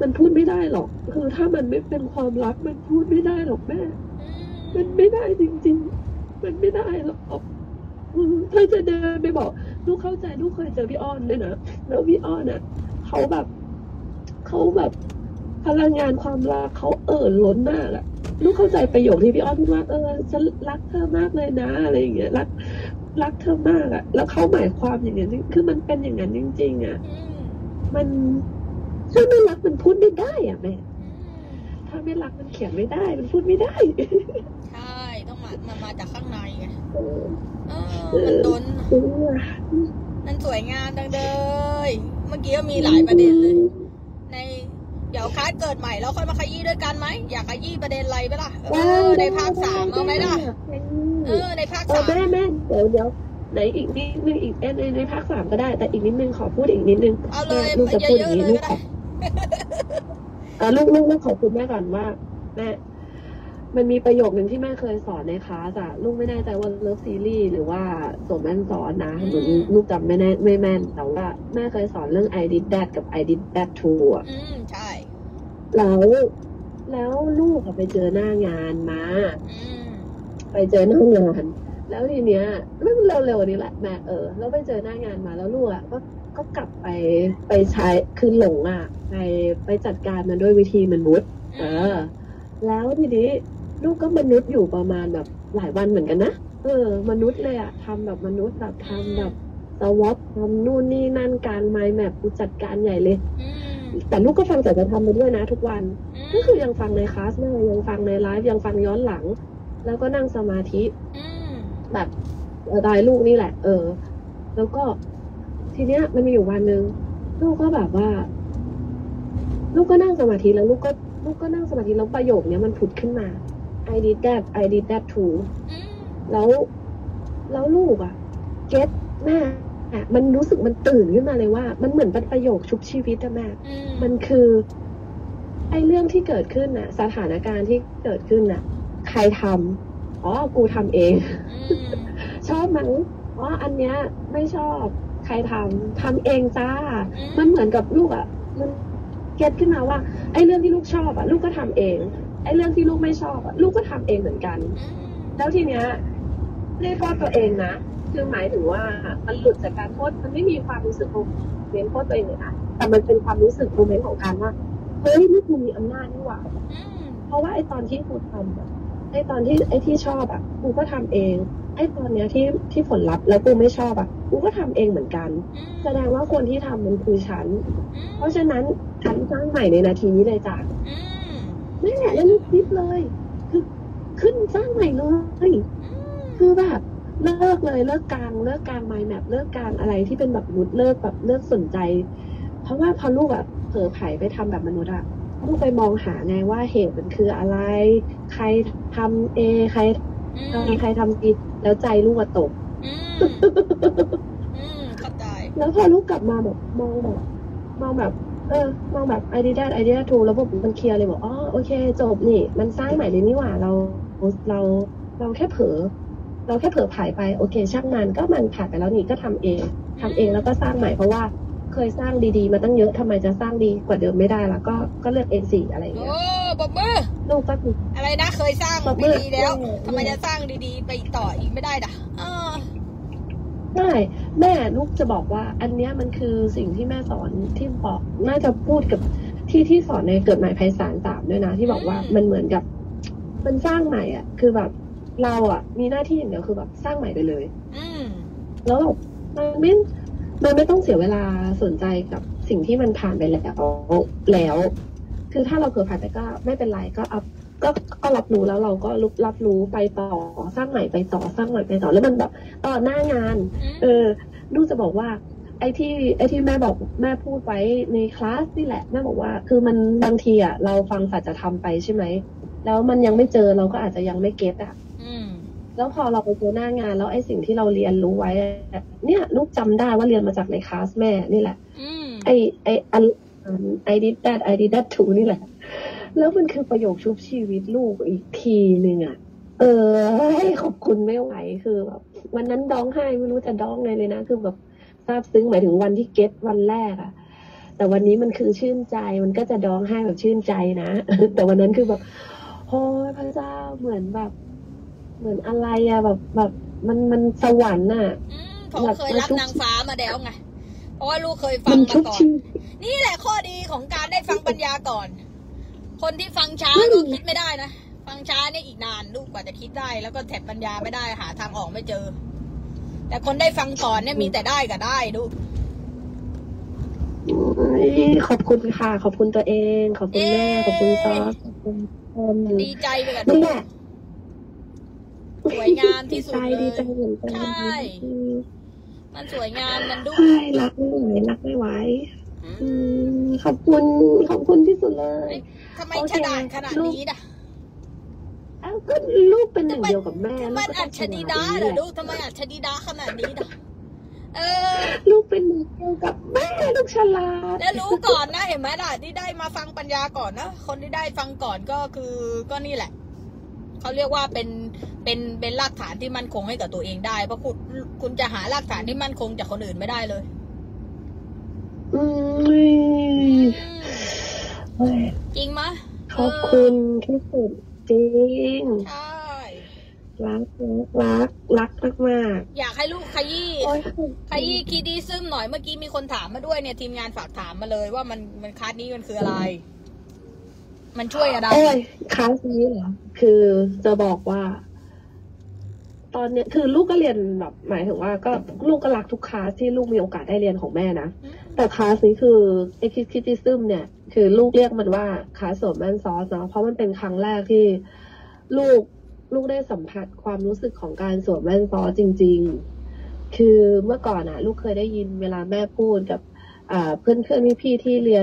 มันพูดไม่ได้หรอกคือถ้ามันไม่เป็นความรักมันพูดไม่ได้หรอกแม่มันไม่ได้จริงๆมันไม่ได้หรอกถ้าจะเดินไปบอกลูกเข้าใจลูกเคยเจอพี่ออนด้วยนะแล้วพี่ออนอ่ะเขาแบบพลังงานความรักเขาล้นหน้าแหละลูกเข้าใจประโยคที่พี่ออนพูดว่าฉันรักเธอมากเลยนะอะไรอย่างเงี้ยรักเธอมากอะแล้วเขาหมายความอย่างนั้นคือมันเป็นอย่างนั้นจริงๆอะมันถ้าไม่รักมันพูดไม่ได้อะแม่ถ้าไม่รักมันเขียนไม่ได้มันพูดไม่ได้ใช่ต้อง มันมาจากข้างในไงมันต้นนั่นสวยงามจังเลยเมื่อกี้ก็มีหลายประเด็นเลยในเดี๋ยวคลาสเกิดใหม่แล้วค่อยมาขยี้ด้วยกันไหมอยากขยี้ประเด็นอะไรไปล่ะในภาคสามเอาไหมล่ะในภาคสามแม่เดี๋ยวในอีกนิดนึงอีกในภาคสามก็ได้แต่อีกนิดนึงขอพูดอีกนิดนึงลูกจะพูดอย่างนี้ลูกขอบคุณแม่ก่อนว่าแม่มันมีประโยคหนึ่งที่แม่เคยสอนในคลาสอะลูกไม่แน่ใจว่าเลิฟซีรีส์หรือว่าสมแม่สอนนะหรือลูกจำไม่แม่นแต่ว่าแม่เคยสอนเรื่อง I did that กับ I did that too อะใช่แล้วลูกไปเจอหน้างานมาไปเจอหน้างานแล้วทีเนี้ยเรื่องเร็วๆนี้แหละแม่แล้วไปเจอหน้างานมาแล้วลูกอะก็กลับไปใช้คือหลงอะไปจัดการมันด้วยวิธีมนุษย์แล้วทีนี้ลูกก็มนุษย์อยู่ประมาณแบบหลายวันเหมือนกันนะมนุษย์เลยอะทำแบบมนุษย์แบบทำแบบสวอปทำนู่นนี่นั่นการไมล์แมปกูจัดการใหญ่เลยแต่ลูกก็ฟังแต่จะทำไปด้วยนะทุกวันก็คือยังฟังในคลาสแม่ยังฟังในไลฟ์ยังฟังย้อนหลังแล้วก็นั่งสมาธิแบบตายลูกนี่แหละแล้วก็ทีเนี้ยมันมีอยู่วันนึงลูกก็แบบว่าลูกก็นั่งสมาธิแล้วลูกก็นั่งสมาธิแล้วประโยคเนี้ยมันผุดขึ้นมา I did that I did that too แล้วลูกอะเก็ตแม่อะมันรู้สึกมันตื่นขึ้นมาเลยว่ามันเหมือนเป็นประโยคชุบชีวิตอะแม่มันคือไอเรื่องที่เกิดขึ้นอะสถานการณ์ที่เกิดขึ้นอะใครทำกูทำเอง ชอบมั้งอันเนี้ยไม่ชอบใครทำเองจ้ามันเหมือนกับลูกอะมันเก็ตขึ้นมาว่าไอ้เรื่องที่ลูกชอบอะลูกก็ทำเองไอ้เรื่องที่ลูกไม่ชอบอะลูกก็ทำเองเหมือนกันแล้วทีเนี้ยไม่ได้โทษตัวเองนะคือหมายถึงว่ามันหลุดจากการโทษมันไม่มีความรู้สึกเน้นโทษตัวเองเลยนะแต่มันเป็นความรู้สึกโมเมนต์ของการว่าเฮ้ยนี่กูมีอำนาจนี่หว่าเพราะว่าไอ้ตอนที่กูทำอะไอ้ตอนที่ไอ้ที่ชอบอะกูก็ทำเองไอ้ตอนเนี้ยที่ผลลัพธ์แล้วกูไม่ชอบอะกูก็ทำเองเหมือนกันแสดงว่าคนที่ทำมันคือฉันเพราะฉะนั้นฉันสร้างใหม่ในนาทีนี้เลยจ้ะนี่แหละแล้วลูกคิดเลยคือขึ้นสร้างใหม่เลยคือแบบเลิกเลยเลิกกลางไมล์แมปเลิกกลางอะไรที่เป็นแบบมนุษย์เลิกสนใจเพราะว่าพอลูกแบบเผลอไผลไปทำแบบมนุษย์อะลูกไปมองหาไงว่าเหตุมันคืออะไรใครทำใครทำดีแล้วใจลูกก็ตกเข้าใจแล้วพอลูกกลับมาแบบมองแบบมองแบบไอเดียถูกแล้วมันเคลียร์เลยบอกโอเคจบนี่มันสร้างใหม่เลยนี่หว่าเราแค่เผลอไผลไปโอเคช่างมันก็มันผ่านไปแล้วนี่ก็ทำเองแล้วก็สร้างใหม่เพราะว่าเคยสร้างดีๆมาตั้งเยอะทำไมจะสร้างดีกว่าเดิมไม่ได้ล่ะก็เลือกเองสิอะไรอย่างเงี้ยปรบมือลูกก็คืออะไรนะเคยสร้างดีๆแล้วทำไมจะสร้างดีๆไปต่ออีกไม่ได้ด่ะใช่แม่ลูกจะบอกว่าอันเนี้ยมันคือสิ่งที่แม่สอนที่บอกน่าจะพูดกับที่สอนในเกิดใหม่ไพศาล3ด้วยนะที่บอกว่ามันเหมือนกับมันสร้างใหม่อ่ะคือแบบเราอ่ะมีหน้าที่อย่างเดียวคือแบบสร้างใหม่ไปเลยแล้วมันไม่ต้องเสียเวลาสนใจกับสิ่งที่มันผ่านไปแล้วคือถ้าเราเกิดผ่านไปก็ไม่เป็นไรก็เอาก็รับรู้แล้วเราก็รับรู้ไปต่อสร้างใหม่ไปต่อแล้วมันแบบหน้างานลูกจะบอกว่าไอ้ที่แม่พูดไว้ในคลาสนี่แหละแม่บอกว่าคือมันบางทีอ่ะเราฟังสัจธรรมไปใช่ไหมแล้วมันยังไม่เจอเราก็อาจจะยังไม่เก็ตอ่ะแล้วพอเราไปเจอหน้างานแล้วไอ้สิ่งที่เราเรียนรู้ไว้เนี่ยลูกจำได้ว่าเรียนมาจากในคลาสแม่นี่แหละI did that I did that too นี่แหละแล้วมันคือประโยคชุบชีวิตลูกอีกทีหนึ่งอ่ะให้ขอบคุณไม่ไหวคือแบบวันนั้นร้องไห้ไม่รู้จะร้องไงเลยนะคือแบบซาบซึ้งหมายถึงวันที่เก็ตวันแรกอ่ะแต่วันนี้มันคือชื่นใจมันก็จะร้องไห้แบบชื่นใจนะแต่วันนั้นคือแบบโอ้ยพระเจ้าเหมือนแบบอะไรอ่ะแบบมันสวรรค์อ่ะเขาเคยรับนางฟ้ามาแล้วไงเพราะว่าลูกเคยฟังมาก่อนนี่แหละข้อดีของการได้ฟังปัญญาก่อนคนที่ฟังช้าก็คิดไม่ได้นะฟังช้าเนี่ยอีกนานลูกกว่าจะคิดได้แล้วก็แถบปัญญาไม่ได้หาทางออกไม่เจอแต่คนได้ฟังก่อนเนี่ยมีแต่ได้กับได้ลูกขอบคุณค่ะขอบคุณตัวเองขอบคุณแม่ขอบคุณซอสขอบคุณคนดีใจไปกับลูก สวยงามที่สุดเลยใช่มันสวยงามมันดูใช่รักไม่ไหวรักไม่ไหวขอบคุณขอบคุณที่สุดเลยทำไมฉลาดขนาดนี้ล่ะก็ลูกเป็นหนึ่งเดียวกับแม่ทำไมอัจฉริยะเหรอลูกทำไมอัจฉริยะขนาดนี้ล่ะลูกเป็นหนึ่งเดียวกับแม่ลูกฉลาดแล้วรู้ก่อนนะเห็นไหมล่ะที่ได้มาฟังปัญญาก่อนนะคนที่ได้ฟังก่อนก็คือก็นี่แหละเขาเรียกว่าเป็นรากฐานที่มั่นคงให้กับตัวเองได้เพราะคุณจะหารากฐานที่มั่นคงจากคนอื่นไม่ได้เลยจริงมะขอบคุณที่สุดจริงใช่รักมากอยากให้ลูกขยี้คิดดีซึมหน่อยเมื่อกี้มีคนถามมาด้วยเนี่ยทีมงานฝากถามมาเลยว่ามันคลาสนี้มันคืออะไรมันช่วยอะไรคลาสนี้เหรอคือจะบอกว่าตอนเนี้ยคือลูกก็เรียนแบบหมายถึงว่าก็ลูกก็รักทุกคลาสที่ลูกมีโอกาสได้เรียนของแม่นะแต่คลาสนี้คือไอคิดดิซึมเนี่ยคือลูกเรียกมันว่าคลาสสวมแว่นซอสเนาะเพราะมันเป็นครั้งแรกที่ลูกได้สัมผัสความรู้สึกของการสวมแว่นซอสจริงๆคือเมื่อก่อนอะลูกเคยได้ยินเวลาแม่พูดกับเพื่อนพี่ที่เรีย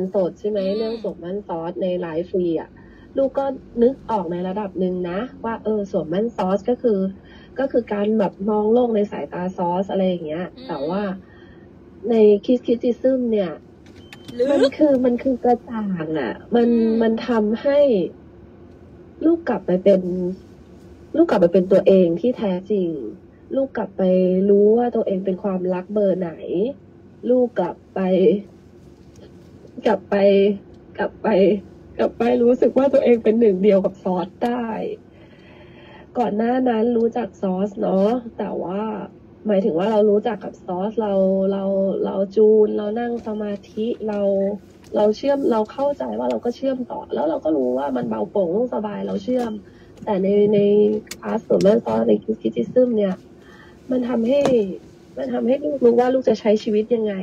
นสดใช่ไหมเรื่องสวมแว่นซอสในไลฟ์ฟรีอะลูกก็นึกออกในระดับหนึ่งนะว่าสวมแว่นซอสก็คือการแบบมองโลกในสายตาซอสอะไรอย่างเงี้ยแต่ว่าในคิดจิซึมเนี่ยมันคือกระจ่างอ่ะมันทำให้ลูกกลับไปเป็นตัวเองที่แท้จริงลูกกลับไปรู้ว่าตัวเองเป็นความรักเบอร์ไหนลูกกลับไปรู้สึกว่าตัวเองเป็นหนึ่งเดียวกับซอสได้ก่อนหน้านั้นรู้จักซอสเนาะแต่ว่าหมายถึงว่าเรารู้จักกับซอสเราจูนเรานั่งสมาธิเราเชื่อมเราเข้าใจว่าเราก็เชื่อมต่อแล้วเราก็รู้ว่ามันเบาโปร่งสบายเราเชื่อมแต่ในคลาสสวมแว่นซอสในคิดดิซึมเนี่ยมันทำให้ลูกรู้ว่าลูกจะใช้ชีวิตยังไง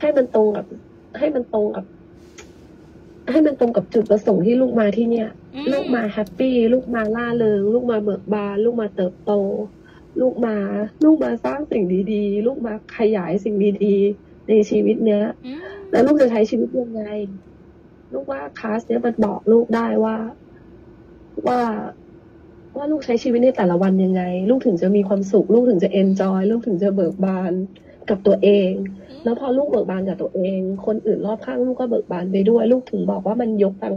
ให้มันตรงกับจุดประสงค์ที่ลูกมาที่เนี่ยลูกมาแฮปปี้ลูกมาล่าเริงลูกมาเบิกบานลูกมาเติบโตลูกมาสร้างสิ่งดีๆลูกมาขยายสิ่งดีๆในชีวิตเนี้ยแล้วลูกจะใช้ชีวิตยังไงลูกว่าคลาสเนี้ยมันบอกลูกได้ว่าลูกใช้ชีวิตในแต่ละวันยังไงลูกถึงจะมีความสุขลูกถึงจะเอนจอยลูกถึงจะเบิกบานกับตัวเองแล้วพอลูกเบิกบานกับตัวเองคนอื่นรอบข้างลูกก็เบิกบานไปด้วยลูกถึงบอกว่ามันยกทั้ง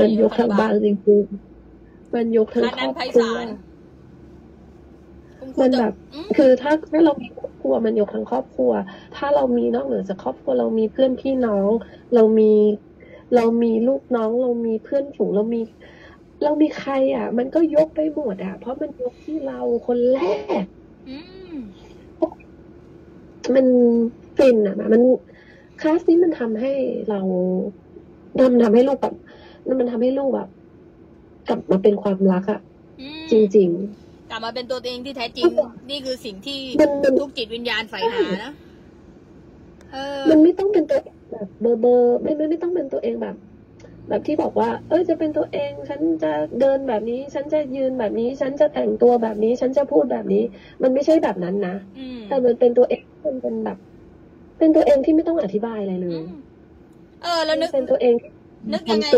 มันยกทั้งบ้านจริงๆมันยกทั้งครอบครัวมันแบบคือถ้าเรามีครอบครัวมันยกทั้งครอบครัวถ้าเรามีนอกเหนือจากครอบครัวเรามีเพื่อนพี่น้องเรามีลูกน้องเรามีเพื่อนฝูงเรามีใครอ่ะมันก็ยกไปหมดอ่ะเพราะมันยกที่เราคนแรกมันเป็นอ่ะมันคลาสนี้มันทำให้ลูกแบบมันทำให้ลูกแบบกลับมาเป็นความรักอ่ะจริงๆกลับมาเป็นตัวเองที่แท้จริงนี่คือสิ่งที่ทุกจิตวิญญาณใฝ่หานะมันไม่ต้องเป็นตัวแบบเบอร์ไม่ต้องเป็นตัวเองแบบที่บอกว่าจะเป็นตัวเองฉันจะเดินแบบนี้ฉันจะยืนแบบนี้ฉันจะแต่งตัวแบบนี้ฉันจะพูดแบบนี้มันไม่ใช่แบบนั้นนะแต่มันเป็นตัวเองมันเป็นแบบเป็นตัวเองที่ไม่ต้องอธิบายอะไรเลยแล้วนึกเป็นตัวเองนึกยังไง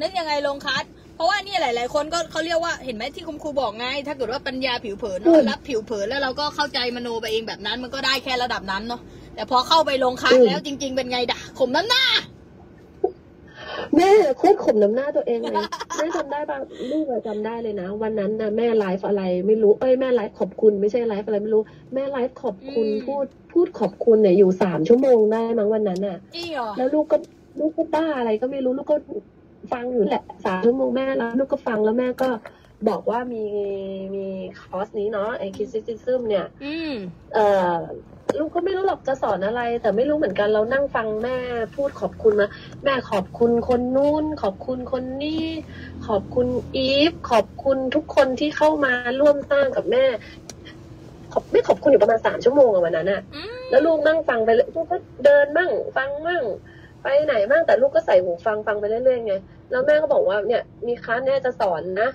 นึกยังไงลงคัสเพราะว่านี่หลายๆคนก็เขาเรียกว่าเห็นไหมที่คุณครูบอกไงถ้าเกิดว่าปัญญาผิวเผินเรารับผิวเผินแล้วเราก็เข้าใจมโนไปเองแบบนั้นมันก็ได้แค่ระดับนั้นเนาะแต่พอเข้าไปลงคัสแล้วจริงๆเป็นไงด่าข่มน้ำหน้าแม่โคตรข่มน้ำหน้าตัวเองเลยแม่จำได้ป่ะลูกจำได้เลยนะวันนั้นนะแม่ไลฟ์อะไรไม่รู้แม่ไลฟ์ขอบคุณไม่ใช่ไลฟ์อะไรไม่รู้แม่ไลฟ์ขอบคุณพูดขอบคุณเนี่ยอยู่3 ชั่วโมงได้มั้งวันนั้นน่ะแล้วลูกก็บ้าอะไรก็ไม่รู้ลูกก็ฟังอยู่แหละ3 ชั่วโมงแม่แล้วลูกก็ฟังแล้วแม่ก็บอกว่ามีคอร์สนี้เนาะไอคิดดิซึมเนี่ยลูกก็ไม่รู้หรอกจะสอนอะไรแต่ไม่รู้เหมือนกันเรานั่งฟังแม่พูดขอบคุณมาแม่ขอบคุณคนนู้นขอบคุณคนนี้ขอบคุณอีฟขอบคุณทุกคนที่เข้ามาร่วมสร้างกับแม่ขอบคุณอยู่ประมาณ3 ชั่วโมงวันนั้นน่ะแล้วลูกนั่งฟังไปเลยลูกก็เดินบ้างฟังบ้างไปไหนบ้างแต่ลูกก็ใส่หูฟังไปเรื่อยๆไงแล้วแม่ก็บอกว่าเนี่ยมีคลาสแน่จะสอนนะ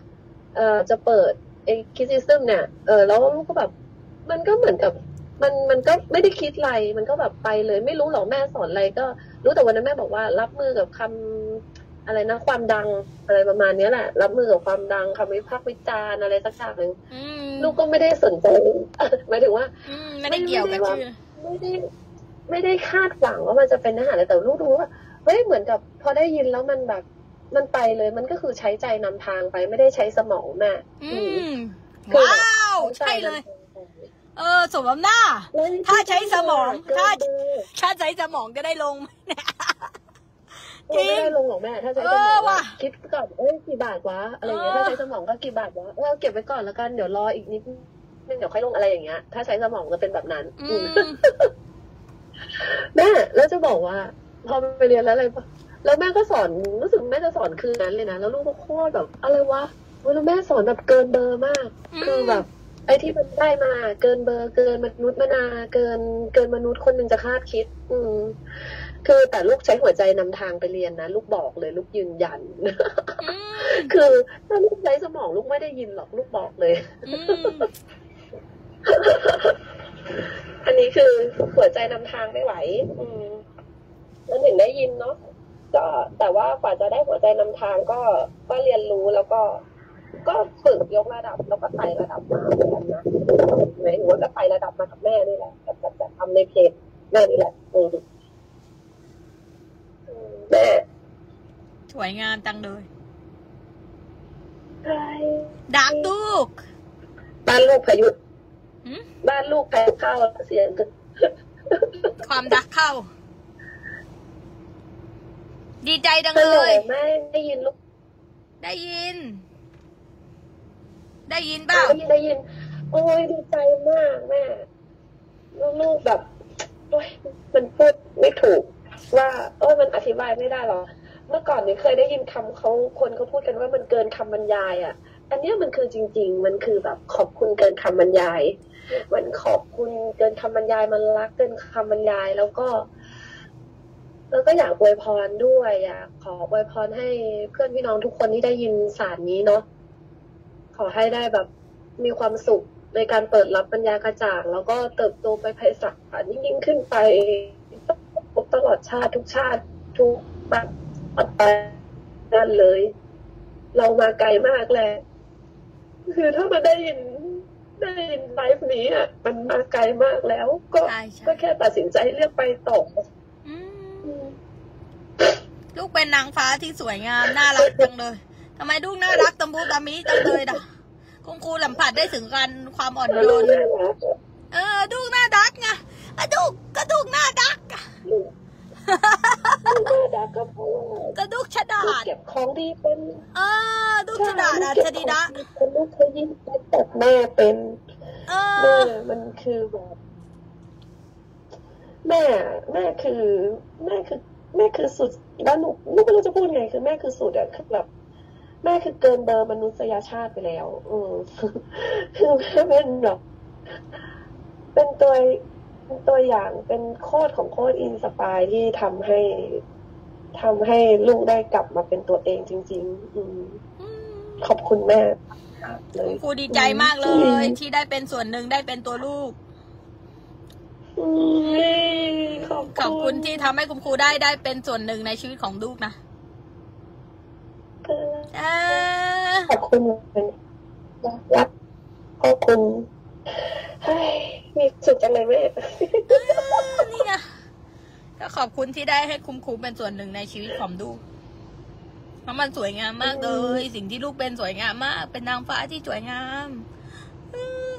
จะเปิดไอ้คิดซิสเต็มเนี่ยแล้วลูกก็แบบมันก็เหมือนกับมันก็ไม่ได้คิดอะไรมันก็แบบไปเลยไม่รู้หรอกแม่สอนอะไรก็รู้แต่วันนั้นแม่บอกว่ารับมือกับคำอะไรนะความดังอะไรประมาณนี้แหละรับมือกับความดังคำวิพากษ์วิจารณ์อะไรสักอย่างหนึ่งลูกก็ไม่ได้สนใจหมายถึงว่าไม่เกี่ยวกันไม่ได้คาดหวังว่ามันจะเป็นอาหารอะไรแต่ลูกรู้ว่าเฮ้ยเหมือนกับพอได้ยินแล้วมันแบบมันไปเลยมันก็คือใช้ใจนำทางไปไม่ได้ใช้สมองน่ะว้าวใช่เลยสมน้ำหน้าถ้าใช้สมองถ้าใช้สมองก็ได้ลงไม่ได้ลงหรอกแม่ถ้าใช้สมองคิดก่อนกี่บาทวะอะไรอย่างเงี้ยถ้าใช้สมองก็กี่บาทวะเก็บไว้ก่อนแล้วกันเดี๋ยวรออีกนิดนึงเดี๋ยวค่อยลงอะไรอย่างเงี้ยถ้าใช้สมองจะเป็นแบบนั้นแม่แล้วจะบอกว่าพอไปเรียนแล้วอะไรแล้วแม่ก็สอนรู้สึกแม่จะสอนคืนนั้นเลยนะแล้วลูกก็โคตรแบบอะไรวะแล้วแม่สอนแบบเกินเบอร์มากคือแบบไอ้ที่มันได้มาเกินเบอร์เกินมนุษย์มนาเกินมนุษย์คนหนึ่งจะคาดคิดคือแต่ลูกใช้หัวใจนำทางไปเรียนนะลูกบอกเลยลูกยืนยันคือถ้าลูกใช้สมองลูกไม่ได้ยินหรอกลูกบอกเลยอันนี้คือหัวใจนำทางไม่ไหวมันถึงได้ยินเนาะก็แต่ว่ากว่าจะได้หัวใจนำทางก็เรียนรู้แล้วก็ฝึกยกระดับแล้วก็ไต่ระดับมาเหมือนกันนะหมายถึงว่าก็ไต่ระดับมากับแม่นี่แหละจะทำในเพจแม่นี่แหละแม่สวยงามจังเลยดักลูกบ้านลูกพายุบ้านลูกพายุเข้าเสียงกันความดักเข้าดีใจจังเลยแม่ได้ยินลูกได้ยินบ้างได้ยินโอ้ยดีใจมากแม่ลูกแบบโอ้ยมันพูดไม่ถูกว่ามันอธิบายไม่ได้หรอเมื่อก่อนเนี่ยเคยได้ยินคำคนเขาพูดกันว่ามันเกินคำบรรยายอ่ะอันเนี้ยมันคือจริงๆมันคือแบบขอบคุณเกินคำบรรยายมันขอบคุณเกินคำบรรยายมันรักเกินคำบรรยายแล้วก็อยากอวยพรด้วยอยากขออวยพรให้เพื่อนพี่น้องทุกคนที่ได้ยินสารนี้เนาะขอให้ได้แบบมีความสุขในการเปิดรับปัญญากระจ่างแล้วก็เติบโตไปไพศาลยิ่งขึ้นไปตลอดชาติทุกชาติทุกมาปัดไปนั่นเลยเรามาไกลมากแล้วคือถ้ามาได้ยินไลฟ์นี้อ่ะมันมาไกลมากแล้วก็แค่ตัดสินใจเลือกไปต่อลูกเป็นนางฟ้าที่สวยงามน่ารักจังเลยทำไมลูกน่ารักตำบูตามิจังเลยด่ะคุณครูสัมผัสได้ถึงการความอ่อนโยนลูกน่ารักไงลูกน่ารักกระดูกฉลาดเก็บของดีเป็นลูกฉลาดชนิดะลูกเคยยิ้มแต่แม่เป็นแม่มันคือแบบแม่คือสุดแล้วลูกไม่รู้จะพูดไงคือแม่คือสุดอะคือแบบแม่คือเกินเบอร์มนุษยชาติไปแล้วคือแม่เป็นแบบเป็นตัวอย่างเป็นโคตรของโคตรอินสปายที่ทำให้ลูกได้กลับมาเป็นตัวเองจริงๆขอบคุณแม่เลยครูดีใจมากเลยที่ได้เป็นส่วนหนึ่งได้เป็นตัวลูกขอบคุณที่ทำให้คุณครูได้เป็นส่วนหนึ่งในชีวิตของลูกนะขอบคุณขอบคุณมีสุขจังเลยแม่นี่นะก็ขอบคุณที่ได้ให้คุณครูเป็นส่วนหนึ่งในชีวิตของลูกเพราะมันสวยงามมากเลยสิ่งที่ลูกเป็นสวยงามมากเป็นนางฟ้าที่สวยงาม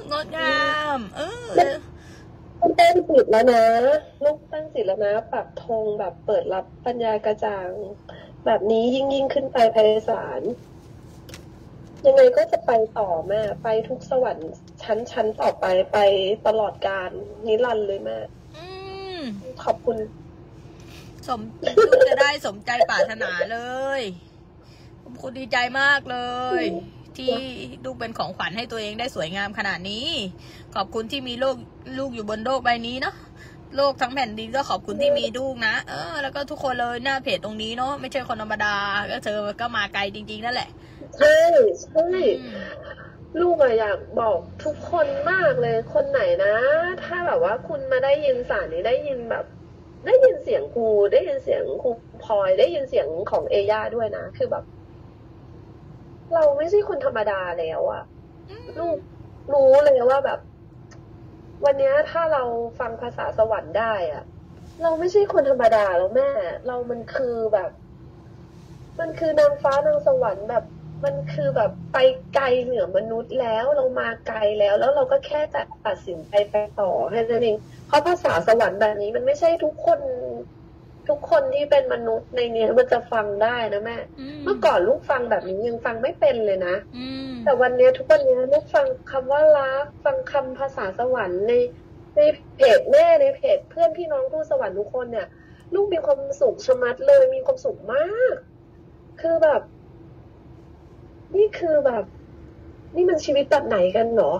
งดงามตั้งจิตแล้วนะลูกตั้งจิตแล้วนะปักธงแบบเปิดรับปัญญากระจ่างแบบนี้ยิ่งขึ้นไปไพศาลยังไงก็จะไปต่อแม่ไปทุกสวรรค์ชั้นต่อไปตลอดกาลนิรันดร์เลยแม่ขอบคุณลูกจะได้สมใจปรารถนาเลยผมคุณดีใจมากเลยที่ลูกเป็นของขวัญให้ตัวเองได้สวยงามขนาดนี้ขอบคุณที่มีลูกอยู่บนโลกใบนี้เนาะโลกทั้งแผ่นดินก็ขอบคุณที่มีลูกนะแล้วก็ทุกคนเลยหน้าเพจตรงนี้เนาะไม่ใช่คนธรรมดาก็เธอก็มาไกลจริงๆนั่นแหละ ใช่ลูกอะอยากบอกทุกคนมากเลยคนไหนนะถ้าแบบว่าคุณมาได้ยินสารนี้ได้ยินแบบได้ยินเสียงครูได้ยินเสียงครูพลอยได้ยินเสียงของเอย่าด้วยนะคือแบบเราไม่ใช่คนธรรมดาแล้วอะลูกรู้เลยว่าแบบวันนี้ถ้าเราฟังภาษาสวรรค์ได้อะเราไม่ใช่คนธรรมดาแล้วแม่เรามันคือแบบมันคือนางฟ้านางสวรรค์แบบมันคือแบบไปไกลเหนือมนุษย์แล้วเรามาไกลแล้วแล้วเราก็แค่ตัดสินใจไปต่อแค่นั้นเองเพราะภาษาสวรรค์แบบนี้มันไม่ใช่ทุกคนที่เป็นมนุษย์ในนี้มันจะฟังได้นะแม่เมื่อก่อนลูกฟังแบบนี้ยังฟังไม่เป็นเลยนะแต่วันนี้ทุกวันนี้ลูกฟังคำว่ารักฟังคำภาษาสวรรค์ในเพจแม่ในเพจเพื่อนพี่น้องทูตสวรรค์ทุกคนเนี่ยลูกมีความสุขชะมัดเลยมีความสุขมากคือแบบนี่คือแบบนี่มันชีวิตแบบไหนกันหรอ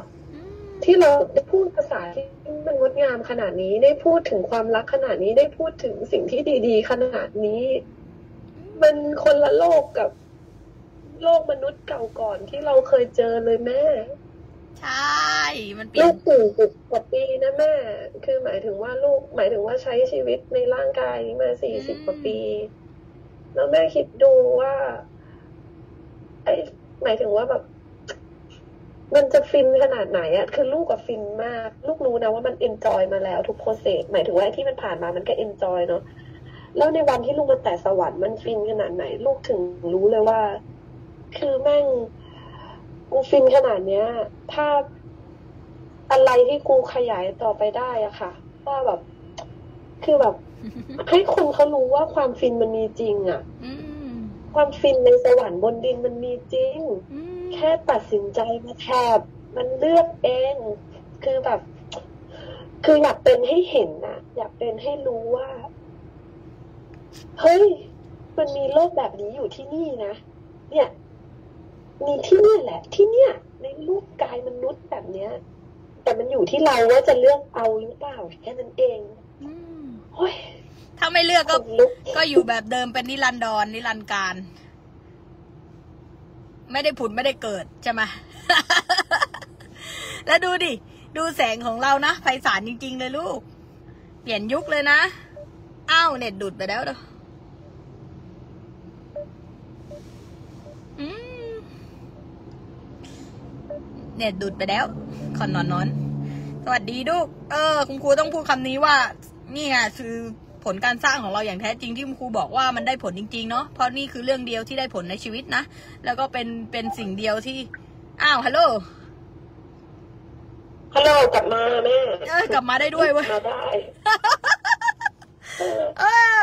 ที่เราได้พูดภาษาที่มันงดงามขนาดนี้ได้พูดถึงความรักขนาดนี้ได้พูดถึงสิ่งที่ดีๆขนาดนี้มันคนละโลกกับโลกมนุษย์เก่าก่อนที่เราเคยเจอเลยแม่ใช่มันเปลี่ยนลูก40 กว่าปีนะแม่คือหมายถึงว่าลูกหมายถึงว่าใช้ชีวิตในร่างกายนี้มา40 กว่าปีแล้วแม่คิดดูว่าหมายถึงว่าแบบมันจะฟินขนาดไหนอะคือลูกกับฟินมากลูกรู้นะว่ามันเอนจอยมาแล้วทุกโปรเซสหมายถึงว่าที่มันผ่านมามันก็เอนจอยเนาะแล้วในวันที่ลูกมาแต่สวรรค์มันฟินขนาดไหนลูกถึงรู้เลยว่าคือแม่งกูฟินขนาดเนี้ยถ้าอะไรที่กูขยายต่อไปได้อะค่ะว่าแบบคือแบบให้คนเขารู้ว่าความฟินมันมีจริงอะความฟินในสวรรค์บนดินมันมีจริงแค่ตัดสินใจมาแทบมันเลือกเองคือแบบคืออยากเป็นให้เห็นนะอยากเป็นให้รู้ว่าเฮ้ยมันมีโลกแบบนี้อยู่ที่นี่นะเนี่ยมีที่นี่แหละที่เนี่ยในรูปกายมนุษย์แบบเนี้ยแต่มันอยู่ที่เราว่าจะเลือกเอาหรือเปล่าแค่นั้นเองโอ้ยถ้าไม่เลือกก็อยู่แบบเดิมเป็นนิรันดรนิรันดร์การไม่ได้ผุดไม่ได้เกิดใช่ไหม แล้วดูดิดูแสงของเรานะไพศาลจริงๆเลยลูกเปลี่ยนยุคเลยนะอ้าวเน็ตดุดไปแล้วดูเน็ตดุดไปแล้วขอนนอนสวัสดีลูกคุณครูต้องพูดคำนี้ว่านี่ไงคือผลการสร้างของเราอย่างแท้จริงที่ครูบอกว่ามันได้ผลจริงๆเนาะเพราะนี่คือเรื่องเดียวที่ได้ผลในชีวิตนะแล้วก็เป็นสิ่งเดียวที่อ้าวฮัลโหลฮัลโหลกลับมาแม่กลับมาได้ด้วยเว้ยมาได้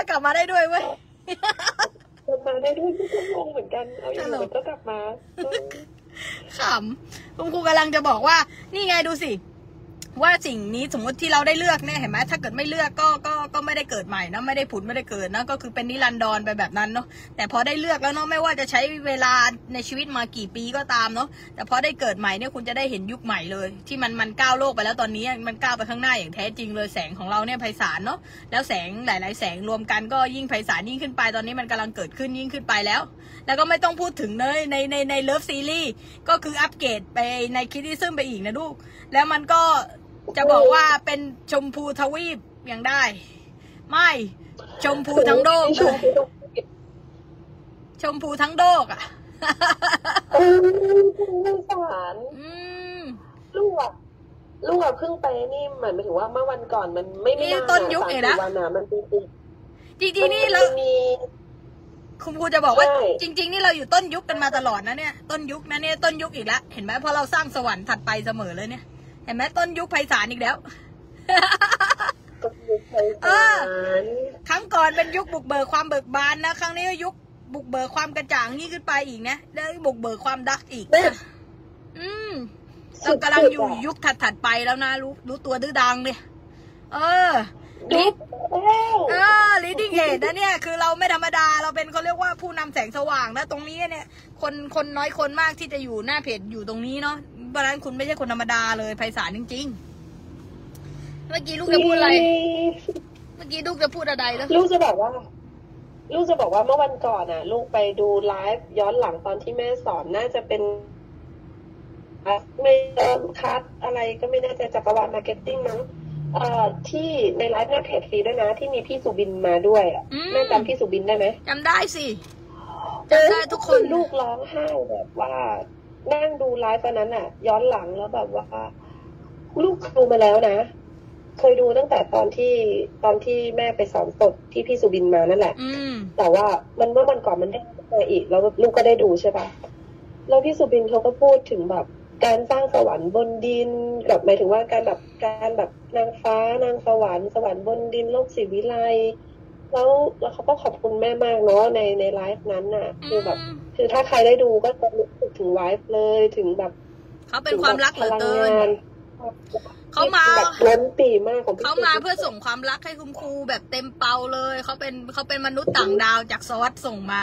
กลับมาได้ด้วยเว้ยกลับมาได้ด้วยไม่ต้องงงเหมือนกันเอาอย่างอื่นก็กลับมาขำคุณครูกำลังจะบอกว่านี่ไงดูสิว่าสิ่งนี้สมมติที่เราได้เลือกเนี่ยเห็นไหมถ้าเกิดไม่เลือกก็ไม่ได้เกิดใหม่เนาะไม่ได้ผุดไม่ได้เกิดเนาะก็คือเป็นนิรันดรไปแบบนั้นเนาะแต่พอได้เลือกแล้วเนาะไม่ว่าจะใช้เวลาในชีวิตมากี่ปีก็ตามเนาะแต่พอได้เกิดใหม่เนี่ยคุณจะได้เห็นยุคใหม่เลยที่มันก้าวโลกไปแล้วตอนนี้มันก้าวไปข้างหน้าอย่างแท้จริงเลยแสงของเราเนี่ยไพศาลเนาะแล้วแสงหลายๆแสงรวมกันก็ยิ่งไพศาลยิ่งขึ้นไปตอนนี้มันกำลังเกิดขึ้นยิ่งขึ้นไปแล้วก็ไม่ต้องพูดถึงเลยในเลิฟซีรีส์ก็คืออัปเกรดไปในคิดดิซึมไปอีกนะลูกแล้วมันก็จะบอกว่าเป็นชมพูทวีปยังได้ไม่ชมพูทั้งโลกชมพูทั้งโลกอ่ะไม่สารลูกอ่ะเพิ่งไปนี่หมายถึงว่าเมื่อวันก่อนมันไม่มีต้นยุคเองนะมันจริงนี่เราคุณครูจะบอกว่าจริงๆนี่เราอยู่ต้นยุคกันมาตลอดนะเนี่ยต้นยุคนะเนี่ยต้นยุคอีกแล้วเห็นไหมพอเราสร้างสวรรค์ถัดไปเสมอเลยเนี่ยเห็นไหมต้นยุคไพศาลอีกแล้วต้นยุคไพศาลครั้งก่อนเป็นยุคบุกเบิกความเบิกบานนะครั้งนี้ยุคบุกเบิกความกระจ่างนี่ขึ้นไปอีกนะได้บุกเบิกความดักอีกเรากำลังอยู่ยุคถัดไปแล้วนะรู้ตัวดื้อดังเลยleading edge นะเนี่ยคือเราไม่ธรรมดาเราเป็นเขาเรียกว่าผู้นำแสงสว่างนะตรงนี้เนี่ยคนน้อยคนมากที่จะอยู่หน้าเพจอยู่ตรงนี้เนาะเพราะฉะนั้นคุณไม่ใช่คนธรรมดาเลยไพศาลจริงๆเมื่อกี้ลูกจะพูดอะไรแล้วลูกจะบอกว่า ลูกจะบอกว่าเมื่อวันก่อนน่ะลูกไปดูไลฟ์ย้อนหลังตอนที่แม่สอนน่าจะเป็นไม่เริ่มคัดอะไรก็ไม่น่าจะจักรวาลมาร์เก็ตติ้งมั้งที่ในไลฟ์หน้าเพจฟรีด้วยนะที่มีพี่สุบินมาด้วยอ่ะแม่จำพี่สุบินได้ไหมจำได้สิจำได้ทุกคนลูกร้องไห้แบบว่านั่งดูไลฟ์ตอนนั้นน่ะย้อนหลังแล้วแบบว่าลูกดูมาแล้วนะเคยดูตั้งแต่ตอนที่แม่ไปสอนสดที่พี่สุบินมานั่นแหละแต่ว่ามันเมื่อวันก่อนมันได้มาอีกแล้วลูกก็ได้ดูใช่ปะแล้วพี่สุบินเขาก็พูดถึงแบบการสร้างสวรรค์บนดินกับหมายถึงว่าการแบบนางฟ้านางสวรรค์บนดินโลกศรีวิไลแล้วเขาก็ขอบคุณแม่มากเนาะในไลฟ์นั้นน่ะคือแบบคือถ้าใครได้ดูก็จะรู้สึกถึงไลฟ์เลยถึงแบบเขาเป็นความรักเหลือเกินเขามาแบบล้นปีมากของเขามาเพื่อส่งความรักให้คุณครูแบบเต็มเปาเลยเขาเป็นมนุษย์ต่างดาวจากสวรรค์ส่งมา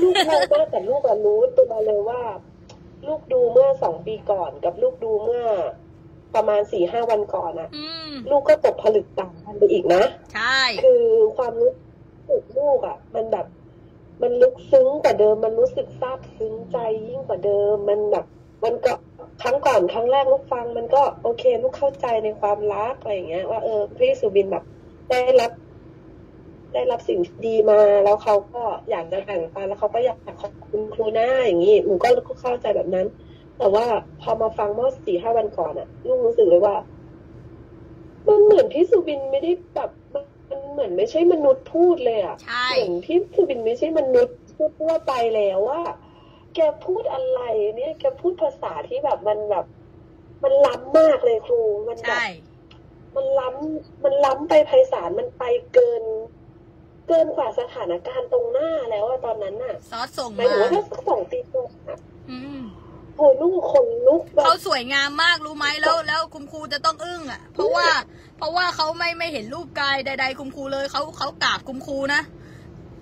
ลูกเราก็แต่ลูกก็รู้ตัวเลยว่าลูกดูเมื่อ2 ปีก่อนกับลูกดูเมื่อประมาณ 4-5 วันก่อนน่ะลูกก็ตกผลึกต่างกันไปอีกนะใช่คือความรู้สึกลูกอ่ะมันแบบมันลึกซึ้งกว่าเดิมมันรู้สึกซาบซึ้งใจยิ่งกว่าเดิมมันแบบมันก็ครั้งก่อนครั้งแรกลูกฟังมันก็โอเคลูกเข้าใจในความรักอะไรอย่างเงี้ยว่าพี่สุบินแบบได้รับสิ่งดีมาแล้วเขาก็อยากจะแบ่งปันแล้วเขาก็อยากขอบคุณครูหน้าอย่างนี้หนูก็เข้าใจแบบนั้นแต่ว่าพอมาฟังเมื่อ 4-5 วันก่อนอะลูกรู้สึกเลยว่ามันเหมือนพี่สุบินไม่ได้แบบมันเหมือนไม่ใช่มนุษย์พูดเลยอะเหมือนพี่สุบินไม่ใช่มนุษย์พูดว่าไปแล้วว่าแกพูดอะไรเนี่ยแกพูดภาษาที่แบบมันล้ำมากเลยครูมันแบบมันล้ำไปไพศาลมันไปเกินกว่าสถานการณ์ตรงหน้าแล้วอะตอนนั้นน่ะซอสส่งมาหมายถึงว่าถ้า2 ปีก่อนอะโหลูกคนลุกเขาสวยงามมากรู้ไหมแล้วคุณครูจะต้องอึ้งอะเพราะว่าเขาไม่เห็นรูปกายใดๆคุณครูเลยเขากราบคุณครูนะ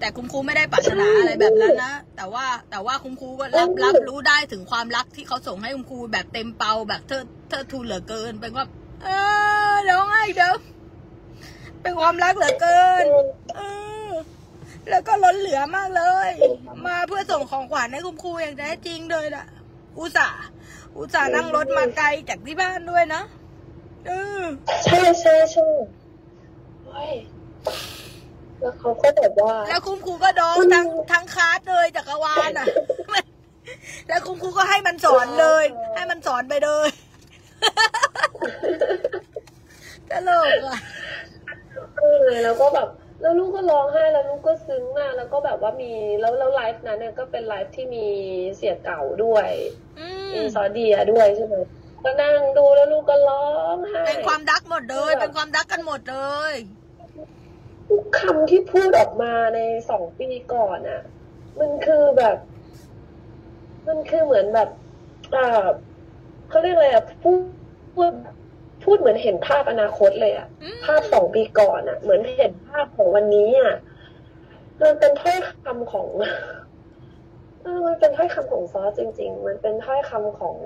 แต่คุณครูไม่ได้ปรารถนาอะไรแบบนั้นนะแต่ว่าคุณครูก็รับรู้ได้ถึงความรักที่เขาส่งให้คุณครูแบบเต็มเปาแบบเธอทูลเหลือเกินเป็นว่าร้องไห้เด้อเป็นความรักเหลือเกินแล้วก็ล้นเหลือมากเลยมาเพื่อส่งของขวัญให้คุณครูอย่างแท้จริงเลยล่ะอุตส่าห์นั่งรถมาไกลจากที่บ้านด้วยนะใช่ใช่ใช่โอ้ยแล้วเขาก็แบบว่าแล้วคุณครูก็ร้องทั้งคลาสเลยจักรวาลอ่ะแล้วคุณครูก็ให้มันสอนเลยให้มันสอนไปเลยตลกอ่ะแล้วก็แบบแล้วลูกก็ร้องไห้แล้วลูกก็ซึ้งมากแล้วก็แบบว่ามีแล้วไลฟ์นั้นเนี่ยก็เป็นไลฟ์ที่มีเสียเก่าด้วยมีซอเดียด้วยใช่ไหมก็นั่งดูแล้วลูกก็ร้องไห้เป็นความดักหมดเลยเป็นความดักกันหมดเลยทุกคำที่พูดออกมาใน2 ปีก่อนอ่ะมันคือเหมือนแบบเขาเรียกอะไรอ่ะพูดเหมือนเห็นภาพอนาคตเลยอ่ะภาพ2 ปีก่อนอ่ะเหมือนเห็นภาพของวันนี้อ่ะมันเป็นถ้อยคำของมันเป็นถ้อยคำของซอสจริงๆมันเป็นถ้อยคำของ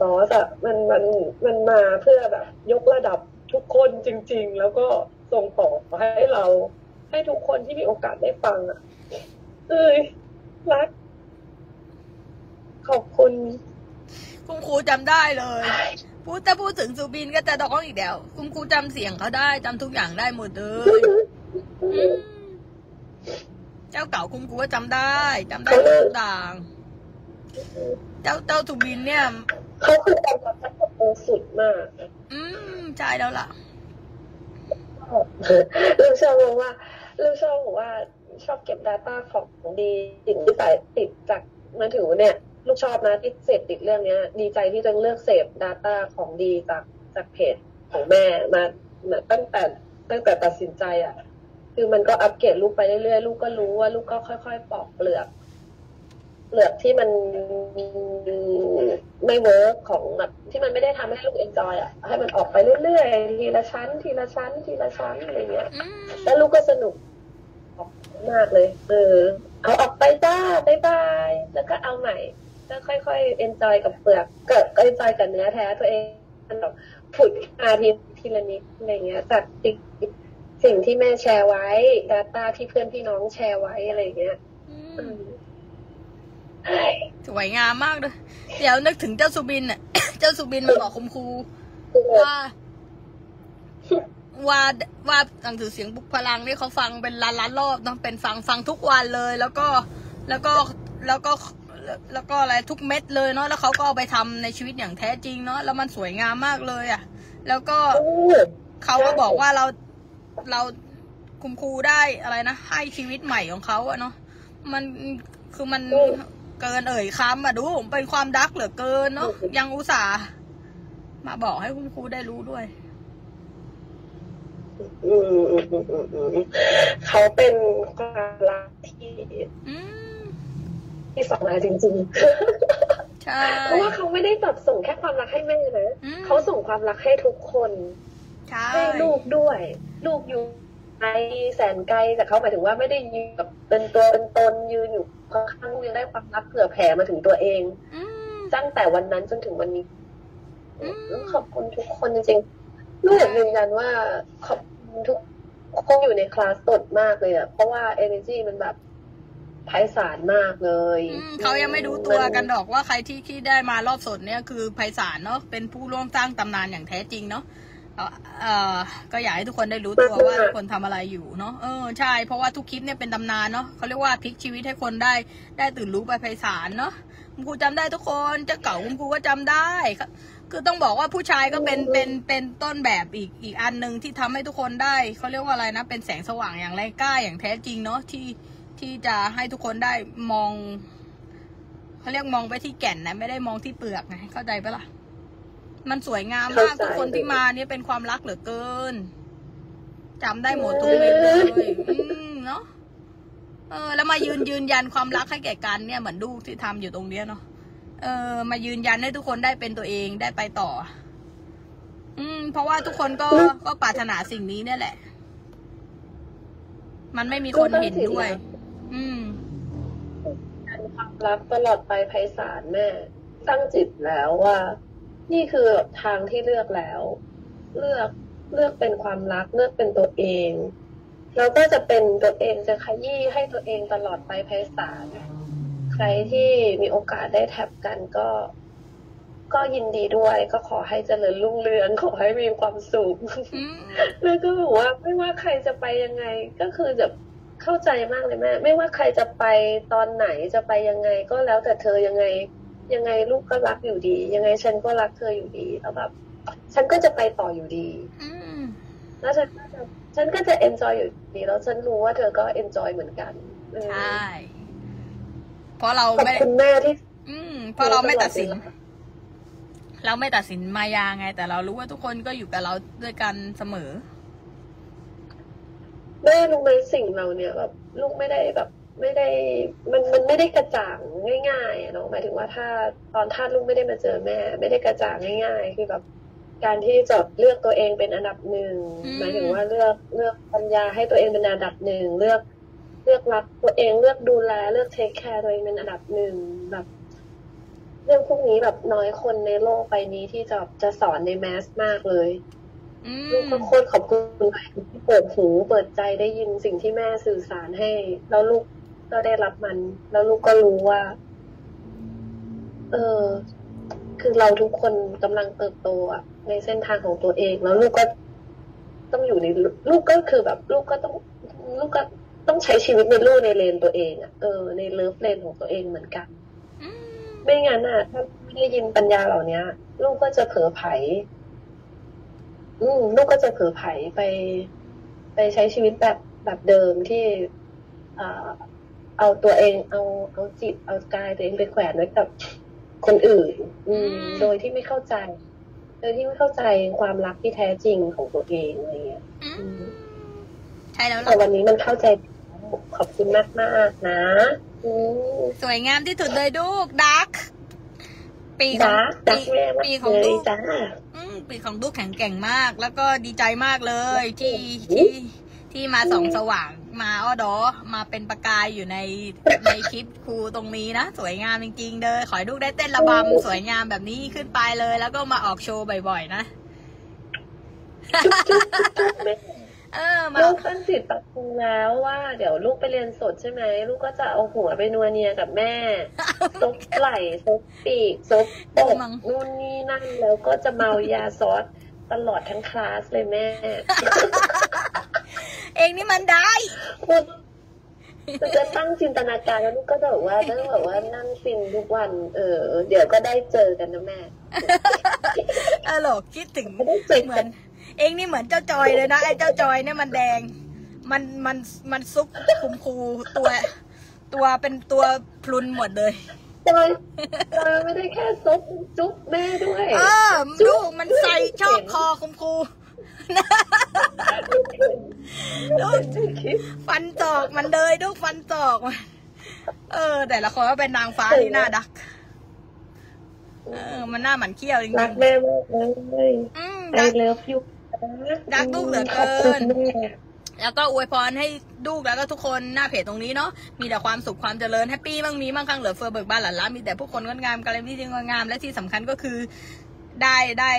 ซอสอ่ะมันมาเพื่อแบบยกระดับทุกคนจริงๆแล้วก็ส่งต่อให้เราให้ทุกคนที่มีโอกาสได้ฟังอ่ะรักขอบคุณคุณครูจำได้เลยถ้าพูดถึงสุบินก็จะร้องอีกเดียวคุณครูจำเสียงเขาได้จำทุกอย่างได้หมดเลยเจ้าเก่าคุณครูก็จำได้ทุกอย่างเจ้าสุบินเนี่ยเขาคือจำความรักของเราสุดมากใช่แล้วล่ะเราชอบบอกว่าเราชอบบอกว่าชอบเก็บ data ของดีสิ่งที่สายติดจากมือถือเนี่ยลูกชอบนะที่เสพติดเรื่องนี้ดีใจที่ต้องเลือกเสพ data ของดีจากเพจของแม่มาตั้งแต่ตัดสินใจอ่ะคือมันก็อัปเกรดลูกไปเรื่อยๆลูกก็รู้ว่าลูกก็ค่อยๆปอกเปลือกที่มันไม่เวิร์คของแบบที่มันไม่ได้ทำให้ลูกเอนจอยอ่ะให้มันออกไปเรื่อยๆทีละชั้นอะไรเงี้ยแล้วลูกก็สนุกมากเลยเขาออกไปจ้าบายแล้วก็เอาใหม่แล้วค่อยๆเอนจอยกับเปลือกเกิดเอนจอยกับเนื้อแท้ตัวเองมันแบบผุดมาทีละนิดอะไรเงี้ยจาก สิ่งที่แม่แชร์ไว้ดัตต้าที่เพื่อนพี่น้องแชร์ไว้อะไรอย่างเงี้ยสวยงามมากเลยเดี๋ยวนึกถึงเจ้าสุบินอ่ะ เจ้าสุบินมาบอกคุณครูว่าหนังสือเสียงปลุกพลังนี่เขาฟังเป็นล้านรอบต้องเป็นฟังทุกวันเลยแล้วก็อะไรทุกเม็ดเลยเนาะแล้วเขาก็เอาไปทำในชีวิตอย่างแท้จริงเนาะแล้วมันสวยงามมากเลยอ่ะแล้วก็เขาก็บอกว่าเราคุณครูได้อะไรนะให้ชีวิตใหม่ของเขาอะเนาะมันเกินเอ่ยคำอะดูเป็นความดักเหลือเกินเนาะยังอุตส่าห์มาบอกให้คุณครูได้รู้ด้วยเขาเป็นความรักที่สองมาจริงๆใช่เพราะว่าเขาไม่ได้แบบส่งแค่ความรักให้แม่นะเขาส่งความรักให้ทุกคนให้ลูกด้วยลูกอยู่ไกลแสนไกลแต่เขาหมายถึงว่าไม่ได้ยืนแบบเป็นตัวเป็นตนยืนอยู่ข้างลูกยังได้ความรักเผื่อแผ่มาถึงตัวเองตั้งแต่วันนั้นจนถึงวันนี้ขอบคุณทุกคนจริงๆลูกยืนยันว่าขอบคุณทุกคนอยู่ในคลาสสดมากเลยอะเพราะว่า energy มันแบบไพศาลมากเลยเขายังไม่รู้ตัวกันดอกว่าใครที่ได้มารอบสดเนี่ยคือไพศาลเนาะเป็นผู้ร่วมสร้างตำนานอย่างแท้จริงเนาะก็อยากให้ทุกคนได้รู้ตัวว่าทุกคนทำอะไรอยู่เนาะใช่เพราะว่าทุกคลิปเนี่ยเป็นตำนานเนาะเขาเรียกว่าพลิกชีวิตให้คนได้ตื่นรู้ไปไพศาลเนาะคุณครูจำได้ทุกคนจะเก่าคุณครูก็จำได้คือต้องบอกว่าผู้ชายก็เป็นต้นแบบอีกอันหนึ่งที่ทำให้ทุกคนได้เขาเรียกว่าอะไรนะเป็นแสงสว่างอย่างไร้กล้าอย่างแท้จริงเนาะที่จะให้ทุกคนได้มองเขาเรียกมองไปที่แก่นนะไม่ได้มองที่เปลือกไงเข้าใจปะล่ะมันสวยงามมากทุกคนที่มาเนี่ยเป็นความรักเหลือเกินจำได้หมดทุกเม็ดเลยเนาะแล้วมายืนยันความรักให้แก่กันเนี่ยเหมือนลูกที่ทำอยู่ตรงเนี้ยเนาะมายืนยันให้ทุกคนได้เป็นตัวเองได้ไปต่อเพราะว่าทุกคนก็ปรารถนาสิ่งนี้เนี่ยแหละมันไม่มีคนเห็นด้วยความรักตลอดไปไพศาลแม่ตั้งจิตแล้วว่านี่คือทางที่เลือกแล้วเลือกเป็นความรักเลือกเป็นตัวเองแล้วก็จะเป็นตัวเองจะขยี้ให้ตัวเองตลอดไปไพศาลใครที่มีโอกาสได้แท็บกันก็ยินดีด้วยก็ขอให้เจริญรุ่งเรืองขอให้มีความสุขแล้วก็บอกว่าไม่ว่าใครจะไปยังไงก็คือแบบเข้าใจมากเลยแม่ไม่ว่าใครจะไปตอนไหนจะไปยังไงก็แล้วแต่เธอยังไงลูกก็รักอยู่ดียังไงฉันก็รักเธออยู่ดีแล้วแบบฉันก็จะไปต่ออยู่ดีแล้วฉันก็จะเอนจอยอยู่ดีแล้วฉันรู้ว่าเธอก็เอนจอยเหมือนกันใช่เพราะเราไม่คุณแม่ที่เพราะเราไม่ตัดสินมายาไงแต่เรารู้ว่าทุกคนก็อยู่กับเราด้วยกันเสมอแม่รู้ไหมสิ่งเราเนี่ยแบบลูกไม่ได้แบบไม่ได้มันไม่ได้กระจ่างง่ายๆเนาะหมายถึงว่าถ้าตอนท่านลูกไม่ได้มาเจอแม่ไม่ได้กระจ่างง่ายๆคือแบบการที่จะเลือกตัวเองเป็นอันดับหนึ่งหมายถึงว่าเลือกปัญญาให้ตัวเองเป็นอันดับหนึ่งเลือกรักตัวเองเลือกดูแลเลือกเทคแคร์ตัวเองเป็นอันดับหนึ่งแบบเรื่องพวกนี้แบบน้อยคนในโลกใบนี้ที่จะสอนในแมสมากเลยลูกก็โคตรขอบคุณที่เปิดหูเปิดใจได้ยินสิ่งที่แม่สื่อสารให้แล้วลูกก็ได้รับมันแล้วลูกก็รู้ว่าคือเราทุกคนกำลังเติบโตอะในเส้นทางของตัวเองแล้วลูกก็ต้องอยู่ในลูกก็คือแบบลูกก็ต้องใช้ชีวิตในลูกในเลนตัวเองอะในเลิฟเลนของตัวเองเหมือนกันไม่งั้นอะถ้าไม่ได้ยินปัญญาเหล่านี้ลูกก็จะเผลอไผลลูกก็จะเผลอไผลไปใช้ชีวิตแบบเดิมที่เอาตัวเองเอาจิตเอากายตัวเองไปแขวนไว้กับคนอื่นโดยที่ไม่เข้าใจความรักที่แท้จริงของตัวเองอะไรเงี้ยใช่แล้วแต่วันนี้มันเข้าใจขอบคุณมากมากนะสวยงามที่สุดเลยลูกดักปีของลูกแข็งแกร่งมากแล้วก็ดีใจมากเลยที่มาส่องสว่างมาอ้อดอมาเป็นประกายอยู่ในคลิปครูตรงนี้นะสวยงามจริงๆเลยขอให้ลูกได้เต้นระบำสวยงามแบบนี้ขึ้นไปเลยแล้วก็มาออกโชว์บ่อยๆนะ ลูกขึ้นสิทธิ์ปักธงแล้วว่าเดี๋ยวลูกไปเรียนสดใช่ไหมลูกก็จะเอาหัวไปนัวเนียกับแม่ซบไหล่ซบปีกซบอกนู่นนี่นั่นแล้วก็จะเมายาซอสตลอดทั้งคลาสเลยแม่เองนี่มันได้จะตั้งจินตนาการแล้วลูกก็จะบอกว่านั่งฟินทุกวันเดี๋ยวก็ได้เจอกันนะแม่หรอคิดถึงเหมือนเองนี่เหมือนเจ้าจอยเลยนะไอ้เจ้าจอยเนี่ยมันแดงมันซุกคุมคูตัวเป็นตัวพลุนหมดเลยจอยไม่ได้แค่ซุกจุ๊บแม่ด้วยลูกมันใส่ชอบคอคุมคูลูกฟันตอกมันเลยลูกฟันตอกมันแต่ละคนก็เป็นนางฟ้าที่น่าดักมันหน้าหมันเขี้ยวจริงๆรักแม่มากเลยรักเลิฟยูรักลูกเหลือเกินแล้วก็อวยพรให้ลูกแล้วก็ทุกคนหน้าเพจตรงนี้เนาะมีแต่ความสุขความเจริญแฮปปี้บ้างมีบ้างข้างเหลือเฟือเบิกบานหลานล้ามีแต่ผู้คนงดงามการเล่นที่งดงามและที่สำคัญก็คือได้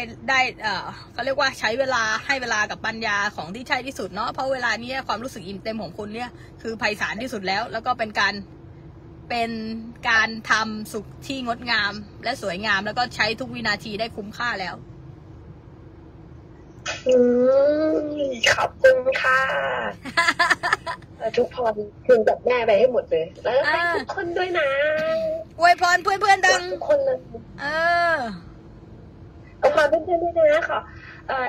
เขาเรียกว่าใช้เวลาให้เวลากับปัญญาของที่ใช่ที่สุดเนาะเพราะเวลานี้ความรู้สึกอิ่มเต็มของคุณเนี่ยคือไพศาลที่สุดแล้วแล้วก็เป็นการทำสุขที่งดงามและสวยงามแล้วก็ใช้ทุกวินาทีได้คุ้มค่าแล้วขอบคุณค่ะ ทุกคนคืนแบบแม่ไปให้หมดเลยแล้วให้ทุกคนด้วยนะอวยพรเพื่อนๆดังทุกคนเลยอวยพรเพื่อนๆด้วยนะขอ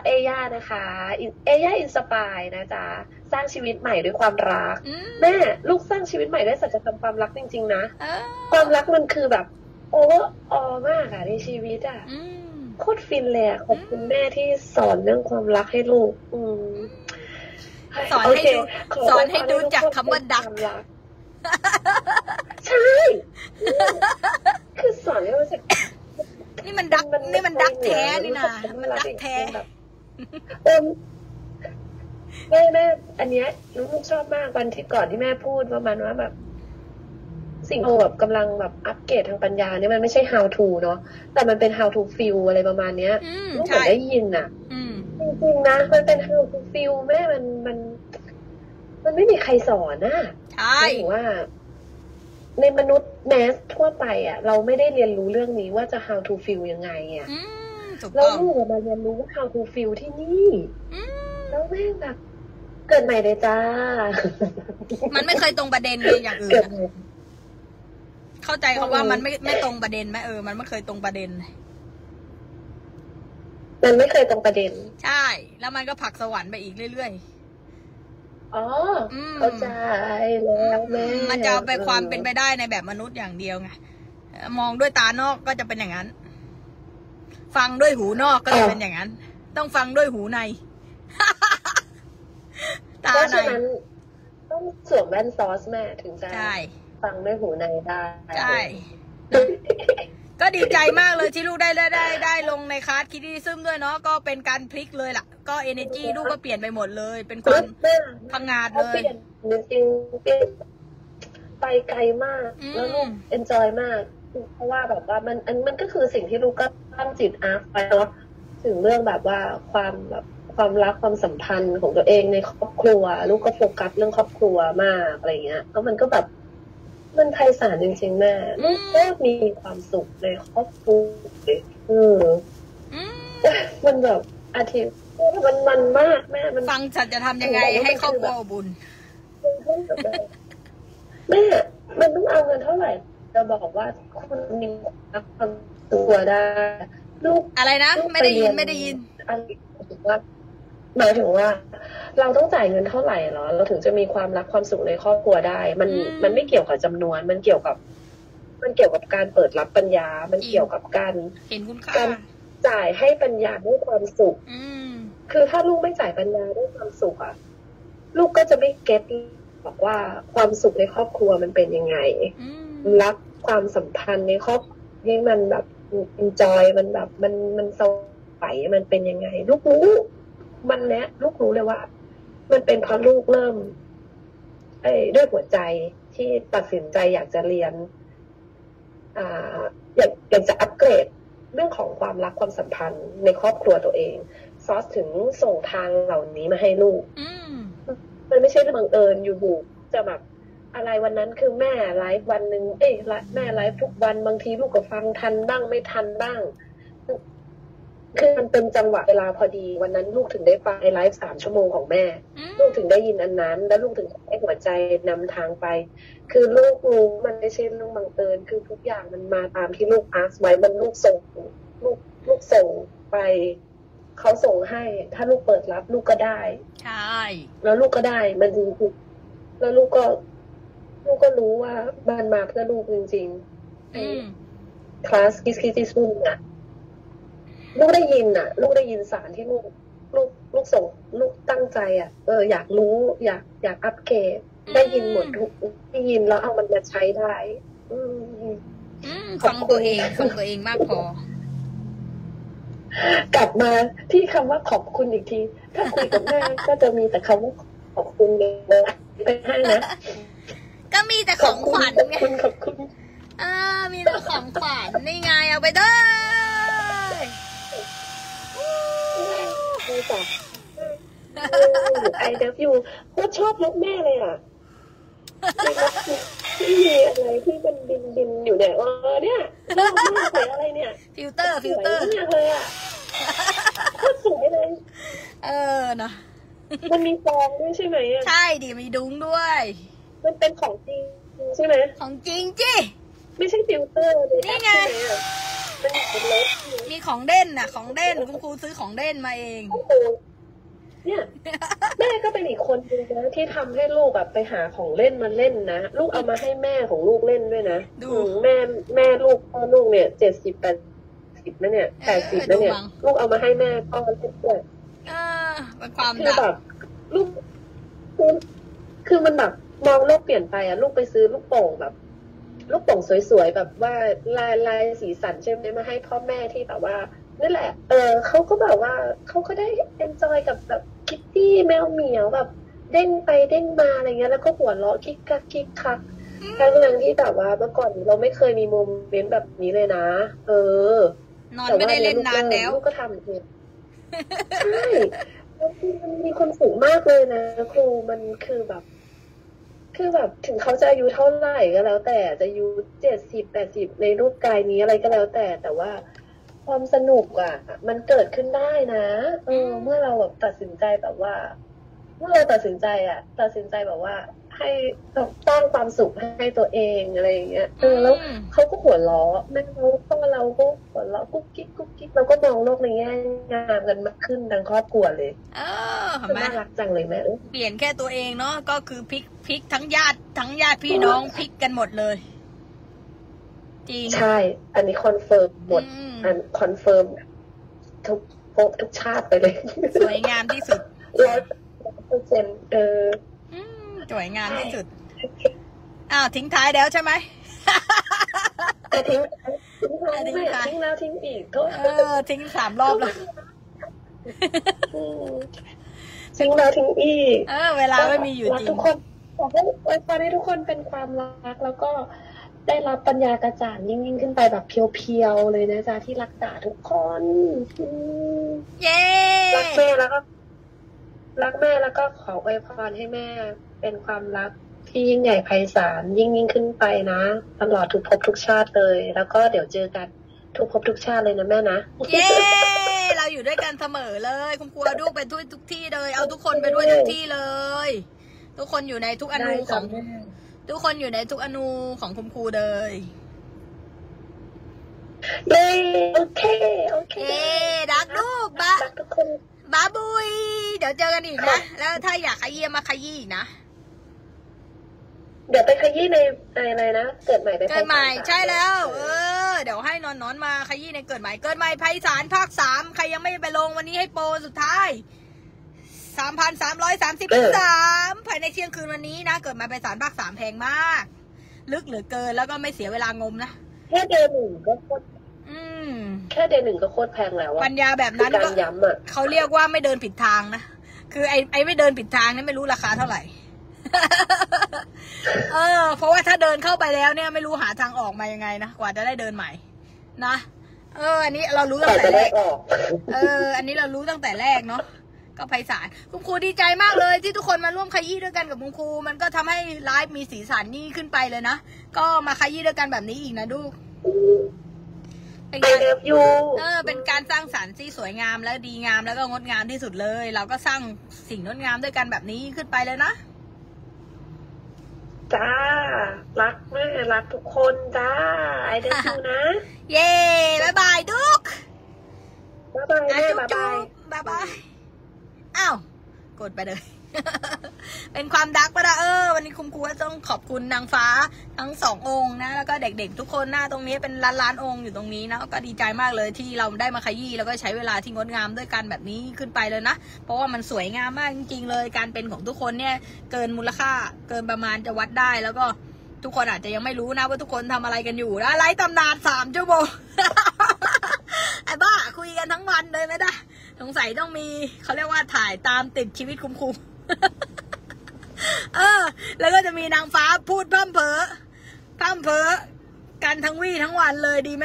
เอย่านะคะเอย่าอินสปายนะจ๊ะสร้างชีวิตใหม่ด้วยความรักแม่ลูกสร้างชีวิตใหม่ด้วยสัจธรรมความรักจริงๆนะความรักมันคือแบบโอ้ออมากอะในชีวิตอะโคตรฟินเลยอะขอบคุณแม่ที่สอนเรื่องความรักให้ลูกสอนให้ดูจากคำว่าดักใช่คือสอนให้รู้จักนี่มันดักแท้นี่นะมันดักแท้แม่อันเนี้ยลูกชอบมากวันที่ก่อนที่แม่พูดประมาณว่าแบบสิ่งที่แบบกำลังแบบอัปเกรดทางปัญญาเนี่ยมันไม่ใช่ how to เนาะแต่มันเป็น how to feel อะไรประมาณเนี้ยลูกได้ยินอะจริงๆนะมันเป็น how to feel แม่มันไม่มีใครสอนนะใช่ว่าในมนุษย์แมสทั่วไปอ่ะเราไม่ได้เรียนรู้เรื่องนี้ว่าจะ how to feel ยังไงอ่ะแล้วลูกมาเรียนรู้ how to feel ที่นี่แล้วแม่แบบเกิดใหม่เลยจ้ามันไม่เคยตรงประเด็นเลยอย่างอื่นเข้าใจเขาว่ามันไม่ตรงประเด็นไหมมันไม่เคยตรงประเด็นมันไม่เคยตรงประเด็นใช่แล้วมันก็ผักสวรรค์ไปอีกเรื่อยๆอ๋อเข้าใจแล้วแม่มันจะไปความเป็นไปได้ในแบบมนุษย์อย่างเดียวไงมองด้วยตานอกก็จะเป็นอย่างนั้นฟังด้วยหูนอกก็จะเป็นอย่างนั้นต้องฟังด้วยหูในตาในเพราะฉะนั้นต้องสวมแว่นซอสแม่ถึงจะฟังด้วยหูในได้ใช่ก็ดีใจมากเลยที่ลูกได้ลงในคลาสคิดดีซึมด้วยเนาะก็เป็นการพลิกเลยล่ะก็เอเนจีลูกก็เปลี่ยนไปหมดเลยเป็นคนพังงาดเลยจริงๆไปไกลมากแล้วลูกเอนจอยมากเพราะว่าแบบว่ามันก็คือสิ่งที่ลูกก็ตั้งจิตอาร์ตไปเนาะถึงเรื่องแบบว่าความรักความสัมพันธ์ของตัวเองในครอบครัวลูกก็โฟกัสเรื่องครอบครัวมากอะไรเงี้ยแล้วมันก็แบบมันไพศาลจริงๆแม่ก็มีความสุขในครอบครัวมันแบบอาทิตย์มันมากแม่มันฟังฉันจะทำยังไงให้ครอบครัวบุญแม่มันต้องเอาเงินเท่าไหร่จะบอกว่าคุณมีความตัวได้ลูกอะไรนะไม่ได้ยินหมายถึงว่าเราต้องจ่ายเงินเท่าไหร่หรอเราถึงจะมีความรักความสุขในครอบครัวได้มันไม่เกี่ยวกับจำนวนมันเกี่ยวกับการเปิดรับปัญญามันเกี่ยวกับการเห็นคุณค่าการจ่ายให้ปัญญาด้วยความสุขคือถ้าลูกไม่จ่ายปัญญาด้วยความสุขอ่ะลูกก็จะไม่เก็ตบอกว่าความสุขในครอบครัวมันเป็นยังไงรักความสัมพันธ์ในครอบครัวที่มันแบบ enjoy มันแบบมันสบายมันเป็นยังไงลูกรู้มันเนี้ยลูกรู้เลยว่ามันเป็นเพราะลูกเริ่มด้วยหัวใจที่ตัดสินใจอยากจะเรียนอยากจะอัปเกรดเรื่องของความรักความสัมพันธ์ในครอบครัวตัวเองซอสถึงส่งทางเหล่านี้มาให้ลูก มันไม่ใช่เรื่องบังเอิญอยู่ๆจะแบบอะไรวันนั้นคือแม่ไลฟ์วันนึงเอ้ยแม่ไลฟ์ทุกวันบางทีลูกก็ฟังทันบ้างไม่ทันบ้างคือมันเป็นจังหวะเวลาพอดีวันนั้นลูกถึงได้ฟังไลฟ์3 ชั่วโมงของแม่ลูกถึงได้ยินอันนั้นแล้วลูกถึงได้หัวใจนำทางไปคือลูกรู้มันไม่ใช่เรื่องบังเอิญคือทุกอย่างมันมาตามที่ลูกอาร์ตไว้มันลูกส่งไปเขาส่งให้ถ้าลูกเปิดรับลูกก็ได้ใช่แล้วลูกก็ได้มันจริงๆแล้วลูกก็รู้ว่ามันมาเพื่อลูกจริงๆคลาสคิสลูกนะลูกได้ยินน่ะลูกได้ยินสารที่ลูกส่งลูกตั้งใจอ่ะอยากรู้อยากอัปเกรดได้ยินหมดทุกได้ยินแล้วเอามันมาใช้ได้ฟังตัวเองมากพอกลับมาที่คำว่าขอบคุณอีกทีถ้าคุยกับแม่ก็จะมีแต่คำว่าขอบคุณเลยไปให้นะก็มีแต่ของขวัญไงขอบคุณมีแต่ของขวัญนี่ไงเอาไปเด้อไม่จ้ะไอเลิฟยูก็ชอบรถแม่เลยอ่ะที่มีอะไรที่มันบินอยู่เนี่ยเนี่ยรถแม่ใส่อะไรเนี่ยฟิลเตอร์เลยอ่ะโคตรสวยเลยนะมันมีฟองด้วยใช่ไหมใช่ดิมีดุ้งด้วยมันเป็นของจริงใช่ไหมของจริงจิไม่ใช่ฟิลเตอร์เลยนี่ไงมีของเด่นน่ะของเด่นคุณครูซื้อของเด่นมาเองเนี่ยแม่ก็เป็นอีกคนนึงนะที่ทำให้ลูกแบบไปหาของเล่นมาเล่นนะลูกเอามาให้แม่ของลูกเล่นด้วยนะแม่ลูกพ่อลูกเนี่ย70-80นะเนี่ย80นะเนี่ยลูกเอามาให้แม่พ่อเล่นด้วยเป็นความแบบลูกคือมันแบบมองโลกเปลี่ยนไปอ่ะลูกไปซื้อลูกโป่งแบบลูกโป่งสวยๆแบบว่าลายสีสันใช่ไหมมาให้พ่อแม่ที่แบบว่านั่นแหละเขาก็แบบว่าเขาก็ได้เอนจอยกับแบบคิตตี้แมวเหมียวแบบเด้งไปเด้งมาอะไรเงี้ยแล้วก็หัวเราะคิกคักคิกคักทั้งที่แบบว่าเมื่อก่อนเราไม่เคยมีโมเมนต์แบบนี้เลยนะนอนไม่ได้เล่นนานแล้วลูกก็ทำเองใช่มันมีความสุขมากเลยนะครูมันคือแบบถึงเขาจะอายุเท่าไหร่ก็แล้วแต่จะอายุ70-80ในรูปกายนี้อะไรก็แล้วแต่ว่าความสนุกอ่ะมันเกิดขึ้นได้นะเมื่อเราแบบตัดสินใจอ่ะตัดสินใจแบบว่าให้สร้างความสุขให้ตัวเองอะไรอย่างเงี้ยแล้วเขาก็หัวล้อแม่เขาก็เราก็หัวล้อกุ๊กกิ๊กกุ๊กกิ๊กเราก็มองโลกในแง่งามกันมากขึ้นทั้งครอบครัวเลยน่ารักจังเลยแม่เปลี่ยนแค่ตัวเองเนาะก็คือพลิกทั้งญาติพี่น้องพลิกกันหมดเลยจริงใช่อันนี้คอนเฟิร์มหมดอันคอนเฟิร์มทุกชาติไปเลยสวยงามที่สุด100%สวยงามที่สุดอ้าวทิ้งท้ายแล้วใช่ไหมทิ้งแล้วทิ้งอีกโทษทิ้ง3 รอบแล้วทิ้งแล้วทิ้งอีกเวลาไม่มีอยู่จริงทุกคนขอให้อวยพรให้ทุกคนเป็นความรักแล้วก็ได้รับปัญญากระจ่างยิ่งขึ้นไปแบบเพียวๆเลยนะจ๊ะที่รักษาทุกคนเย้รักแม่แล้วก็ขออวยพรให้แม่เป็นความรักที่ยิ่งใหญ่ไพศาลยิ่งขึ้นไปนะตลอดทุกภพทุกชาติเลยแล้วก็เดี๋ยวเจอกันทุกภพทุกชาติเลยนะแม่นะเย้ เราอยู่ด้วยกันเสมอเลยคุณครูลูกไปด้วยทุกที่เลยเอาทุกคนไปด้วยทุกที่เลยทุกคนอยู่ในทุกอนูของทุกคนอยู่ในทุกอนูของคุณครูเลยเย้โอเครักลูกบ๊าบุยเดี๋ยวเจอกันอีกนะแล้วถ้าอยากขยี้มาขยี้นะเดี๋ยวไปขยี้ในอะไรนะเกิดใหม่ใช่แล้วเดี๋ยวให้นอนมาขยี้ในเกิดใหม่ไพศาลภาค 3ใครยังไม่ไปลงวันนี้ให้โปรสุดท้าย 3,333 ภายในเที่ยงคืนวันนี้นะเกิดใหม่ไพศาลภาค 3แพงมากลึกเหลือเกินแล้วก็ไม่เสียเวลางมนะแค่เดือน 1ก็โคตรก็โคตรแพงแล้วปัญญาแบบนั้นก็เขาเรียกว่าไม่เดินผิดทางนะคือไอ้ไม่เดินผิดทางนี่ไม่รู้ราคาเท่าไหร่เพราะว่าถ้าเดินเข้าไปแล้วเนี่ยไม่รู้หาทางออกมายังไงนะกว่าจะได้เดินใหม่นะอันนี้เรารู้ตั้งแต่แรกอันนี้เรารู้ตั้งแต่แรกเนาะ ก็ไพศาลคุณครูดีใจมากเลยที่ทุกคนมาร่วมขยี้ด้วยกันกับคุณครูมันก็ทำให้ไลฟ์มีสีสันนี่ขึ้นไปเลยนะก็มาขยี้ด้วยกันแบบนี้อีกนะดูเป็นการเป็นการสร้างสรรค์ที่สวยงามและดีงามแล้วก็งดงามที่สุดเลยเราก็สร้างสิ่งงดงามด้วยกันแบบนี้ขึ้นไปเลยนะจ้ารักแม่รักทุกคนจ้าไอเดนดูนะเย่บ๊ายบายดุกบ๊ายบายแม่บ๊ายบายบ๊ายบายอ้าวกดไปเลย เป็นความดักปะนะวันนี้คุณครูต้องขอบคุณนางฟ้าทั้งสององค์นะแล้วก็เด็กๆทุกคนหน้าตรงนี้เป็นล้านองค์อยู่ตรงนี้นะก็ดีใจมากเลยที่เราได้มาขยี้แล้วก็ใช้เวลาที่งดงามด้วยกันแบบนี้ขึ้นไปเลยนะเพราะว่ามันสวยงามมากจริงๆเลยการเป็นของทุกคนเนี่ยเกินมูลค่าเกินประมาณจะวัดได้แล้วก็ทุกคนอาจจะยังไม่รู้นะว่าทุกคนทำอะไรกันอยู่นะไลฟ์ตำนาน3 ชั่วโมง ไอ้บ้าคุยกันทั้งวันเลยไม่ได้สงสัยต้องมีเขาเรียกว่าถ่ายตามติดชีวิตคุ้มๆแล้วก็จะมีนางฟ้าพูดพร่ำเพ้อกันทั้งวี่ทั้งวันเลยดีไหม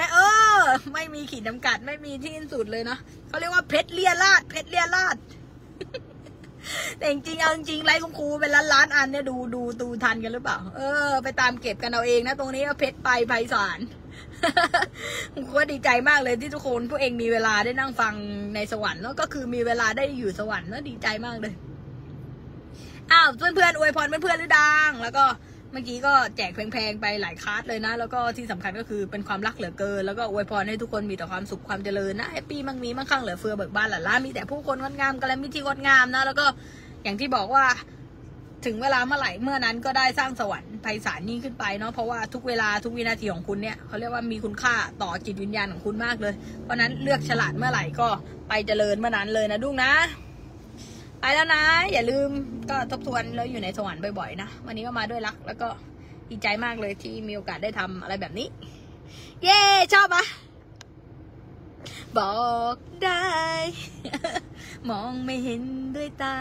ไม่มีขีดจำกัดไม่มีที่สิ้นสุดเลยเนาะเขาเรียกว่าเพชรเลียราดเพชรเลียราดแต่จริงๆเอาจริงไลฟ์ของครูเป็นล้านอันเนี่ยดูทันกันหรือเปล่าไปตามเก็บกันเอาเองนะตรงนี้เพชรไปไพศาลผมก็ดีใจมากเลยที่ทุกคนพวกเองมีเวลาได้นั่งฟังในสวรรค์แล้วก็คือมีเวลาได้อยู่สวรรค์แล้วดีใจมากเลยอ้าวเพื่อนๆอวยพรเพื่อนๆหรือดังแล้วก็เมื่อกี้ก็แจกแพงๆไปหลายคลาสเลยนะแล้วก็ที่สำคัญก็คือเป็นความรักเหลือเกินแล้วก็อวยพรให้ทุกคนมีแต่ความสุขความเจริญนะแฮปปี้มั่งมีมั่งคั่งเหลือเฟือเบิกบานหลั่นล้ามีแต่ผู้คนงดงามกลมิตรงดงามนะแล้วก็อย่างที่บอกว่าถึงเวลาเมื่อไหร่เมื่อนั้นก็ได้สร้างสวรรค์ไพศาลยิ่งขึ้นไปเนาะเพราะว่าทุกเวลาทุกวินาทีของคุณเนี่ยเขาเรียกว่ามีคุณค่าต่อจิตวิญญาณของคุณมากเลยเพราะนั้นเลือกฉลาดเมื่อไหร่ก็ไปเจริญเมื่อนั้นเลยนะดุ้งนะไปแล้วนะอย่าลืมก็ทบทวนแล้วอยู่ในสวรรค์บ่อยๆนะวันนี้ก็มาด้วยรักแล้วก็ดีใจมากเลยที่มีโอกาสได้ทำอะไรแบบนี้เย้ชอบปะบอกได้ มองไม่เห็นด้วยตา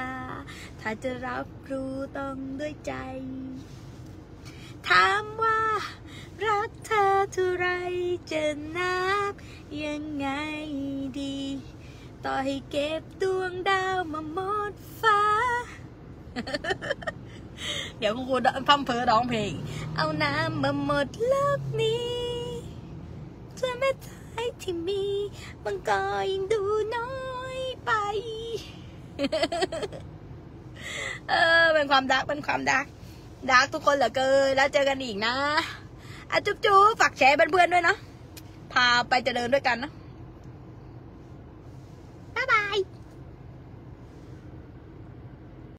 ถ้าจะรับรู้ต้องด้วยใจถามว่ารักเธอเท่าไรจะนับยังไงดีต่อให้เก็บดวงดาวมาหมดฟ้า เดี๋ยวคุณครูพัมเพอร้องเพลงเอาน้ำมาหมดโลกนี้จะไม่ตายที่มีมันก็ยังดูน้อยไปเป็นความดักเป็นความดักทุกคนเหลือเกินแล้วเจอกันอีกนะจุ๊บฝากแชร์เพื่อนๆด้วยนะพาไปเจริญด้วยกันนะ